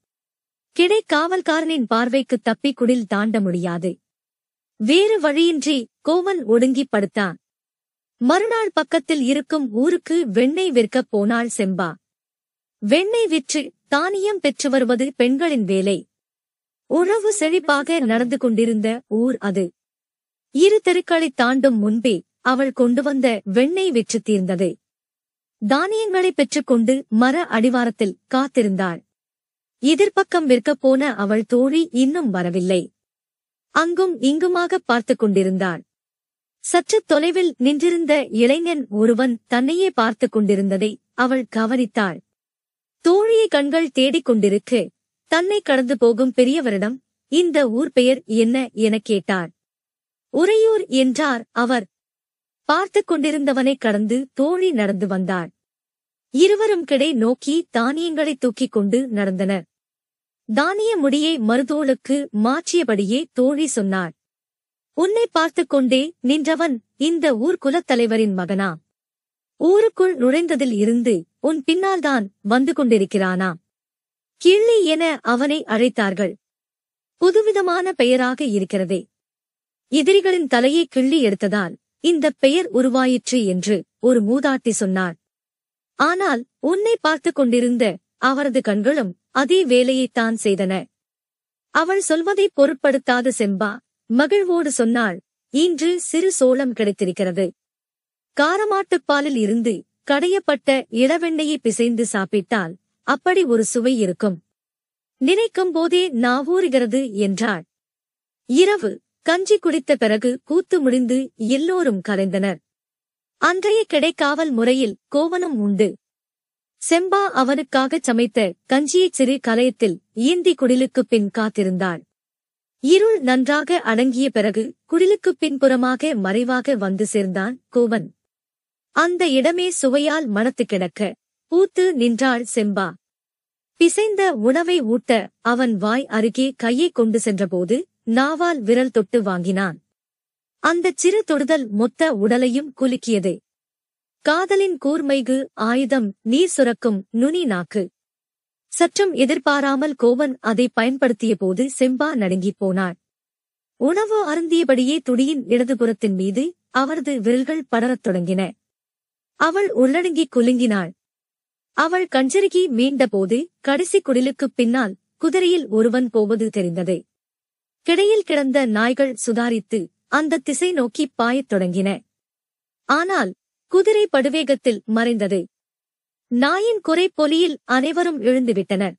கிடை காவல்காரனின் பார்வைக்கு தப்பி குடில் தாண்ட முடியாது. வேறு வழியின்றி கோவன் ஒடுங்கி படுத்தான். மறுநாள் பக்கத்தில் இருக்கும் ஊருக்கு வெண்ணெய் விற்கப் போனாள் செம்பா. வெண்ணெய் விற்று தானியம் பெற்று வருவது பெண்களின் வேலை. உழவு செழிப்பாக நடந்து கொண்டிருந்த ஊர் அது. 2 தெருக்களைத் தாண்டும் முன்பே அவள் கொண்டு வந்த வெண்ணெய் விற்று தீர்ந்தது. தானியங்களை பெற்றுக்கொண்டு மர அடிவாரத்தில் காத்திருந்தாள். எதிர்பக்கம் விற்கப் போன அவள் தோழி இன்னும் வரவில்லை. அங்கும் இங்குமாக பார்த்துக் கொண்டிருந்தாள். சற்று தொலைவில் நின்றிருந்த இளைஞன் ஒருவன் தன்னையே பார்த்துக் கொண்டிருந்ததை அவள் கவனித்தாள். தோழியை கண்கள் தேடிக் கொண்டிருக்கு. தன்னை கடந்து போகும் பெரியவரிடம் இந்த ஊர் பெயர் என்ன எனக் கேட்டார். உறையூர் என்றார் அவர். பார்த்துக் கொண்டிருந்தவனைக் கடந்து தோழி நடந்து வந்தாள். இருவரும் கிடை நோக்கி தானியங்களைத் தூக்கிக் கொண்டு நடந்தனர். தானிய முடியை மருதோளுக்கு மாற்றியபடியே தோழி சொன்னாள், உன்னை பார்த்துக் கொண்டே நின்றவன் இந்த ஊர் குலத்தலைவரின் மகனா? ஊருக்குள் நுழைந்ததில் இருந்து உன் பின்னால்தான் வந்து கொண்டிருக்கிறானா? கிள்ளி என அவனை அழைத்தார்கள். புதுவிதமான பெயராக இருக்கிறதே. எதிரிகளின் தலையை கிள்ளி எடுத்ததால் இந்த பெயர் உருவாயிற்று என்று ஒரு மூதாட்டி சொன்னார். ஆனால் உன்னை பார்த்துக் கொண்டிருந்த அவரது கண்களும் அதே வேலையைத்தான் செய்தன. அவள் சொல்வதை பொருட்படுத்தாத செம்பா மகிழ்வோடு சொன்னாள், இன்று சிறு சோளம் கிடைத்திருக்கிறது. காரமாட்டுப்பாலில் இருந்து கடையப்பட்ட இளவெண்ணையை பிசைந்து சாப்பிட்டால் அப்படி ஒரு சுவை இருக்கும். நினைக்கும் போதே நாவூறுகிறது என்றாள். இரவு கஞ்சி குடித்த பிறகு கூத்து முடிந்து எல்லோரும் கரைந்தனர். அன்றைய கிடைக்காவல் முறையில் கோவனம் உண்டு. செம்பா அவனுக்காகச் சமைத்த கஞ்சியைச் சிறு கலயத்தில் ஏந்தி குடிலுக்குப் பின் காத்திருந்தாள். இருள் நன்றாக அடங்கிய பிறகு குடிலுக்குப் பின்புறமாக மறைவாக வந்து சேர்ந்தான் கோவன். அந்த இடமே சுவையால் மனத்து கிடக்க பூத்து நின்றாள் செம்பா. பிசைந்த உணவை ஊட்ட அவன் வாய் அருகே கையை கொண்டு சென்றபோது நாவால் விரல் தொட்டு வாங்கினான். அந்தச் சிறு தொடுதல் மொத்த உடலையும் குலுக்கியது. காதலின் கூர்மைகு ஆயுதம் நீர் சுரக்கும் நுனி நாக்கு. சற்றும் எதிர்பாராமல் கோவன் அதை பயன்படுத்திய போது செம்பா நடுங்கிப் போனாள். உணவு அருந்தியபடியே துடியின் இடதுபுறத்தின் மீது அவரது விரல்கள் படரத் தொடங்கின. அவள் உள்ளடங்கி குலுங்கினாள். அவள் கஞ்சருகி மீண்டபோது கடைசி குடிலுக்குப் பின்னால் குதிரையில் ஒருவன் போவது தெரிந்தது. கிடையில் கிடந்த நாய்கள் சுதாரித்து அந்த திசை நோக்கிப் பாயத் தொடங்கின. ஆனால் குதிரை படுவேகத்தில் மறைந்தது. நாயின் குறைப்பொலியில் அனைவரும் எழுந்துவிட்டனர்.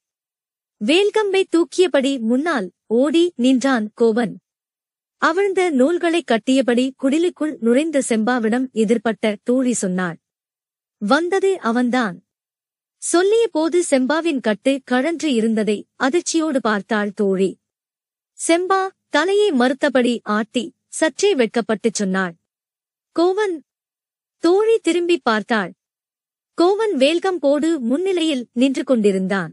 வேல்கம்பை தூக்கியபடி முன்னால் ஓடி நின்றான் கோவன். அவழ்ந்த நூல்களைக் கட்டியபடி குடிலுக்குள் நுழைந்த செம்பாவிடம் எதிர்பட்ட தோழி சொன்னாள், வந்தது அவன்தான். சொல்லிய போது செம்பாவின் கட்டு கழன்று இருந்ததை அதிர்ச்சியோடு பார்த்தாள் தோழி. செம்பா தலையை மறுத்தபடி ஆட்டி சற்றே வெட்கப்பட்டுச் சொன்னாள், கோவன். தோழி திரும்பி பார்த்தாள். கோவன் வேல்கம் போடு முன்னிலையில் நின்று கொண்டிருந்தான்.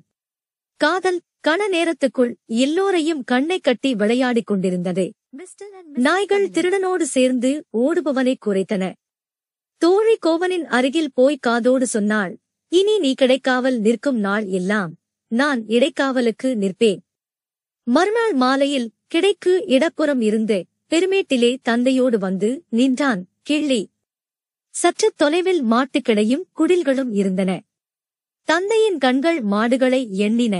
காதல் கண நேரத்துக்குள் எல்லோரையும் கண்ணை கட்டி விளையாடிக் கொண்டிருந்தது. நாய்கள் திருடனோடு சேர்ந்து ஓடுபவனை குறைத்தன. தோழி கோவனின் அருகில் போய் காதோடு சொன்னாள், இனி நீ கிடைக்காவல் நிற்கும் நாள் எல்லாம் நான் இடைக்காவலுக்கு நிற்பேன். மறுநாள் மாலையில் கிடைக்கு இடப்புறம் இருந்து பெருமேட்டிலே தந்தையோடு வந்து நின்றான் கிள்ளி. சற்று தொலைவில் மாட்டுக்கிடையும் குடில்களும் இருந்தன. தந்தையின் கண்கள் மாடுகளை எண்ணின.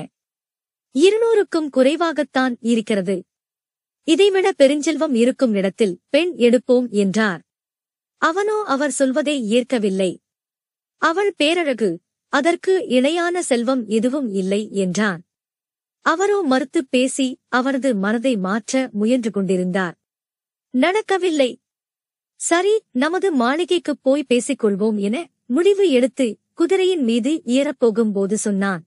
200க்கும் குறைவாகத்தான் இருக்கிறது. இதைவிட பெருஞ்செல்வம் இருக்கும் இடத்தில் பெண் எடுப்போம் என்றார். அவனோ அவர் சொல்வதை ஏற்கவில்லை. அவள் பேரழகு, அதற்கு இணையான செல்வம் எதுவும் இல்லை என்றான். அவரோ மறுத்துப் பேசி அவரது மனதை மாற்ற முயன்று கொண்டிருந்தார். நடக்கவில்லை. சரி, நமது மாளிகைக்குப் போய் பேசிக்கொள்வோம் என முடிவு எடுத்து குதிரையின் மீது ஏறப்போகும்போது சொன்னான்,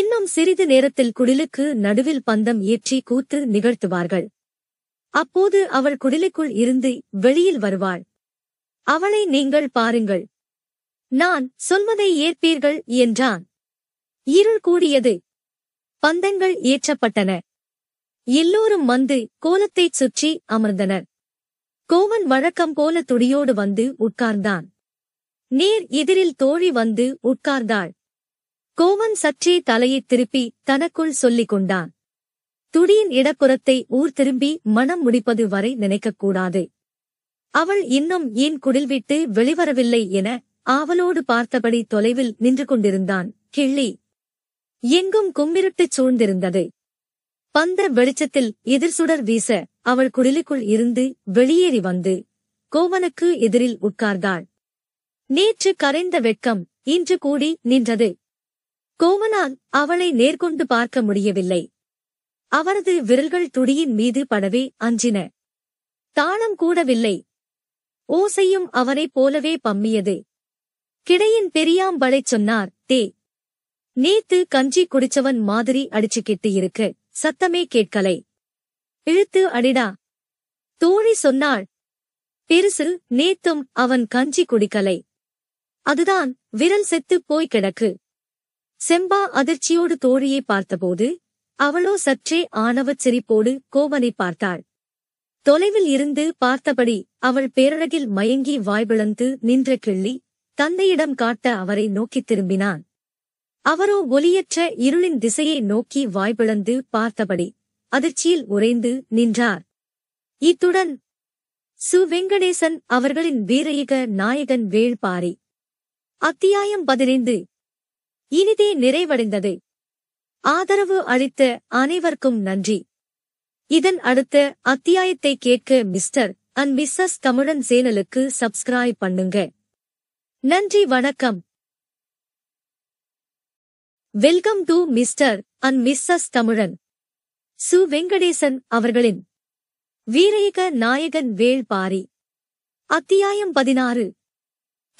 இன்னும் சிறிது நேரத்தில் குடிலுக்கு நடுவில் பந்தம் ஏற்றி கூத்து நிகழ்த்துவார்கள். அப்போது அவள் குடிலுக்குள் இருந்து வெளியில் வருவாள். அவளை நீங்கள் பாருங்கள், நான் சொல்வதை ஏற்பீர்கள் என்றான். இருள் கூடியது. பந்தங்கள் ஏற்றப்பட்டன. எல்லோரும் வந்து கோலத்தைச் சுற்றி அமர்ந்தனர். கோவன் வழக்கம் போல துடியோடு வந்து உட்கார்ந்தான். நேர் எதிரில் தோழி வந்து உட்கார்ந்தாள். கோவன் சற்றே தலையைத் திருப்பி தனக்குள் சொல்லிக் கொண்டான், துடியின் இடப்புறத்தை ஊர் திரும்பி மனம் முடிப்பது வரை நினைக்கக்கூடாது. அவள் இன்னும் ஏன் குடில் விட்டு வெளிவரவில்லை என ஆவலோடு பார்த்தபடி தொலைவில் நின்று கொண்டிருந்தான் கிள்ளி. எங்கும் கும்மிருட்டுச் சூழ்ந்திருந்தது. பந்த வெளிச்சத்தில் எதிர்சுடர் வீச அவள் குடிலுக்குள் இருந்து வெளியேறி வந்து கோவனுக்கு எதிரில் உட்கார்ந்தாள். நேற்று கரைந்த வெட்கம் இன்று கூடி நின்றது. கோவனால் அவளை நேர்கொண்டு பார்க்க முடியவில்லை. அவரது விரல்கள் துடியின் மீது படவே அஞ்சின. தாளம் கூடவில்லை. ஓசையும் அவரைப் போலவே பம்மியது. கிடையின் பெரியாம்பளைச் சொன்னார், தே, நேத்து கஞ்சி குடிச்சவன் மாதிரி அடிச்சுக்கிட்டு இருக்கு, சத்தமே கேட்கலை. இழுத்து அடிடா, தோழி சொன்னாள். பெருசில் நேத்தும் அவன் கஞ்சி குடிக்கலை. அதுதான் விரல் செத்துப் போய் கிடக்கு. செம்பா அதிர்ச்சியோடு தோழியை பார்த்தபோது அவளோ சற்றே ஆணவச் சிரிப்போடு கோவனை பார்த்தாள். தொலைவில் இருந்து பார்த்தபடி அவள் பேரழகில் மயங்கி வாய்விழந்து நின்ற கிள்ளி தந்தையிடம் காட்ட அவரை நோக்கித் திரும்பினான். அவரோ ஒலியற்ற இருளின் திசையை நோக்கி வாய்விழந்து பார்த்தபடி அதிர்ச்சியில் உறைந்து நின்றார். இத்துடன் சு. வெங்கடேசன் அவர்களின் வீரயுக நாயகன் வேள்பாரி அத்தியாயம் 15 இனிதே நிறைவடைந்தது. ஆதரவு அளித்த அனைவருக்கும் நன்றி. இதன் அடுத்த அத்தியாயத்தை கேட்க மிஸ்டர் அண்ட் மிஸ்ஸஸ் தமிழன் சேனலுக்கு சப்ஸ்கிரைப் பண்ணுங்க. நன்றி, வணக்கம். Welcome to mister and Mrs தமிழன். சு. வெங்கடேசன் அவர்களின் வீரயுக நாயகன் வேள்பாரி அத்தியாயம் 16.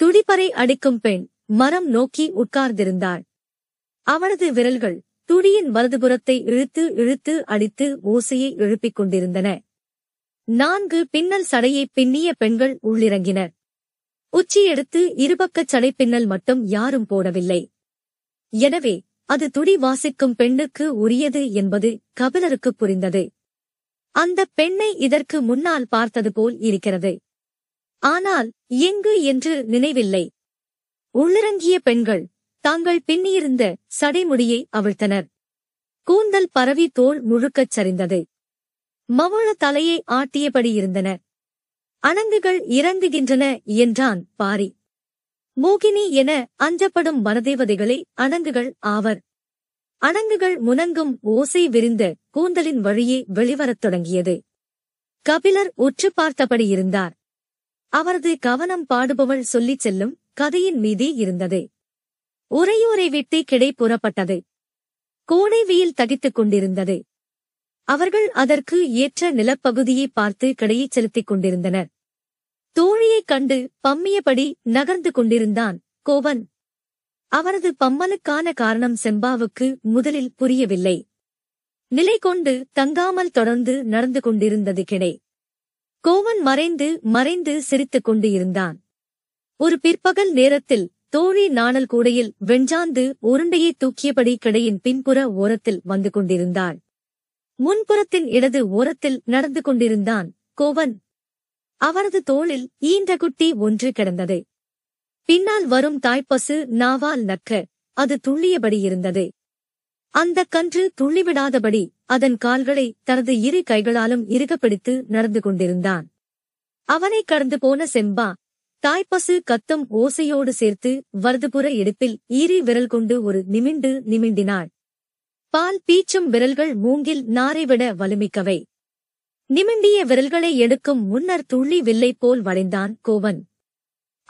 துடிப்பறை அடிக்கும் பெண் மரம் நோக்கி உட்கார்ந்திருந்தாள். அவளது விரல்கள் துடியின் வலதுபுறத்தை இழுத்து இழுத்து அடித்து ஓசையை எழுப்பிக் கொண்டிருந்தன. 4 பின்னல் சடையை பின்னிய பெண்கள் உள்ளிறங்கினர். உச்சியெடுத்து இருபக்கச் சடை பின்னல் மட்டும் யாரும் போடவில்லை. எனவே அது துடி வாசிக்கும் பெண்ணுக்கு உரியது என்பது கபிலருக்கு புரிந்தது. அந்த பெண்ணை இதற்கு முன்னால் பார்த்தது போல் இருக்கிறது. ஆனால் எங்கு என்று நினைவில்லை. உள்ளிறங்கிய பெண்கள் தாங்கள் பின்னியிருந்த சடைமுடியை அவிழ்த்தனர். கூந்தல் பரவி தோல் முழுக்கச் சரிந்தது. மவுள தலையை ஆட்டியபடி இருந்தனர். அணங்குகள் இறங்குகின்றன என்றான் பாரி. மோகினி என அஞ்சப்படும் வனதேவதைகளை அணங்குகள் ஆவர். அணங்குகள் முனங்கும் ஓசை விரிந்த கூந்தலின் வழியே வெளிவரத் தொடங்கியது. கபிலர் உற்று பார்த்தபடி இருந்தார். அவரது கவனம் பாடுபவள் சொல்லிச் செல்லும் கதையின் மீதே இருந்தது. உரையோரை விட்டு கிடை புறப்பட்டது. கோடை வெயில் தகித்துக் கொண்டிருந்தது. அவர்கள் அதற்கு ஏற்ற நிலப்பகுதியை பார்த்து கிடையை செலுத்திக் கொண்டிருந்தனர். தோழியைக் கண்டு பம்மியபடி நகர்ந்து கொண்டிருந்தான் கோவன். அவரது பம்மலுக்கான காரணம் செம்பாவுக்கு முதலில் புரியவில்லை. நிலை கொண்டு தங்காமல் தொடர்ந்து நடந்து கொண்டிருந்தது கிடை. கோவன் மறைந்து மறைந்து சிரித்துக் கொண்டு இருந்தான். ஒரு பிற்பகல் நேரத்தில் தோழி நாணல் கூடையில் வெஞ்சாந்து உருண்டையை தூக்கியபடி கிடையின் பின்புற ஓரத்தில் வந்து கொண்டிருந்தாள். முன்புறத்தின் இடது ஓரத்தில் நடந்து கொண்டிருந்தான் கோவன். அவரது தோளில் ஈன்றகுட்டி ஒன்று கிடந்தது. பின்னால் வரும் தாய்ப்பசு நாவால் நக்க அது துள்ளியபடி இருந்தது. அந்த கன்று துள்ளிவிடாதபடி அதன் கால்களை தனது இரு கைகளாலும் இறுகப்பிடித்து நடந்து கொண்டிருந்தான். அவனை கடந்து போன செம்பா தாய்ப்பசு கத்தும் ஓசையோடு சேர்த்து வலதுபுற இடுப்பில் ஈரி விரல் கொண்டு ஒரு நிமிண்டினாள். பால் பீச்சும் விரல்கள் மூங்கில் நாரைவிட வலுமிக்கவை. நிமிண்டிய விரல்களை எடுக்கும் முன்னர் துள்ளி வில்லை போல் வளைந்தான் கோவன்.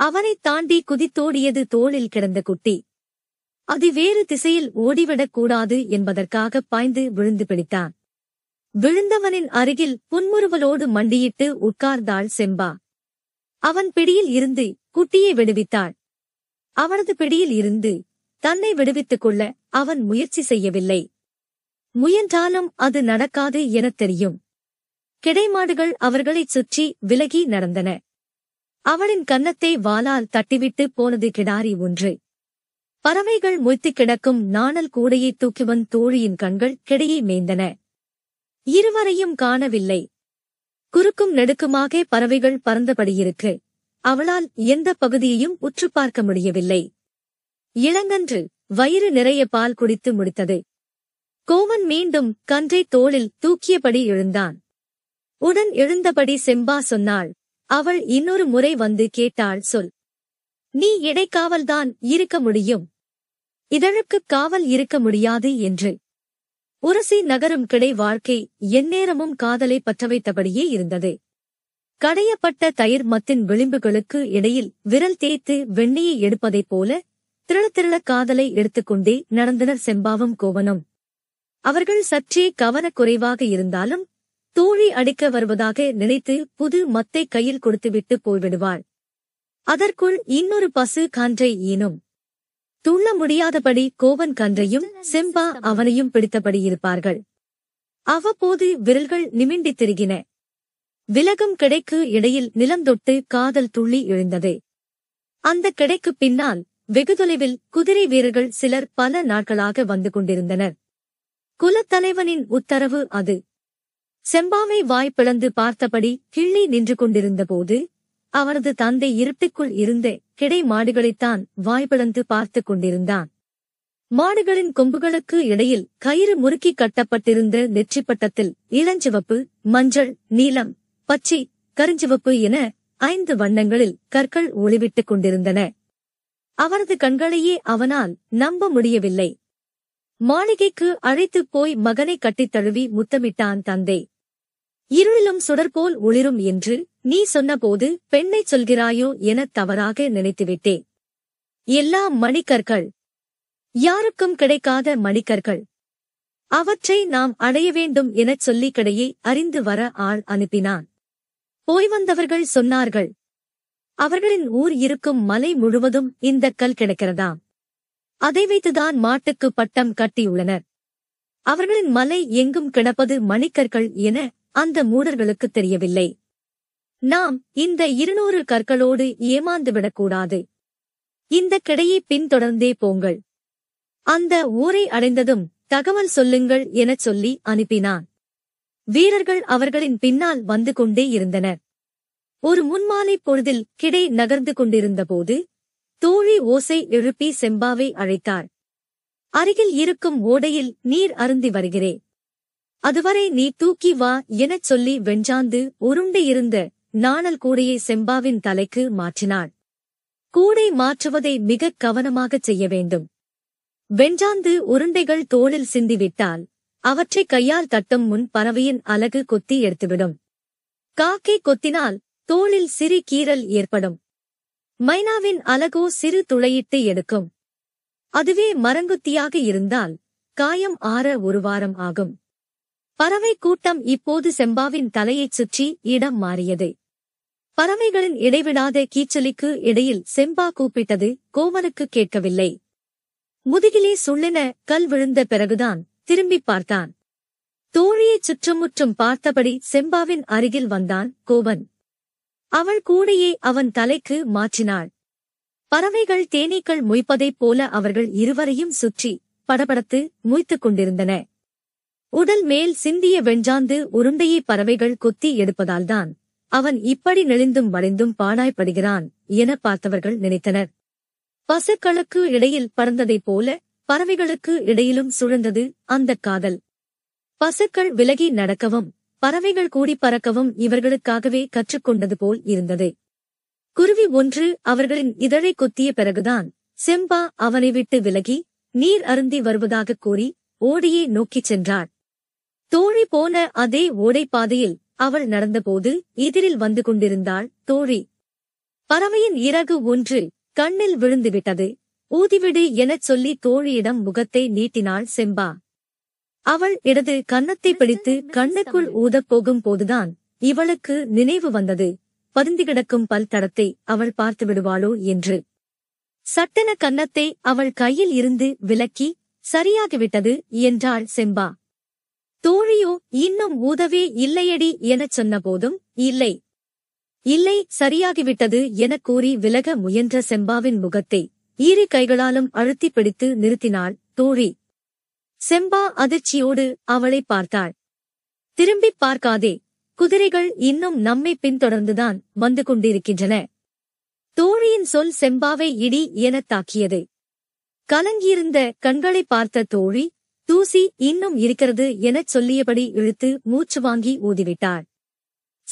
அவனைத் தாண்டி குதித்தோடியது தோளில் கிடந்த குட்டி. அது வேறு திசையில் ஓடிவிடக்கூடாது என்பதற்காக பாய்ந்து விழுந்து பிடித்தான். விழுந்தவனின் அருகில் புன்முறுவலோடு மண்டியிட்டு உட்கார்ந்தாள் செம்பா. அவன் பிடியில் இருந்து குட்டியை விடுவித்தாள். அவனது பிடியில் இருந்து தன்னை விடுவித்துக் கொள்ள அவன் முயற்சி செய்யவில்லை. முயன்றாலும் அது நடக்காது எனத் தெரியும். கிடைமாடுகள் அவர்களைச் சுற்றி விலகி நடந்தன. அவளின் கன்னத்தை வாளால் தட்டிவிட்டு போனது கிடாரி ஒன்று. பறவைகள் மொய்த்து கிடக்கும் நாணல் கூடையை தூக்கிவன் தோழியின் கண்கள் கிடையை மேய்ந்தன. இருவரையும் காணவில்லை. குறுக்கும் நெடுக்குமாக பறவைகள் பறந்தபடியிருக்கு. அவளால் எந்த பகுதியையும் உற்று பார்க்க முடியவில்லை. இளங்கன்று வயிறு நிறைய பால் குடித்து முடித்தது. கோவன் மீண்டும் கன்றை தோளில் தூக்கியபடி எழுந்தான். உடன் எழுந்தபடி செம்பா சொன்னாள். அவள் இன்னொரு முறை வந்து கேட்டாள். சொல், நீ இடைக்காவல்தான் இருக்க முடியும், இதழுக்குக் காவல் இருக்க முடியாது என்று. உரசி நகரும் கிடை வாழ்க்கை எந்நேரமும் காதலை பற்றவைத்தபடியே இருந்தது. கடையப்பட்ட தயிர் மத்தின் விளிம்புகளுக்கு இடையில் விரல் தேய்த்து வெண்ணியை எடுப்பதைப் போல திரள காதலை எடுத்துக்கொண்டே நடந்தனர் செம்பாவும் கோவனும். அவர்கள் சற்றே கவனக்குறைவாக இருந்தாலும் தோழி அடிக்க வருவதாக நினைத்து புது மத்தை கையில் கொடுத்துவிட்டு போய்விடுவாள். அதற்குள் இன்னொரு பசு கன்றை ஈனும். துள்ள முடியாதபடி கோவன் கன்றையும் செம்பா அவனையும் பிடித்தபடி இருப்பார்கள். அவ்வப்போது விரல்கள் நிமிண்டித் திரிகின. விலகும் கிடைக்கு இடையில் நிலந்தொட்டு காதல் துள்ளி எழுந்தது. அந்த கிடைக்கு பின்னால் வெகுதொலைவில் குதிரை வீரர்கள் சிலர் பல நாட்களாக வந்து கொண்டிருந்தனர். குலத்தலைவனின் உத்தரவு அது. செம்பாவை வாய் பிளந்து பார்த்தபடி கிள்ளி நின்று கொண்டிருந்தபோது அவரது தந்தை இருட்டுக்குள் இருந்த கிடை மாடுகளைத்தான் வாய் பிளந்து பார்த்துக் கொண்டிருந்தான். மாடுகளின் கொம்புகளுக்கு இடையில் கயிறு முறுக்கி கட்டப்பட்டிருந்த நெற்றிப்பட்டத்தில் இளஞ்சிவப்பு, மஞ்சள், நீலம், பச்சை, கருஞ்சிவப்பு என 5 வண்ணங்களில் கற்கள் ஒளிவிட்டுக் கொண்டிருந்தன. அவரது கண்களையே அவனால் நம்ப முடியவில்லை. மாளிகைக்கு அழைத்துப் போய் மகனை கட்டித் தழுவி முத்தமிட்டான் தந்தை. இருளிலும் சுடர்போல் ஒளிரும் என்று நீ சொன்னபோது பெண்ணைச் சொல்கிறாயோ என தவறாக நினைத்துவிட்டே. எல்லா மணிக்கற்கள், யாருக்கும் கிடைக்காத மணிக்கற்கள், அவற்றை நாம் அடைய வேண்டும் எனச் சொல்லி கடையை அறிந்து வர ஆள் அனுப்பினான். போய் வந்தவர்கள் சொன்னார்கள், அவர்களின் ஊர் இருக்கும் மலை முழுவதும் இந்த கல் கிடைக்கிறதாம். அதை வைத்துதான் மாட்டுக்கு பட்டம் கட்டியுள்ளனர். அவர்களின் மலை எங்கும் கிடப்பது மணிக்கற்கள் என அந்த மூடர்களுக்கு தெரியவில்லை. நாம் இந்த 200 கற்களோடு ஏமாந்துவிடக்கூடாது. இந்த கிடையை பின்தொடர்ந்தே போங்கள். அந்த ஊரை அடைந்ததும் தகவல் சொல்லுங்கள் எனச் சொல்லி அனுப்பினான். வீரர்கள் அவர்களின் பின்னால் வந்து கொண்டே இருந்தனர். ஒரு முன்மாலை பொழுதில் கிடை நகர்ந்து கொண்டிருந்தபோது தோழி ஓசை எழுப்பி செம்பாவை அழைத்தார். அருகில் இருக்கும் ஓடையில் நீர் அருந்தி வருகிறே, அதுவரை நீ தூக்கி வா எனச் சொல்லி வெஞ்சாந்து உருண்டையிருந்த நாணல் கூடையை செம்பாவின் தலைக்கு மாற்றினாள். கூடை மாற்றுவதை மிக கவனமாகச் செய்ய வேண்டும். வெஞ்சாந்து உருண்டைகள் தோளில் சிந்திவிட்டால் அவற்றை கையால் தட்டும் முன் பறவையின் அலகு கொத்தி எடுத்துவிடும். காக்கை கொத்தினால் தோளில் சிறு கீறல் ஏற்படும். மைனாவின் அலகோ சிறு துளையிட்டு எடுக்கும். அதுவே மரங்குத்தியாக இருந்தால் காயம் ஆற ஒரு வாரம் ஆகும். பறவை கூட்டம் இப்போது செம்பாவின் தலையைச் சுற்றி இடம் மாறியது. பறவைகளின் இடைவிடாத கீச்சலிக்கு இடையில் செம்பா கூப்பிட்டது கோவனுக்கு கேட்கவில்லை. முதுகிலே சுள்ளென கல் விழுந்த பிறகுதான் திரும்பி பார்த்தான். தோழியைச் சுற்றமுற்றும் பார்த்தபடி செம்பாவின் அருகில் வந்தான் கோவன். அவள் கூடையை அவன் தலைக்கு மாற்றினாள். பறவைகள் தேனீக்கள் மொய்ப்பதைப் போல அவர்கள் இருவரையும் சுற்றி படபடத்து மொய்த்துக் கொண்டிருந்தன. உடல் மேல் சிந்திய வெஞ்சாந்து உருண்டையை பறவைகள் கொத்தி எடுப்பதால்தான் அவன் இப்படி நெளிந்தும் வளைந்தும் பாடாய்ப்படுகிறான் என பார்த்தவர்கள் நினைத்தனர். பசுக்களுக்கு இடையில் பறந்ததைப் போல பறவைகளுக்கு இடையிலும் சுழந்தது அந்தக் காதல். பசுக்கள் விலகி நடக்கவும் பறவைகள் கூடி பறக்கவும் இவர்களுக்காகவே கற்றுக்கொண்டது போல் இருந்தது. குருவி ஒன்று அவர்களின் இதழை கொத்திய பிறகுதான் செம்பா அவனை விட்டு விலகி நீர் அருந்தி வருவதாகக் கூறி ஓடையை நோக்கிச் சென்றாள். தோழி போன அதே ஓடைப்பாதையில் அவள் நடந்தபோது எதிரில் வந்து கொண்டிருந்தாள் தோழி. பறவையின் இறகு ஒன்று கண்ணில் விழுந்துவிட்டது, ஊதிவிடு எனச் சொல்லி தோழியிடம் முகத்தை நீட்டினாள் செம்பா. அவள் இடது கன்னத்தை பிடித்து கண்ணுக்குள் ஊதப்போகும் போதுதான் இவளுக்கு நினைவு வந்தது பதுங்கி கிடக்கும் பல் தடத்தை அவள் பார்த்து விடுவாளோ என்று. சட்டென கன்னத்தை அவள் கையில் இருந்து விலக்கி சரியாகிவிட்டது என்றாள் செம்பா. தோழியோ இன்னும் ஊதவே இல்லையடி எனச் சொன்னபோதும் இல்லை இல்லை சரியாகிவிட்டது எனக் கூறி விலக முயன்ற செம்பாவின் முகத்தை இரு கைகளாலும் அழுத்தி பிடித்து நிறுத்தினாள் தோழி. செம்பா அதிர்ச்சியோடு அவளை பார்த்தாள். திரும்பி பார்க்காதே, குதிரைகள் இன்னும் நம்மை பின்தொடர்ந்துதான் வந்து கொண்டிருக்கின்றன. தோழியின் சொல் செம்பாவை இடி எனத் தாக்கியது. கலங்கியிருந்த கண்களை பார்த்த தோழி தூசி இன்னும் இருக்கிறது எனச் சொல்லியபடி இழுத்து மூச்சு வாங்கி ஊதிவிட்டாள்.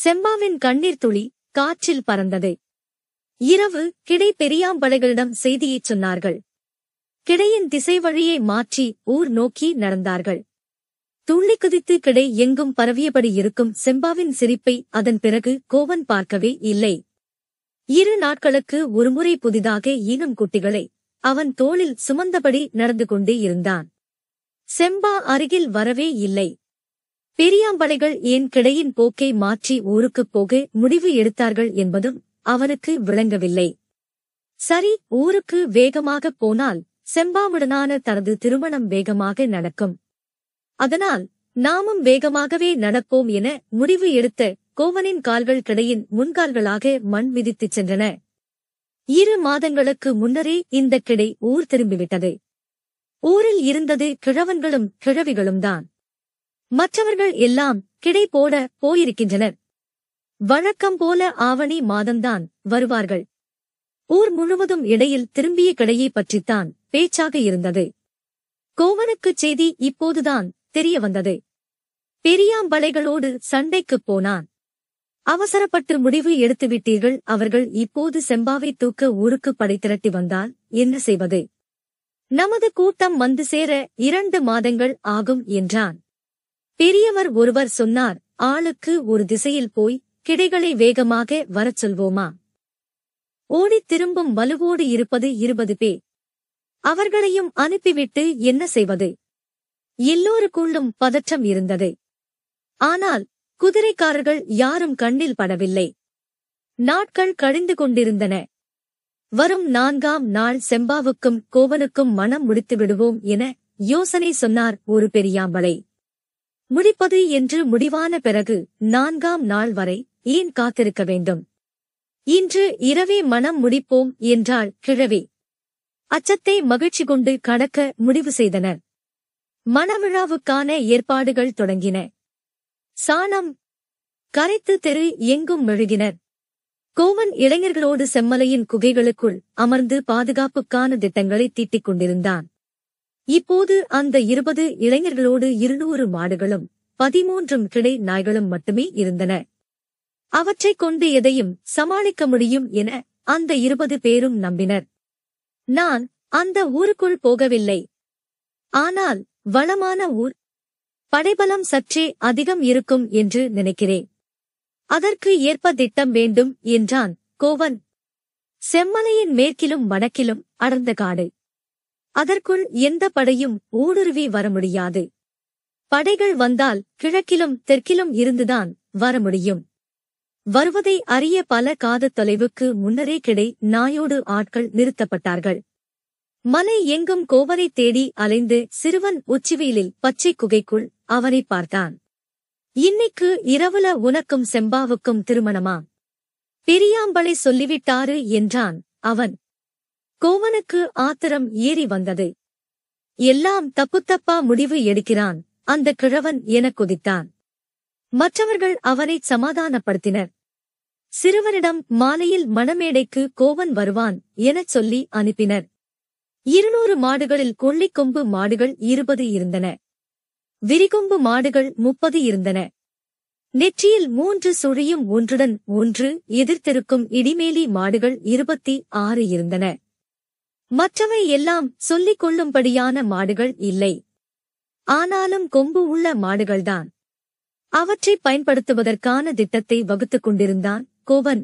செம்பாவின் கண்ணீர் துளி காற்றில் பறந்தது. இரவு கிடை பெரியாம்படைகளிடம் செய்தியைச் சொன்னார்கள். கிடையின் திசை வழியை மாற்றி ஊர் நோக்கி நடந்தார்கள். துள்ளி குதித்து கிடை எங்கும் பரவியபடி இருக்கும் செம்பாவின் சிரிப்பை அதன் பிறகு கோவன் பார்க்கவே இல்லை. 2 நாட்களுக்கு ஒருமுறை புதிதாக ஈனும் குட்டிகளை அவன் தோளில் சுமந்தபடி நடந்து கொண்டே இருந்தான். செம்பா அருகில் வரவே இல்லை. பெரியாம்படைகள் ஏன் கிடையின் போக்கை மாற்றி ஊருக்குப் போக முடிவு எடுத்தார்கள் என்பதும் அவனுக்கு விளங்கவில்லை. சரி, ஊருக்கு வேகமாகப் போனால் செம்பாவுடனான தனது திருமணம் வேகமாக நடக்கும், அதனால் நாமும் வேகமாகவே நடப்போம் என முடிவு எடுத்த கோவனின் கால்கள் கிடையின் முன்கால்களாக மண் மிதித்துச் சென்றன. 2 மாதங்களுக்கு முன்னரே இந்த கிடை ஊர் திரும்பிவிட்டது. ஊரில் இருந்தது கிழவன்களும் கிழவிகளும் தான். மற்றவர்கள் எல்லாம் கிடை போட போயிருக்கின்றனர். வழக்கம் போல ஆவணி மாதம்தான் வருவார்கள். ஊர் முழுவதும் இடையில் திரும்பிய கிடையை பற்றித்தான் பேச்சாக இருந்தது. கோவனுக்குச் செய்தி இப்போதுதான் தெரிய வந்தது. பெரியாம்பளைகளோடு சண்டைக்குப் போனான். அவசரப்பட்டு முடிவு எடுத்துவிட்டீர்கள். அவர்கள் இப்போது செம்பாவை தூக்க ஊருக்கு படை திரட்டி வந்தால் என்ன செய்வது? நமது கூட்டம் வந்து சேர 2 மாதங்கள் ஆகும் என்றான். பெரியவர் ஒருவர் சொன்னார், ஆளுக்கு ஒரு திசையில் போய் கிடைகளை வேகமாக வரச் சொல்வோமா? ஓடித் திரும்பும் வலுவோடு இருப்பது 20 பேர். அவர்களையும் அனுப்பிவிட்டு என்ன செய்வது? எல்லோருக்குள்ளும் பதற்றம் இருந்தது. ஆனால் குதிரைக்காரர்கள் யாரும் கண்ணில் படவில்லை. நாட்கள் கழிந்து கொண்டிருந்தன. வரும் 4ஆம் நாள் செம்பாவுக்கும் கோவனுக்கும் மனம் முடித்து விடுவோம் என யோசனை சொன்னார் ஒரு பெரியாம்பளை. முடிப்பது என்று முடிவான பிறகு 4ஆம் நாள் வரை ஏன் காத்திருக்க வேண்டும்? இன்று இரவே மனம் முடிப்போம் என்றாள் கிழவி. அச்சத்தை மகிழ்ச்சி கொண்டு கடக்க முடிவு செய்தனர். மணவிழாவுக்கான ஏற்பாடுகள் தொடங்கின. சாணம் கரைத்து தெரு எங்கும் மெழுகினர். கோவன் இளைஞர்களோடு செம்மலையின் குகைகளுக்குள் அமர்ந்து பாதுகாப்புக்கான திட்டங்களை தீட்டிக் கொண்டிருந்தான். இப்போது அந்த 20 இளைஞர்களோடு 200 மாடுகளும் 13 கிடை நாய்களும் மட்டுமே இருந்தன. அவற்றைக் கொண்டு எதையும் சமாளிக்க முடியும் என அந்த 20 பேரும் நம்பினர். நான் அந்த ஊருக்குள் போகவில்லை. ஆனால் வளமான ஊர், படைபலம் சற்றே அதிகம் இருக்கும் என்று நினைக்கிறேன். அதற்கு ஏற்ப திட்டம் வேண்டும் என்றான் கோவன். செம்மலையின் மேற்கிலும் வடக்கிலும் அடர்ந்த காடு. அதற்குள் எந்த படையும் ஊடுருவி வர முடியாது. படைகள் வந்தால் கிழக்கிலும் தெற்கிலும் இருந்துதான் வர முடியும். வருவதை அறிய பல காத தொலைவுக்கு முன்னரே கிடை நாயோடு ஆட்கள் நிறுத்தப்பட்டார்கள். மலை எங்கும் கோவனை தேடி அலைந்து சிறுவன் உச்சிவெயிலில் பச்சை குகைக்குள் அவனை பார்த்தான். இன்னைக்கு இரவுல உனக்கும் செம்பாவுக்கும் திருமணமா? பெரியாம்பளை சொல்லிவிட்டாரு என்றான் அவன். கோவனுக்கு ஆத்திரம் ஏறி வந்தது. எல்லாம் தப்புத்தப்பா முடிவு எடுக்கிறான் அந்த கிழவன் என கொதித்தான். மற்றவர்கள் அவனை சமாதானப்படுத்தினர். சிறுவனிடம் மாலையில் மணமேடைக்கு கோவன் வருவான் எனச் சொல்லி அனுப்பினர். 200 மாடுகளில் கொள்ளிக்கொம்பு மாடுகள் 20 இருந்தன. விரிகொம்பு மாடுகள் 30 இருந்தன. நெற்றியில் 3 சுழியும் ஒன்றுடன் ஒன்று எதிர்த்திருக்கும் இடிமேலி மாடுகள் 26 இருந்தன. மற்றவை எல்லாம் சொல்லிக் கொள்ளும்படியான மாடுகள் இல்லை. ஆனாலும் கொம்பு உள்ள மாடுகள்தான். அவற்றை பயன்படுத்துவதற்கான திட்டத்தை வகுத்துக் கொண்டிருந்தான் கோவன்.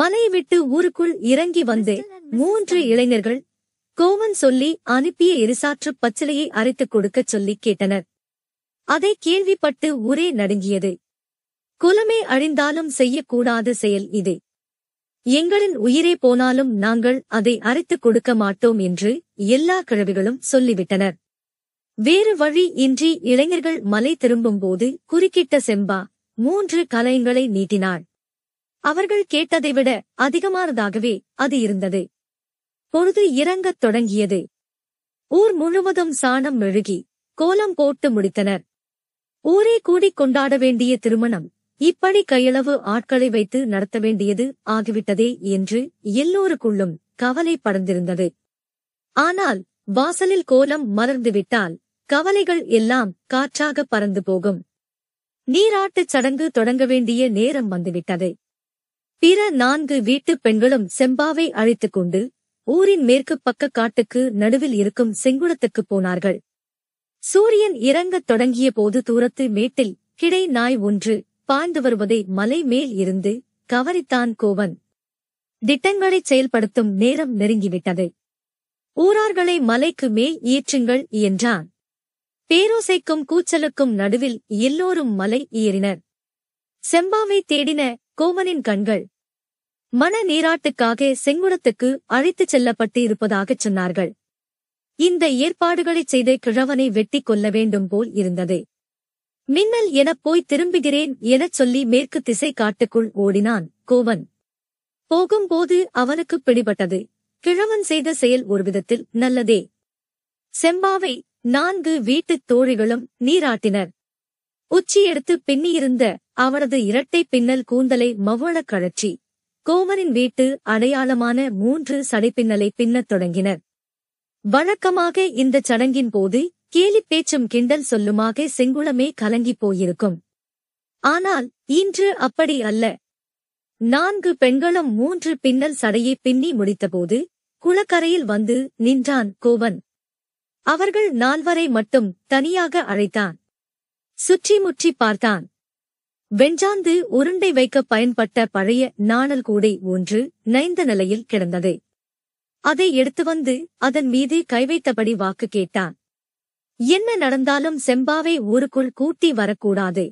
மலையை விட்டு ஊருக்குள் இறங்கி வந்து 3 இளைஞர்கள் கோவன் சொல்லி அனுப்பிய எரிசாற்று பச்சிலையை அரைத்துக் கொடுக்கச் சொல்லிக் கேட்டனர். அதை கேள்விப்பட்டு ஊரே நடுங்கியது. குலமே அழிந்தாலும் செய்யக்கூடாத செயல் இது. எங்களின் உயிரே போனாலும் நாங்கள் அதை அரைத்துக் கொடுக்க மாட்டோம் என்று எல்லா கிழவிகளும் சொல்லிவிட்டனர். வேறு வழி இன்றி இளைஞர்கள் மலை திரும்பும்போது குறுக்கிட்ட செம்பா 3 கலயங்களை நீட்டினாள். அவர்கள் கேட்டதைவிட அதிகமானதாகவே அது இருந்தது. பொழுது இறங்கத் தொடங்கியது. ஊர் முழுவதும் சாணம் மெழுகி கோலம் போட்டு முடித்தனர். ஊரே கூடிக் கொண்டாட வேண்டிய திருமணம் இப்படி கையளவு ஆட்களை வைத்து நடத்த வேண்டியது ஆகிவிட்டதே என்று எல்லோருக்குள்ளும் கவலை படர்ந்திருந்தது. ஆனால் வாசலில் கோலம் மலர்ந்துவிட்டால் கவலைகள் எல்லாம் காற்றாக பறந்து போகும். நீராட்டுச் சடங்கு தொடங்க வேண்டிய நேரம் வந்துவிட்டது. பிற 4 வீட்டுப் பெண்களும் செம்பாவை அழைத்துக் கொண்டு ஊரின் மேற்கு பக்க காட்டுக்கு நடுவில் இருக்கும் செங்குளத்துக்குப் போனார்கள். சூரியன் இறங்கத் தொடங்கிய போது தூரத்து மேட்டில் கிடை நாய் ஒன்று பாய்ந்து வருவதை மலை மேல் இருந்து கவனித்தான் கோவன். திட்டங்களைச் செயல்படுத்தும் நேரம் நெருங்கிவிட்டது. ஊரார்களை மலைக்கு மேல் ஏற்றுங்கள் என்றான். பேரோசைக்கும் கூச்சலுக்கும் நடுவில் எல்லோரும் மலை ஏறினர். செம்பாவை தேடின கோவனின் கண்கள். மன நீராட்டுக்காக செங்குளத்துக்கு அழைத்துச் செல்லப்பட்டு இருப்பதாகச் சொன்னார்கள். இந்த ஏற்பாடுகளைச் செய்த கிழவனை வெட்டிக் கொள்ள வேண்டும் போல் இருந்தது. மின்னல் எனப் போய் திரும்புகிறேன் எனச் சொல்லி மேற்கு திசை காட்டுக்குள் ஓடினான் கோவன். போகும்போது அவனுக்குப் பிடிபட்டது. கிழவன் செய்த செயல் ஒருவிதத்தில் நல்லதே. செம்பாவை 4 வீட்டுத் தோழிகளும் நீராட்டினர். உச்சியெடுத்து பின்னியிருந்த அவனது இரட்டை பின்னல் கூந்தலை மவ்வளக் கழற்றி கோவனின் வீட்டு அடையாளமான 3 சடைப்பின்னலை பின்னத் தொடங்கினர். வழக்கமாக இந்தச் சடங்கின் போது கேலிப் பேச்சும் கிண்டல் சொல்லுமாக செங்குளமே கலங்கிப் போயிருக்கும். ஆனால் இன்று அப்படி அல்ல. 4 பெண்களும் 3 பின்னல் சடையை பின்னி முடித்தபோது குளக்கரையில் வந்து நின்றான் கோவன். அவர்கள் 4வரை மட்டும் தனியாக அழைத்தான். சுற்றி முற்றி பார்த்தான். வெஞ்சாந்து உருண்டை வைக்க பயன்பட்ட பழைய நாணல் கூடை ஒன்று நைந்த நிலையில் கிடந்தது. அதை எடுத்து வந்து அதன் மீது கைவைத்தபடி வாக்கு கேட்டான். என்ன நடந்தாலும் செம்பாவை ஊருக்குள் கூட்டி வரக்கூடாது.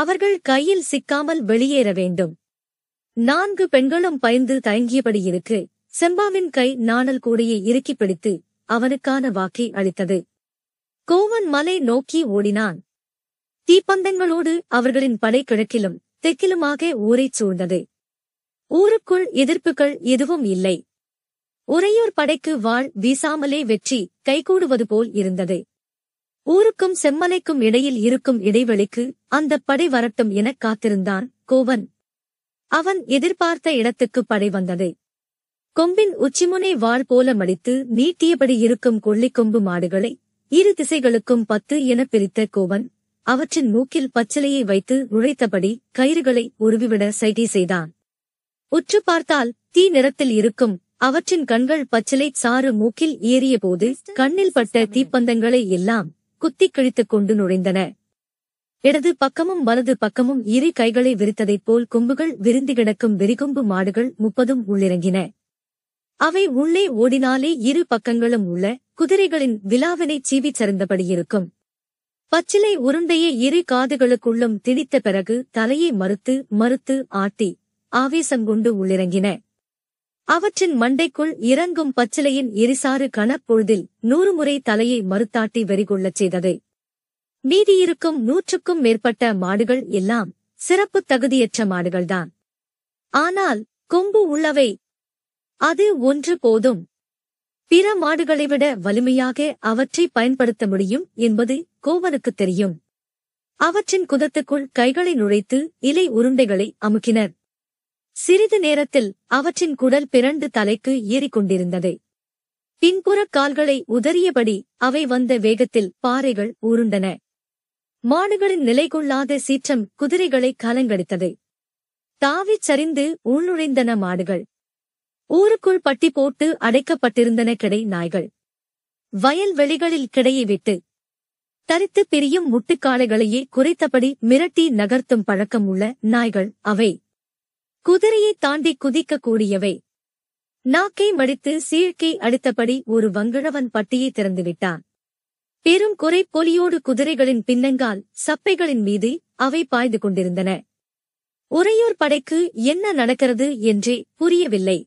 அவர்கள் கையில் சிக்காமல் வெளியேற வேண்டும். 4 பெண்களும் பயந்து தயங்கியபடி இருக்கு. செம்பாவின் கை நாணல் கூடையை இறுக்கி பிடித்து அவனுக்கான வாக்கை அளித்தது. கோவன் மலை நோக்கி ஓடினான். தீப்பந்தங்களோடு அவர்களின் படை கிழக்கிலும் தெற்கிலுமாக ஊரைச் சூழ்ந்தது. ஊருக்குள் எதிர்ப்புகள் எதுவும் இல்லை. உறையூர் படைக்கு வாள் வீசாமலே வெற்றி கைகூடுவது போல் இருந்தது. ஊருக்கும் செம்மலைக்கும் இடையில் இருக்கும் இடைவெளிக்கு அந்தப் படை வரட்டும் எனக் காத்திருந்தான் கோவன். அவன் எதிர்பார்த்த இடத்துக்குப் படை வந்தது. கொம்பின் உச்சிமுனை வாள் போல மடித்து நீட்டியபடி இருக்கும் கொள்ளிக்கொம்பு மாடுகளை இரு திசைகளுக்கும் 10 எனப் பிரித்த கோவன் அவற்றின் மூக்கில் பச்சிலையை வைத்து நுழைத்தபடி கயிறுகளை உருவிவிட சைகை செய்தான். உற்று பார்த்தால் தீ நிறத்தில் இருக்கும் அவற்றின் கண்கள் பச்சிலை சாறு மூக்கில் ஏறியபோது கண்ணில் பட்ட தீப்பந்தங்களை எல்லாம் குத்திக் கிழித்துக் கொண்டு நுழைந்தன. இடது பக்கமும் வலது பக்கமும் இரு கைகளை விரித்ததைப் போல் கொம்புகள் விரிந்து கிடக்கும் வெறிகொம்பு மாடுகள் 30 உள்ளிறங்கின. அவை உள்ளே ஓடினாலே இரு பக்கங்களும் உள்ள குதிரைகளின் விலாவினை சீவிச் சரிந்தபடியிருக்கும். பச்சிலை உருண்டையை இரு காதுகளுக்குள்ளும் திணித்த பிறகு தலையை மறுத்து மறுத்து ஆட்டி ஆவேசம் கொண்டு உள்ளிறங்கின. அவற்றின் மண்டைக்குள் இறங்கும் பச்சிலையின் எரிசாறு கணப்பொழுதில் 100 முறை தலையை மறுத்தாட்டி வெறிகொள்ளச் செய்தது. மீதியிருக்கும் 100க்கும் மேற்பட்ட மாடுகள் எல்லாம் சிறப்பு தகுதியற்ற மாடுகள்தான். ஆனால் கொம்பு உள்ளவை அது ஒன்று போதும். பிற மாடுகளை விட வலிமையாக அவற்றை பயன்படுத்த முடியும் என்பது கோவனுக்குத் தெரியும். அவற்றின் குதத்துக்குள் கைகளை நுழைத்து இலை உருண்டைகளை அமுக்கினர். சிறிது நேரத்தில் அவற்றின் குடல் பிறண்டு தலைக்கு ஏறிக்கொண்டிருந்தது. பின்புறக் கால்களை உதறியபடி அவை வந்த வேகத்தில் பாறைகள் உருண்டன. மாடுகளின் நிலைகொள்ளாத சீற்றம் குதிரைகளை கலங்கடித்தது. தாவிச் சரிந்து உள்நுழைந்தன மாடுகள். ஊருக்குள் பட்டி போட்டு அடைக்கப்பட்டிருந்தன கிடை நாய்கள். வயல்வெளிகளில் கிடையை விட்டு தரித்து பிரியும் முட்டுக்காளைகளையே குறைத்தபடி மிரட்டி நகர்த்தும் பழக்கம் உள்ள நாய்கள் அவை. குதிரையை தாண்டி குதிக்கக்கூடியவை. நாக்கை மடித்து சீழ்க்கை அடித்தபடி ஒரு வங்கிழவன் பட்டியை திறந்துவிட்டான். பெரும் குறை பொலியோடு குதிரைகளின் பின்னங்கால் சப்பைகளின் மீது அவை பாய்ந்து கொண்டிருந்தன. உறையூர் படைக்கு என்ன நடக்கிறது என்றே புரியவில்லை.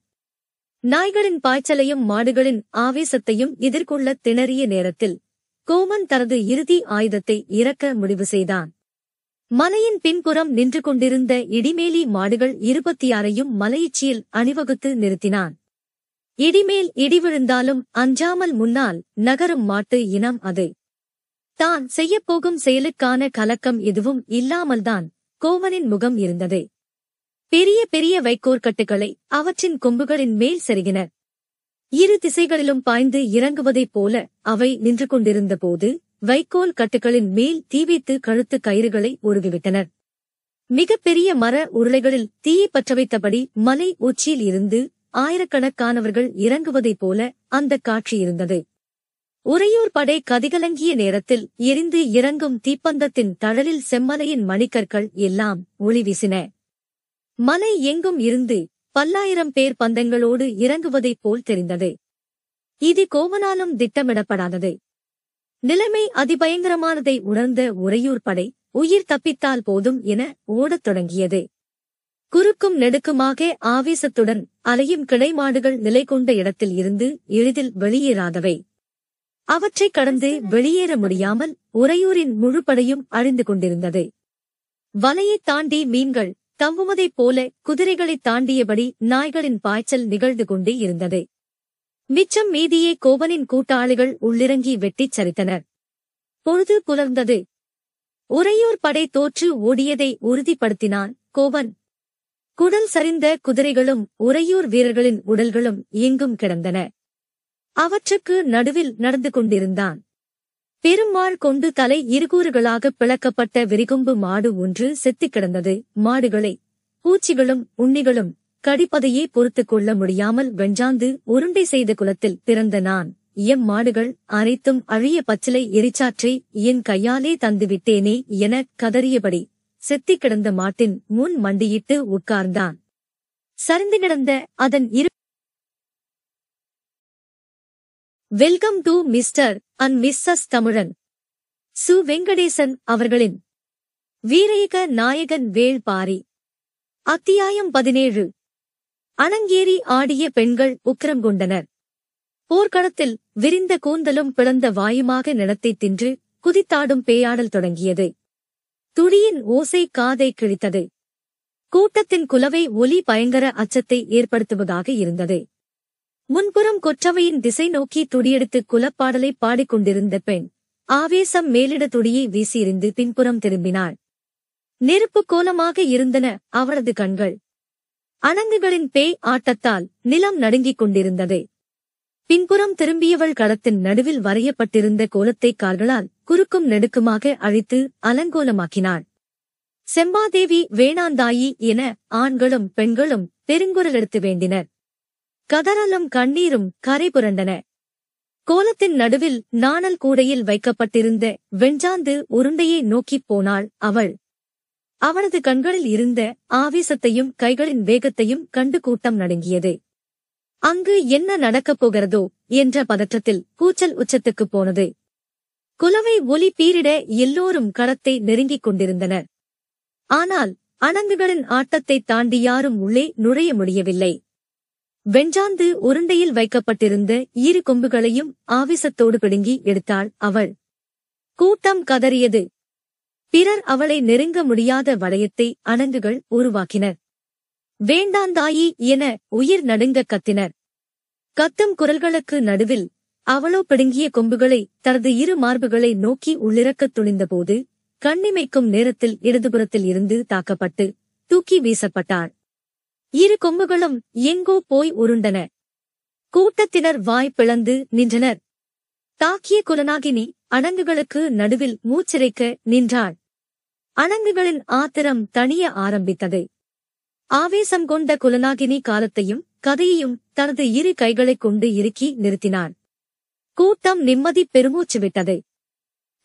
நாய்களின் பாய்ச்சலையும் மாடுகளின் ஆவேசத்தையும் எதிர்கொள்ள திணறிய நேரத்தில் கோவன் தனது இறுதி ஆயுதத்தை இறக்க முடிவு செய்தான். மலையின் பின்புறம் நின்று கொண்டிருந்த இடிமேலி மாடுகள் 26ஐயும் மலையீச்சியில் அணிவகுத்து நிறுத்தினான். இடிமேல் இடிவிழுந்தாலும் அஞ்சாமல் முன்னால் நகரும் மாட்டு இனம் அது. தான் செய்யப்போகும் செயலுக்கான கலக்கம் எதுவும் இல்லாமல்தான் கோவனின் முகம் இருந்தது. பெரிய பெரிய வைக்கோற்கட்டுகளை அவற்றின் கொம்புகளின் மேல் செருகினர். இரு திசைகளிலும் பாய்ந்து இறங்குவதைப் போல அவை நின்று கொண்டிருந்த போது வைக்கோல் கட்டுகளின் மேல் தீவைத்து கழுத்து கயிறுகளை உருவிவிட்டனர். மிகப்பெரிய மர உருளைகளில் தீயை பற்றவைத்தபடி மலை உச்சியில் இருந்து ஆயிரக்கணக்கானவர்கள் இறங்குவதைப் போல அந்தக் காட்சி இருந்தது. உறையூர் படை கதிகலங்கிய நேரத்தில் எரிந்து இறங்கும் தீப்பந்தத்தின் தழலில் செம்மலையின் மணிக்கற்கள் எல்லாம் ஒளி வீசின. மலை எங்கும் இருந்து 10,000 பேர் பந்தங்களோடு இறங்குவதைப் போல் தெரிந்தது. இது கோவனாலும் திட்டமிடப்படாதது. நிலைமை அதிபயங்கரமானதை உணர்ந்த உறையூர் படை உயிர் தப்பித்தால் போதும் என ஓடத் தொடங்கியது. குறுக்கும் நெடுக்குமாக ஆவேசத்துடன் அலையும் கிடைமாடுகள் நிலை கொண்ட இடத்தில் இருந்து எளிதில் வெளியேறாதவை. அவற்றை கடந்து வெளியேற முடியாமல் உறையூரின் முழுப்படையும் அழிந்து கொண்டிருந்தது. வலையை தாண்டி மீன்கள் தம்புவதைப் போல குதிரைகளை தாண்டியபடி நாய்களின் பாய்ச்சல் நிகழ்ந்து கொண்டே இருந்தது. மிச்சம் மீதியே கோபனின் கூட்டாளிகள் உள்ளிறங்கி வெட்டிச் சரித்தனர். பொழுது புலர்ந்தது. உறையூர் படை தோற்று ஓடியதை உறுதிப்படுத்தினான் கோபன். குடல் சரிந்த குதிரைகளும் உறையூர் வீரர்களின் உடல்களும் எங்கும் கிடந்தன. அவற்றுக்கு நடுவில் நடந்து கொண்டிருந்தான். பெருமாள் கொண்டு தலை இருகூறுகளாக பிளக்கப்பட்ட விரிகொம்பு மாடு ஒன்று செத்துக் கிடந்தது. மாடுகளை பூச்சிகளும் உண்ணிகளும் கடிப்பதையே பொறுத்துக் கொள்ள முடியாமல் வெஞ்சாந்து உருண்டை செய்த குலத்தில் பிறந்த நான் எம் மாடுகள் அனைத்தும் அழிய பச்சிலை எரிச்சாற்றை என் கையாலே தந்துவிட்டேனே என கதறியபடி செத்திக் கிடந்த மாட்டின் முன் மண்டியிட்டு உட்கார்ந்தான். சரிந்து கிடந்த அதன் இரு welcome to mister and Mrs தமிழன் சு. வெங்கடேசன் அவர்களின் வீரேக நாயகன் வேள்பாரி அத்தியாயம் 17. அணங்கேறி ஆடிய பெண்கள் உக்கிரம் கொண்டனர். போர்க்களத்தில் விரிந்த கூந்தலும் பிளந்த வாயுமாக நிலத்தை தின்று குதித்தாடும் பேயாடல் தொடங்கியது. துடியின் ஓசை காதை கிழித்தது. கூட்டத்தின் குலவை ஒலி பயங்கர அச்சத்தை ஏற்படுத்துவதாக இருந்தது. முன்புறம் கொற்றவையின் திசை நோக்கி துடியெடுத்து குலப்பாடலை பாடிக்கொண்டிருந்த பெண் ஆவேசம் மேலிட துடியை வீசியிருந்து பின்புறம் திரும்பினாள். நெருப்பு கோலமாக இருந்தன அவளது கண்கள். அணங்குகளின் பேய் ஆட்டத்தால் நிலம் நடுங்கிக் கொண்டிருந்தது. பின்புறம் திரும்பியவள் களத்தின் நடுவில் வரையப்பட்டிருந்த கோலத்தை கால்களால் குறுக்கும் நெடுக்குமாக அழித்து அலங்கோலமாக்கினாள். செம்பாதேவி வேணாந்தாயி என ஆண்களும் பெண்களும் பெருங்குரல் எடுத்து வேண்டினர். கதறலும் கண்ணீரும் கரை புரண்டன. கோலத்தின் நடுவில் நாணல் கூடையில் வைக்கப்பட்டிருந்த வெஞ்சாந்து உருண்டையை நோக்கிப் போனாள் அவள். அவளது கண்களில் இருந்த ஆவேசத்தையும் கைகளின் வேகத்தையும் கண்டு கூட்டம் நடுங்கியது. அங்கு என்ன நடக்கப் போகிறதோ என்ற பதற்றத்தில் கூச்சல் உச்சத்துக்குப் போனது. குலவை ஒலி பீரிட எல்லோரும் களத்தை நெருங்கிக் கொண்டிருந்தனர். ஆனால் அணங்குகளின் ஆட்டத்தை தாண்டி யாரும் உள்ளே நுழைய முடியவில்லை. வெஞ்சாந்து உருண்டையில் வைக்கப்பட்டிருந்த இரு கொம்புகளையும் ஆவேசத்தோடு பிடுங்கி எடுத்தாள் அவள். கூட்டம் கதறியது. பிறர் அவளை நெருங்க முடியாத வளையத்தை அணங்குகள் உருவாக்கினர். வேண்டாந்தாயி என உயிர் நடுங்க கத்தினர். கத்தும் குரல்களுக்கு நடுவில் அவளோ பிடுங்கிய கொம்புகளை தனது இரு மார்புகளை நோக்கி உள்ளிறக்கத் துணிந்தபோது கண்ணிமைக்கும் நேரத்தில் இடதுபுறத்தில் இருந்து தாக்கப்பட்டு தூக்கி வீசப்பட்டாள். இரு கொம்புகளும் எங்கோ போய் உருண்டன. கூட்டத்தினர் வாய் பிளந்து நின்றனர். தாக்கிய குலநாகினி அணங்குகளுக்கு நடுவில் மூச்சிறைக்க நின்றாள். அணங்குகளின் ஆத்திரம் தணிய ஆரம்பித்தது. ஆவேசம் கொண்ட குலநாகினி காலத்தையும் கதையையும் தனது இரு கைகளைக் கொண்டு இறுக்கி நிறுத்தினாள். கூட்டம் நிம்மதி பெருமூச்சு விட்டது.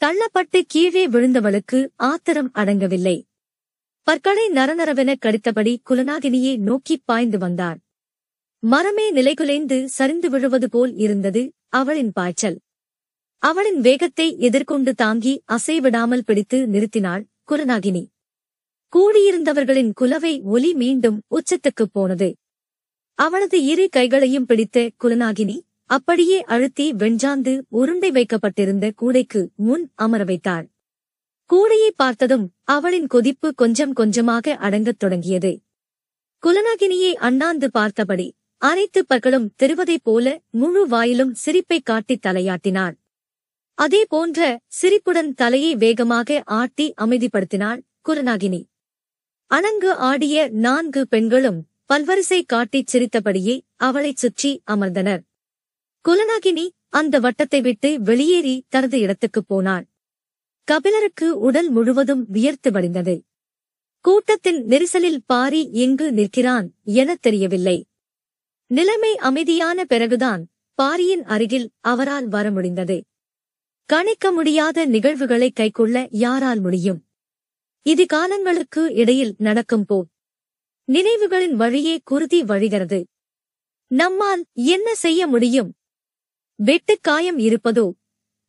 தள்ளப்பட்டு கீழே விழுந்தவளுக்கு ஆத்திரம் அடங்கவில்லை. பற்களை நரநரவென கடித்தபடி குலநாகினியை நோக்கிப் பாய்ந்து வந்தாள். மரமே நிலைகுலைந்து சரிந்து விழுவது போல் இருந்தது அவளின் பாய்ச்சல். அவளின் வேகத்தை எதிர்கொண்டு தாங்கி அசைவிடாமல் பிடித்து நிறுத்தினாள் குலநாகினி. கூடியிருந்தவர்களின் குலவை ஒலி மீண்டும் உச்சத்துக்குப் போனது. அவளது இரு கைகளையும் பிடித்த குலநாகினி அப்படியே அழுத்தி வெஞ்சாந்து உருண்டை வைக்கப்பட்டிருந்த கூடைக்கு முன் அமர வைத்தாள். கூடையை பார்த்ததும் அவளின் கொதிப்பு கொஞ்சம் கொஞ்சமாக அடங்கத் தொடங்கியது. குலநாகினியை அண்ணாந்து பார்த்தபடி அனைத்து பற்களும் திருவதைப் போல முழு வாயிலும் சிரிப்பை காட்டி தலையாட்டினாள். அதே போன்ற சிரிப்புடன் தலையை வேகமாக ஆட்டி அமைதிப்படுத்தினாள் குலநாகினி. அணங்கு ஆடிய 4 பெண்களும் பல்வரிசை காட்டிச் சிரித்தபடியே அவளைச் சுற்றி அமர்ந்தனர். குலநாகினி அந்த வட்டத்தை விட்டு வெளியேறி தனது இடத்துக்குப் போனாள். கபிலருக்கு உடல் முழுவதும் வியர்த்து வடிந்தது. கூட்டத்தின் நெரிசலில் பாரி எங்கு நிற்கிறான் எனத் தெரியவில்லை. நிலைமை அமைதியான பிறகுதான் பாரியின் அருகில் அவரால் வர முடிந்தது. கணிக்க முடியாத நிகழ்வுகளை கைக்கொள்ள யாரால் முடியும்? இது காலங்களுக்கு இடையில் நடக்கும் போர். நினைவுகளின் வழியே குருதி வழிகிறது. நம்மால் என்ன செய்ய முடியும்? வெட்டுக்காயம் இருப்பதோ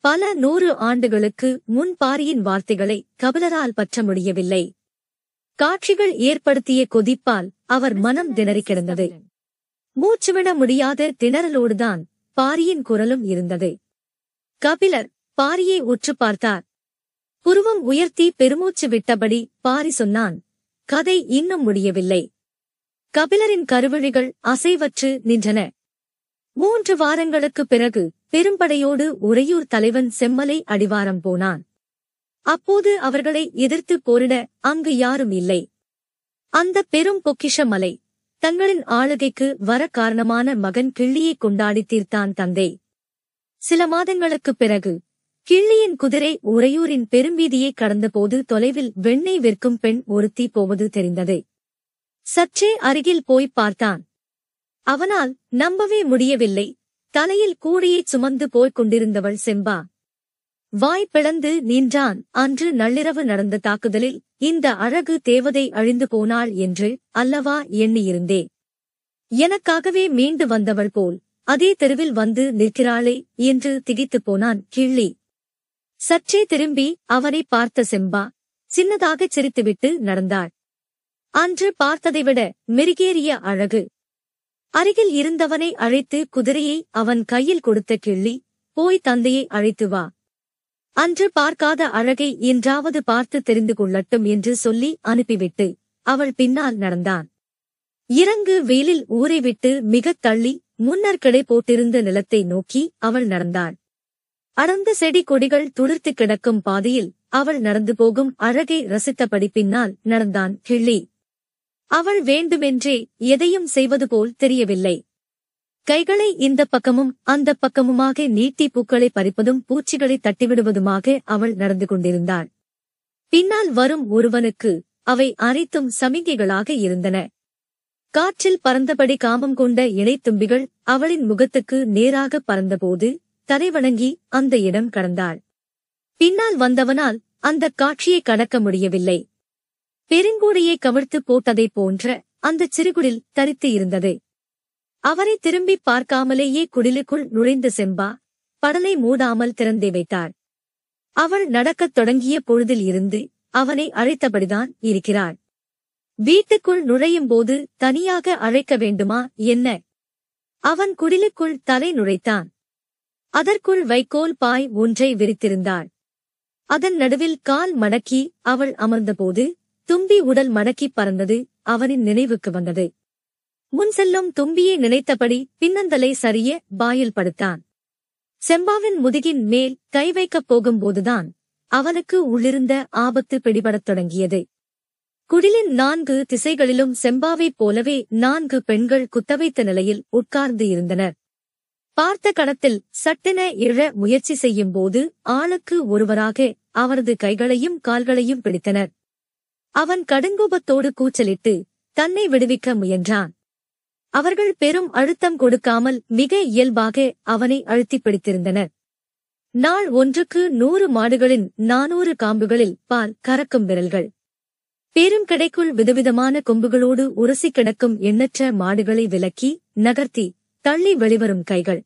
பல 100 ஆண்டுகளுக்கு முன் பாரியின் வார்த்தைகளை கபிலரால் பற்ற முடியவில்லை. காட்சிகள் ஏற்படுத்திய கொதிப்பால் அவர் மனம் திணறிக் கிடந்தது. மூச்சுவிட முடியாத திணறலோடுதான் பாரியின் குரலும் இருந்தது. கபிலர் பாரியை உற்று பார்த்தார். புருவம் உயர்த்தி பெருமூச்சு விட்டபடி பாரி சொன்னான். கதை இன்னும் முடியவில்லை. கபிலரின் கருவழிகள் அசைவற்று நின்றன. 3 வாரங்களுக்குப் பிறகு பெரும்படையோடு உறையூர் தலைவன் செம்மலை அடிவாரம் போனான். அப்போது அவர்களை எதிர்த்து போரிட அங்கு யாரும் இல்லை. அந்த பெரும் பொக்கிஷ மலை தங்களின் ஆளுகைக்கு வர காரணமான மகன் கிள்ளியை கொண்டாடி தீர்த்தான் தந்தை. சில மாதங்களுக்குப் பிறகு கிள்ளியின் குதிரை உறையூரின் பெரும்பீதியை கடந்தபோது தொலைவில் வெண்ணெய் விற்கும் பெண் ஒருத்தி போவது தெரிந்தது. சற்றே அருகில் போய் பார்த்தான். அவனால் நம்பவே முடியவில்லை. தலையில் கூடையை சுமந்து போய்க் கொண்டிருந்தவள் செம்பா. வாய் பிளந்து நின்றான். அன்று நள்ளிரவு நடந்த தாக்குதலில் இந்த அழகு தேவதை அழிந்து போனாள் என்று அல்லவா எண்ணியிருந்தே. எனக்காகவே மீண்டு வந்தவள் போல் அதே தெருவில் வந்து நிற்கிறாளே என்று திகைத்துப் போனான் கிள்ளி. சற்றே திரும்பி அவரை பார்த்த செம்பா சின்னதாகச் சிரித்துவிட்டு நடந்தாள். அன்று பார்த்ததைவிட மெருகேறிய அழகு. அருகில் இருந்தவனை அழைத்து குதிரையை அவன் கையில் கொடுத்த கிள்ளி, போய் தந்தையை அழைத்து வா, அன்று பார்க்காத அழகை என்றாவது பார்த்து தெரிந்து கொள்ளட்டும் என்று சொல்லி அனுப்பிவிட்டு அவள் பின்னால் நடந்தான். இறங்கு வெயிலில் ஊரை விட்டு மிகத் தள்ளி முன்னர் கடை போட்டிருந்த நிலத்தை நோக்கி அவள் நடந்தாள். அடர்ந்த செடி கொடிகள் துளிர்த்து கிடக்கும் பாதையில் அவள் நடந்து போகும் அழகை ரசித்தபடி பின்னால் நடந்தான் கிள்ளி. அவள் வேண்டுமென்றே எதையும் செய்வது போல் தெரியவில்லை. கைகளை இந்த பக்கமும் அந்த பக்கமுமாக நீட்டி பூக்களை பறிப்பதும் பூச்சிகளை தட்டிவிடுவதுமாக அவள் நடந்து கொண்டிருந்தாள். பின்னால் வரும் ஒருவனுக்கு அவை அனைத்தும் சமிகைகளாக இருந்தன. காற்றில் பறந்தபடி காமம் கொண்ட இணைத்தும்பிகள் அவளின் முகத்துக்கு நேராக பறந்தபோது தலைவணங்கி அந்த இடம் கடந்தாள். பின்னால் வந்தவனால் அந்த காட்சியை கடக்க முடியவில்லை. பெருங்கூடையை கவிழ்த்து போட்டதைப் போன்ற அந்தச் சிறுகுடில் தரித்து இருந்தது. அவரை திரும்பி பார்க்காமலேயே குடிலுக்குள் நுழைந்த செம்பா படலை மூடாமல் திறந்தே வைத்தாள். அவள் நடக்கத் தொடங்கிய பொழுதில் இருந்து அவனை அழைத்தபடிதான் இருக்கிறாள். வீட்டுக்குள் நுழையும்போது தனியாக அழைக்க வேண்டுமா என்ன? அவன் குடிலுக்குள் தலை நுழைத்தான். அதற்குள் வைக்கோல் பாய் ஒன்றை விரித்திருந்தாள். அதன் நடுவில் கால் மடக்கி அவள் அமர்ந்தபோது தும்பி உடல் மடக்கி பறந்தது அவனின் நினைவுக்கு வந்தது. முன் செல்லும் தும்பியை நினைத்தபடி பின்னந்தலை சரிய பாயில் படுத்தான். செம்பாவின் முதுகின் மேல் கை வைக்கப் போகும்போதுதான் அவனுக்கு உள்ளிருந்த ஆபத்து பிடிபடத் தொடங்கியது. குடிலின் 4 திசைகளிலும் செம்பாவைப் போலவே 4 பெண்கள் குத்தவைத்த நிலையில் உட்கார்ந்து இருந்தனர். பார்த்த கணத்தில் சட்டென எழ முயற்சி செய்யும்போது ஆளுக்கு ஒருவராக அவரது கைகளையும் கால்களையும் பிடித்தனர். அவன் கடுங்கோபத்தோடு கூச்சலிட்டு தன்னை விடுவிக்க முயன்றான். அவர்கள் பெரும் அழுத்தம் கொடுக்காமல் மிக இயல்பாக அவனை அழுத்திப் பிடித்திருந்தனர். நாள் ஒன்றுக்கு 100 மாடுகளின் 400 காம்புகளில் பால் கறக்கும் விரல்கள். பெரும் கிடைக்குள் விதவிதமான கொம்புகளோடு உரசி கிடக்கும் எண்ணற்ற மாடுகளை விலக்கி நகர்த்தி தள்ளி வெளிவரும் கைகள்.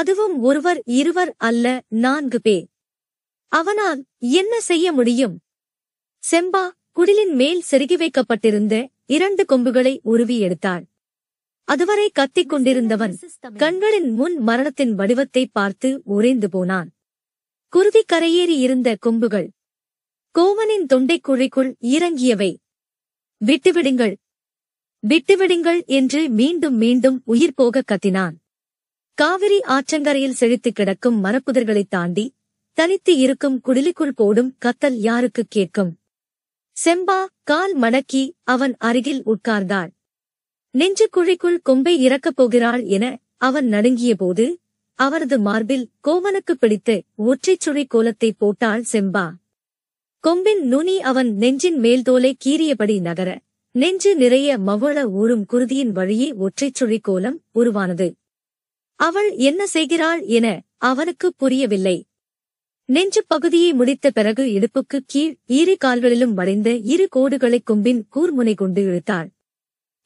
அதுவும் ஒருவர் 2 அல்ல 4 பேர். அவனால் என்ன செய்ய முடியும்? செம்பா குடிலின் மேல் செருகி வைக்கப்பட்டிருந்த 2 கொம்புகளை உருவி எடுத்தாள். அதுவரை கத்திக் கொண்டிருந்தவன் கண்களின் முன் மரணத்தின் வடிவத்தை பார்த்து உறைந்து போனான். குருதி கரையேறி இருந்த கொம்புகள் கோவனின் தொண்டைக் குழிக்குள் இறங்கியவை. விட்டுவிடுங்கள், விட்டுவிடுங்கள் என்று மீண்டும் மீண்டும் உயிர் போக கத்தினான். காவிரி ஆற்றங்கரையில் செழித்து கிடக்கும் மரப்புதர்களைத் தாண்டி தனித்து இருக்கும் குடிலுக்குள் போடும் கத்தல் யாருக்குக் கேட்கும்? செம்பா கால் மடக்கி அவன் அருகில் உட்கார்ந்தாள். நெஞ்சு குழிக்குள் கொம்பை இறக்கப் போகிறாள் என அவன் நடுங்கியபோது அவரது மார்பில் கோவனுக்குப் பிடித்து ஒற்றைச் சுழி கோலத்தை போட்டாள் செம்பா. கொம்பின் நுனி அவன் நெஞ்சின் மேல்தோலை கீறியபடி நகர நெஞ்சு நிறைய மவள ஊறும் குருதியின் வழியே ஒற்றைச் சுழிக்கோலம் உருவானது. அவள் என்ன செய்கிறாள் என அவனுக்கு புரியவில்லை. நெஞ்சு பகுதியை முடித்த பிறகு இடுப்புக்கு கீழ் இரு கால்களிலும் வளைந்த 2 கோடுகளை கொம்பின் கூர்முனை கொண்டு இழுத்தாள்.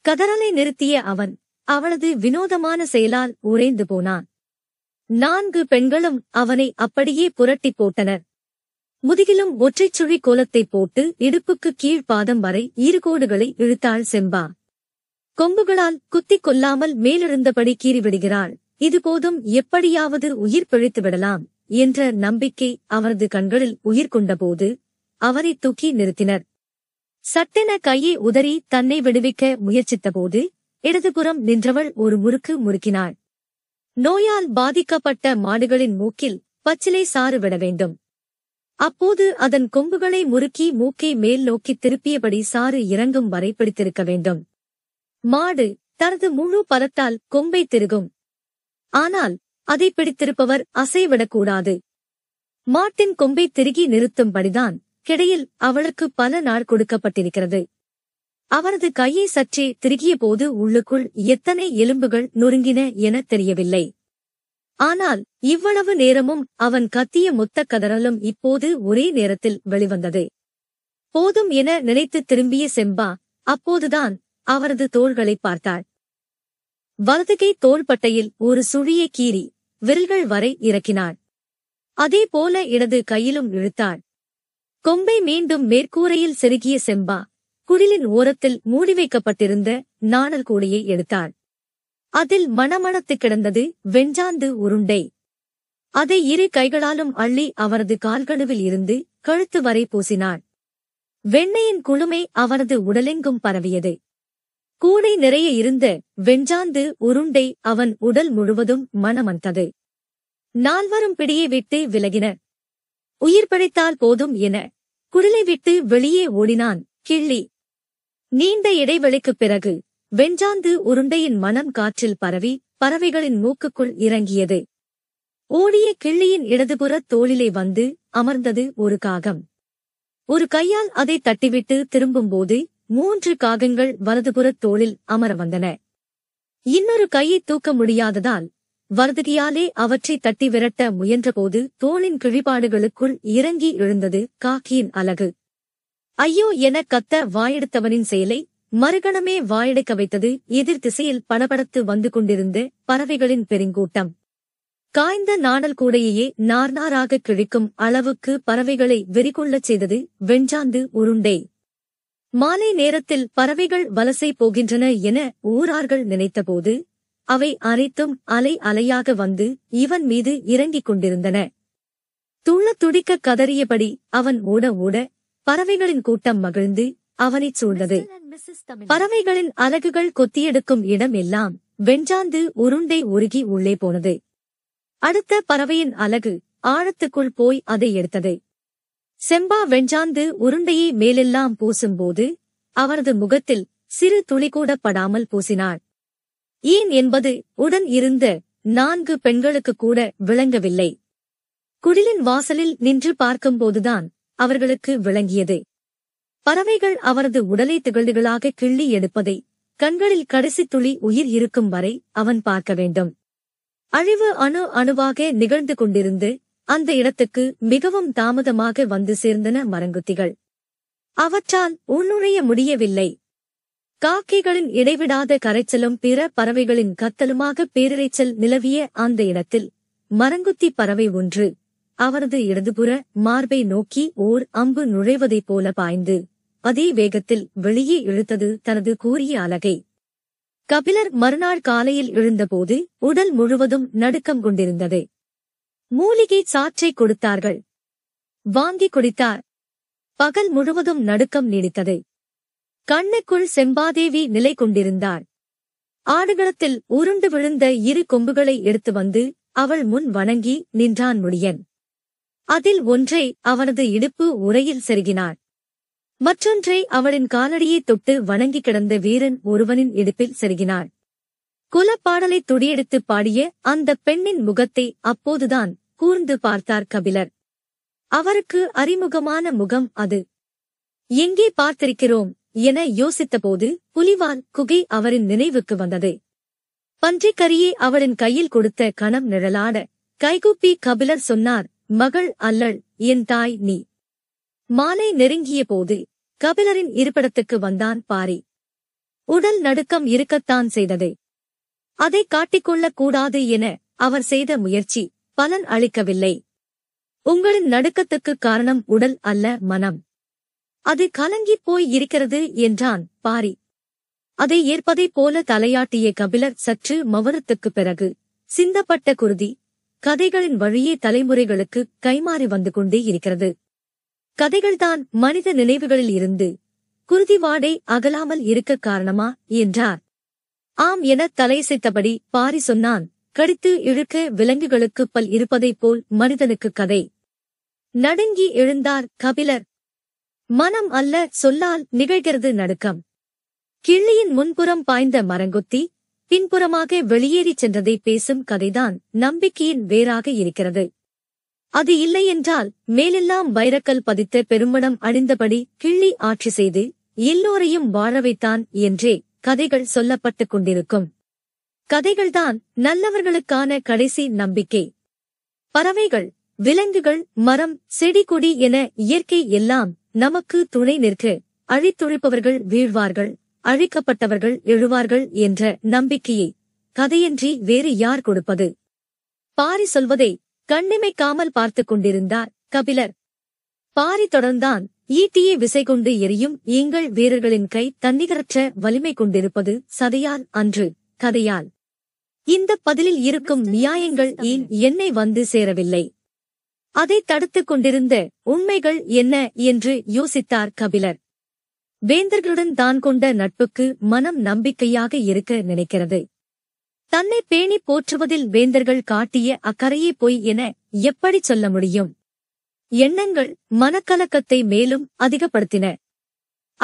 கதறலை நிறுத்திய அவன் அவளது வினோதமான செயலால் உறைந்து போனான். 4 பெண்களும் அவனை அப்படியே புரட்டி போட்டனர். முதுகிலும் ஒற்றைச் சுழி கோலத்தை போட்டு இடுப்புக்கு கீழ்ப்பாதம் வரை 2 கோடுகளை இழுத்தாள் செம்பா. கொம்புகளால் குத்திக் கொல்லாமல் மேலெழுந்தபடி கீறிவிடுகிறாள். இதுபோதும் எப்படியாவது உயிர் பிழைத்து விடலாம் என்ற நம்பிக்கை அவரது கண்களில் உயிர் கொண்டபோது அவரை தூக்கி நிறுத்தினர். சட்டென கையை உதறி தன்னை விடுவிக்க முயற்சித்தபோது இடதுபுறம் நின்றவள் ஒரு முறுக்கு முறுக்கினாள். நோயால் பாதிக்கப்பட்ட மாடுகளின் மூக்கில் பச்சிலை சாறு விட வேண்டும். அப்போது அதன் கொம்புகளை முறுக்கி மூக்கை மேல் நோக்கி திருப்பியபடி சாறு இறங்கும் வரை பிடித்திருக்க வேண்டும். மாடு தனது முழு பலத்தால் கொம்பை திருகும். ஆனால் அதை பிடித்திருப்பவர் அசைவிடக்கூடாது. மாட்டின் கொம்பை திருகி நிறுத்தும்படிதான் கிடையில் அவளுக்கு பல நாள் கொடுக்கப்பட்டிருக்கிறது. அவரது கையை சற்றே திருகிய போது உள்ளுக்குள் எத்தனை எலும்புகள் நொறுங்கின என தெரியவில்லை. ஆனால் இவ்வளவு நேரமும் அவன் கத்திய மொத்த கதறலும் இப்போது ஒரே நேரத்தில் வெளிவந்தது. போதும் என நினைத்து திரும்பிய செம்பா அப்போதுதான் அவரது தோள்களை பார்த்தாள். வலதுகை தோள்பட்டையில் ஒரு சுழியை கீறி விரல்கள் வரை இறக்கினாள். அதேபோல இடது கையிலும் இழுத்தாள். கொம்பை மீண்டும் மேற்கூரையில் செருகிய செம்பா குடிலின் ஓரத்தில் மூடி வைக்கப்பட்டிருந்த நாணல் கூடையை எடுத்தாள். அதில் மணமணத்து கிடந்தது வெஞ்சாந்து உருண்டை. அதை இரு கைகளாலும் அள்ளி அவரது கால்கழுவில் இருந்து கழுத்து வரை பூசினாள். வெண்ணையின் குளுமை அவரது உடலெங்கும் பரவியது. கூடை நிறைய இருந்த வெஞ்சாந்து உருண்டை அவன் உடல் முழுவதும் மணமந்தது. நால்வரும் பிடியை விட்டு விலகின. உயிர் பிழைத்தால் போதும் என குடிலை விட்டு வெளியே ஓடினான் கிள்ளி. நீண்ட இடைவெளிக்குப் பிறகு வெஞ்சாந்து உருண்டையின் மனம் காற்றில் பரவி பறவைகளின் மூக்குக்குள் இறங்கியது. ஓடிய கிள்ளியின் இடதுபுற தோளிலே வந்து அமர்ந்தது ஒரு காகம். ஒரு கையால் அதை தட்டிவிட்டு திரும்பும்போது 3 காகங்கள் வலதுபுற தோளில் அமர வந்தன. இன்னொரு கையை தூக்க முடியாததால் வலதுகையாலே அவற்றை தட்டி விரட்ட முயன்றபோது தோளின் கிழிபாடுகளுக்குள் இறங்கி எழுந்தது காக்கியின் அலகு. ஐயோ என கத்த வாயெடுத்தவனின் செயலை மறுகணமே வாயடைக்க வைத்தது எதிர் திசையில் படபடத்து வந்து கொண்டிருந்து பறவைகளின் பெருங்கூட்டம். காய்ந்த நாணல் கூடையே நார்நாராக கிழிக்கும் அளவுக்கு பறவைகளை வெறிகொள்ளச் செய்தது வெஞ்சாந்து உருண்டை. மாலை நேரத்தில் பறவைகள் வலசை போகின்றன என ஊரார்கள் நினைத்தபோது அவை அனைத்தும் அலை அலையாக வந்து இவன் மீது இறங்கிக் கொண்டிருந்தன. துள்ள துடிக்க கதறியபடி அவன் ஓட ஓட பறவைகளின் கூட்டம் மகிழ்ந்து அவனைச் சூழ்ந்தது. பறவைகளின் அலகுகள் கொத்தியெடுக்கும் இடம் எல்லாம் வெஞ்சாந்து உருண்டை உருகி உள்ளே போனது. அடுத்த பறவையின் அலகு ஆழத்துக்குள் போய் அதை எடுத்தது. செம்பா வெஞ்சாந்து உருண்டையை மேலெல்லாம் பூசும்போது அவரது முகத்தில் சிறு துளிகூட படாமல் பூசினாள். ஏன் என்பது உடன் இருந்த 4 பெண்களுக்கு கூட விளங்கவில்லை. குடிலின் வாசலில் நின்று பார்க்கும்போதுதான் அவர்களுக்கு விளங்கியது. பறவைகள் அவரது உடலை திகழ்களாக கிள்ளி எடுப்பதை கண்களில் கடைசி துளி உயிர் இருக்கும் வரை அவன் பார்க்க வேண்டும். அழிவு அணு அணுவாக நிகழ்ந்து கொண்டிருந்து அந்த இடத்துக்கு மிகவும் தாமதமாக வந்து சேர்ந்தன மரங்குத்திகள். அவற்றால் உள்நுழைய முடியவில்லை. காக்கைகளின் இடைவிடாத கரைச்சலும் பிற பறவைகளின் கத்தலுமாக பேரிரைச்சல் நிலவிய அந்த இடத்தில் மரங்குத்தி பறவை ஒன்று அவரது இடதுபுற மார்பை நோக்கி ஓர் அம்பு நுழைவதைப் போல பாய்ந்து அதே வேகத்தில் வெளியே இழுத்தது தனது கூரிய அலகை. கபிலர் மறுநாள் காலையில் எழுந்தபோது உடல் முழுவதும் நடுக்கம் கொண்டிருந்தது. மூலிகை சாற்றை கொடுத்தார்கள். வாங்கி குடித்தார். பகல் முழுவதும் நடுக்கம் நீடித்தது. கண்ணுக்குள் செம்பாதேவி நிலை கொண்டிருந்தார். ஆடுகளத்தில் உருண்டு விழுந்த 2 கொம்புகளை எடுத்து வந்து அவள் முன் வணங்கி நின்றான் முடியன். அதில் ஒன்றை அவனது இடுப்பு உறையில் செருகினார். மற்றொன்றை அவளின் காலடியை தொட்டு வணங்கி கிடந்த வீரன் ஒருவனின் இடுப்பில் செருகினார். குலப்பாடலை துடியெடுத்து பாடிய அந்த பெண்ணின் முகத்தை அப்போதுதான் கூர்ந்து பார்த்தார் கபிலர். அவருக்கு அறிமுகமான முகம் அது. எங்கே பார்த்திருக்கிறோம் என யோசித்தபோது புலிவால் குகை அவரின் நினைவுக்கு வந்தது. பன்றிக்கரியை அவளின் கையில் கொடுத்த கணம் நிழலாட கைகூப்பி கபிலர் சொன்னார், மகள் அல்லள், என் தாய் நீ. மாலை நெருங்கிய போது கபிலரின் இருப்பிடத்துக்கு வந்தான் பாரி. உடல் நடுக்கம் இருக்கத்தான் செய்தது. அதை காட்டிக்கொள்ளக் கூடாது என அவர் செய்த முயற்சி பலன் அளிக்கவில்லை. உங்களின் நடுக்கத்துக்கு காரணம் உடல் அல்ல, மனம். அது கலங்கிப் போய் இருக்கிறது என்றான் பாரி. அதை ஏற்பதைப் போல தலையாட்டிய கபிலர் சற்று மௌனத்துக்குப் பிறகு சிந்தப்பட்ட குருதி கதைகளின் வழியே தலைமுறைகளுக்கு கைமாறி வந்து கொண்டே இருக்கிறது. கதைகள்தான் மனித நினைவுகளில் இருந்து குருதிவாடை அகலாமல் இருக்க காரணமா என்றார். ஆம் என தலையசைத்தபடி பாரி சொன்னான். கடித்து இழுக்க விலங்குகளுக்கு பல் இருப்பதைப் போல் மனிதனுக்கு கதை. நடுங்கி எழுந்தார் கபிலர். மனம் அல்ல சொல்லால் நிகழ்கிறது நடுக்கம். கிள்ளியின் முன்புறம் பாய்ந்த மரங்கொத்தி பின்புறமாக வெளியேறிச் சென்றதை பேசும் கதைதான் நம்பிக்கையின் வேறாக இருக்கிறது. அது இல்லையென்றால் மேலெல்லாம் வைரக்கல் பதித்த பெருமணம் அணிந்தபடி கிள்ளி ஆட்சி செய்து எல்லோரையும் வாழவைத்தான் என்றே கதைகள் சொல்லப்பட்டுக் கொண்டிருக்கும். கதைகள்தான் நல்லவர்களுக்கான கடைசி நம்பிக்கை. பறவைகள், விலங்குகள், மரம், செடி, கொடி என இயற்கை எல்லாம் நமக்கு துணை நிற்க, அழித்தொழிப்பவர்கள் வீழ்வார்கள், அழிக்கப்பட்டவர்கள் எழுவார்கள் என்ற நம்பிக்கையை கதையின்றி வேறு யார் கொடுப்பது? பாரி சொல்வதை கண்ணிமைக்காமல் பார்த்துக் கொண்டிருந்தார் கபிலர். பாரி தொடர்ந்தான். ஈட்டியை விசை கொண்டு எரியும் எங்கள் வீரர்களின் கை தன்னிகரற்ற வலிமை கொண்டிருப்பது சதையால் அன்று, கதையால். இந்த பதிலில் இருக்கும் நியாயங்கள் ஏன் என்னை வந்து சேரவில்லை? அதை தடுத்துக் கொண்டிருந்த உண்மைகள் என்ன என்று யோசித்தார் கபிலர். வேந்தர்களுடன் தான் கொண்ட நட்புக்கு மனம் நம்பிக்கையாக இருக்க நினைக்கிறது. தன்னை பேணி போற்றுவதில் வேந்தர்கள் காட்டிய அக்கறையே பொய் என எப்படி சொல்ல முடியும்? எண்ணங்கள் மனக்கலக்கத்தை மேலும் அதிகப்படுத்தின.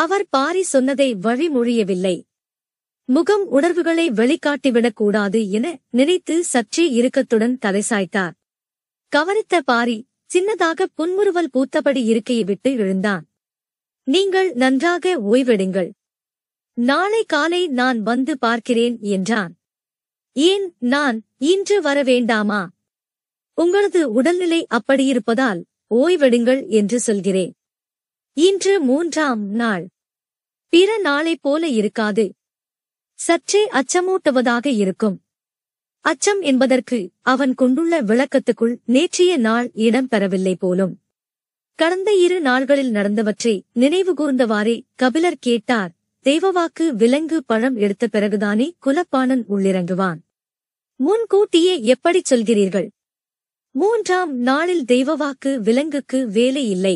அவர் பாரி சொன்னதை வழிமொழியவில்லை. முகம் உணர்வுகளை வெளிக்காட்டிவிடக்கூடாது என நினைத்து சற்றே இறுக்கத்துடன் தலைசாய்த்தார். கவனித்த பாரி சின்னதாக புன்முறுவல் பூத்தபடி இருக்கையை விட்டு எழுந்தான். நீங்கள் நன்றாக ஓய்வெடுங்கள். நாளை காலை நான் வந்து பார்க்கிறேன் என்றான். ஏன் நான் இன்று வர வேண்டாமா? உங்களது உடல்நிலை அப்படியிருப்பதால் ஓய்வெடுங்கள் என்று சொல்கிறேன். இன்று 3ஆம் நாள், பிற நாளைப் போல இருக்காது. சற்றே அச்சமூட்டுவதாக இருக்கும். அச்சம் என்பதற்கு அவன் கொண்டுள்ள விளக்கத்துக்குள் நேற்றைய நாள் இடம்பெறவில்லை போலும். கடந்த 2 நாள்களில் நடந்தவற்றை நினைவுகூர்ந்தவாறே கபிலர் கேட்டார். தெய்வவாக்கு விலங்கு பழம் எடுத்த பிறகுதானே குலப்பாணன் உள்ளிறங்குவான். முன்கூட்டியே எப்படிச் சொல்கிறீர்கள்? 3ஆம் நாளில் தெய்வவாக்கு விலங்குக்கு வேலை இல்லை.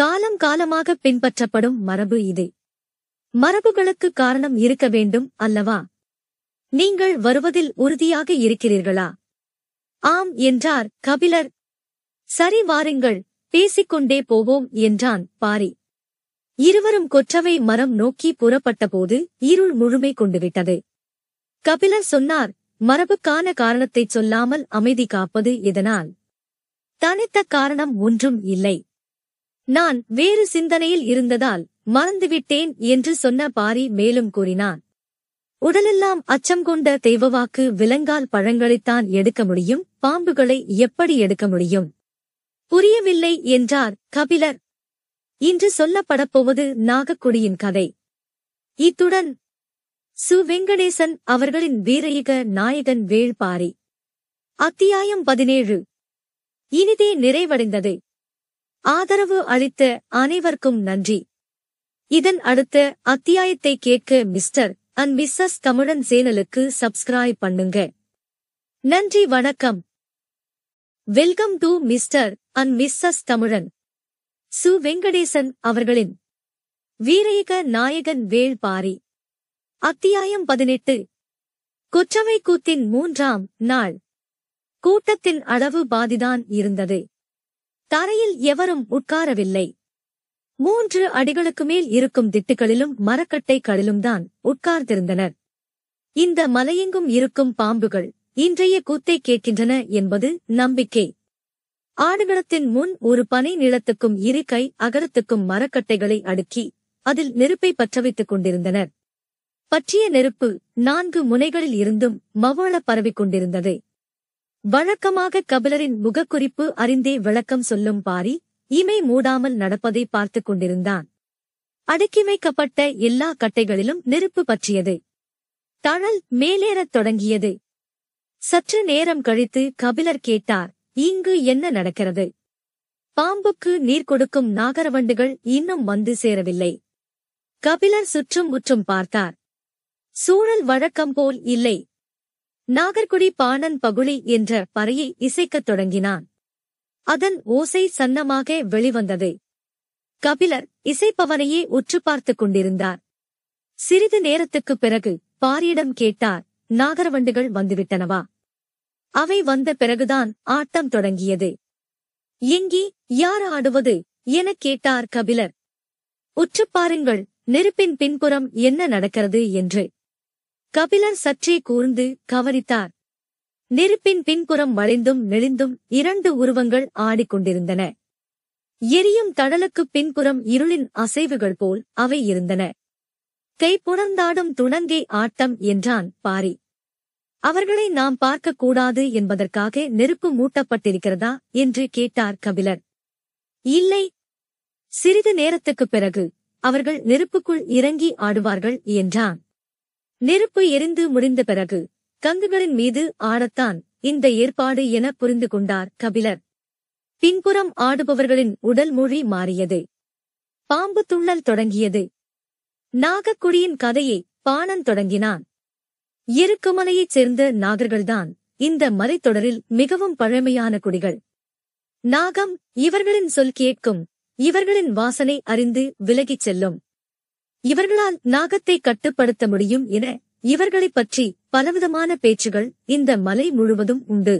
காலம் காலமாக பின்பற்றப்படும் மரபு இது. மரபுகளுக்கு காரணம் இருக்க வேண்டும் அல்லவா? நீங்கள் வருவதில் உறுதியாக இருக்கிறீர்களா? ஆம் என்றார் கபிலர். சரி, வாருங்கள், பேசிக்கொண்டே போவோம் என்றான் பாரி. இருவரும் கொற்றவை மரம் நோக்கி புறப்பட்டபோது இருள் முழுமை கொண்டுவிட்டது. கபிலர் சொன்னார். மரபுக்கான காரணத்தைச் சொல்லாமல் அமைதி காப்பது எதனால்? தனித்த காரணம் ஒன்றும் இல்லை. நான் வேறு சிந்தனையில் இருந்ததால் மறந்துவிட்டேன் என்று சொன்ன பாரி மேலும் கூறினான். உடலெல்லாம் அச்சம் கொண்ட தெய்வவாக்கு விலங்கால் பழங்களைத்தான் எடுக்க முடியும். பாம்புகளை எப்படி எடுக்க முடியும்? புரியவில்லை என்றார் கபிலர். இன்று சொல்லப்படப்போவது நாகக்கொடியின் கதை. இத்துடன் சு. வெங்கடேசன் அவர்களின் வீரயுக நாயகன் வேள்பாரி அத்தியாயம் 17 இனிதே நிறைவடைந்தது. ஆதரவு அளித்த அனைவருக்கும் நன்றி. இதன் அடுத்த அத்தியாயத்தை கேட்க மிஸ்டர் அண்ட் மிஸ்ஸஸ் தமிழன் சேனலுக்கு சப்ஸ்கிரைப் பண்ணுங்க. நன்றி, வணக்கம். Welcome to mister and Mrs தமிழன். சு. வெங்கடேசன் அவர்களின் வீரயுக நாயகன் வேள்பாரி அத்தியாயம் 18 கொற்றவை கூத்தின் 3ஆம் நாள். கூட்டத்தின் அளவு பாதிதான் இருந்தது. தரையில் எவரும் உட்காரவில்லை. 3 அடிகளுக்கு மேல் இருக்கும் திட்டுகளிலும் மரக்கட்டை களிலும்தான் உட்கார்ந்திருந்தனர். இந்த மலையெங்கும் இருக்கும் பாம்புகள் இன்றைய கூத்தை கேட்கின்றன என்பது நம்பிக்கை. ஆடுகளத்தின் முன் ஒரு பனை நிலத்துக்கும் இரு கை அகலத்துக்கும் மரக்கட்டைகளை அடுக்கி அதில் நெருப்பை பற்றவைத்துக் கொண்டிருந்தனர். பற்றிய நெருப்பு 4 முனைகளில் இருந்தும் மவள பரவிக் கொண்டிருந்தது. வழக்கமாக கபிலரின் முகக்குறிப்பு அறிந்தே விளக்கம் சொல்லும் பாரி இமை மூடாமல் நடப்பதை பார்த்துக் கொண்டிருந்தான். அடுக்கி வைக்கப்பட்ட எல்லா கட்டைகளிலும் நெருப்பு பற்றியது. தழல் மேலேறத் தொடங்கியது. சற்று நேரம் கழித்து கபிலர் கேட்டார். இங்கு என்ன நடக்கிறது? பாம்புக்கு நீர் கொடுக்கும் நாகரவண்டுகள் இன்னும் வந்து சேரவில்லை. கபிலர் சுற்றும் முற்றும் பார்த்தார். சூழல் வழக்கம்போல் இல்லை. நாகர்குடி பாணன் பகுளி என்ற பறையை இசைக்கத் தொடங்கினான். அதன் ஓசை சன்னமாக வெளிவந்தது. கபிலர் இசைப்பவனையே உற்று பார்த்துக் கொண்டிருந்தார். சிறிது நேரத்துக்குப் பிறகு பாரியிடம் கேட்டார், நாகரவண்டுகள் வந்துவிட்டனவா? அவை வந்த பிறகுதான் ஆட்டம் தொடங்கியது. எங்கே, யார் ஆடுவது எனக் கேட்டார் கபிலர். உற்றுப்பாருங்கள், நெருப்பின் பின்புறம் என்ன நடக்கிறது என்று. கபிலர் சற்றே கூர்ந்து கவனித்தார். நெருப்பின் பின்புறம் வளைந்தும் நெளிந்தும் இரண்டு உருவங்கள் ஆடிக்கொண்டிருந்தன. எரியும் தடலுக்குப் பின்புறம் இருளின் அசைவுகள் போல் அவை இருந்தன. கைப்புணர்ந்தாடும் துணங்கை ஆட்டம் என்றான் பாரி. அவர்களை நாம் பார்க்கக்கூடாது என்பதற்காக நெருப்பு மூட்டப்பட்டிருக்கிறதா என்று கேட்டார் கபிலர். இல்லை, சிறிது நேரத்துக்குப் பிறகு அவர்கள் நெருப்புக்குள் இறங்கி ஆடுவார்கள் என்றான். நெருப்பு எரிந்து முடிந்த பிறகு கங்குகளின் மீது ஆடத்தான் இந்த ஏற்பாடு என புரிந்து கொண்டார் கபிலர். பின்புறம் ஆடுபவர்களின் உடல் மொழி மாறியது. பாம்பு துள்ளல் தொடங்கியது. நாகக்குடியின் கதையை பாணன் தொடங்கினான். எருக்குமலையைச் சேர்ந்த நாகர்கள்தான் இந்த மலைத்தொடரில் மிகவும் பழமையான குடிகள். நாகம் இவர்களின் சொல் கேட்கும், இவர்களின் வாசனை அறிந்து விலகிச் செல்லும். இவர்களால் நாகத்தை கட்டுப்படுத்த முடியும் என இவர்களைப் பற்றி பலவிதமான பேச்சுகள் இந்த மலை முழுவதும் உண்டு.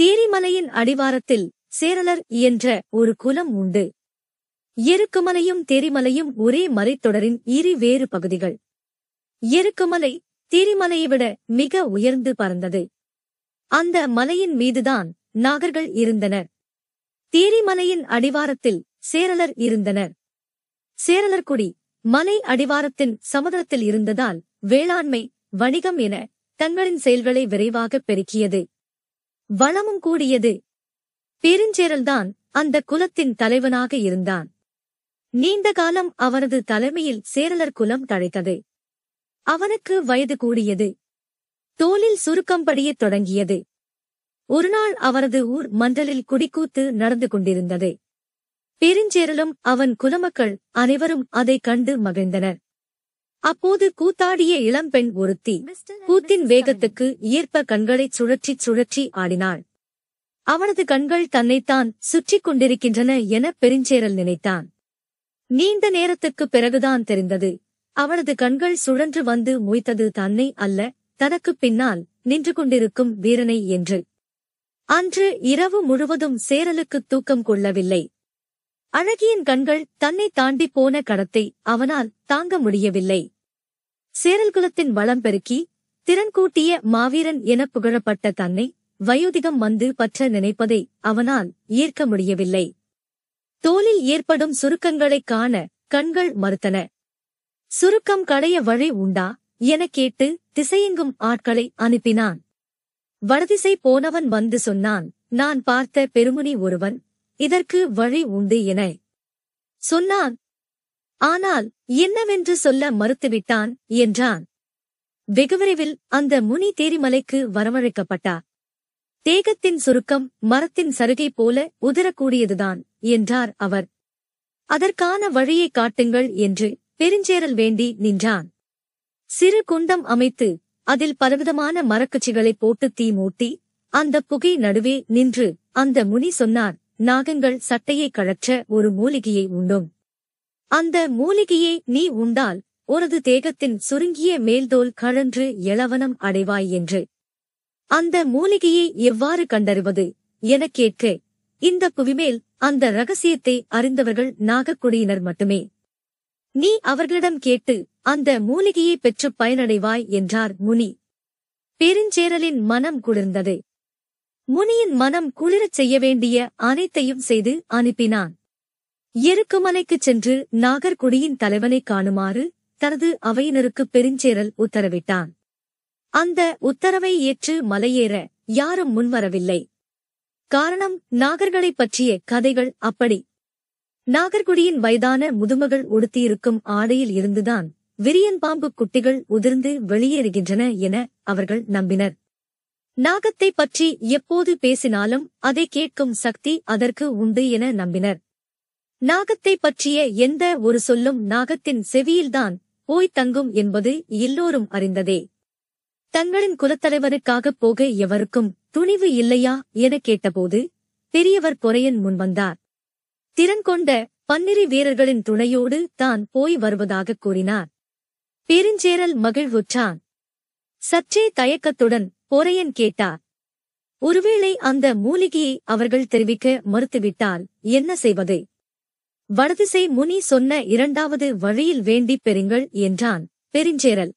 தேரிமலையின் அடிவாரத்தில் சேரலர் என்ற ஒரு குலம் உண்டு. எருக்குமலையும் தேரிமலையும் ஒரே மலைத்தொடரின் இரு வேறு பகுதிகள். எருக்குமலை தேரிமலையை விட மிக உயர்ந்து பறந்தது. அந்த மலையின் மீதுதான் நாகர்கள் இருந்தனர். தேரிமலையின் அடிவாரத்தில் சேரலர் இருந்தனர். சேரலர்குடி மலை அடிவாரத்தின் சமுதிரத்தில் இருந்ததால் வேளாண்மை, வணிகம் என தங்களின் செயல்களை விரைவாகப் பெருக்கியது. வளமும் கூடியது. பெருஞ்சேரல்தான் அந்த குலத்தின் தலைவனாக இருந்தான். நீண்ட காலம் அவனது தலைமையில் சேரலர் குலம் தழைத்தது. அவனுக்கு வயது கூடியது. தோலில் சுருக்கம்படியத் தொடங்கியது. ஒருநாள் அவரது ஊர் மன்றலில் குடிக்கூத்து நடந்து கொண்டிருந்தது. பெருஞ்சேரலும் அவன் குலமக்கள் அனைவரும் அதைக் கண்டு மகிழ்ந்தனர். அப்போது கூத்தாடிய இளம்பெண் ஒருத்தி கூத்தின் வேகத்துக்கு ஏற்ப கண்களைச் சுழற்றிச் சுழற்றி ஆடினாள். அவனது கண்கள் தன்னைத்தான் சுற்றிக் கொண்டிருக்கின்றன என பெருஞ்சேரல் நினைத்தான். நீண்ட நேரத்துக்குப் பிறகுதான் தெரிந்தது, அவனது கண்கள் சுழன்று வந்து மொய்த்தது தன்னை அல்ல, தனக்குப் பின்னால் நின்று கொண்டிருக்கும் வீரனை என்று. அன்று இரவு முழுவதும் சேரலுக்குத் தூக்கம் கொள்ளவில்லை. அழகியின் கண்கள் தன்னை தாண்டிப் போன கடத்தை அவனால் தாங்க முடியவில்லை. சேரல்குலத்தின் வளம் பெருக்கி திறன் கூட்டிய மாவீரன் என புகழப்பட்ட தன்னை வயோதிகம் வந்து பற்ற நினைப்பதை அவனால் ஏற்க முடியவில்லை. தோலில் ஏற்படும் சுருக்கங்களைக் காண கண்கள் மறுத்தன. சுருக்கம் களைய வழி உண்டா எனக் கேட்டு திசையெங்கும் ஆட்களை அனுப்பினான். வடதிசை போனவன் வந்து சொன்னான், நான் பார்த்த பெருமுனி ஒருவன் இதற்கு வழி உண்டு என சொன்னான். ஆனால் என்னவென்று சொல்ல மறுத்துவிட்டான் என்றான். வெகுவிரைவில் அந்த முனி தேரிமலைக்கு வரவழைக்கப்பட்டார். தேகத்தின் சுருக்கம் மரத்தின் சருகை போல உதிரக்கூடியதுதான் என்றார் அவர். அதற்கான வழியை காட்டுங்கள் என்று பெருஞ்சேரல் வேண்டி நின்றான். சிறு குண்டம் அமைத்து அதில் பலவிதமான மரக்குச்சிகளை போட்டு தீ மூட்டி அந்த புகை நடுவே நின்று அந்த முனி சொன்னார், நாகங்கள் சட்டையை கழற்ற ஒரு மூலிகையை உண்டும். அந்த மூலிகையை நீ உண்டால் உனது தேகத்தின் சுருங்கிய மேல்தோல் கழன்று இளவனம் அடைவாய் என்று. அந்த மூலிகையை எவ்வாறு கண்டறிவது எனக் கேட்க, இந்த புவிமேல் அந்த ரகசியத்தை அறிந்தவர்கள் நாகக்குடியினர் மட்டுமே. நீ அவர்களிடம் கேட்டு அந்த மூலிகையை பெற்று பயனடைவாய் என்றார் முனி. பெருஞ்சேரலின் மனம் குளிர்ந்தது. முனியின் மனம் குளிரச் செய்ய வேண்டிய அனைத்தையும் செய்து அனுப்பினான். எருக்குமலைக்குச் சென்று நாகர்குடியின் தலைவனைக் காணுமாறு தனது அவையினருக்கு பெருஞ்சேரல் உத்தரவிட்டான். அந்த உத்தரவை ஏற்று மலையேற யாரும் முன்வரவில்லை. காரணம், நாகர்களைப் பற்றிய கதைகள் அப்படி. நாகர்குடியின் வயதான முதுமகள் உடுத்தியிருக்கும் ஆடையில் இருந்துதான் விரியன்பாம்பு குட்டிகள் உதிர்ந்து வெளியேறுகின்றன என அவர்கள் நம்பினர். நாகத்தை பற்றி எப்போது பேசினாலும் அதை கேட்கும் சக்தி அதற்கு உண்டு என நம்பினர். நாகத்தை பற்றிய எந்த ஒரு சொல்லும் நாகத்தின் செவியில்தான் போய்த் தங்கும் என்பது எல்லோரும் அறிந்ததே. தங்களின் குலத்தலைவருக்காகப் போக எவருக்கும் துணிவு இல்லையா எனக் கேட்டபோது பெரியவர் பொறையன் முன்வந்தார். திறன் கொண்ட 12 வீரர்களின் துணையோடு தான் போய் வருவதாகக் கூறினார். பெருஞ்சேரல் மகிழ்வுற்றான். சற்றே தயக்கத்துடன் பொறையன் கேட்டார், ஒருவேளை அந்த மூலிகையை அவர்கள் தெரிவிக்க மறுத்துவிட்டால் என்ன செய்வது? வடதிசை முனி சொன்ன 2வது வழியில் வேண்டிப் பெறுங்கள் என்றான் பெருஞ்சேரல்.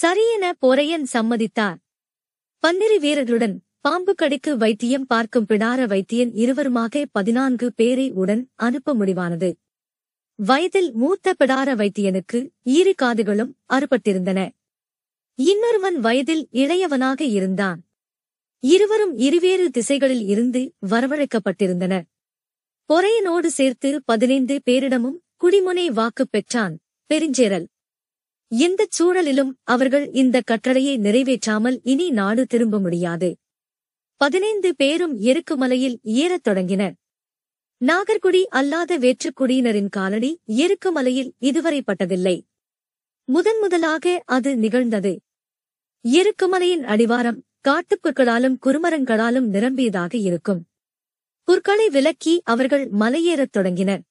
சரியென பொறையன் சம்மதித்தார். 12 வீரர்களுடன் பாம்பு கடிக்கு வைத்தியம் பார்க்கும் பிடார வைத்தியன் இருவருமாக 14 பேரை உடன் அனுப்ப முடிவானது. வயதில் மூத்த பிடார வைத்தியனுக்கு இரு காதுகளும் அறுபட்டிருந்தன. இன்னொருவன் வயதில் இளையவனாக இருந்தான். இருவரும் இருவேறு திசைகளில் இருந்து வரவழைக்கப்பட்டிருந்தனர். பொறையனோடு சேர்த்து 15 பேரிடமும் குடிமுனை வாக்கு பெற்றான் பெருஞ்சேரல். எந்தச் சூழலிலும் அவர்கள் இந்த கட்டளையை நிறைவேற்றாமல் இனி நாடு திரும்ப முடியாது. 15 பேரும் எருக்குமலையில் ஏறத் தொடங்கினர். நாகர்குடி அல்லாத வேற்றுக்குடியினரின் காலடி எருக்குமலையில் இதுவரை பட்டதில்லை. முதன்முதலாக அது நிகழ்ந்தது. எருக்குமலையின் அடிவாரம் காட்டுப்புற்களாலும் குறுமரங்களாலும் நிரம்பியதாக இருக்கும். புற்களை விலக்கி அவர்கள் மலையேறத் தொடங்கினர்.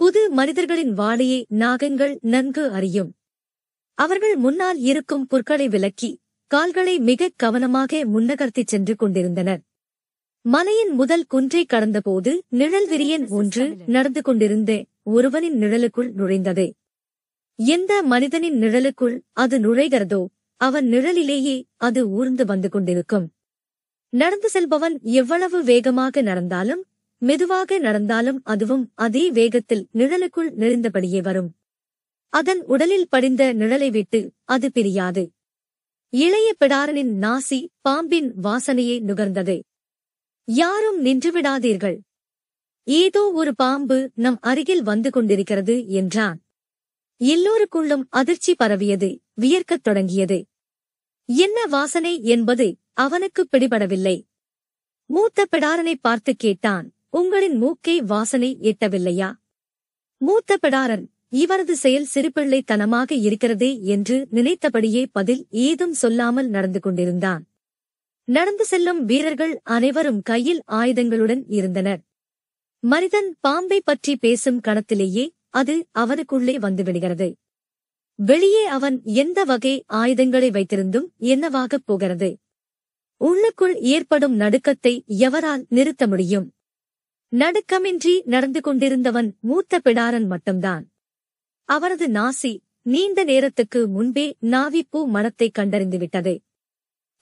புது மனிதர்களின் வாடையை நாகங்கள் நன்கு அறியும். அவர்கள் முன்னால் இருக்கும் புற்களை விலக்கி கால்களை மிகக் கவனமாக முன்னகர்த்திச் சென்று கொண்டிருந்தனர். மலையின் முதல் குன்றை கடந்தபோது நிழல் விரியன் ஒன்று நடந்து கொண்டிருந்த ஒருவனின் நிழலுக்குள் நுழைந்தது. எந்த மனிதனின் நிழலுக்குள் அது நுழைகிறதோ அவன் நிழலிலேயே அது ஊர்ந்து வந்து கொண்டிருக்கும். நடந்து செல்பவன் எவ்வளவு வேகமாக நடந்தாலும் மெதுவாக நடந்தாலும் அதுவும் அதே வேகத்தில் நிழலுக்குள் நெறிந்தபடியே வரும். அதன் உடலில் படிந்த நிழலை விட்டு அது பிரியாது. இளைய பிடாரனின் நாசி பாம்பின் வாசனையை நுகர்ந்தது. யாரும் நின்றுவிடாதீர்கள், ஏதோ ஒரு பாம்பு நம் அருகில் வந்து கொண்டிருக்கிறது என்றான். எல்லோருக்குள்ளும் அதிர்ச்சி பரவியது. வியர்க்கத் தொடங்கியது. என்ன வாசனை என்பது அவனுக்கு பிடிபடவில்லை. மூத்த பிடாரனை பார்த்து கேட்டான், உங்களின் மூக்கை வாசனை எட்டவில்லையா? மூத்த பிடாரன் இவரது செயல் சிறுபிள்ளைத்தனமாக இருக்கிறதே என்று நினைத்தபடியே பதில் ஏதும் சொல்லாமல் நடந்து கொண்டிருந்தான். நடந்து செல்லும் வீரர்கள் அனைவரும் கையில் ஆயுதங்களுடன் இருந்தனர். மனிதன் பாம்பை பற்றி பேசும் கணத்திலேயே அது அவனுக்குள்ளே வந்துவிடுகிறது. வெளியே அவன் எந்த வகை ஆயுதங்களை வைத்திருந்தும் என்னவாகப் போகிறது? உள்ளுக்குள் ஏற்படும் நடுக்கத்தை எவரால் நிறுத்த முடியும்? நடுக்கமின்றி நடந்து கொண்டிருந்தவன் மூத்த பிடாரன் மட்டும்தான். அவரது நாசி நீண்ட நேரத்துக்கு முன்பே நாவிப்பூ மனத்தை கண்டறிந்துவிட்டது.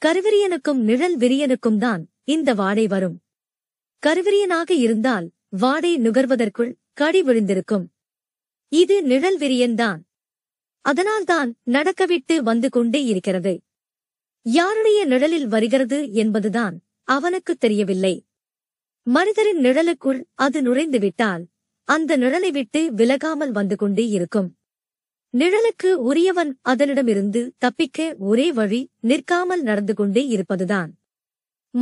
கருவிரியனுக்கும் நிழல் விரியனுக்கும் தான் இந்த வாடை வரும். கருவிரியனாக இருந்தால் வாடை நுகர்வதற்குள் கடி விழுந்திருக்கும். இது நிழல் விரியன்தான். அதனால்தான் நடக்கவிட்டு வந்து கொண்டே இருக்கிறது. யாருடைய நிழலில் வருகிறது என்பதுதான் அவனுக்குத் தெரியவில்லை. மனிதரின் நிழலுக்குள் அது நுழைந்துவிட்டால் அந்த நிழலை விட்டு விலகாமல் வந்து கொண்டே இருக்கும். நிழலுக்கு உரியவன் அதனிடமிருந்து தப்பிக்க ஒரே வழி நிற்காமல் நடந்து கொண்டே இருப்பதுதான்.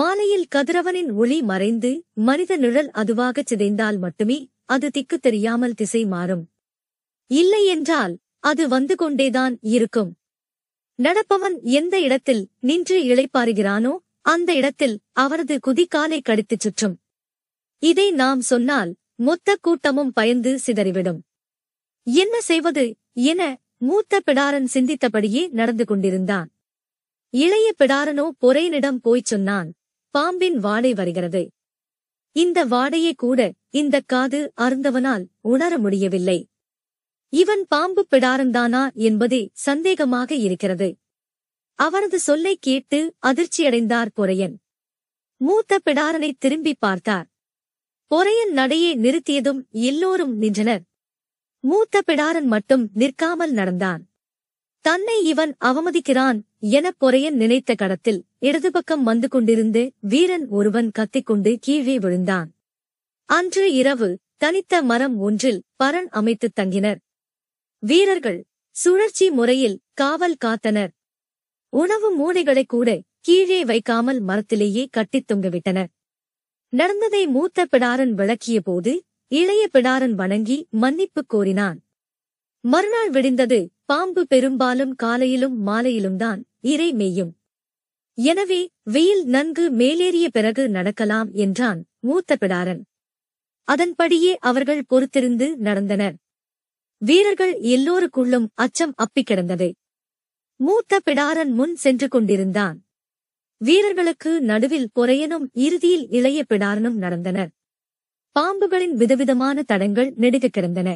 மாலையில் கதிரவனின் ஒளி மறைந்து மனித நிழல் அதுவாகச் சிதைந்தால் மட்டுமே அது திக்கு தெரியாமல் திசை மாறும். இல்லையென்றால் அது வந்து கொண்டேதான் இருக்கும். நடப்பவன் எந்த இடத்தில் நின்று இளைப்பாறுகிறானோ அந்த இடத்தில் அவரது குதிக்காலை கடித்துச் சுற்றும். இதை நாம் சொன்னால் மொத்த கூட்டமும் பயந்து சிதறிவிடும். என்ன செய்வது என மூத்த பிடாரன் சிந்தித்தபடியே நடந்து கொண்டிருந்தான். இளைய பிடாரனோ பொறையனிடம் போய்ச் சொன்னான், பாம்பின் வாடை வருகிறது. இந்த வாடையே கூட இந்த காது அருந்தவனால் உணர முடியவில்லை. இவன் பாம்பு பிடாரன்தானா என்பதே சந்தேகமாக இருக்கிறது. அவரது சொல்லை கேட்டு அதிர்ச்சியடைந்தார் பொறையன். மூத்த பிடாரனை திரும்பி பார்த்தார். பொறையன் நடையை நிறுத்தியதும் எல்லோரும் நின்றனர். மூத்த பிடாரன் மட்டும் நிற்காமல் நடந்தான். தன்னை இவன் அவமதிக்கிறான் என பொறையன் நினைத்த கடத்தில் இடதுபக்கம் வந்து கொண்டிருந்து வீரன் ஒருவன் கத்திக்கொண்டு கீழே விழுந்தான். அன்று இரவு தனித்த மரம் ஒன்றில் பரண் அமைத்துத் தங்கினர். வீரர்கள் சுழற்சி முறையில் காவல் காத்தனர். உணவு மூடைகளைக் கூட கீழே வைக்காமல் மரத்திலேயே கட்டித் தொங்கவிட்டனர். நடந்ததை மூத்த பிடாரன் விளக்கிய போது இளைய பிடாரன் வணங்கி மன்னிப்பு கோரினான். மறுநாள் விடிந்தது. பாம்பு பெரும்பாலும் காலையிலும் மாலையிலும்தான் இரை மேயும். எனவே வெயில் நன்கு மேலேறிய பிறகு நடக்கலாம் என்றான் மூத்த பிடாரன். அதன்படியே அவர்கள் பொறுத்திருந்து நடந்தனர். வீரர்கள் எல்லோருக்குள்ளும் அச்சம் அப்பிக் கிடந்தது. மூத்த பிடாரன் முன் சென்று கொண்டிருந்தான். வீரர்களுக்கு நடுவில் பொறையனும் இறுதியில் இளைய பிடாரனும் நடந்தனர். பாம்புகளின் விதவிதமான தடங்கள் நெடுக கிடந்தன.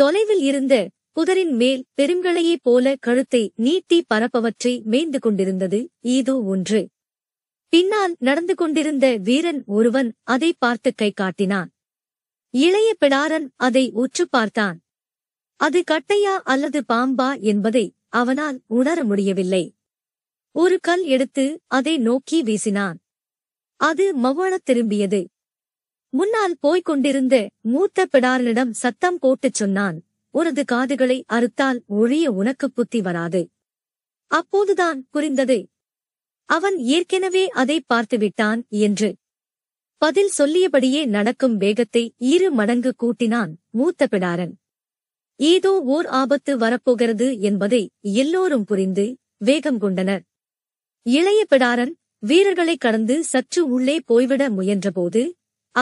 தொலைவில் இருந்த புதரின் மேல் பெருங்களையைப் போல கழுத்தை நீட்டி பரப்பவற்றை மேய்ந்து கொண்டிருந்தது ஏதோ ஒன்று. பின்னால் நடந்து கொண்டிருந்த வீரன் ஒருவன் அதை பார்த்து கை காட்டினான். இளைய பிடாரன் அதை உற்று பார்த்தான். அது கட்டையா அல்லது பாம்பா என்பதை அவனால் உணர முடியவில்லை. ஒரு கல் எடுத்து அதை நோக்கி வீசினான். அது மவ்வளத் திரும்பியது. முன்னால் போய்க் கொண்டிருந்த மூத்த பிடாரனிடம் சத்தம் போட்டுச் சொன்னான், "உனது காதுகளை அறுத்தால் ஒழிய உனக்கு புத்தி வராது." அப்போதுதான் புரிந்தது அவன் ஏற்கனவே அதை பார்த்துவிட்டான் என்று. பதில் சொல்லியபடியே நடக்கும் வேகத்தை 2 மடங்கு கூட்டினான் மூத்த பிடாரன். ஏதோ ஓர் ஆபத்து வரப்போகிறது என்பதை எல்லோரும் புரிந்து வேகம் கொண்டனர். இளைய பிடாரன் வீரர்களை கடந்து சற்று உள்ளே போய்விட முயன்றபோது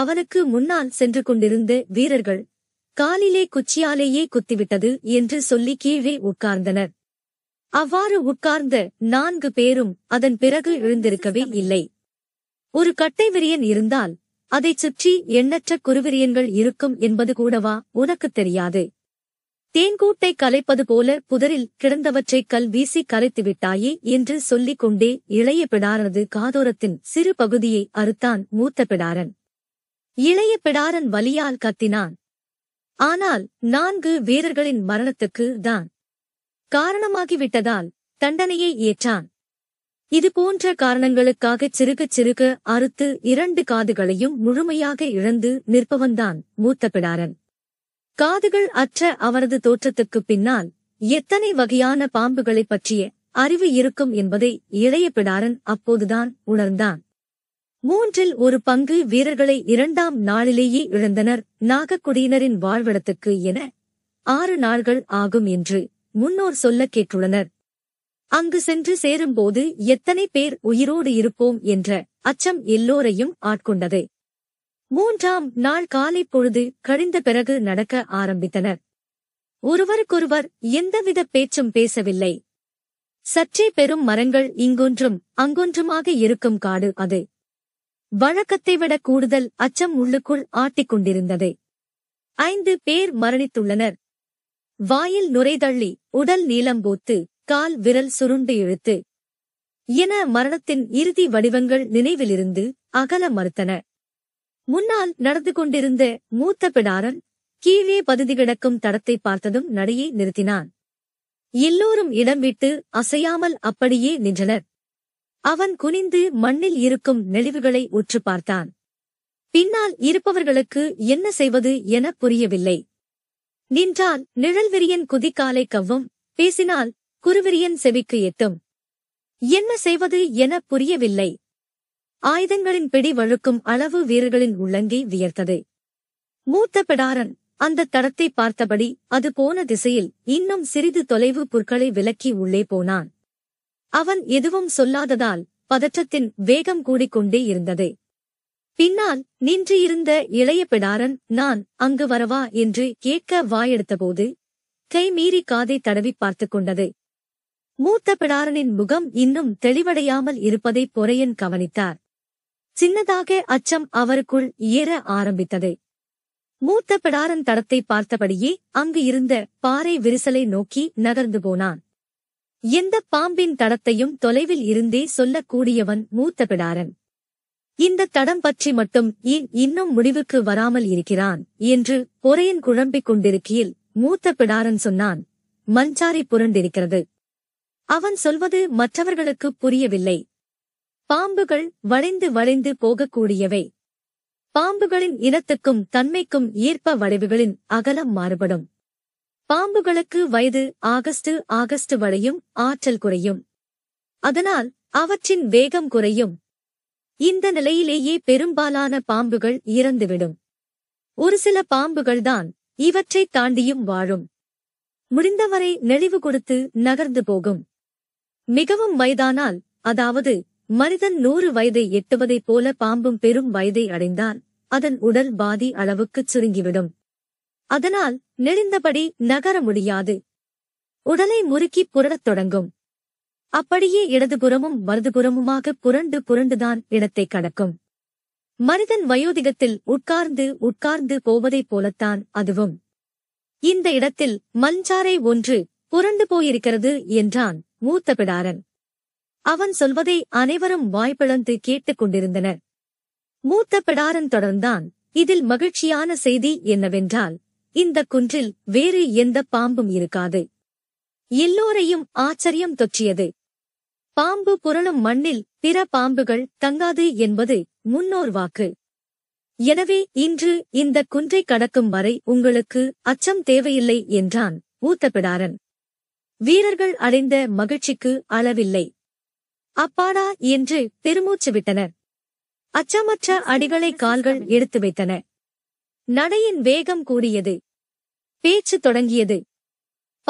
அவனுக்கு முன்னால் சென்று கொண்டிருந்த வீரர்கள் "காலிலே குச்சியாலேயே குத்திவிட்டது" என்று சொல்லி கீழே உட்கார்ந்தனர். அவ்வாறு உட்கார்ந்த 4 பேரும் அதன் பிறகு எழுந்திருக்கவே இல்லை. ஒரு கட்டை விரியன் இருந்தால் அதைச் சுற்றி எண்ணற்ற குருவிரியன்கள் இருக்கும் என்பது கூடவா உனக்குத் தெரியாது? தேன்கூட்டை கலைப்பது போல புதரில் கிடந்தவற்றை கல் வீசி கரைத்துவிட்டாயே என்று சொல்லிக் கொண்டே இளைய பிடாரனது காதோரத்தின் சிறு பகுதியை அறுத்தான் மூத்த பிடாரன். இளைய பிடாரன் வலியால் கத்தினான். ஆனால் 4 வீரர்களின் மரணத்துக்கு தான் காரணமாகிவிட்டதால் தண்டனையை ஏற்றான். இதுபோன்ற காரணங்களுக்காகச் சிறுகச் சிறுக அறுத்து 2 காதுகளையும் முழுமையாக இழந்து நிற்பவன்தான் மூத்த பிடாரன். காதுகள் அற்ற அவரது தோற்றத்துக்குப் பின்னால் எத்தனை வகையான பாம்புகளைப் பற்றிய அறிவு இருக்கும் என்பதை இளைய பிடாரன் அப்போதுதான் உணர்ந்தான். 3/4 வீரர்களை 2ஆம் நாளிலேயே இழந்தனர். நாகக்குடியினரின் வாழ்விடத்துக்கு என 6 நாள்கள் ஆகும் என்று முன்னோர் சொல்லக் கேட்டுள்ளனர். அங்கு சென்று சேரும்போது எத்தனை பேர் உயிரோடு இருப்போம் என்ற அச்சம் எல்லோரையும் ஆட்கொண்டது. 3ஆம் நாள் காலை பொழுது கழிந்த பிறகு நடக்க ஆரம்பித்தனர். ஒருவருக்கொருவர் எந்தவித பேச்சும் பேசவில்லை. சற்றே பெரும் மரங்கள் இங்கொன்றும் அங்கொன்றுமாக இருக்கும் காடு அது. வழக்கத்தை விட கூடுதல் அச்சம் உள்ளுக்குள் ஆட்டிக்கொண்டிருந்தது. 5 பேர் மரணித்துள்ளனர். வாயில் நுரைதள்ளி, உடல் நீலம்போத்து, கால் விரல் சுருண்டு இழுத்து என மரணத்தின் இறுதி வடிவங்கள் நினைவிலிருந்து அகல மறுத்தன. முன்னால் நடந்து கொண்டிருந்த மூத்த பிடாரன் கீழே பதுதி கிடக்கும் தடத்தை பார்த்ததும் நடையை நிறுத்தினான். எல்லோரும் இடம் விட்டு அசையாமல் அப்படியே நின்றனர். அவன் குனிந்து மண்ணில் இருக்கும் நெளிவுகளை உற்று பார்த்தான். பின்னால் இருப்பவர்களுக்கு என்ன செய்வது என புரியவில்லை. நின்றால் நிழல்விரியன் குதிக்காலை கவ்வும், பேசினால் குருவிரியன் செவிக்கு எட்டும். என்ன செய்வது என புரியவில்லை. ஆயுதங்களின் பிடி வழுக்கும் அளவு வீரர்களின் உள்ளங்கை வியர்த்தது. மூத்த பிடாரன் அந்த தடத்தை பார்த்தபடி அது போன திசையில் இன்னும் சிறிது தொலைவு புற்களை விலக்கி உள்ளே போனான். அவன் எதுவும் சொல்லாததால் பதற்றத்தின் வேகம் கூடிக்கொண்டே இருந்தது. பின்னால் நின்று இருந்த இளைய பிடாரன் "நான் அங்கு வரவா?" என்று கேட்க வாயெடுத்தபோது கைமீறி காதை தடவி பார்த்து கொண்டது. மூத்த பிடாரனின் முகம் இன்னும் தெளிவடையாமல் இருப்பதை பொறையன் கவனித்தார். சின்னதாக அச்சம் அவருக்குள் ஏற ஆரம்பித்தது. மூத்த பிடாரன் தடத்தை பார்த்தபடியே அங்கு இருந்த பாறை விரிசலை நோக்கி நகர்ந்து போனான். எந்த பாம்பின் தடத்தையும் தொலைவில் இருந்தே சொல்லக்கூடியவன் மூத்த பிடாரன். இந்த தடம் பற்றி மட்டும் இன்னும் முடிவுக்கு வராமல் இருக்கிறான் என்று பொறையன் குழம்பிக் கொண்டிருக்கையில் மூத்த பிடாரன் சொன்னான், "மஞ்சாரி புரண்டிருக்கிறது." அவன் சொல்வது மற்றவர்களுக்கு புரியவில்லை. பாம்புகள் வளைந்து வளைந்து போகக்கூடியவை. பாம்புகளின் இனத்துக்கும் தன்மைக்கும் ஏற்ப வளைவுகளின் அகலம் மாறுபடும். பாம்புகளுக்கு வயது ஆகஸ்ட் வளையும் ஆற்றல் குறையும். அதனால் அவற்றின் வேகம் குறையும். இந்த நிலையிலேயே பெரும்பாலான பாம்புகள் இறந்துவிடும். ஒரு சில பாம்புகள்தான் இவற்றைத் தாண்டியும் வாழும். முடிந்தவரை நெளிவு கொடுத்து நகர்ந்து போகும். மிகவும் வயதானால், அதாவது மனிதன் 100 வயதை எட்டுவதைப் போல பாம்பும் பெரும் வயதை அடைந்தால் அதன் உடல் பாதி அளவுக்குச் சுருங்கிவிடும். அதனால் நெளிந்தபடி நகர முடியாது. உடலை முறுக்கி புரடத் தொடங்கும். அப்படியே இடதுபுறமும் வலதுபுறமுமாக புரண்டு புரண்டுதான் இடத்தை கடக்கும். மனிதன் வயோதிகத்தில் உட்கார்ந்து உட்கார்ந்து போவதைப் போலத்தான் அதுவும். இந்த இடத்தில் மஞ்சாரை ஒன்று புரண்டு போயிருக்கிறது என்றான் மூத்த பிடாரன். அவன் சொல்வதை அனைவரும் வாய்ப்பிழந்து கேட்டுக் கொண்டிருந்தனர். மூத்த பிடாரன் தொடர்ந்தான். இதில் மகிழ்ச்சியான செய்தி என்னவென்றால், இந்த குன்றில் வேறு எந்த பாம்பும் இருக்காது. எல்லோரையும் ஆச்சரியம் தொற்றியது. பாம்பு புரளும் மண்ணில் பிற பாம்புகள் தங்காது என்பது முன்னோர் வாக்கு. எனவே இன்று இந்த குன்றை கடக்கும் வரை உங்களுக்கு அச்சம் தேவையில்லை என்றான் மூத்த பிடாரன். வீரர்கள் அடைந்த மகிழ்ச்சிக்கு அளவில்லை. அப்பாடா என்று பெருமூச்சு விட்டனர். அச்சமற்ற அடிகளை கால்கள் எடுத்து வைத்தன. நடையின் வேகம் கூடியது. பேச்சு தொடங்கியது.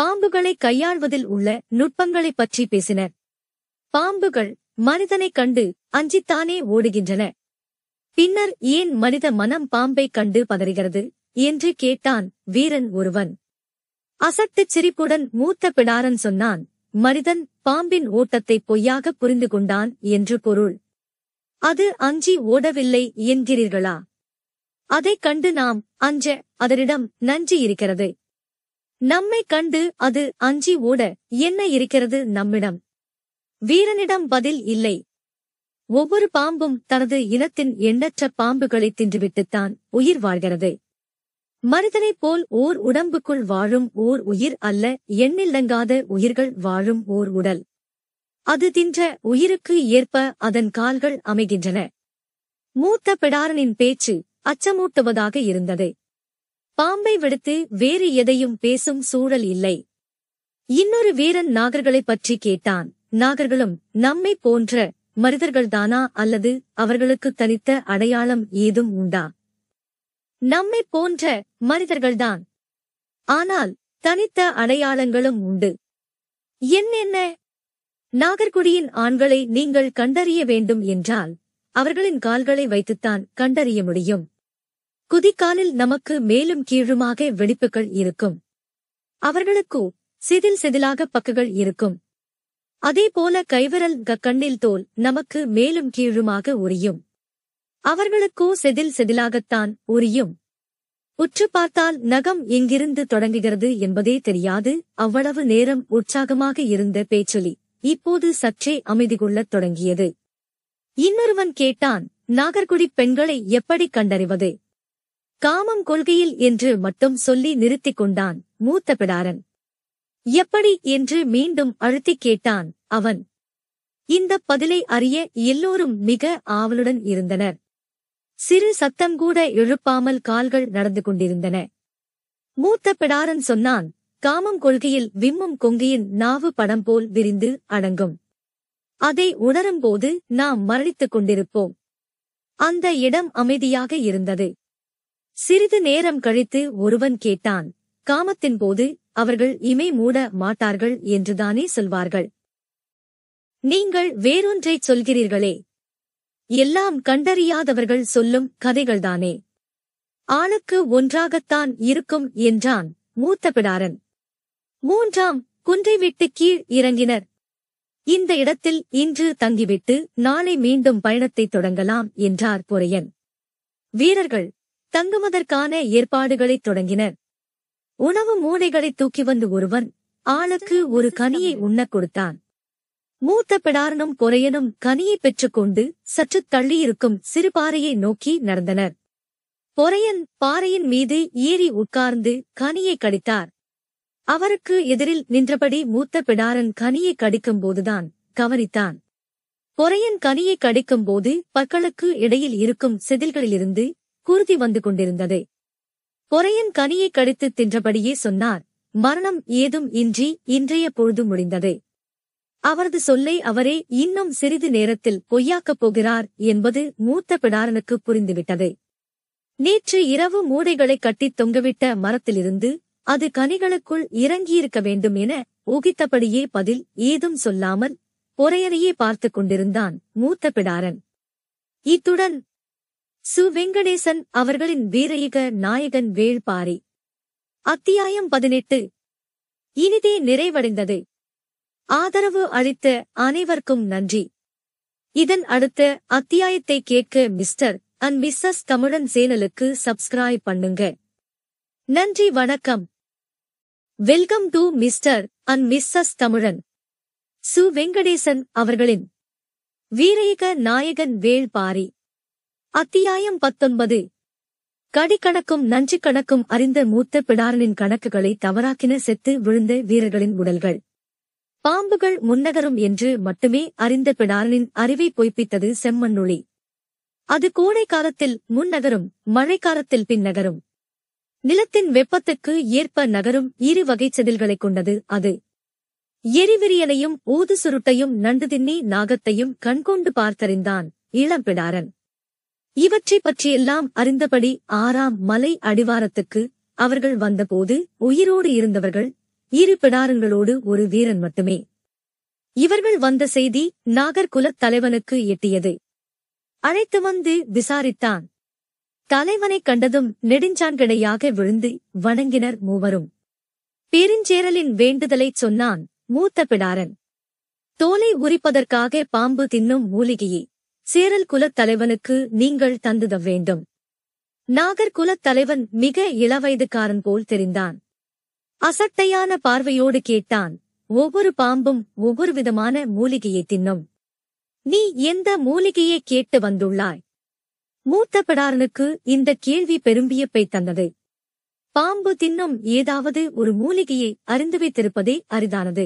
பாம்புகளை கையாள்வதில் உள்ள நுட்பங்களைப் பற்றி பேசினர். பாம்புகள் மனிதனைக் கண்டு அஞ்சித்தானே ஓடுகின்றன. பின்னர் ஏன் மனித மனம் பாம்பைக் கண்டு பதறுகிறது என்று கேட்டான் வீரன் ஒருவன். அசட்டுச் சிரிப்புடன் மூத்த பிடாரன் சொன்னான், மனிதன் பாம்பின் ஓட்டத்தை பொய்யாக புரிந்து கொண்டான் என்று பொருள். அது அஞ்சி ஓடவில்லை என்கிறீர்களா? அதைக் கண்டு நாம் அஞ்ச அதனிடம் நஞ்சு இருக்கிறது. நம்மை கண்டு அது அஞ்சி ஓட என்ன இருக்கிறது நம்மிடம்? வீரனிடம் பதில் இல்லை. ஒவ்வொரு பாம்பும் தனது இனத்தின் எண்ணற்ற பாம்புகளை தின்றுவிட்டுத்தான் உயிர் வாழ்கிறது. மனிதனைப் போல் ஓர் உடம்புக்குள் வாழும் ஓர் உயிர் அல்ல, எண்ணிலடங்காத உயிர்கள் வாழும் ஓர் உடல். அது தின்ற உயிருக்கு ஏற்ப அதன் கால்கள் அமைகின்றன. மூத்த பிடாரனின் பேச்சு அச்சமூட்டுவதாக இருந்தது. பாம்பை விடுத்து வேறு எதையும் பேசும் சூழல் இல்லை. இன்னொரு வீரன் நாகர்களைப் பற்றி கேட்டான். நாகர்களும் நம்மை போன்ற மனிதர்கள்தானா, அல்லது அவர்களுக்கு தனித்த அடையாளம் ஏதும் உண்டா? நம்மை போன்ற மனிதர்கள்தான், ஆனால் தனித்த அடையாளங்களும் உண்டு. என்னென்ன? நாகர்குடியின் ஆண்களை நீங்கள் கண்டறிய வேண்டும் என்றால் அவர்களின் கால்களை வைத்துத்தான் கண்டறிய முடியும். குதிக்காலில் நமக்கு மேலும் கீழுமாக வெடிப்புகள் இருக்கும். அவர்களுக்கு சிதில் சிதிலாக பக்குகள் இருக்கும். அதேபோல கைவிரல் கண்ணில் தோல் நமக்கு மேலும் கீழுமாக உரியும். அவர்களுக்கோ செதில் செதிலாகத்தான் உரியும். உற்று பார்த்தால் நகம் எங்கிருந்து தொடங்குகிறது என்பதே தெரியாது. அவ்வளவு நேரம் உற்சாகமாக இருந்த பேச்சொலி இப்போது சற்றே அமைதி கொள்ளத் தொடங்கியது. இன்னொருவன் கேட்டான், நாகர்குடி பெண்களை எப்படி கண்டறிவது? காமம் கொள்கையில் என்று மட்டும் சொல்லி நிறுத்திக் கொண்டான் மூத்த பிடாரன். எப்படி என்று மீண்டும் அழுத்திக் கேட்டான் அவன். இந்த பதிலை அறிய எல்லோரும் மிக ஆவலுடன் இருந்தனர். சிறு சத்தங்கூட எழுப்பாமல் கால்கள் நடந்து கொண்டிருந்தன. மூத்த பிடாரன் சொன்னான், காமம் கொள்கையில் விம்மும் கொங்கையின் நாவு படம் போல் விரிந்து அடங்கும். அதை உணரும்போது நாம் மரணித்துக் கொண்டிருப்போம். அந்த இடம் அமைதியாக இருந்தது. சிறிது நேரம் கழித்து ஒருவன் கேட்டான், காமத்தின் போது அவர்கள் இமை மூட மாட்டார்கள் என்றுதானே சொல்வார்கள்? நீங்கள் வேறொன்றைச் சொல்கிறீர்களே. எல்லாம் கண்டறியாதவர்கள் சொல்லும் கதைகள்தானே. ஆளுக்கு ஒன்றாகத்தான் இருக்கும் என்றான் மூத்த பிடாரன். மூன்றாம் குன்றை விட்டு கீழ் இறங்கினர். இந்த இடத்தில் இன்று தங்கிவிட்டு நாளை மீண்டும் பயணத்தை தொடங்கலாம் என்றார் பொறையன். வீரர்கள் தங்குவதற்கான ஏற்பாடுகளைத் தொடங்கினர். உணவு மூளைகளை தூக்கி வந்து ஒருவன் ஆளுக்கு ஒரு கனியை உண்ணக் கொடுத்தான். மூத்த பிடாரனும் பொறையனும் கனியை பெற்றுக்கொண்டு சற்று தள்ளியிருக்கும் சிறுபாறையை நோக்கி நடந்தனர். பொறையன் பாறையின் மீது ஏறி உட்கார்ந்து கனியை கடித்தார். அவருக்கு எதிரில் நின்றபடி மூத்த பிடாரன் கனியை கடிக்கும்போதுதான் கவனித்தான். பொறையன் கனியை கடிக்கும்போது பற்களுக்கு இடையில் இருக்கும் செதில்களிலிருந்து குருதி வந்து கொண்டிருந்தது. பொறையன் கனியை கடித்து தின்றபடியே சொன்னார், மரணம் ஏதும் இன்றி இன்றைய பொழுது முடிந்தது. அவரது சொல்லை அவரே இன்னும் சிறிது நேரத்தில் பொய்யாக்கப் போகிறார் என்பது மூத்த பிடாரனுக்கு புரிந்துவிட்டது. நேற்று இரவு மூடைகளை கட்டித் தொங்கவிட்ட மரத்திலிருந்து அது கனிகளுக்குள் இறங்கியிருக்க வேண்டும் என ஊகித்தபடியே பதில் ஏதும் சொல்லாமல் பொறையறையே பார்த்து கொண்டிருந்தான் மூத்த பிடாரன். இத்துடன் சு. வெங்கடேசன் அவர்களின் வீரயுக நாயகன் வேள்பாரி அத்தியாயம் 18 இனிதே நிறைவடைந்தது. ஆதரவு அளித்த அனைவருக்கும் நன்றி. இதன் அடுத்த அத்தியாயத்தை கேட்க மிஸ்டர் அண்ட் மிஸ்ஸஸ் தமிழன் சேனலுக்கு சப்ஸ்கிரைப் பண்ணுங்க. நன்றி, வணக்கம். Welcome to mister and Mrs தமிழன். சு. வெங்கடேசன் அவர்களின் வீரயுக நாயகன் வேள்பாரி அத்தியாயம் 19. கடிக்கணக்கும் நஞ்சு கணக்கும் அறிந்த மூத்த பிடாரனின் கணக்குகளை தவறாக்கின செத்து விழுந்த வீரர்களின் உடல்கள். பாம்புகள் முன்னகரும் என்று மட்டுமே அறிந்த பிடாரனின் அறிவை பொய்ப்பித்தது செம்மண்ணொளி. அது கோடை காலத்தில் முன்னகரும், மழைக்காலத்தில் பின்னகரும். நிலத்தின் வெப்பத்துக்கு ஏற்ப நகரும் இரு வகைச் செதில்களை கொண்டது அது. எரிவிரியனையும் ஊது சுருட்டையும் நண்டு தின்னி நாகத்தையும் கண்கொண்டு பார்த்தறிந்தான் இளம்பிடாரன். இவற்றை பற்றியெல்லாம் அறிந்தபடி ஆறாம் மலை அடிவாரத்துக்கு அவர்கள் வந்தபோது உயிரோடு இருந்தவர்கள் இரு பிடாரங்களோடு ஒரு வீரன் மட்டுமே. இவர்கள் வந்த செய்தி நாகர்குலத் தலைவனுக்கு எட்டியது. அழைத்து வந்து விசாரித்தான். தலைவனைக் கண்டதும் நெடுஞ்சாண்கிடையாக விழுந்து வணங்கினர் மூவரும். பெருஞ்சேரலின் வேண்டுதலைச் சொன்னான் மூத்த பிடாரன். தோலை உரிப்பதற்காக பாம்பு தின்னும் மூலிகையை சேரல் குலத் தலைவனுக்கு நீங்கள் தந்துத வேண்டும். நாகர்குலத் தலைவன் மிக இளவயதுக்காரன் போல் தெரிந்தான். அசட்டையான பார்வையோடு கேட்டான். ஒவ்வொரு பாம்பும் ஒவ்வொரு விதமான மூலிகையை தின்னும். நீ எந்த மூலிகையை கேட்டு வந்துள்ளாய்? மூத்த பிடாரனுக்கு இந்த கேள்வி பெரும்பியப்பை தந்தது. பாம்பு தின்னும் ஏதாவது ஒரு மூலிகையை அறிந்து வைத்திருப்பதே அரிதானது.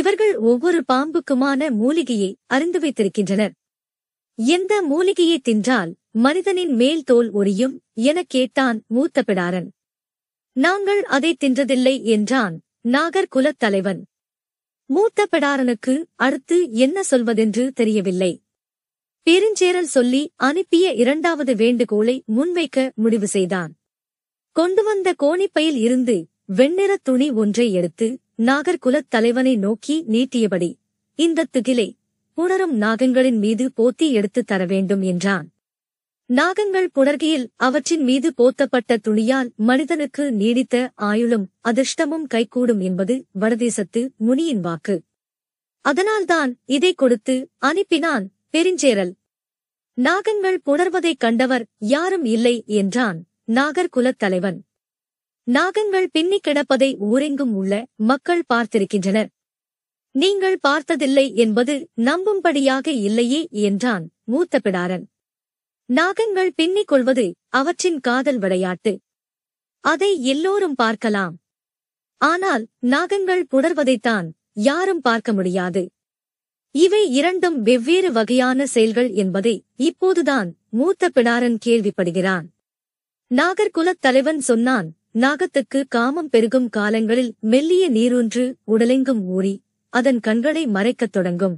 இவர்கள் ஒவ்வொரு பாம்புக்குமான மூலிகையை அறிந்து வைத்திருக்கின்றனர். எந்த மூலிகையை தின்றால் மனிதனின் மேல் தோல் ஒரியும் எனக் கேட்டான் மூத்த பிடாரன். நாங்கள் அதை தின்றதில்லை என்றான் நாகர்குலத் தலைவன். மூத்த பிடாரனுக்கு அடுத்து என்ன சொல்வதென்று தெரியவில்லை. பெருஞ்சேரல் சொல்லி அனுப்பிய இரண்டாவது வேண்டுகோளை முன்வைக்க முடிவு செய்தான். கொண்டு வந்த கோணிப்பையில் இருந்து வெண்ணிறத் துணி ஒன்றை எடுத்து நாகர்குலத் தலைவனை நோக்கி நீட்டியபடி, இந்த திகிலை புணரும் நாகங்களின் மீது போத்தி எடுத்து தர வேண்டும் என்றான். நாகங்கள் புணர்கையில் அவற்றின் மீது போத்தப்பட்ட துணியால் மனிதனுக்கு நீடித்த ஆயுளும் அதிர்ஷ்டமும் கைகூடும் என்பது வடதேசத்து முனியின் வாக்கு. அதனால்தான் இதை கொடுத்து அனுப்பினான் பெருஞ்சேரல். நாகங்கள் புணர்வதைக் கண்டவர் யாரும் இல்லை என்றான் நாகர்குலத் தலைவன். நாகங்கள் பின்னிக் கிடப்பதை ஊரெங்கும் உள்ள மக்கள் பார்த்திருக்கின்றனர். நீங்கள் பார்த்ததில்லை என்பது நம்பும்படியாக இல்லையே என்றான் மூத்த பிடாரன். நாகங்கள் பின்னிக் கொள்வது அவற்றின் காதல் விளையாட்டு. அதை எல்லோரும் பார்க்கலாம். ஆனால் நாகங்கள் புணர்வதைத்தான் யாரும் பார்க்க முடியாது. இவை இரண்டும் வெவ்வேறு வகையான செயல்கள் என்பதை இப்போதுதான் மூத்த பிடாரன் கேள்விப்படுகிறான். நாகர்குலத் தலைவன் சொன்னான். நாகத்துக்கு காமம் பெருகும் காலங்களில் மெல்லிய நீரொன்று உடலெங்கும் ஊறி அதன் கண்களை மறைக்கத் தொடங்கும்.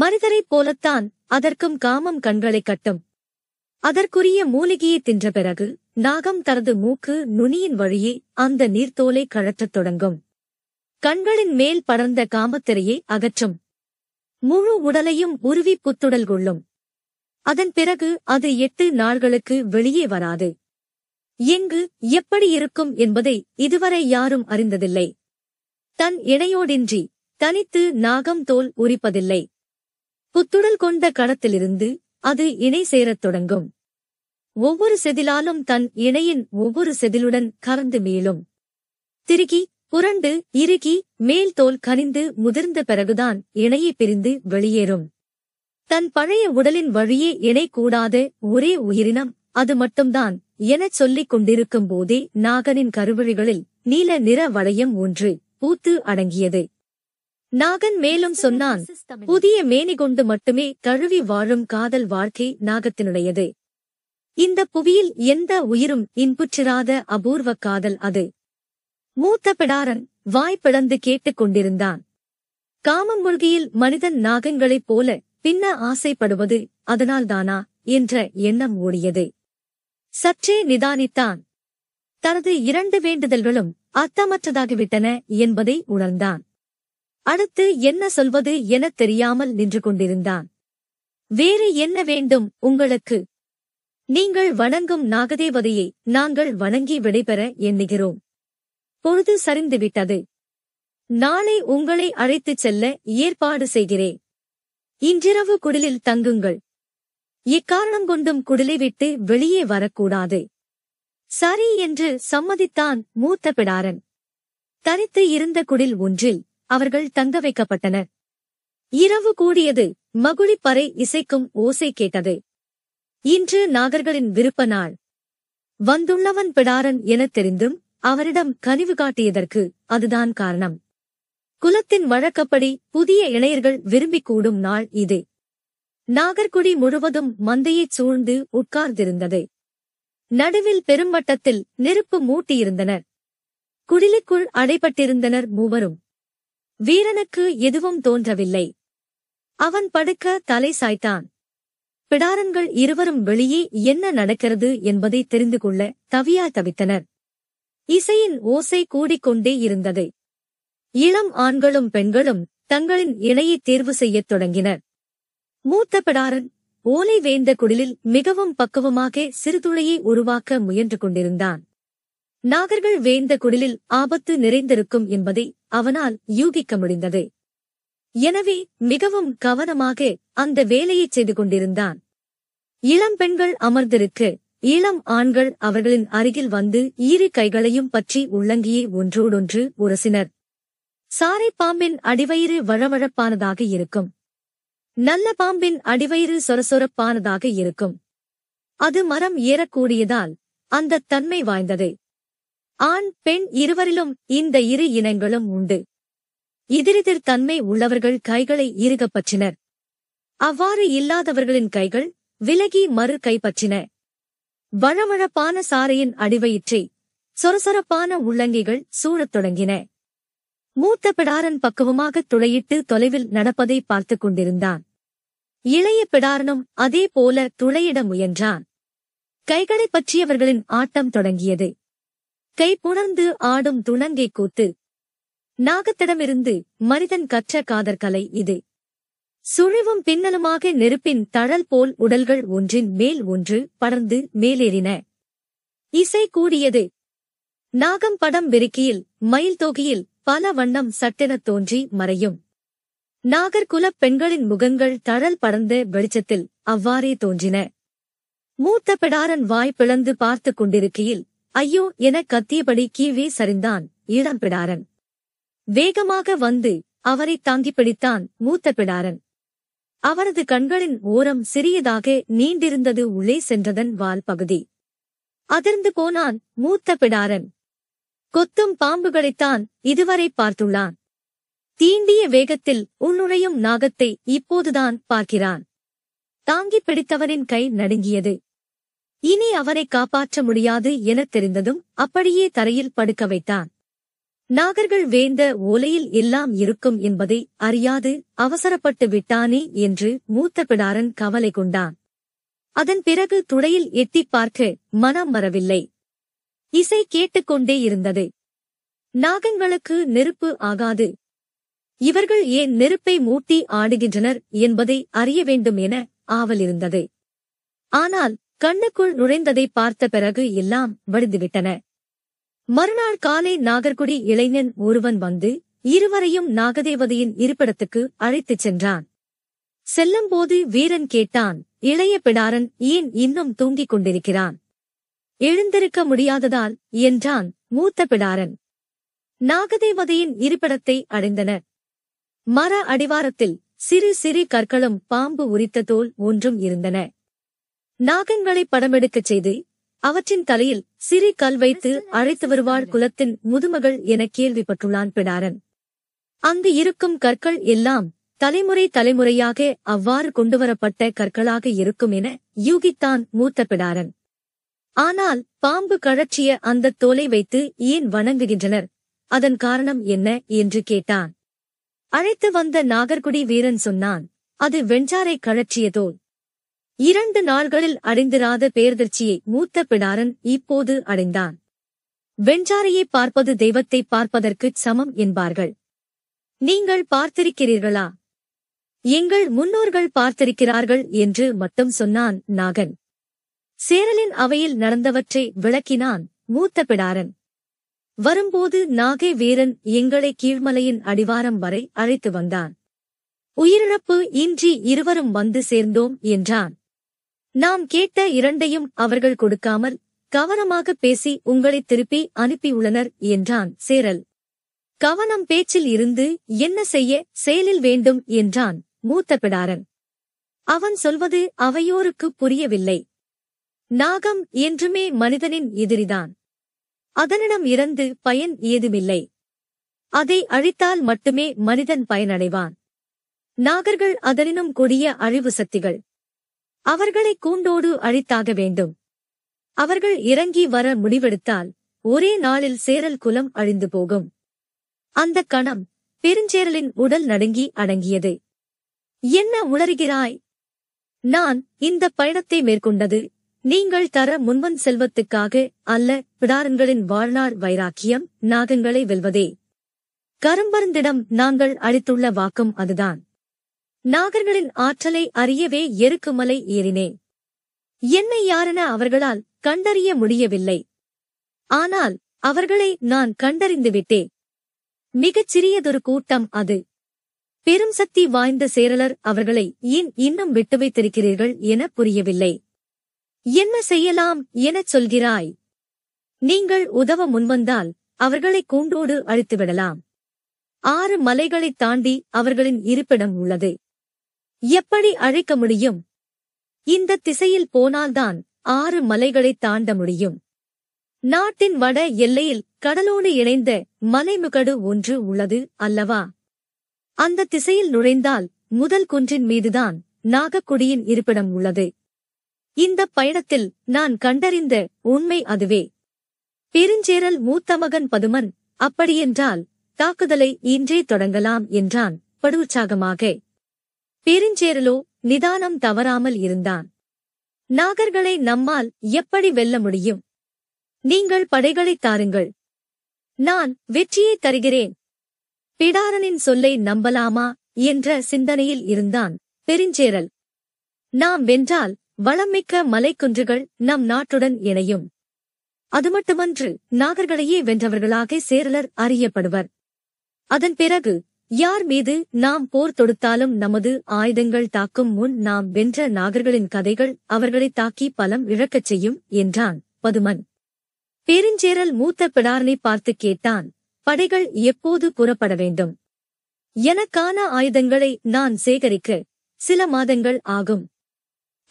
மனிதரைப் போலத்தான் அதற்கும் காமம் கண்களை கட்டும். அதற்குரிய மூலிகையை தின்ற பிறகு நாகம் தனது மூக்கு நுனியின் வழியே அந்த நீர்த்தோலை கழற்றத் தொடங்கும். கண்களின் மேல் படர்ந்த காமத்திரையை அகற்றும். முழு உடலையும் உருவி புத்துடல் கொள்ளும். அதன் பிறகு அது 8 நாட்களுக்கு வெளியே வராது. எங்கு எப்படி இருக்கும் என்பதை இதுவரை யாரும் அறிந்ததில்லை. தன் இணையோடின்றி தனித்து நாகம் தோல் உரிப்பதில்லை. புத்துடல் கொண்ட கடத்திலிருந்து அது இணை சேரத் தொடங்கும். ஒவ்வொரு செதிலாலும் தன் இணையின் ஒவ்வொரு செதிலுடன் கறந்து மீளும். திருகி புரண்டு இறுகி மேல் தோல் கனிந்து முதிர்ந்த பிறகுதான் இணையை பிரிந்து வெளியேறும். தன் பழைய உடலின் வழியே இணைக்கூடாத ஒரே உயிரினம் அது மட்டும்தான் எனச் சொல்லிக் கொண்டிருக்கும் போதே நாகனின் கருவழிகளில் நீல நிற வளையம் ஒன்று பூத்து அடங்கியது. நாகன் மேலும் சொன்னான். புதிய மேனி கொண்டு மட்டுமே கழுவி வாழும் காதல் வாழ்க்கை நாகத்தினுடையது. இந்த புவியில் எந்த உயிரும் இன்புற்றிராத அபூர்வ காதல் அது. மூத்த பிடாரன் வாய்ப்பிழந்து கேட்டுக் கொண்டிருந்தான். காமம் மூழ்கியில் மனிதன் நாகங்களைப் போல பின்ன ஆசைப்படுவது அதனால்தானா என்ற எண்ணம் ஓடியது. சற்றே நிதானித்தான். தனது இரண்டு வேண்டுதல்களும் அர்த்தமற்றதாகிவிட்டன என்பதை உணர்ந்தான். அடுத்து என்ன சொல்வது எனத் தெரியாமல் நின்று கொண்டிருந்தான். வேறு என்ன வேண்டும் உங்களுக்கு? நீங்கள் வணங்கும் நாகதேவதையை நாங்கள் வணங்கி விடைபெற எண்ணுகிறோம். பொழுது சரிந்துவிட்டது. நாளை உங்களை அழைத்துச் செல்ல ஏற்பாடு செய்கிறேன். இன்றிரவு குடிலில் தங்குங்கள். இக்காரணம் கொண்டும் குடிலை விட்டு வெளியே வரக்கூடாது. சரி என்று சம்மதித்தான் மூத்த பிடாரன். தரித்து இருந்த குடில் ஒன்றில் அவர்கள் தங்க வைக்கப்பட்டனர். இரவு கூடியது. மகுழிப்பறை இசைக்கும் ஓசை கேட்டது. இன்று நாகர்களின் விருப்ப நாள். வந்துள்ளவன் பிடாரன் எனத் தெரிந்தும் அவரிடம் கனிவு காட்டியதற்கு அதுதான் காரணம். குலத்தின் வழக்கப்படி புதிய இளையர்கள் விரும்பிக் கூடும் நாள் இது. நாகர்குடி முழுவதும் மந்தையைச் சூழ்ந்து உட்கார்ந்திருந்தது. நடுவில் பெரும்பட்டத்தில் நெருப்பு மூட்டியிருந்தனர். குடிலுக்குள் அடைபட்டிருந்தனர் மூவரும். வீரனுக்கு எதுவும் தோன்றவில்லை. அவன் படுக்க தலை சாய்த்தான். பிடாரன்கள் இருவரும் வெளியே என்ன நடக்கிறது என்பதை தெரிந்து கொள்ள தவியாய் தவித்தனர். இசையின் ஓசை கூடிக்கொண்டே இருந்தது. இளம் ஆண்களும் பெண்களும் தங்களின் இணையை தேர்வு செய்யத் தொடங்கினர். மூத்த பிடாரன் ஓலை வேந்த குடிலில் மிகவும் பக்குவமாக சிறுதுளையை உருவாக்க முயன்று கொண்டிருந்தான். நாகர்கள் வேந்த குடிலில் ஆபத்து நிறைந்திருக்கும் என்பதை அவனால் யூகிக்க முடிந்தது. எனவே மிகவும் கவனமாக அந்த வேலையைச் செய்து கொண்டிருந்தான். இளம் பெண்கள் அமர்ந்திருக்க இளம் ஆண்கள் அவர்களின் அருகில் வந்து இரு கைகளையும் பற்றி உள்ளங்கியை ஒன்றோடொன்று உரசினர். சாரை பாம்பின் அடிவயிறு வழவழப்பானதாக இருக்கும். நல்ல பாம்பின் அடிவயிறு சொரசொரப்பானதாக இருக்கும். அது மரம் ஏறக்கூடியதால் அந்தத் தன்மை வாய்ந்தது. ஆண் பெண் இருவரிலும் இந்த இரு இனங்களும் உண்டு. எதிரெதிர் தன்மை உள்ளவர்கள் கைகளை இறுகப் பற்றினர். அவ்வாறு இல்லாதவர்களின் கைகள் விலகி மறு கைப்பற்றின. வழவழப்பான சாரையின் அடிவயிற்றை சொரசொரப்பான உள்ளங்கிகள் சூழத் தொடங்கின. மூத்த பிடாரன் பக்குவமாக துளையிட்டு தொலைவில் நடப்பதை பார்த்துக் கொண்டிருந்தான். இளைய பிடாரனும் அதே போல துளையிட முயன்றான். கைகளைப் பற்றியவர்களின் ஆட்டம் தொடங்கியது. கை புணர்ந்து ஆடும் துணங்கை கூத்து. நாகத்திடமிருந்து மனிதன் கற்ற காதற்கலை இது. சுழிவும் பின்னலுமாக நெருப்பின் தழல் போல் உடல்கள் ஒன்றின் மேல் ஒன்று படர்ந்து மேலேறின. இசை கூடியது. நாகம் படம் விருக்கியில் மயில் தொகையில் பல வண்ணம் சட்டெனத் தோன்றி மறையும். நாகர்குலப் பெண்களின் முகங்கள் தழல் படர்ந்த வெளிச்சத்தில் அவ்வாறே தோன்றின. மூத்த பிடாரன் வாய் பிளந்து பார்த்துக் கொண்டிருக்கையில் ஐயோ எனக் கத்தியபடி கீழே சரிந்தான் இளம் பிடாரன். வேகமாக வந்து அவரை தாங்கிப் பிடித்தான் மூத்த பிடாரன். அவரது கண்களின் ஓரம் சிறியதாக நீண்டிருந்தது. உள்ளே சென்றதன் வால் பகுதி அதிர்ந்து போனான் மூத்த பிடாரன். கொத்தும் பாம்புகளைத்தான் இதுவரை பார்த்துள்ளான். தீண்டிய வேகத்தில் உள்நுழையும் நாகத்தை இப்போதுதான் பார்க்கிறான். தாங்கிப் பிடித்தவரின் கை நடுங்கியது. இனி அவரை காப்பாற்ற முடியாது எனத் தெரிந்ததும் அப்படியே தரையில் படுக்க வைத்தான். நாகர்கள் வேந்த ஓலையில் எல்லாம் இருக்கும் என்பதை அறியாது அவசரப்பட்டு விட்டானே என்று மூத்த பிடாரன் கவலை கொண்டான். அதன் பிறகு துளையில் எட்டிப் பார்க்க மனம் வரவில்லை. இசை கேட்டுக்கொண்டே இருந்தது. நாகங்களுக்கு நெருப்பு ஆகாது. இவர்கள் ஏன் நெருப்பை மூட்டி ஆடுகின்றனர் என்பதை அறிய வேண்டும் என ஆவலிருந்தது. ஆனால் கண்ணுக்குள் நுழைந்ததை பார்த்த பிறகு எல்லாம் வடிந்துவிட்டன. மறுநாள் காலை நாகர்குடி இளைஞன் ஒருவன் வந்து இருவரையும் நாகதேவதையின் இருப்பிடத்துக்கு அழைத்துச் சென்றான். செல்லும்போது வீரன் கேட்டான், இளைய பிடாரன் ஏன் இன்னும் தூங்கிக் கொண்டிருக்கிறான்? எழுந்திருக்க முடியாததால் என்றான் மூத்த பிடாரன். நாகதேவதையின் இருப்பிடத்தை அடைந்தனர். மர அடிவாரத்தில் சிறு சிறு கற்களும் பாம்பு உரித்த தோல் ஒன்றும் இருந்தன. நாகங்களை படமெடுக்கச் செய்து அவற்றின் தலையில் சிறு கல் வைத்து அழைத்து வருவாள் குலத்தின் முதுமகள் என கேள்விப்பட்டுள்ளான் பிடாரன். அங்கு இருக்கும் கற்கள் எல்லாம் தலைமுறை தலைமுறையாக அவ்வாறு கொண்டுவரப்பட்ட கற்களாக இருக்கும் என யூகித்தான் மூத்த பிடாரன். ஆனால் பாம்பு கழற்றிய அந்தத் தோலை வைத்து ஏன் வணங்குகின்றனர், அதன் காரணம் என்ன என்று கேட்டான். அழைத்து வந்த நாகர்குடி வீரன் சொன்னான், அது வெஞ்சாரை கழற்றிய தோல். 2 நாள்களில் அடைந்திராத பேரதிர்ச்சியை மூத்த பிடாரன் இப்போது அடைந்தான். வெஞ்சாரையை பார்ப்பது தெய்வத்தை பார்ப்பதற்குச் சமம் என்பார்கள். நீங்கள் பார்த்திருக்கிறீர்களா? எங்கள் முன்னோர்கள் பார்த்திருக்கிறார்கள் என்று மட்டும் சொன்னான் நாகன். சேரலின் அவையில் நடந்தவற்றை விளக்கினான் மூத்த பிடாரன். வரும்போது நாகை வீரன் எங்களை கீழ்மலையின் அடிவாரம் வரை அழைத்து வந்தான். உயிரிழப்பு இன்றி இருவரும் வந்து சேர்ந்தோம் என்றான். நாம் கேட்ட இரண்டையும் அவர்கள் கொடுக்காமல் கவனமாக பேசி உங்களை திருப்பி அனுப்பியுள்ளனர் என்றான் சேரல். கவனம் பேச்சில் இருந்து என்ன செய்ய செயலில் வேண்டும் என்றான் மூத்த பிடாரன். அவன் சொல்வது அவையோருக்கு புரியவில்லை. நாகம் என்றுமே மனிதனின் எதிரிதான். அதனிடம் இறந்து பயன் ஏதுமில்லை. அதை அழித்தால் மட்டுமே மனிதன் பயனடைவான். நாகர்கள் அதனினும் கொடிய அழிவு சக்திகள். அவர்களை கூண்டோடு அழித்தாக வேண்டும். அவர்கள் இறங்கி வர முடிவெடுத்தால் ஒரே நாளில் சேரல் குலம் அழிந்து போகும். அந்த கணம் பெருஞ்சேரலின் உடல் நடுங்கி அடங்கியது. என்ன உளறுகிறாய்? நான் இந்த பயணத்தை மேற்கொண்டது நீங்கள் தர முன்வன் செல்வத்துக்காக அல்ல. பிடாரன்களின் வாழ்நாள் வைராக்கியம் நாகங்களை வெல்வதே. கரும்பருந்திடம் நாங்கள் அளித்துள்ள வாக்கும் அதுதான். நாகர்களின் ஆற்றலை அறியவே எருக்குமலை ஏறினேன். என்னை யாரென அவர்களால் கண்டறிய முடியவில்லை. ஆனால் அவர்களை நான் கண்டறிந்துவிட்டேன். மிகச் சிறியதொரு கூட்டம் அது. பெரும் சக்தி வாய்ந்த சேரலர் அவர்களை ஏன் இன்னும் விட்டு வைத்திருக்கிறீர்கள் என புரியவில்லை. என்ன செய்யலாம் எனச் சொல்கிறாய்? நீங்கள் உதவ முன்வந்தால் அவர்களை கூண்டோடு அழித்துவிடலாம். 6 மலைகளைத் தாண்டி அவர்களின் இருப்பிடம் உள்ளது. எப்படி அழைக்க முடியும்? இந்த திசையில் போனால்தான் 6 மலைகளைத் தாண்ட முடியும். நாட்டின் வட எல்லையில் கடலோடு இணைந்த மலைமுகடு ஒன்று உள்ளது அல்லவா? அந்த திசையில் நுழைந்தால் முதல் குன்றின் மீதுதான் நாகக்குடியின் இருப்பிடம் உள்ளது. இந்த பயணத்தில் நான் கண்டறிந்த உண்மை அதுவே. பெருஞ்சேரல் மூத்த மகன் பதுமன், அப்படியென்றால் தாக்குதலை இன்றே தொடங்கலாம் என்றான் படுஉற்சாகமாக. பெருஞ்சேரலோ நிதானம் தவறாமல் இருந்தான். நாகர்களை நம்மால் எப்படி வெல்ல முடியும்? நீங்கள் படைகளைத் தாருங்கள், நான் வெற்றியை தருகிறேன். பிடாரனின் சொல்லை நம்பலாமா என்ற சிந்தனையில் இருந்தான் பெருஞ்சேரல். நாம் வென்றால் வளமிக்க மலைக்குன்றுகள் நம் நாட்டுடன் இணையும். அதுமட்டுமன்று நாகர்களையே வென்றவர்களாக சேரலர் அறியப்படுவர். அதன் பிறகு யார் மீது நாம் போர் தொடுத்தாலும் நமது ஆயுதங்கள் தாக்கும் முன் நாம் வென்ற நாகர்களின் கதைகள் அவர்களை தாக்கி பலம் இழக்கச் செய்யும் என்றான் பதுமன். பெருஞ்சேரல் மூத்த பிடாரனை பார்த்து கேட்டான், படைகள் எப்போது புறப்பட வேண்டும்? எனக்கான ஆயுதங்களை நான் சேகரிக்க சில மாதங்கள் ஆகும்.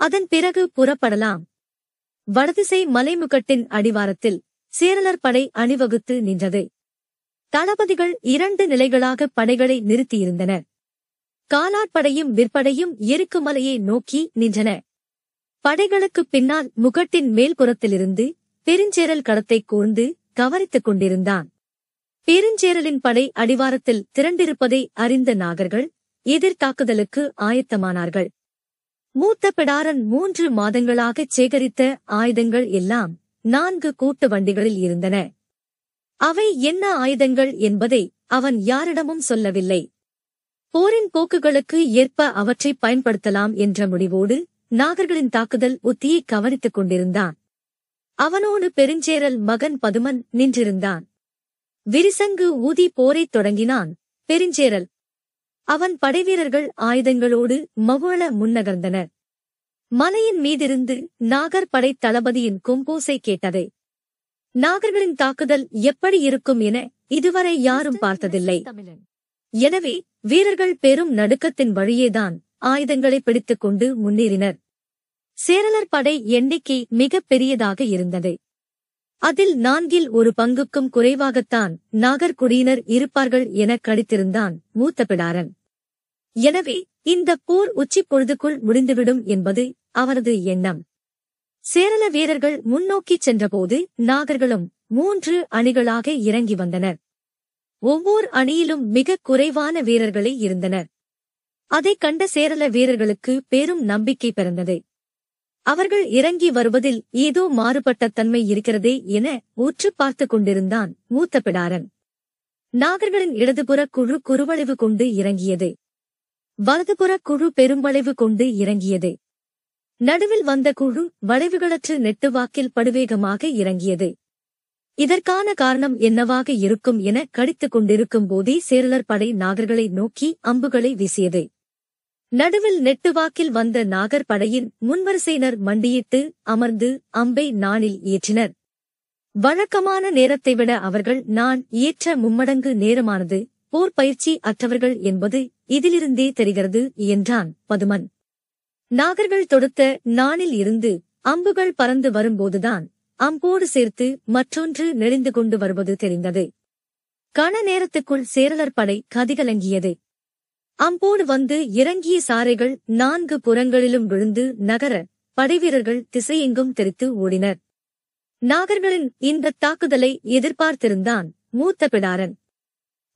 அதன் பிறகு புறப்படலாம். வடதிசை மலைமுகட்டின் அடிவாரத்தில் சேரலர் படை அணிவகுத்து நின்றது. தளபதிகள் 2 நிலைகளாக படைகளை நிறுத்தியிருந்தனர். காலாட்படையும் விற்படையும் எருக்குமலையை நோக்கி நின்றன. படைகளுக்குப் பின்னால் முகட்டின் மேல்புறத்திலிருந்து பெருஞ்சேரல் கடத்தை கூர்ந்து கவனித்துக் கொண்டிருந்தான். பெருஞ்சேரலின் படை அடிவாரத்தில் திரண்டிருப்பதை அறிந்த நாகர்கள் எதிர்த்தாக்குதலுக்கு ஆயத்தமானார்கள். மூத்த பிடாரன் 3 மாதங்களாகச் சேகரித்த ஆயுதங்கள் எல்லாம் 4 கூட்டு வண்டிகளில் இருந்தன. அவை என்ன ஆயுதங்கள் என்பதை அவன் யாரிடமும் சொல்லவில்லை. போரின் போக்குகளுக்கு ஏற்ப அவற்றை பயன்படுத்தலாம் என்ற முடிவோடு நாகர்களின் தாக்குதல் உத்தியை கவனித்துக் கொண்டிருந்தான். அவனோடு பெருஞ்சேரல் மகன் பதுமன் நின்றிருந்தான். விரிசங்கு ஊதி போரைத் தொடங்கினான் பெருஞ்சேரல். அவன் படைவீரர்கள் ஆயுதங்களோடு மகுள முன்னகர்ந்தனர். மலையின் மீதிருந்து நாகர் படை தளபதியின் கொம்போசை கேட்டதை. நாகர்களின் தாக்குதல் எப்படி இருக்கும் என இதுவரை யாரும் பார்த்ததில்லை. எனவே வீரர்கள் பெரும் நடுக்கத்தின் வழியேதான் ஆயுதங்களை பிடித்துக் கொண்டு முன்னேறினர். சேரலர் படை எண்ணிக்கை மிகப் பெரியதாக இருந்தது. அதில் 1/4 பங்குக்கும் குறைவாகத்தான் நாகர்குடியினர் இருப்பார்கள் என கணித்திருந்தான் மூத்த பிடாரன். எனவே இந்த போர் உச்சிப்பொழுதுக்குள் முடிந்துவிடும் என்பது அவரது எண்ணம். சேரல வீரர்கள் முன்னோக்கிச் சென்றபோது நாகர்களும் 3 அணிகளாக இறங்கி வந்தனர். ஒவ்வொரு அணியிலும் மிகக் குறைவான வீரர்களே இருந்தனர். அதைக் கண்ட சேரல வீரர்களுக்கு பெரும் நம்பிக்கை பிறந்தது. அவர்கள் இறங்கி வருவதில் ஏதோ மாறுபட்ட தன்மை இருக்கிறதே என ஊற்று பார்த்துக் கொண்டிருந்தான் மூத்த பிடாரன். நாகர்களின் இடதுபுற குழு குறுவளைவு கொண்டு இறங்கியது. வலதுபுற குழு பெரும்பளைவு கொண்டு இறங்கியது. நடுவில் வந்த குழு வளைவுகளற்று நெட்டுவாக்கில் படுவேகமாக இறங்கியது. இதற்கான காரணம் என்னவாக இருக்கும் என கடித்துக் கொண்டிருக்கும் போதே சேரலர் படை நாகர்களை நோக்கி அம்புகளை வீசியது. நடுவில் நெட்டுவாக்கில் வந்த நாகர் படையின் முன்வரிசையினர் மண்டியிட்டு அமர்ந்து அம்பை நாணில் ஏற்றினர். வழக்கமான நேரத்தை விட அவர்கள் நான் ஏற்ற மும்மடங்கு நேரமானது. போர் பயிற்சி அற்றவர்கள் என்பது இதிலிருந்தே தெரிகிறது என்றான் பதுமன். நாகர்கள் தொடுத்த நாணில் இருந்து அம்புகள் பறந்து வரும்போதுதான் அம்போடு சேர்த்து மற்றொன்று நெளிந்து கொண்டு வருவது தெரிந்தது. கண நேரத்துக்குள் சேரலர் படை கதிகலங்கியது. அம்போடு வந்து இறங்கிய சாரைகள் நான்கு புறங்களிலும் விழுந்து நகர படைவீரர்கள் திசையெங்கும் தெரித்து ஓடினர். நாகர்களின் இந்த தாக்குதலை எதிர்பார்த்திருந்தான் மூத்த பிடாரன்.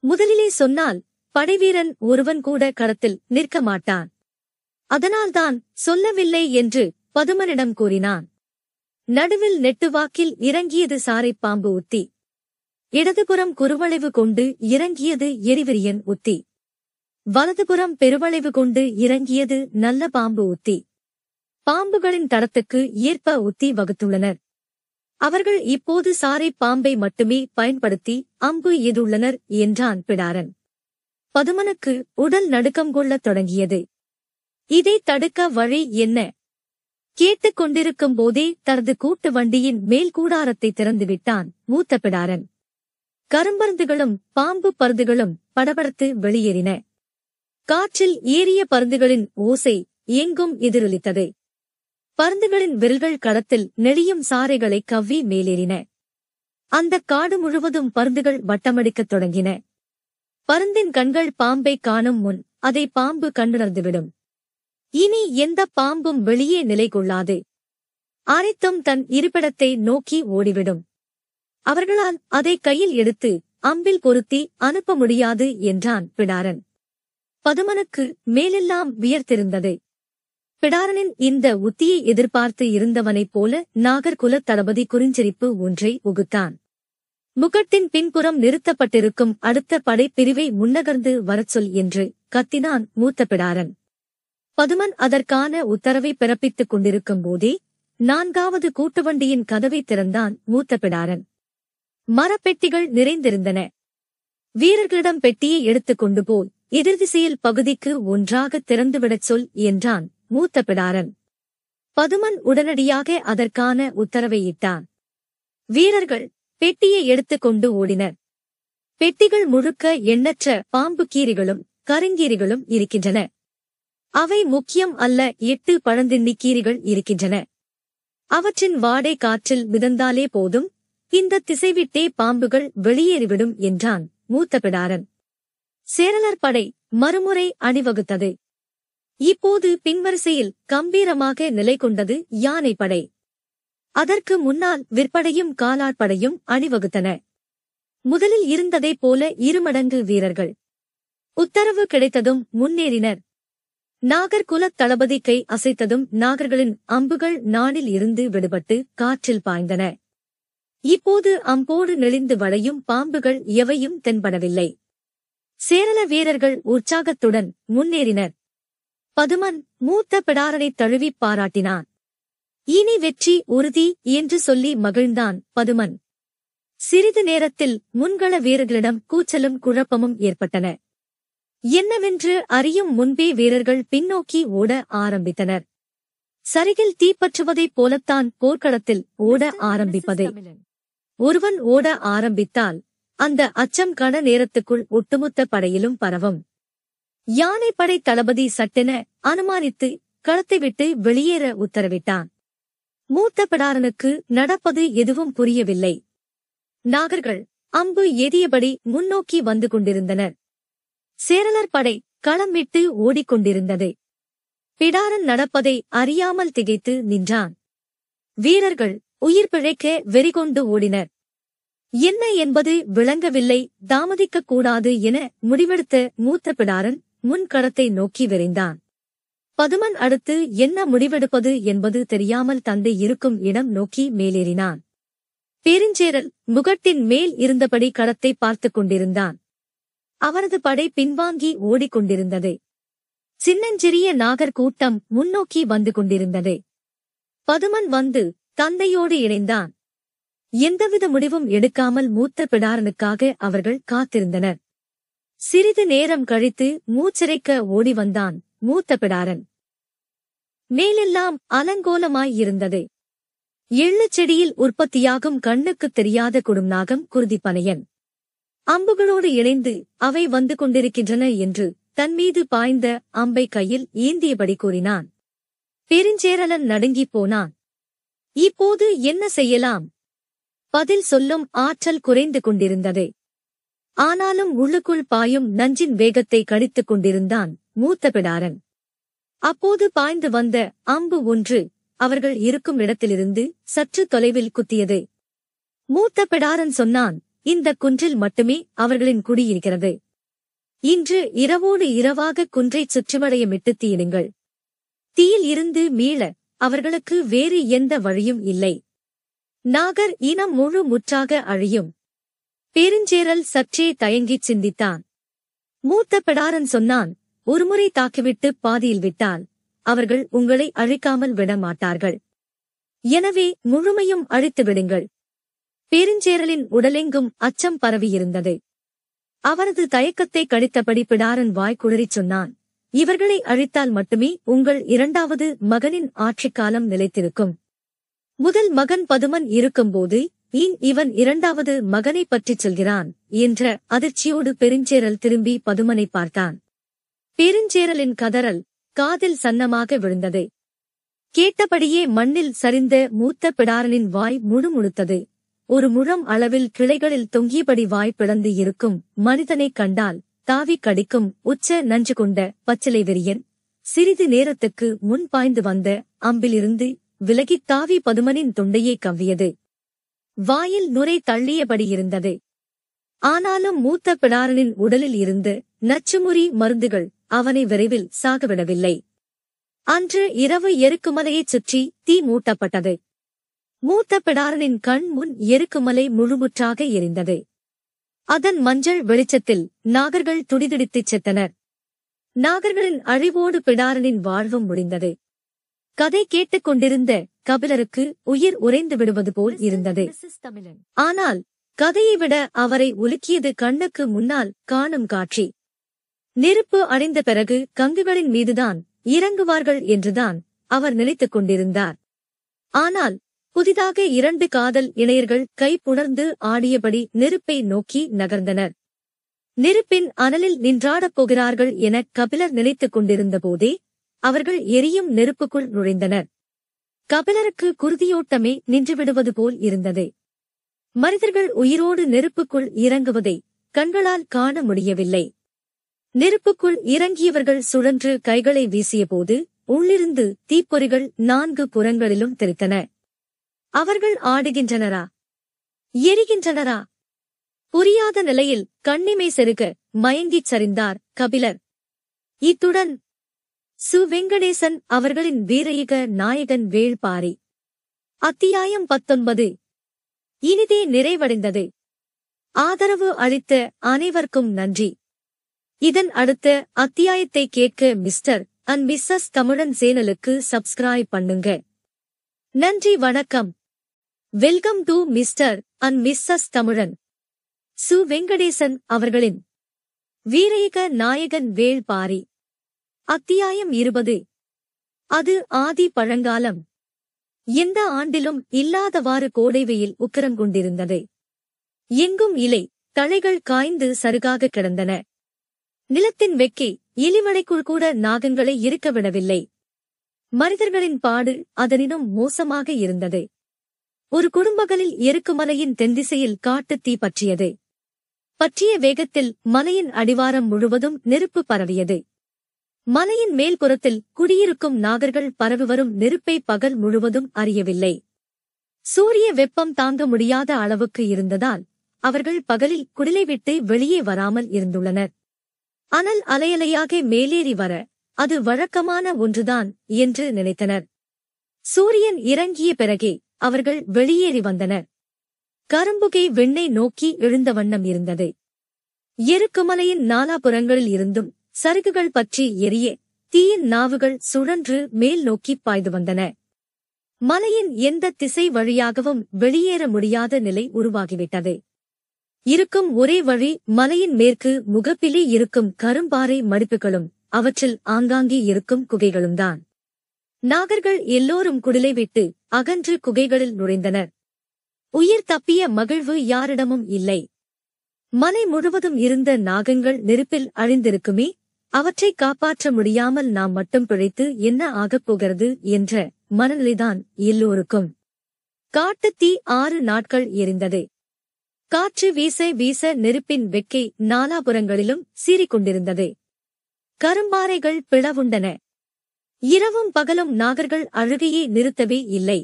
முதலிலே சொன்னால் படைவீரன் ஒருவன் கூட களத்தில் நிற்க மாட்டான். அதனால்தான் சொல்லவில்லை என்று பதுமனிடம் கூறினான். நடுவில் நெட்டுவாக்கில் இறங்கியது சாரை பாம்பு உத்தி. இடதுபுறம் குறுவளைவு கொண்டு இறங்கியது எரிவிரியன் உத்தி. வலதுபுறம் பெருவளைவு கொண்டு இறங்கியது நல்ல பாம்பு உத்தி. பாம்புகளின் தடத்துக்கு ஏற்ப உத்தி வகுத்துள்ளனர். அவர்கள் இப்போது சாரை பாம்பை மட்டுமே பயன்படுத்தி அம்பு எய்துள்ளனர் என்றான் பிடாரன். பதுமனுக்கு உடல் நடுக்கம் கொள்ளத் தொடங்கியது. இதை தடுக்க வழி என்ன? கேட்டுக் கொண்டிருக்கும் போதே தனது கூட்டு வண்டியின் மேல்கூடாரத்தை திறந்துவிட்டான் மூத்த பிடாரன். கரும்பருந்துகளும் பாம்பு பருந்துகளும் படபடத்து வெளியேறின. காற்றில் ஏறிய பருந்துகளின் ஓசை எங்கும் எதிரொலித்தது. பருந்துகளின் விரல்கள் களத்தில் நெளியும் சாரைகளை கவ்வி மேலேறின. அந்த காடு முழுவதும் பருந்துகள் வட்டமடிக்கத் தொடங்கின. பருந்தின் கண்கள் பாம்பை காணும் முன் அதை பாம்பு கண்டுணர்ந்துவிடும். இனி எந்த பாம்பும் வெளியே நிலை கொள்ளாது. அனைத்தும் தன் இருப்பிடத்தை நோக்கி ஓடிவிடும். அவர்களால் அதை கையில் எடுத்து அம்பில் பொருத்தி அனுப்ப முடியாது என்றான் பிடாரன். பதுமனுக்கு மேலெல்லாம் வியர்த்திருந்தது. பிடாரனின் இந்த உத்தியை எதிர்பார்த்து இருந்தவனைப் போல நாகர்குல தளபதி குறிஞ்சிரிப்பு ஒன்றை உகுத்தான். முகட்டின் பின்புறம் நிறுத்தப்பட்டிருக்கும் அடுத்த படைப்பிரிவை முன்னகர்ந்து வரச் சொல் என்று கத்தினான் மூத்த பிடாரன். பதுமன் அதற்கான உத்தரவை பிறப்பித்துக் கொண்டிருக்கும் போதே நான்காவது கூட்டுவண்டியின் கதவை திறந்தான் மூத்த பிடாரன். மரப்பெட்டிகள் நிறைந்திருந்தன. வீரர்களிடம் பெட்டியை எடுத்துக் கொண்டு போய் எதிர்திசையில் பகுதிக்கு ஒன்றாக திறந்துவிடச் சொல் என்றான் மூத்த பிடாரன். பதுமன் உடனடியாக அதற்கான உத்தரவை இட்டான். வீரர்கள் பெட்டியை எடுத்துக் கொண்டு ஓடினர். பெட்டிகள் முழுக்க எண்ணற்ற பாம்பு கீரிகளும் கருங்கீரிகளும் இருக்கின்றன. அவை முக்கியம் அல்ல 8 பழந்தின்னி கீரிகள் இருக்கின்றன. அவற்றின் வாடை காற்றில் மிதந்தாலே போதும் இந்த திசைவிட்டே பாம்புகள் வெளியேறிவிடும் என்றான் மூத்த பிடாரன். சேரலர் படை மறுமுறை அணிவகுத்தது. இப்போது பின்வரிசையில் கம்பீரமாக நிலை கொண்டது யானைப்படை. அதற்கு முன்னால் விற்படையும் காலாட்படையும் அணிவகுத்தன. முதலில் இருந்ததைப் போல இருமடங்கு வீரர்கள். உத்தரவு கிடைத்ததும் முன்னேறினர். நாகர்குலத் தளபதி கை அசைத்ததும் நாகர்களின் அம்புகள் நாணில் இருந்து விடுபட்டு காற்றில் பாய்ந்தன. இப்போது அம்போடு நெளிந்து வளையும் பாம்புகள் எவையும் தென்படவில்லை. சேரல வீரர்கள் உற்சாகத்துடன் முன்னேறினர். பதுமன் மூத்த பிடாரனை தழுவி பாராட்டினான். இனி வெற்றி உறுதி என்று சொல்லி மகிழ்ந்தான் பதுமன். சிறிது நேரத்தில் முன்கள வீரர்களிடம் கூச்சலும் குழப்பமும் ஏற்பட்டன. என்னவென்று அறியும் முன்பே வீரர்கள் பின்னோக்கி ஓட ஆரம்பித்தனர். சரிகில் தீப்பற்றுவதைப் போலத்தான் போர்க்களத்தில் ஓட ஆரம்பிப்பது. ஒருவன் ஓட ஆரம்பித்தால் அந்த அச்சம் கண நேரத்துக்குள் ஒட்டுமொத்த படையிலும் பரவும். யானைப்படை தளபதி சட்டென அனுமானித்து களத்தை விட்டு வெளியேற உத்தரவிட்டான். மூத்த பிடாரனுக்கு நடப்பது எதுவும் புரியவில்லை. நாகர்கள் அம்பு எதியபடி முன்னோக்கி வந்து கொண்டிருந்தனர். சேரலர் படை களம் விட்டு ஓடிக்கொண்டிருந்தது. பிடாரன் நடப்பதை அறியாமல் திகைத்து நின்றான். வீரர்கள் உயிர் பிழைக்க வெறிகொண்டு ஓடினர். என்ன என்பது விளங்கவில்லை. தாமதிக்கக் கூடாது என முடிவெடுத்த மூத்த பிடாரன் முன்கடத்தை நோக்கி விரைந்தான். பதுமன் அடுத்து என்ன முடிவெடுப்பது என்பது தெரியாமல் தந்தை இருக்கும் இடம் நோக்கி மேலேறினான். பெருஞ்சேரல் முகட்டின் மேல் இருந்தபடி கடத்தை பார்த்துக் கொண்டிருந்தான். அவரது படை பின்வாங்கி ஓடிக்கொண்டிருந்தது. சின்னஞ்சிறிய நாகர் கூட்டம் முன்னோக்கி வந்து கொண்டிருந்தது. பதுமன் வந்து தந்தையோடு இணைந்தான். எந்தவித முடிவும் எடுக்காமல் மூத்த பிடாரனுக்காக அவர்கள் காத்திருந்தனர். சிறிது நேரம் கழித்து மூச்சிறைக்க ஓடி வந்தான் மூத்த பிடாரன். மேலெல்லாம் அலங்கோலமாயிருந்தது. எள்ளுச்செடியில் உற்பத்தியாகும் கண்ணுக்குத் தெரியாத குடும்நாகம் குருதிப்பனையன். அம்புகளோடு இணைந்து அவை வந்து கொண்டிருக்கின்றன என்று தன்மீது பாய்ந்த அம்பை கையில் ஏந்தியபடி கூறினான். பெருஞ்சேரலன் நடுங்கிப் போனான். இப்போது என்ன செய்யலாம்? பதில் சொல்லும் ஆற்றல் குறைந்து கொண்டிருந்தது. ஆனாலும் உள்ளுக்குள் பாயும் நஞ்சின் வேகத்தை கடித்துக் கொண்டிருந்தான் மூத்த பிடாரன். அப்போது பாய்ந்து வந்த அம்பு ஒன்று அவர்கள் இருக்கும் இடத்திலிருந்து சற்று தொலைவில் குத்தியது. மூத்த பிடாரன் சொன்னான், இந்த குன்றில் மட்டுமே அவர்களின் குடியிருக்கிறது. இன்று இரவோடு இரவாக குன்றைச் சுற்றுவளையமிட்டு தீயிடுங்கள். தீயில் இருந்து மீள அவர்களுக்கு வேறு எந்த வழியும் இல்லை. நாகர் இனம் முழு முற்றாக அழியும். பெருஞ்சேரல் சற்றே தயங்கிச் சிந்தித்தான். மூத்த பிடாரன் சொன்னான், ஒருமுறை தாக்கிவிட்டு பாதியில் விட்டால் அவர்கள் உங்களை அழிக்காமல் விடமாட்டார்கள். எனவே முழுமையும் அழித்து விடுங்கள். பெருஞ்சேரலின் உடலெங்கும் அச்சம் பரவியிருந்தது. அவரது தயக்கத்தை கடித்தபடி பிடாரன் வாய்க்குளறிச் சொன்னான், இவர்களை அழித்தால் மட்டுமே உங்கள் இரண்டாவது மகனின் ஆட்சிக்காலம் நிலைத்திருக்கும். முதல் மகன் பதுமன் இருக்கும்போது இவன் இரண்டாவது மகனை பற்றிச் சொல்கிறான் என்ற அதிர்ச்சியோடு பெருஞ்சேரல் திரும்பி பதுமனை பார்த்தான். பெருஞ்சேரலின் கதறல் காதில் சன்னமாக விழுந்தது. கேட்டபடியே மண்ணில் சரிந்த மூத்த பிடாரனின் வாய் முணுமுணுத்தது. ஒரு முழம் அளவில் கிளைகளில் தொங்கியபடி வாய் பிளந்து இருக்கும் மனிதனை கண்டால் தாவி கடிக்கும் உச்ச நஞ்சு கொண்ட பச்சிலை வெறியன் சிறிது நேரத்துக்கு முன் பாய்ந்து வந்த அம்பிலிருந்து விலகி தாவி பதுமனின் தொண்டையை கவ்வியது. வாயில் நுரை தள்ளியபடி இருந்தது. ஆனாலும் மூத்த பிடாரனின் உடலில் இருந்த நச்சுமுறி மருந்துகள் அவனை விரைவில் சாகவிடவில்லை. அன்று இரவு எருக்குமலையைச் சுற்றி தீ மூட்டப்பட்டது. மூத்த பிடாரனின் கண் முன் எருக்குமலை முழுமுற்றாக எரிந்தது. அதன் மஞ்சள் வெளிச்சத்தில் நாகர்கள் துடிதுடித்துச் செத்தனர். நாகர்களின் அழிவோடு பிடாரனின் வாழ்வும் முடிந்தது. கதை கேட்டுக்கொண்டிருந்த கபிலருக்கு உயிர் உறைந்து விடுவது போல் இருந்தது. ஆனால் கதையை விட அவரை உலுக்கியது கண்ணுக்கு முன்னால் காணும் காட்சி. நெருப்பு அடைந்த பிறகு கங்குகளின் மீதுதான் இறங்குவார்கள் என்றுதான் அவர் நினைத்துக் கொண்டிருந்தார். ஆனால் புதிதாக இரண்டு காதல் இணையர்கள் கைப்புணர்ந்து ஆடியபடி நெருப்பை நோக்கி நகர்ந்தனர். நெருப்பின் அனலில் நின்றாடப் போகிறார்கள் என கபிலர் நினைத்துக் கொண்டிருந்த போதே அவர்கள் எரியும் நெருப்புக்குள் நுழைந்தனர். கபிலருக்கு குருதியோட்டமே நின்றுவிடுவது போல் இருந்தது. மனிதர்கள் உயிரோடு நெருப்புக்குள் இறங்குவதை கண்களால் காண முடியவில்லை. நெருப்புக்குள் இறங்கியவர்கள் சுழன்று கைகளை வீசியபோது உள்ளிருந்து தீப்பொறிகள் 4 புறங்களிலும் தெரித்தன. அவர்கள் ஆடுகின்றனரா, எரிகின்றனரா புரியாத நிலையில் கண்ணிமை செருக மயங்கிச் சரிந்தார் கபிலர். இத்துடன் சு. வெங்கடேசன் அவர்களின் வீரயுக நாயகன் வேள்பாரி அத்தியாயம் 19 இனிதே நிறைவடைந்தது. ஆதரவு அளித்த அனைவருக்கும் நன்றி. இதன் அடுத்த அத்தியாயத்தை கேட்க மிஸ்டர் அண்ட் மிஸ்ஸஸ் தமிழன் சேனலுக்கு சப்ஸ்கிரைப் பண்ணுங்க. நன்றி, வணக்கம். Welcome to mister and Mrs தமிழன். சு. வெங்கடேசன் அவர்களின் வீரயுக நாயகன் வேள்பாரி அத்தியாயம் 20. அது ஆதி பழங்காலம். எந்த ஆண்டிலும் இல்லாதவாறு கோடை வெயில் உக்கிரம் கொண்டிருந்தது. எங்கும் இலை தழைகள் காய்ந்து சருகாக கிடந்தன. நிலத்தின் வெக்கி இலிமலைக்குள் கூட நாகங்களை இருக்க விடவில்லை. மனிதர்களின் பாடு அதனினும் மோசமாக இருந்தது. ஒரு குடும்பங்களில் எருக்குமலையின் தென்திசையில் காட்டுத் தீ பற்றியது. பற்றிய வேகத்தில் மலையின் அடிவாரம் முழுவதும் நெருப்பு பரவியது. மலையின் மேல்புறத்தில் குடியிருக்கும் நாகர்கள் பரவிவரும் நெருப்பை பகல் முழுவதும் அறியவில்லை. சூரிய வெப்பம் தாங்க முடியாத அளவுக்கு இருந்ததால் அவர்கள் பகலில் குடிலை விட்டு வெளியே வராமல் இருந்துள்ளனர். அனல் அலையலையாக மேலேறி வர அது வழக்கமான ஒன்றுதான் என்று நினைத்தனர். சூரியன் இறங்கிய பிறகே அவர்கள் வெளியேறி வந்தனர். கரும்புகை விண்ணை நோக்கி எழுந்த வண்ணம் இருந்தது. எருக்குமலையின் நாலாபுறங்களில் இருந்தும் சருகுகள் பற்றி எரிய தீயின் நாவுகள் சுழன்று மேல் நோக்கி பாய்ந்து வந்தன. மலையின் எந்த திசை வழியாகவும் வெளியேற முடியாத நிலை உருவாகிவிட்டது. இருக்கும் ஒரே வழி மலையின் மேற்கு முகப்பிலே இருக்கும் கரும்பாறை மடிப்புகளும் அவற்றில் ஆங்காங்கே இருக்கும் குகைகளும் தான். நாகர்கள் எல்லோரும் குடிலை விட்டு அகன்று குகைகளில் நுழைந்தனர். உயிர் தப்பிய மகிழ்வு யாரிடமும் இல்லை. மலை முழுவதும் இருந்த நாகங்கள் நெருப்பில் அழிந்திருக்குமே, அவற்றை காப்பாற்ற முடியாமல் நாம் மட்டும் பிழைத்து என்ன ஆகப் போகிறது என்ற மனநிலைதான் எல்லோருக்கும். காட்டுத்தீ 6 நாட்கள் எரிந்தது. காற்று வீச வீச நெருப்பின் வெக்கை நாலாபுறங்களிலும் சீறிக்கொண்டிருந்தது. கரும்பாறைகள் பிளவுண்டன. இரவும் பகலும் நாகர்கள் அழுகையை நிறுத்தவே இல்லை.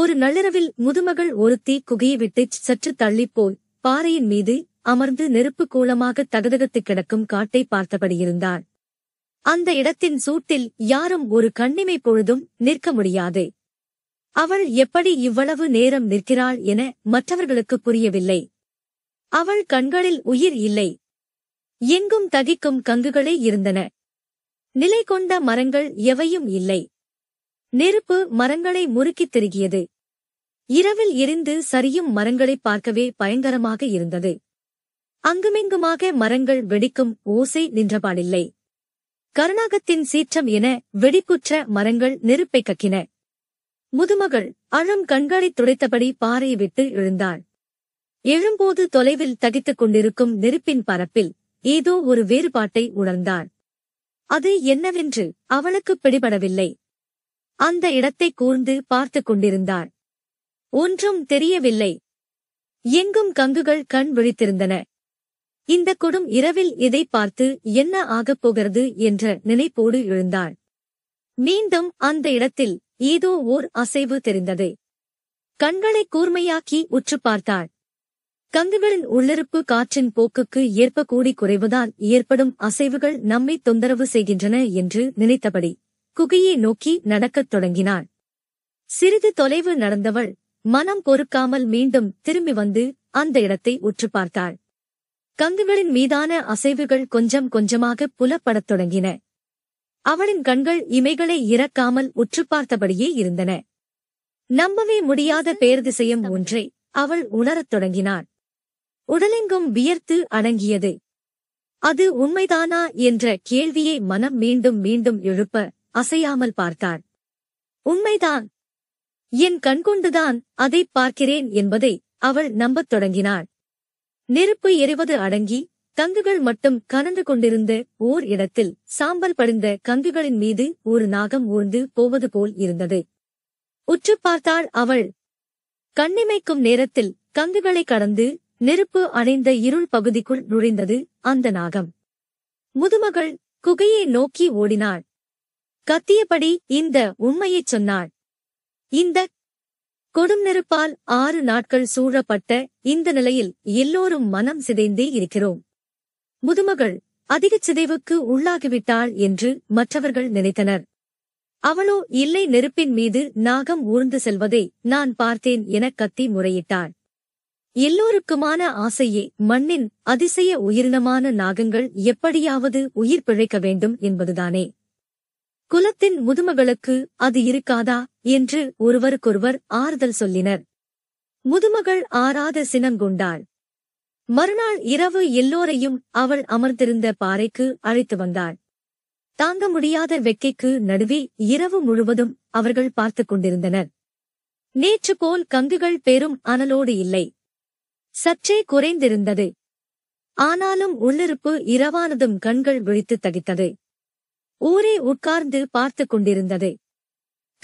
ஒரு நள்ளிரவில் முதுமகள் ஒருத்தி குகையை விட்டுச் சற்று தள்ளிப்போய் பாறையின் மீது அமர்ந்து நெருப்பு கூலமாக தகதகத்து கிடக்கும் காட்டை பார்த்தபடியிருந்தார். அந்த இடத்தின் சூட்டில் யாரும் ஒரு கண்ணிமை பொழுதும் நிற்க முடியாது. அவள் எப்படி இவ்வளவு நேரம் நிற்கிறாள் என மற்றவர்களுக்கு புரியவில்லை. அவள் கண்களில் உயிர் இல்லை. எங்கும் தகிக்கும் கங்குகளே இருந்தன. நிலை கொண்ட மரங்கள் எவையும் இல்லை. நெருப்பு மரங்களை முறுக்கித் திருகியது. இரவில் எரிந்து சரியும் மரங்களை பார்க்கவே பயங்கரமாக இருந்தது. அங்குமிங்குமாக மரங்கள் வெடிக்கும் ஓசை நின்றபாடில்லை. கருணாகத்தின் சீற்றம் என வெடிப்புற்ற மரங்கள் நெருப்பை கக்கின. முதுமகள் அழும் கண்களைத் துடைத்தபடி பாறையை விட்டு எழுந்தாள். எழும்போது தொலைவில் தகித்துக் கொண்டிருக்கும் நெருப்பின் பரப்பில் ஏதோ ஒரு வேறுபாட்டை உணர்ந்தாள். அது என்னவென்று அவளுக்குப் பிடிபடவில்லை. அந்த இடத்தை கூர்ந்து பார்த்துக் கொண்டிருந்தாள். ஒன்றும் தெரியவில்லை. எங்கும் கங்குகள் கண் விழித்திருந்தன. இந்த கொடும் இரவில் இதை பார்த்து என்ன ஆகப் போகிறது என்ற நினைப்போடு எழுந்தாள். மீண்டும் அந்த இடத்தில் ஏதோ ஓர் அசைவு தெரிந்தது. கண்களை கூர்மையாக்கி உற்று பார்த்தாள். கங்குகளின் உள்ளிருப்பு காற்றின் போக்குக்கு ஏற்ப கூடி குறைவதால் ஏற்படும் அசைவுகள் நம்மை தொந்தரவு செய்கின்றன என்று நினைத்தபடி குகையை நோக்கி நடக்கத் தொடங்கினாள். சிறிது தொலைவு நடந்தவள் மனம் பொறுக்காமல் மீண்டும் திரும்பி வந்து அந்த இடத்தை உற்று பார்த்தாள். கங்குகளின் மீதான அசைவுகள் கொஞ்சம் கொஞ்சமாக புலப்படத் தொடங்கின. அவளின் கண்கள் இமைகளை இறக்காமல் உற்று பார்த்தபடியே இருந்தன. நம்பவே முடியாத பேர்திசையும் ஒன்றை அவள் உணரத் தொடங்கினாள். உடலெங்கும் வியர்த்து அடங்கியது. அது உண்மைதானா என்ற கேள்வியை மனம் மீண்டும் மீண்டும் எழுப்ப அசையாமல் பார்த்தாள். உண்மைதான், என் கண்கொண்டுதான் அதை பார்க்கிறேன் என்பதை அவள் நம்பத் தொடங்கினாள். நெருப்பு எரிவது அடங்கி கங்குகள் மட்டும் கனந்து கொண்டிருந்த ஓர் இடத்தில் சாம்பல் படிந்த கங்குகளின் மீது ஒரு நாகம் ஊர்ந்து போவது போல் இருந்தது. உற்று பார்த்தாள் அவள். கண்ணிமைக்கும் நேரத்தில் கங்குகளை கடந்து நெருப்பு அடைந்த இருள் பகுதிக்குள் நுழைந்தது அந்த நாகம். முதுமகள் குகையை நோக்கி ஓடினாள். கத்தியபடி இந்த உண்மையைச் சொன்னாள். இந்த கொடும் நெருப்பால் 6 நாட்கள் சூழப்பட்ட இந்த நிலையில் எல்லோரும் மனம் சிதைந்தே இருக்கிறோம். முதுமகள் அதிகச் சிதைவுக்கு உள்ளாகிவிட்டாள் என்று மற்றவர்கள் நினைத்தனர். அவளோ இல்லை, நெருப்பின் மீது நாகம் ஊர்ந்து செல்வதை நான் பார்த்தேன் என கத்தி முறையிட்டாள். எல்லோருக்குமான ஆசையே மண்ணின் அதிசய உயிரினமான நாகங்கள் எப்படியாவது உயிர் பிழைக்க வேண்டும் என்பதுதானே. குலத்தின் முதுமகளுக்கு அது இருக்காதா என்று ஒருவருக்கொருவர் ஆறுதல் சொல்லினர். முதுமகள் ஆறாத சினங்கொண்டாள். மறுநாள் இரவு எல்லோரையும் அவள் அமர்ந்திருந்த பாறைக்கு அழைத்து வந்தாள். தாங்க முடியாத வெக்கைக்கு நடுவே இரவு முழுவதும் அவர்கள் பார்த்துக் கொண்டிருந்தனர். நேற்று போல் கங்குகள் பெரும் அனலோடு இல்லை, சற்றே குறைந்திருந்தது. ஆனாலும் உள்ளிருப்பு இரவானதும் கண்கள் விழித்து தகித்தது. ஊரே உட்கார்ந்து பார்த்துக் கொண்டிருந்தது.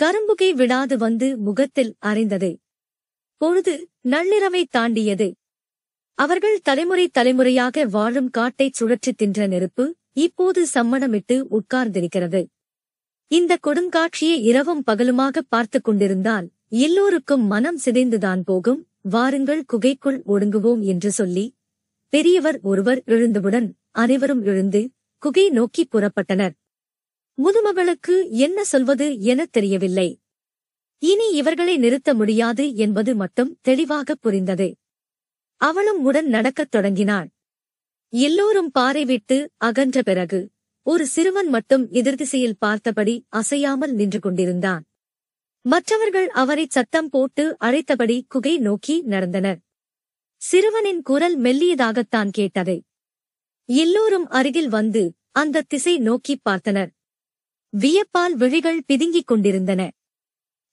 கரும்புகை விடாது வந்து முகத்தில் அறைந்தது. பொழுது நள்ளிரவை தாண்டியது. அவர்கள் தலைமுறை தலைமுறையாக வாழும் காட்டைச் சுழற்றித் தின்ற நெருப்பு இப்போது சம்மணமிட்டு உட்கார்ந்திருக்கிறது. இந்த கொடுங்காட்சியை இரவும் பகலுமாக பார்த்துக் கொண்டிருந்தால் எல்லோருக்கும் மனம் சிதைந்துதான் போகும். வாருங்கள் குகைக்குள் ஒடுங்குவோம் என்று சொல்லி பெரியவர் ஒருவர் எழுந்தவுடன் அனைவரும் எழுந்து குகை நோக்கி புறப்பட்டனர். முதுமகளுக்கு என்ன சொல்வது எனத் தெரியவில்லை. இனி இவர்களை நிறுத்த முடியாது என்பது மட்டும் தெளிவாகப் புரிந்தது. அவளும் உடன் நடக்கத் தொடங்கினாள். எல்லோரும் பாறை விட்டு அகன்ற பிறகு ஒரு சிறுவன் மட்டும் எதிர்திசையில் பார்த்தபடி அசையாமல் நின்று கொண்டிருந்தான். மற்றவர்கள் அவரை சத்தம் போட்டு அழைத்தபடி குகை நோக்கி நடந்தனர். சிறுவனின் குரல் மெல்லியதாகத்தான் கேட்டது. எல்லோரும் அருகில் வந்து அந்த திசை நோக்கி பார்த்தனர். வியப்பால் விழிகள் பிதுங்கிக் கொண்டிருந்தன.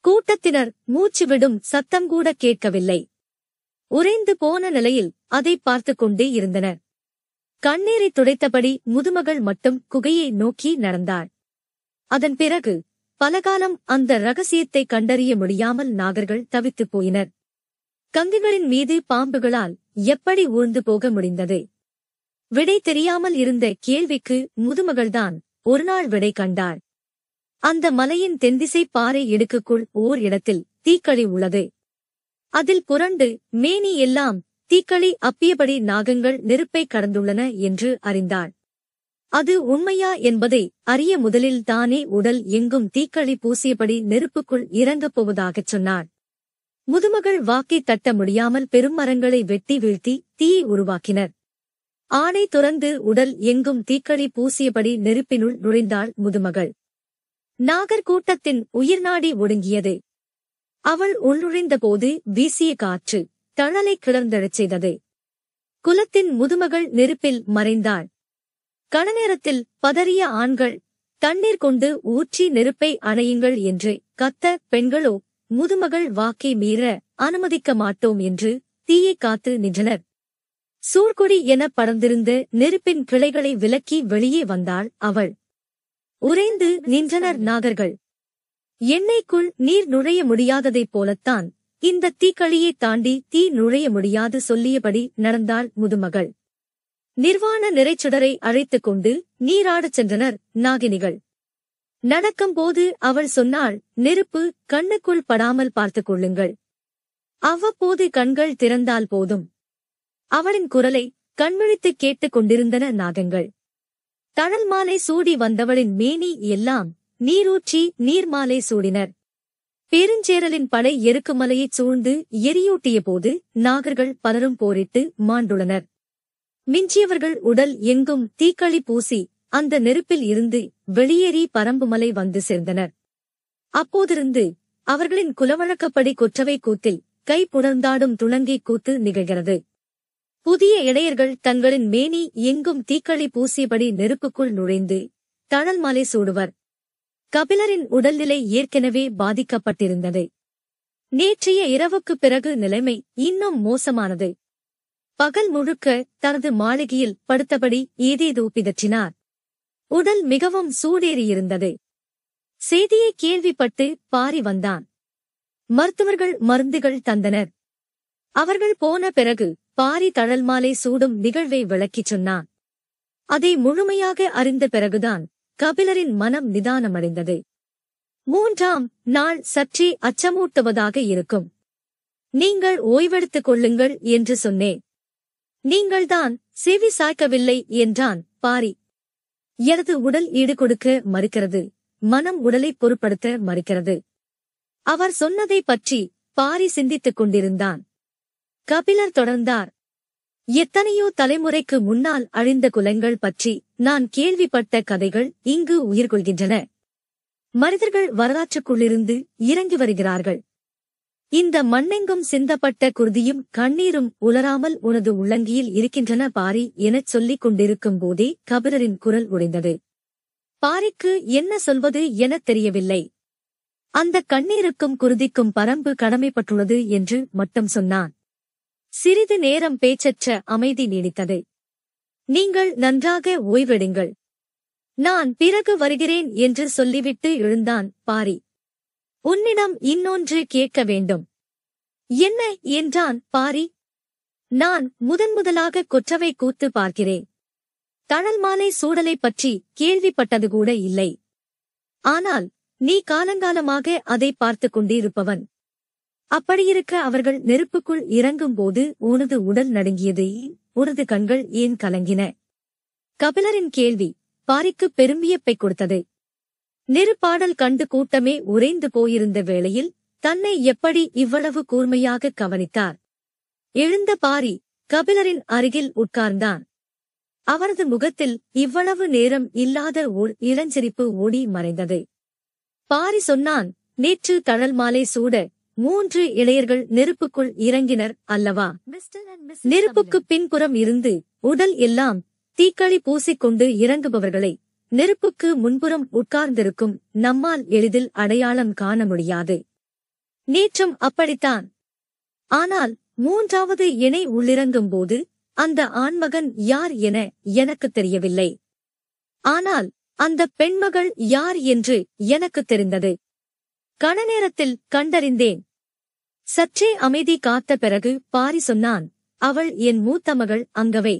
கூட்டத்தினர் மூச்சுவிடும் சத்தம்கூட கேட்கவில்லை. உறைந்து போன நிலையில் அதை பார்த்து கொண்டே இருந்தனர். கண்ணீரை துடைத்தபடி முதுமகள் மட்டும் குகையை நோக்கி நடந்தாள். அதன் பிறகு பலகாலம் அந்த ரகசியத்தை கண்டறிய முடியாமல் நாகர்கள் தவித்துப் போயினர். கங்குகளின் மீது பாம்புகளால் எப்படி ஊழ்ந்து போக முடிந்தது? விடை தெரியாமல் இருந்த கேள்விக்கு முதுமகள்தான் ஒருநாள் விடை கண்டாள். அந்த மலையின் தென்திசை பாறை இடுக்குக்குள் ஓர் இடத்தில் தீக்களி உள்ளது. அதில் புரண்டு மேனி எல்லாம் தீக்களி அப்பியபடி நாகங்கள் நெருப்பை கடந்துள்ளன என்று அறிந்தாள். அது உண்மையா என்பதை அறிய முதலில் தானே உடல் எங்கும் தீக்களி பூசியபடி நெருப்புக்குள் இறங்கப் போவதாகச் சொன்னாள். முதுமகள் வாக்கை தட்ட முடியாமல் பெருமரங்களை வெட்டி வீழ்த்தி தீயை உருவாக்கினர். ஆணை துறந்து உடல் எங்கும் தீக்களி பூசியபடி நெருப்பினுள் நுழைந்தாள் முதுமகள். நாகர்கூட்டத்தின் உயிர்நாடி ஒடுங்கியது. அவள் உள்நுழைந்தபோது வீசிய காற்று தழலை கிளர்ந்தெழச் செய்தது. குலத்தின் முதுமகள் நெருப்பில் மறைந்தாள். கணநேரத்தில் பதறிய ஆண்கள் தண்ணீர் கொண்டு ஊற்றி நெருப்பை அணையுங்கள் என்று கத்த பெண்களோ முதுமகள் வாக்கை மீற அனுமதிக்க மாட்டோம் என்று தீயை காத்து நின்றனர். சூர்குடி என படர்ந்திருந்த நெருப்பின் கிளைகளை விலக்கி வெளியே வந்தாள் அவள். உறைந்து நின்றனர் நாகர்கள். எண்ணெய்க்குள் நீர் நுழைய முடியாததைப் போலத்தான் இந்த தீக்களியை தாண்டி தீ நுழைய முடியாது சொல்லியபடி நடந்தாள் முதுமகள். நிர்வாண நிறைச்சுடரை அழைத்துக் கொண்டு நீராடச் சென்றனர் நாகினிகள். நடக்கும்போது அவள் சொன்னாள், நெருப்பு கண்ணுக்குள் படாமல் பார்த்துக் கொள்ளுங்கள். அவ்வப்போது கண்கள் திறந்தால் போதும். அவளின் குரலை கண்விழித்து கேட்டுக் கொண்டிருந்தன நாகங்கள். தணல் மாலை சூடி வந்தவளின் மேனி எல்லாம் நீரூற்றி நீர்மாலை சூடினர். பெருஞ்சேரலின் படை எருக்குமலையைச் சூழ்ந்து எரியூட்டிய போது நாகர்கள் பலரும் போரிட்டு மாண்டுள்ளனர். மிஞ்சியவர்கள் உடல் எங்கும் தீக்களி பூசி அந்த நெருப்பில் இருந்து வெளியேறி பரம்புமலை வந்து சேர்ந்தனர். அப்போதிருந்து அவர்களின் குலவழக்கப்படி கொற்றவை கூத்தில் கை புணர்ந்தாடும் துளங்கை கூத்து நிகழ்கிறது. புதிய இடையர்கள் தங்களின் மேனி எங்கும் தீக்களி பூசியபடி நெருப்புக்குள் நுழைந்து தணல் மலை சூடுவர். கபிலரின் உடல்நிலை ஏற்கனவே பாதிக்கப்பட்டிருந்தது. நேற்றைய இரவுக்குப் பிறகு நிலைமை இன்னும் மோசமானது. பகல் முழுக்க தனது மாளிகையில் படுத்தபடி ஏதேதோ பிதற்றினார். உடல் மிகவும் சூடேறியிருந்தது. செய்தியை கேள்விப்பட்டு பாரி வந்தான். மருத்துவர்கள் மருந்துகள் தந்தனர். அவர்கள் போன பிறகு பாரி தழல் மாலை சூடும் நிகழ்வை விளக்கிச் சொன்னான். அதை முழுமையாக அறிந்த பிறகுதான் கபிலரின் மனம் நிதானமடைந்தது. 3ஆம் நாள் சற்றே அச்சமூட்டுவதாக இருக்கும். நீங்கள் ஓய்வெடுத்துக் கொள்ளுங்கள் என்று சொன்னேன். நீங்கள்தான் செவி சாய்க்கவில்லை என்றான் பாரி. எனது உடல் ஈடுகொடுக்க மறுக்கிறது, மனம் உடலை பொருட்படுத்த மறுக்கிறது. அவர் சொன்னதை பற்றி பாரி சிந்தித்துக் கொண்டிருந்தான். கபிலர் தொடர்ந்தார். எத்தனையோ தலைமுறைக்கு முன்னால் அழிந்த குலங்கள் பற்றி நான் கேள்விப்பட்ட கதைகள் இங்கு உயிர்கொள்கின்றன. மனிதர்கள் வரலாற்றுக்குள்ளிருந்து இறங்கி வருகிறார்கள். இந்த மண்ணெங்கும் சிந்தப்பட்ட குருதியும் கண்ணீரும் உலராமல் உனது உள்ளங்கியில் இருக்கின்றன பாரி எனச் சொல்லிக் கொண்டிருக்கும் போதே கபிலரின் குரல் உடைந்தது. பாரிக்கு என்ன சொல்வது எனத் தெரியவில்லை. அந்த கண்ணீருக்கும் குருதிக்கும் பரம்பு கடமைப்பட்டுள்ளது என்று மட்டும் சொன்னான். சிறிது நேரம் பேச்சற்ற அமைதி நீடித்தது. நீங்கள் நன்றாக ஓய்வெடுங்கள், நான் பிறகு வருகிறேன் என்று சொல்லிவிட்டு எழுந்தான் பாரி. உன்னிடம் இன்னொன்று கேட்க வேண்டும். என்ன என்றான் பாரி. நான் முதன்முதலாக கொற்றவை கூத்து பார்க்கிறேன். தணல் மாலை சூடலை பற்றி கேள்விப்பட்டது கூட இல்லை. ஆனால் நீ காலங்காலமாக அதை பார்த்து கொண்டிருப்பவன். அப்படியிருக்க அவர்கள் நெருப்புக்குள் இறங்கும்போது உனது உடல் நடுங்கியது, உனது கண்கள் ஏன் கலங்கின? கபிலரின் கேள்வி பாரிக்கு பெரும் வியப்பை கொடுத்தது. நெருப்பாடல் கண்டு கூட்டமே உறைந்து போயிருந்த வேளையில் தன்னை எப்படி இவ்வளவு கூர்மையாக கவனித்தார்? எழுந்த பாரி கபிலரின் அருகில் உட்கார்ந்தான். அவரது முகத்தில் இவ்வளவு நேரம் இல்லாத ஓர் இளஞ்சிரிப்பு ஓடி மறைந்தது. பாரி சொன்னான், நேற்று தழல் மாலை சூட 3 இளையர்கள் நெருப்புக்குள் இறங்கினர் அல்லவா? நெருப்புக்குப் பின்புறம் இருந்து உடல் எல்லாம் தீக்களி பூசிக்கொண்டு இறங்குபவர்களை நெருப்புக்கு முன்புறம் உட்கார்ந்திருக்கும் நம்மால் எளிதில் அடையாளம் காண முடியாது. நேற்றும் அப்படித்தான். ஆனால் 3வது இணை உள்ளிறங்கும் போது அந்த ஆண்மகன் யார் என எனக்கு தெரியவில்லை. ஆனால் அந்த பெண்மகள் யார் என்று எனக்கு தெரிந்தது. கணநேரத்தில் கண்டறிந்தேன். சற்றே அமைதி காத்த பிறகு பாரி சொன்னான், அவள் என் மூத்த மகள் அங்கவை.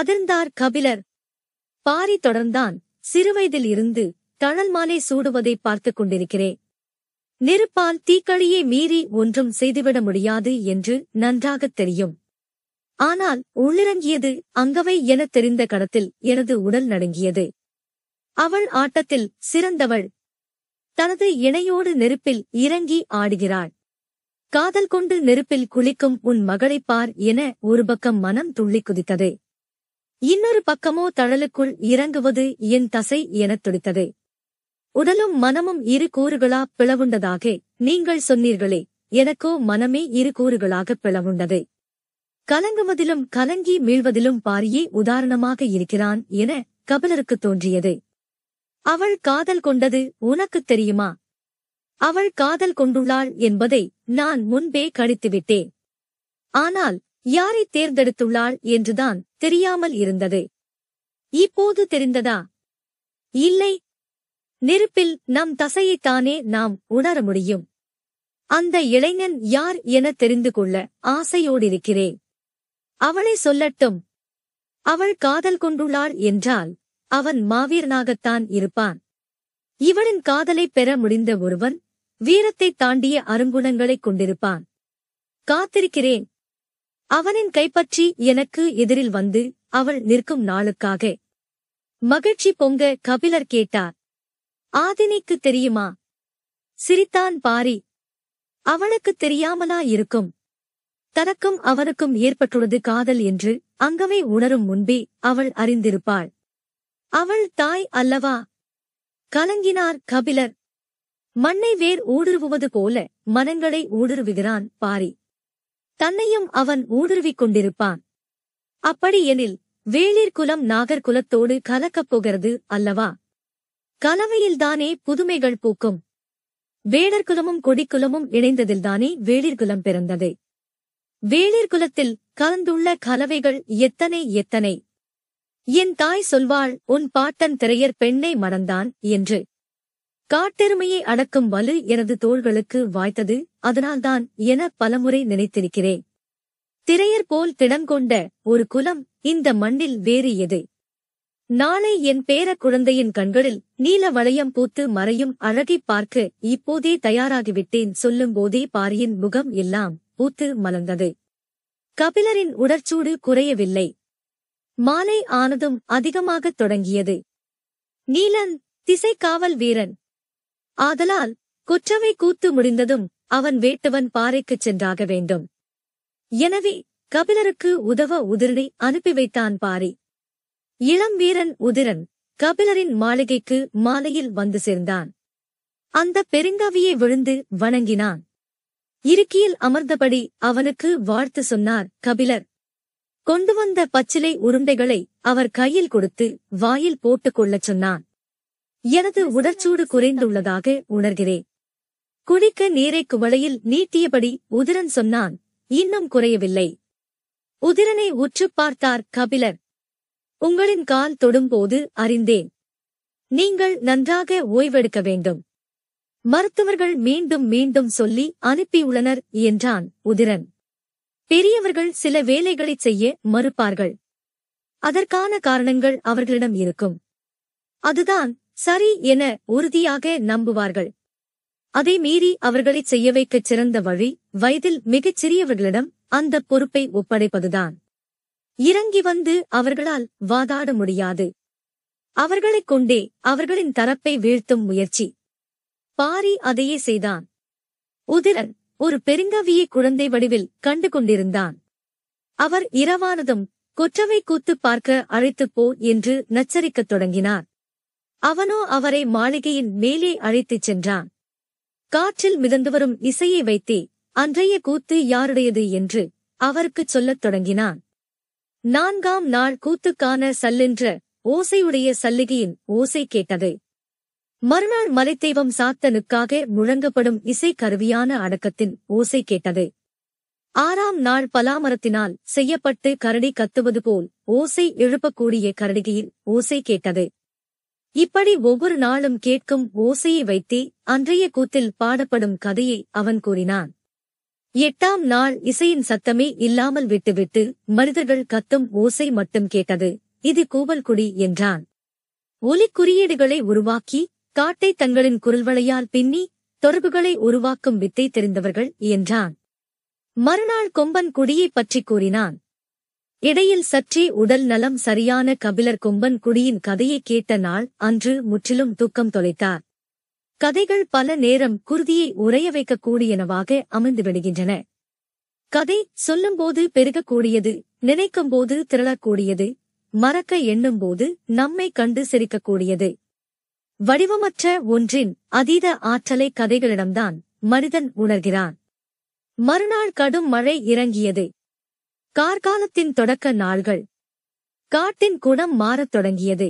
அதிர்ந்தார் கபிலர். பாரி தொடர்ந்தான், சிறுவயதில் இருந்து தழல் மாலை சூடுவதை பார்த்துக் கொண்டிருக்கிறேன். நெருப்பால் தீக்களியை மீறி ஒன்றும் செய்துவிட முடியாது என்று நன்றாகத் தெரியும். ஆனால் உள்ளிறங்கியது அங்கவை என தெரிந்த கணத்தில் எனது உடல் நடுங்கியது. அவள் ஆட்டத்தில் சிறந்தவள். தனது இணையோடு நெருப்பில் இறங்கி ஆடுகிறாள். காதல் கொண்டு நெருப்பில் குளிக்கும் உன் மகளைப் பார் என ஒரு பக்கம் மனம் துள்ளி குதித்தது. இன்னொரு பக்கமோ தழலுக்குள் இறங்குவது என் தசை எனத் துடித்தது. உடலும் மனமும் 2 கூறுகளா பிளவுண்டதாக நீங்கள் சொன்னீர்களே, எனக்கோ மனமே 2 கூறுகளாக பிளவுண்டது. கலங்குவதிலும் கலங்கி மீழ்வதிலும் பாரியே உதாரணமாக இருக்கிறான் என கபிலருக்கு தோன்றியது. அவள் காதல் கொண்டது உனக்குத் தெரியுமா? அவள் காதல் கொண்டுள்ளாள் என்பதை நான் முன்பே கணித்துவிட்டேன். ஆனால் யாரை தேர்ந்தெடுத்துள்ளாள் என்றுதான் தெரியாமல் இருந்தது. இப்போது தெரிந்ததா? இல்லை. நெருப்பில் நம் தசையைத்தானே நாம் உணர முடியும். அந்த இளைஞன் யார் என தெரிந்து கொள்ள ஆசையோடிருக்கிறேன். அவளை சொல்லட்டும். அவள் காதல் கொண்டுள்ளாள் என்றால் அவன் மாவீரனாகத்தான் இருப்பான். இவளின் காதலைப் பெற முடிந்த ஒருவன் வீரத்தைத் தாண்டிய அருங்குணங்களைக் கொண்டிருப்பான். காத்திருக்கிறேன். அவனின் கைப்பற்றி எனக்கு எதிரில் வந்து அவள் நிற்கும் நாளுக்காக. மகிழ்ச்சி பொங்க கபிலர் கேட்டார், ஆதினிக்குத் தெரியுமா? சிரித்தான் பாரி. அவளுக்குத் தெரியாமலா இருக்கும்? தனக்கும் அவனுக்கும் ஏற்பட்டுள்ளது காதல் என்று அங்கவை உணரும் முன்பே அவள் அறிந்திருப்பாள். அவள் தாய் அல்லவா? கலங்கினார் கபிலர். மண்ணை வேர் ஊடுருவுவது போல மனங்களை ஊடுருவுகிறான் பாரி. தன்னையும் அவன் ஊடுருவிக் கொண்டிருப்பான். அப்படியெனில் வேளிர்குலம் நாகர்குலத்தோடு கலக்கப் போகிறது அல்லவா? கலவையில்தானே புதுமைகள் பூக்கும். வேடர்குலமும் கொடிக்குலமும் இணைந்ததில்தானே வேளிர்குலம் பிறந்தது. வேளிர்குலத்தில் கலந்துள்ள கலவைகள் எத்தனை எத்தனை! என் தாய் சொல்வாள், உன் பாட்டன் திரையர் பெண்ணை மறந்தான் என்று. காட்டெருமையை அடக்கும் வலு எனது தோள்களுக்கு வாய்த்தது, அதனால்தான் என பலமுறை நினைத்திருக்கிறேன். திரையர் போல் திடங்கொண்ட ஒரு குலம் இந்த மண்ணில் வேறு எது? நாளை என் பேர குழந்தையின் கண்களில் நீல வளையம் பூத்து மறையும் அழகை பார்க்க இப்போதே தயாராகிவிட்டேன். சொல்லும்போதே பாரியின் முகம் எல்லாம் பூத்து மலர்ந்தது. கபிலரின் உடற்சூடு குறையவில்லை. மாலை ஆனதும் அதிகமாகத் தொடங்கியது. நீலன் திசைக்காவல் வீரன். ஆதலால் கொற்றவை கூத்து முடிந்ததும் அவன் வேட்டுவன் பாறைக்குச் சென்றாக வேண்டும். எனவே கபிலருக்கு உதவ உதிரனை அனுப்பி வைத்தான் பாரி. இளம் வீரன் உதிரன் கபிலரின் மாளிகைக்கு மாலையில் வந்து சேர்ந்தான். அந்த பெருங்கவியை விழுந்து வணங்கினான். இருக்கியில் அமர்ந்தபடி அவனுக்கு வாழ்த்து சொன்னார் கபிலர். கொண்டு வந்த பச்சிலை உருண்டைகளை அவர் கையில் கொடுத்து வாயில் போட்டுக் கொள்ளச் சொன்னான். எனது உடற்சூடு குறைந்துள்ளதாக உணர்கிறேன். குடிக்க நீரை குவளையில் நீட்டியபடி உதிரன் சொன்னான், இன்னும் குறையவில்லை. உதிரனை உற்றுப் பார்த்தார் கபிலர். உங்களின் கால் தொடும்போது அறிந்தேன். நீங்கள் நன்றாக ஓய்வெடுக்க வேண்டும். மருத்துவர்கள் மீண்டும் மீண்டும் சொல்லி அனுப்பியுள்ளனர் என்றான் உதிரன். பெரியவர்கள் சில வேலைகளைச் செய்ய மறுப்பார்கள். அதற்கான காரணங்கள் அவர்களிடம் இருக்கும். அதுதான் சரி என உறுதியாக நம்புவார்கள். அதை மீறி அவர்களைச் செய்ய வைக்கச் சிறந்த வழி வயதில் மிகச் சிறியவர்களிடம் அந்த பொறுப்பை ஒப்படைப்பதுதான். இறங்கி வந்து அவர்களால் வாதாட முடியாது. அவர்களைக் கொண்டே அவர்களின் தரப்பை வீழ்த்தும் முயற்சி. பாரி அதையே செய்தான். உதிரன் ஒரு பெருங்கவியை குழந்தை வடிவில் கண்டு கொண்டிருந்தான். அவர் இரவானதும் கொற்றவை கூத்து பார்க்க அழைத்துப் போ என்று நச்சரிக்கத் தொடங்கினார். அவனோ அவரை மாளிகையின் மேலே அழைத்துச் சென்றான். காற்றில் மிதந்துவரும் இசையை வைத்தே அன்றைய கூத்து யாருடையது என்று அவருக்குச் சொல்லத் தொடங்கினான். 4ஆம் நாள் கூத்துக்கான சல்லென்ற ஓசையுடைய சல்லிகையின் ஓசை கேட்டது. மறுநாள் மலைத்தெய்வம் சாத்தனுக்காக முழங்கப்படும் இசை கருவியான அடக்கத்தின் ஓசை கேட்டது. 6ஆம் நாள் பலாமரத்தினால் செய்யப்பட்டு கரடி கத்துவது போல் ஓசை எழுப்பக்கூடிய கரடிகையின் ஓசை கேட்டது. இப்படி ஒவ்வொரு நாளும் கேட்கும் ஓசையை வைத்தே அன்றைய கூத்தில் பாடப்படும் கதையை அவன் கூறினான். 8ஆம் நாள் இசையின் சத்தமே இல்லாமல் விட்டுவிட்டு மனிதர்கள் கத்தும் ஓசை மட்டும் கேட்டது. இது கூவல்குடி என்றான். ஒலிக் குறியீடுகளை உருவாக்கி காட்டை தங்களின் குரல்வளையால் பின்னி தொடர்புகளை உருவாக்கும் வித்தை தெரிந்தவர்கள் என்றான். மறுநாள் கொம்பன் குடியைப் பற்றிக் கூறினான். இடையில் சற்றே உடல் நலம் சரியான கபிலர் கொம்பன் குடியின் கதையை கேட்ட நாள் அன்று முற்றிலும் தூக்கம் தொலைத்தார். கதைகள் பல நேரம் குருதியை உறைய வைக்கக்கூடியனவாக அமைந்துவிடுகின்றன. கதை சொல்லும்போது பெருகக்கூடியது, நினைக்கும்போது திரளக்கூடியது, மறக்க எண்ணும்போது நம்மை கண்டு சிரிக்கக்கூடியது. வடிவமற்ற ஒன்றின் அதீத ஆற்றலை கதைகளிடம்தான் மனிதன் உணர்கிறான். மறுநாள் கடும் மழை இறங்கியது. கார்காலத்தின் தொடக்க நாள்கள். காட்டின் குணம் மாறத் தொடங்கியது.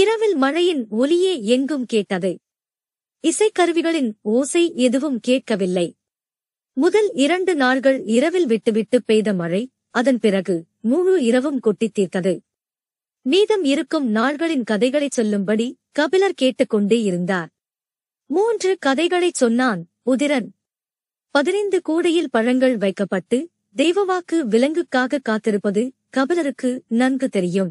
இரவில் மழையின் ஒலியே எங்கும் கேட்டது. இசைக்கருவிகளின் ஓசை எதுவும் கேட்கவில்லை. முதல் 2 நாள்கள் இரவில் விட்டுவிட்டு பெய்த மழை அதன் பிறகு முழு இரவும் கொட்டித் தீர்த்தது. மீதம் இருக்கும் நாள்களின் கதைகளைச் சொல்லும்படி கபிலர் கேட்டுக்கொண்டே இருந்தார். 3 கதைகளைச் சொன்னான் உதிரன். 15 கூடையில் பழங்கள் வைக்கப்பட்டு தெய்வவாக்கு விலங்குக்காக காத்திருப்பது கபிலருக்கு நன்கு தெரியும்.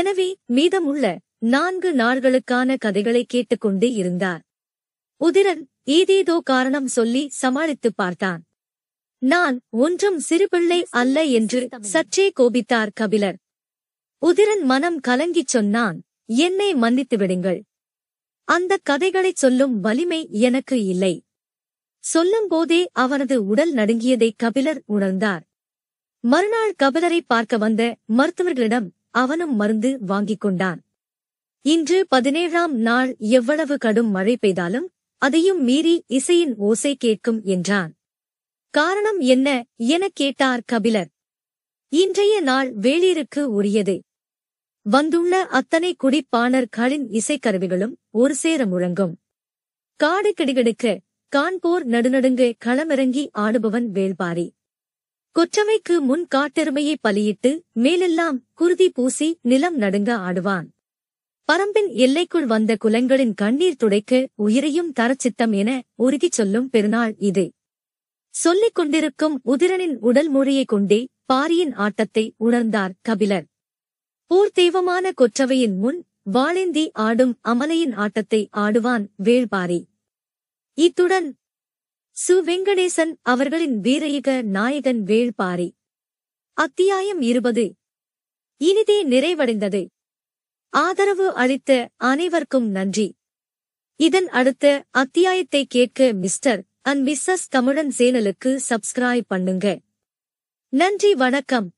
எனவே மீதமுள்ள 4 நாள்களுக்கான கதைகளை கேட்டுக்கொண்டே இருந்தார். உதிரன் ஏதேதோ காரணம் சொல்லி சமாளித்துப் பார்த்தான். நான் ஒன்றும் சிறுபிள்ளை அல்ல என்று சற்றே கோபித்தார் கபிலர். உதிரன் மனம் கலங்கிச் சொன்னான், என்னை மன்னித்து விடுங்கள். அந்த கதைகளைச் சொல்லும் வலிமை எனக்கு இல்லை. சொல்லும்போதே அவனது உடல் நடுங்கியதை கபிலர் உணர்ந்தார். மறுநாள் கபிலரை பார்க்க வந்த மருத்துவர்களிடம் அவனும் மருந்து வாங்கிக் கொண்டான். இன்று 17ஆம் நாள் எவ்வளவு கடும் மழை பெய்தாலும் அதையும் மீறி இசையின் ஓசை கேட்கும் என்றான். காரணம் என்ன எனக் கேட்டார் கபிலர். இன்றைய நாள் வேளிருக்கு உரியது. வந்துள்ள அத்தனை குடிப்பாணர்களின் இசைக்கருவிகளும் ஒரு சேர முழங்கும். காடு கிடுகிடுக்க காண்போர் நடுநடுங்கு களமிறங்கி ஆடுபவன் வேள்பாரி. கொற்றவைக்கு முன் காட்டெருமையை பலியிட்டு மேலெல்லாம் குருதி பூசி நிலம் நடுங்க ஆடுவான். பரம்பின் எல்லைக்குள் வந்த குலங்களின் கண்ணீர் துடைக்க உயிரையும் தரச்சித்தம் என உறுதிச் சொல்லும் பெருநாள் இது. சொல்லிக் கொண்டிருக்கும் உதிரனின் உடல் மொழியைக் கொண்டே பாரியின் ஆட்டத்தை உணர்ந்தார் கபிலர். போர் தெய்வமான கொற்றவையின் முன் வாளேந்தி ஆடும் அமலையின் ஆட்டத்தை ஆடுவான் வேள்பாரி. இத்துடன் சு. வெங்கடேசன் அவர்களின் வீரயுக நாயகன் வேள்பாரி அத்தியாயம் 20 இனிதே நிறைவடைந்தது. ஆதரவு அளித்த அனைவருக்கும் நன்றி. இதன் அடுத்த அத்தியாயத்தை கேட்க மிஸ்டர் அண்ட் மிஸ்ஸஸ் தமிழன் சேனலுக்கு சப்ஸ்கிரைப் பண்ணுங்க. நன்றி, வணக்கம்.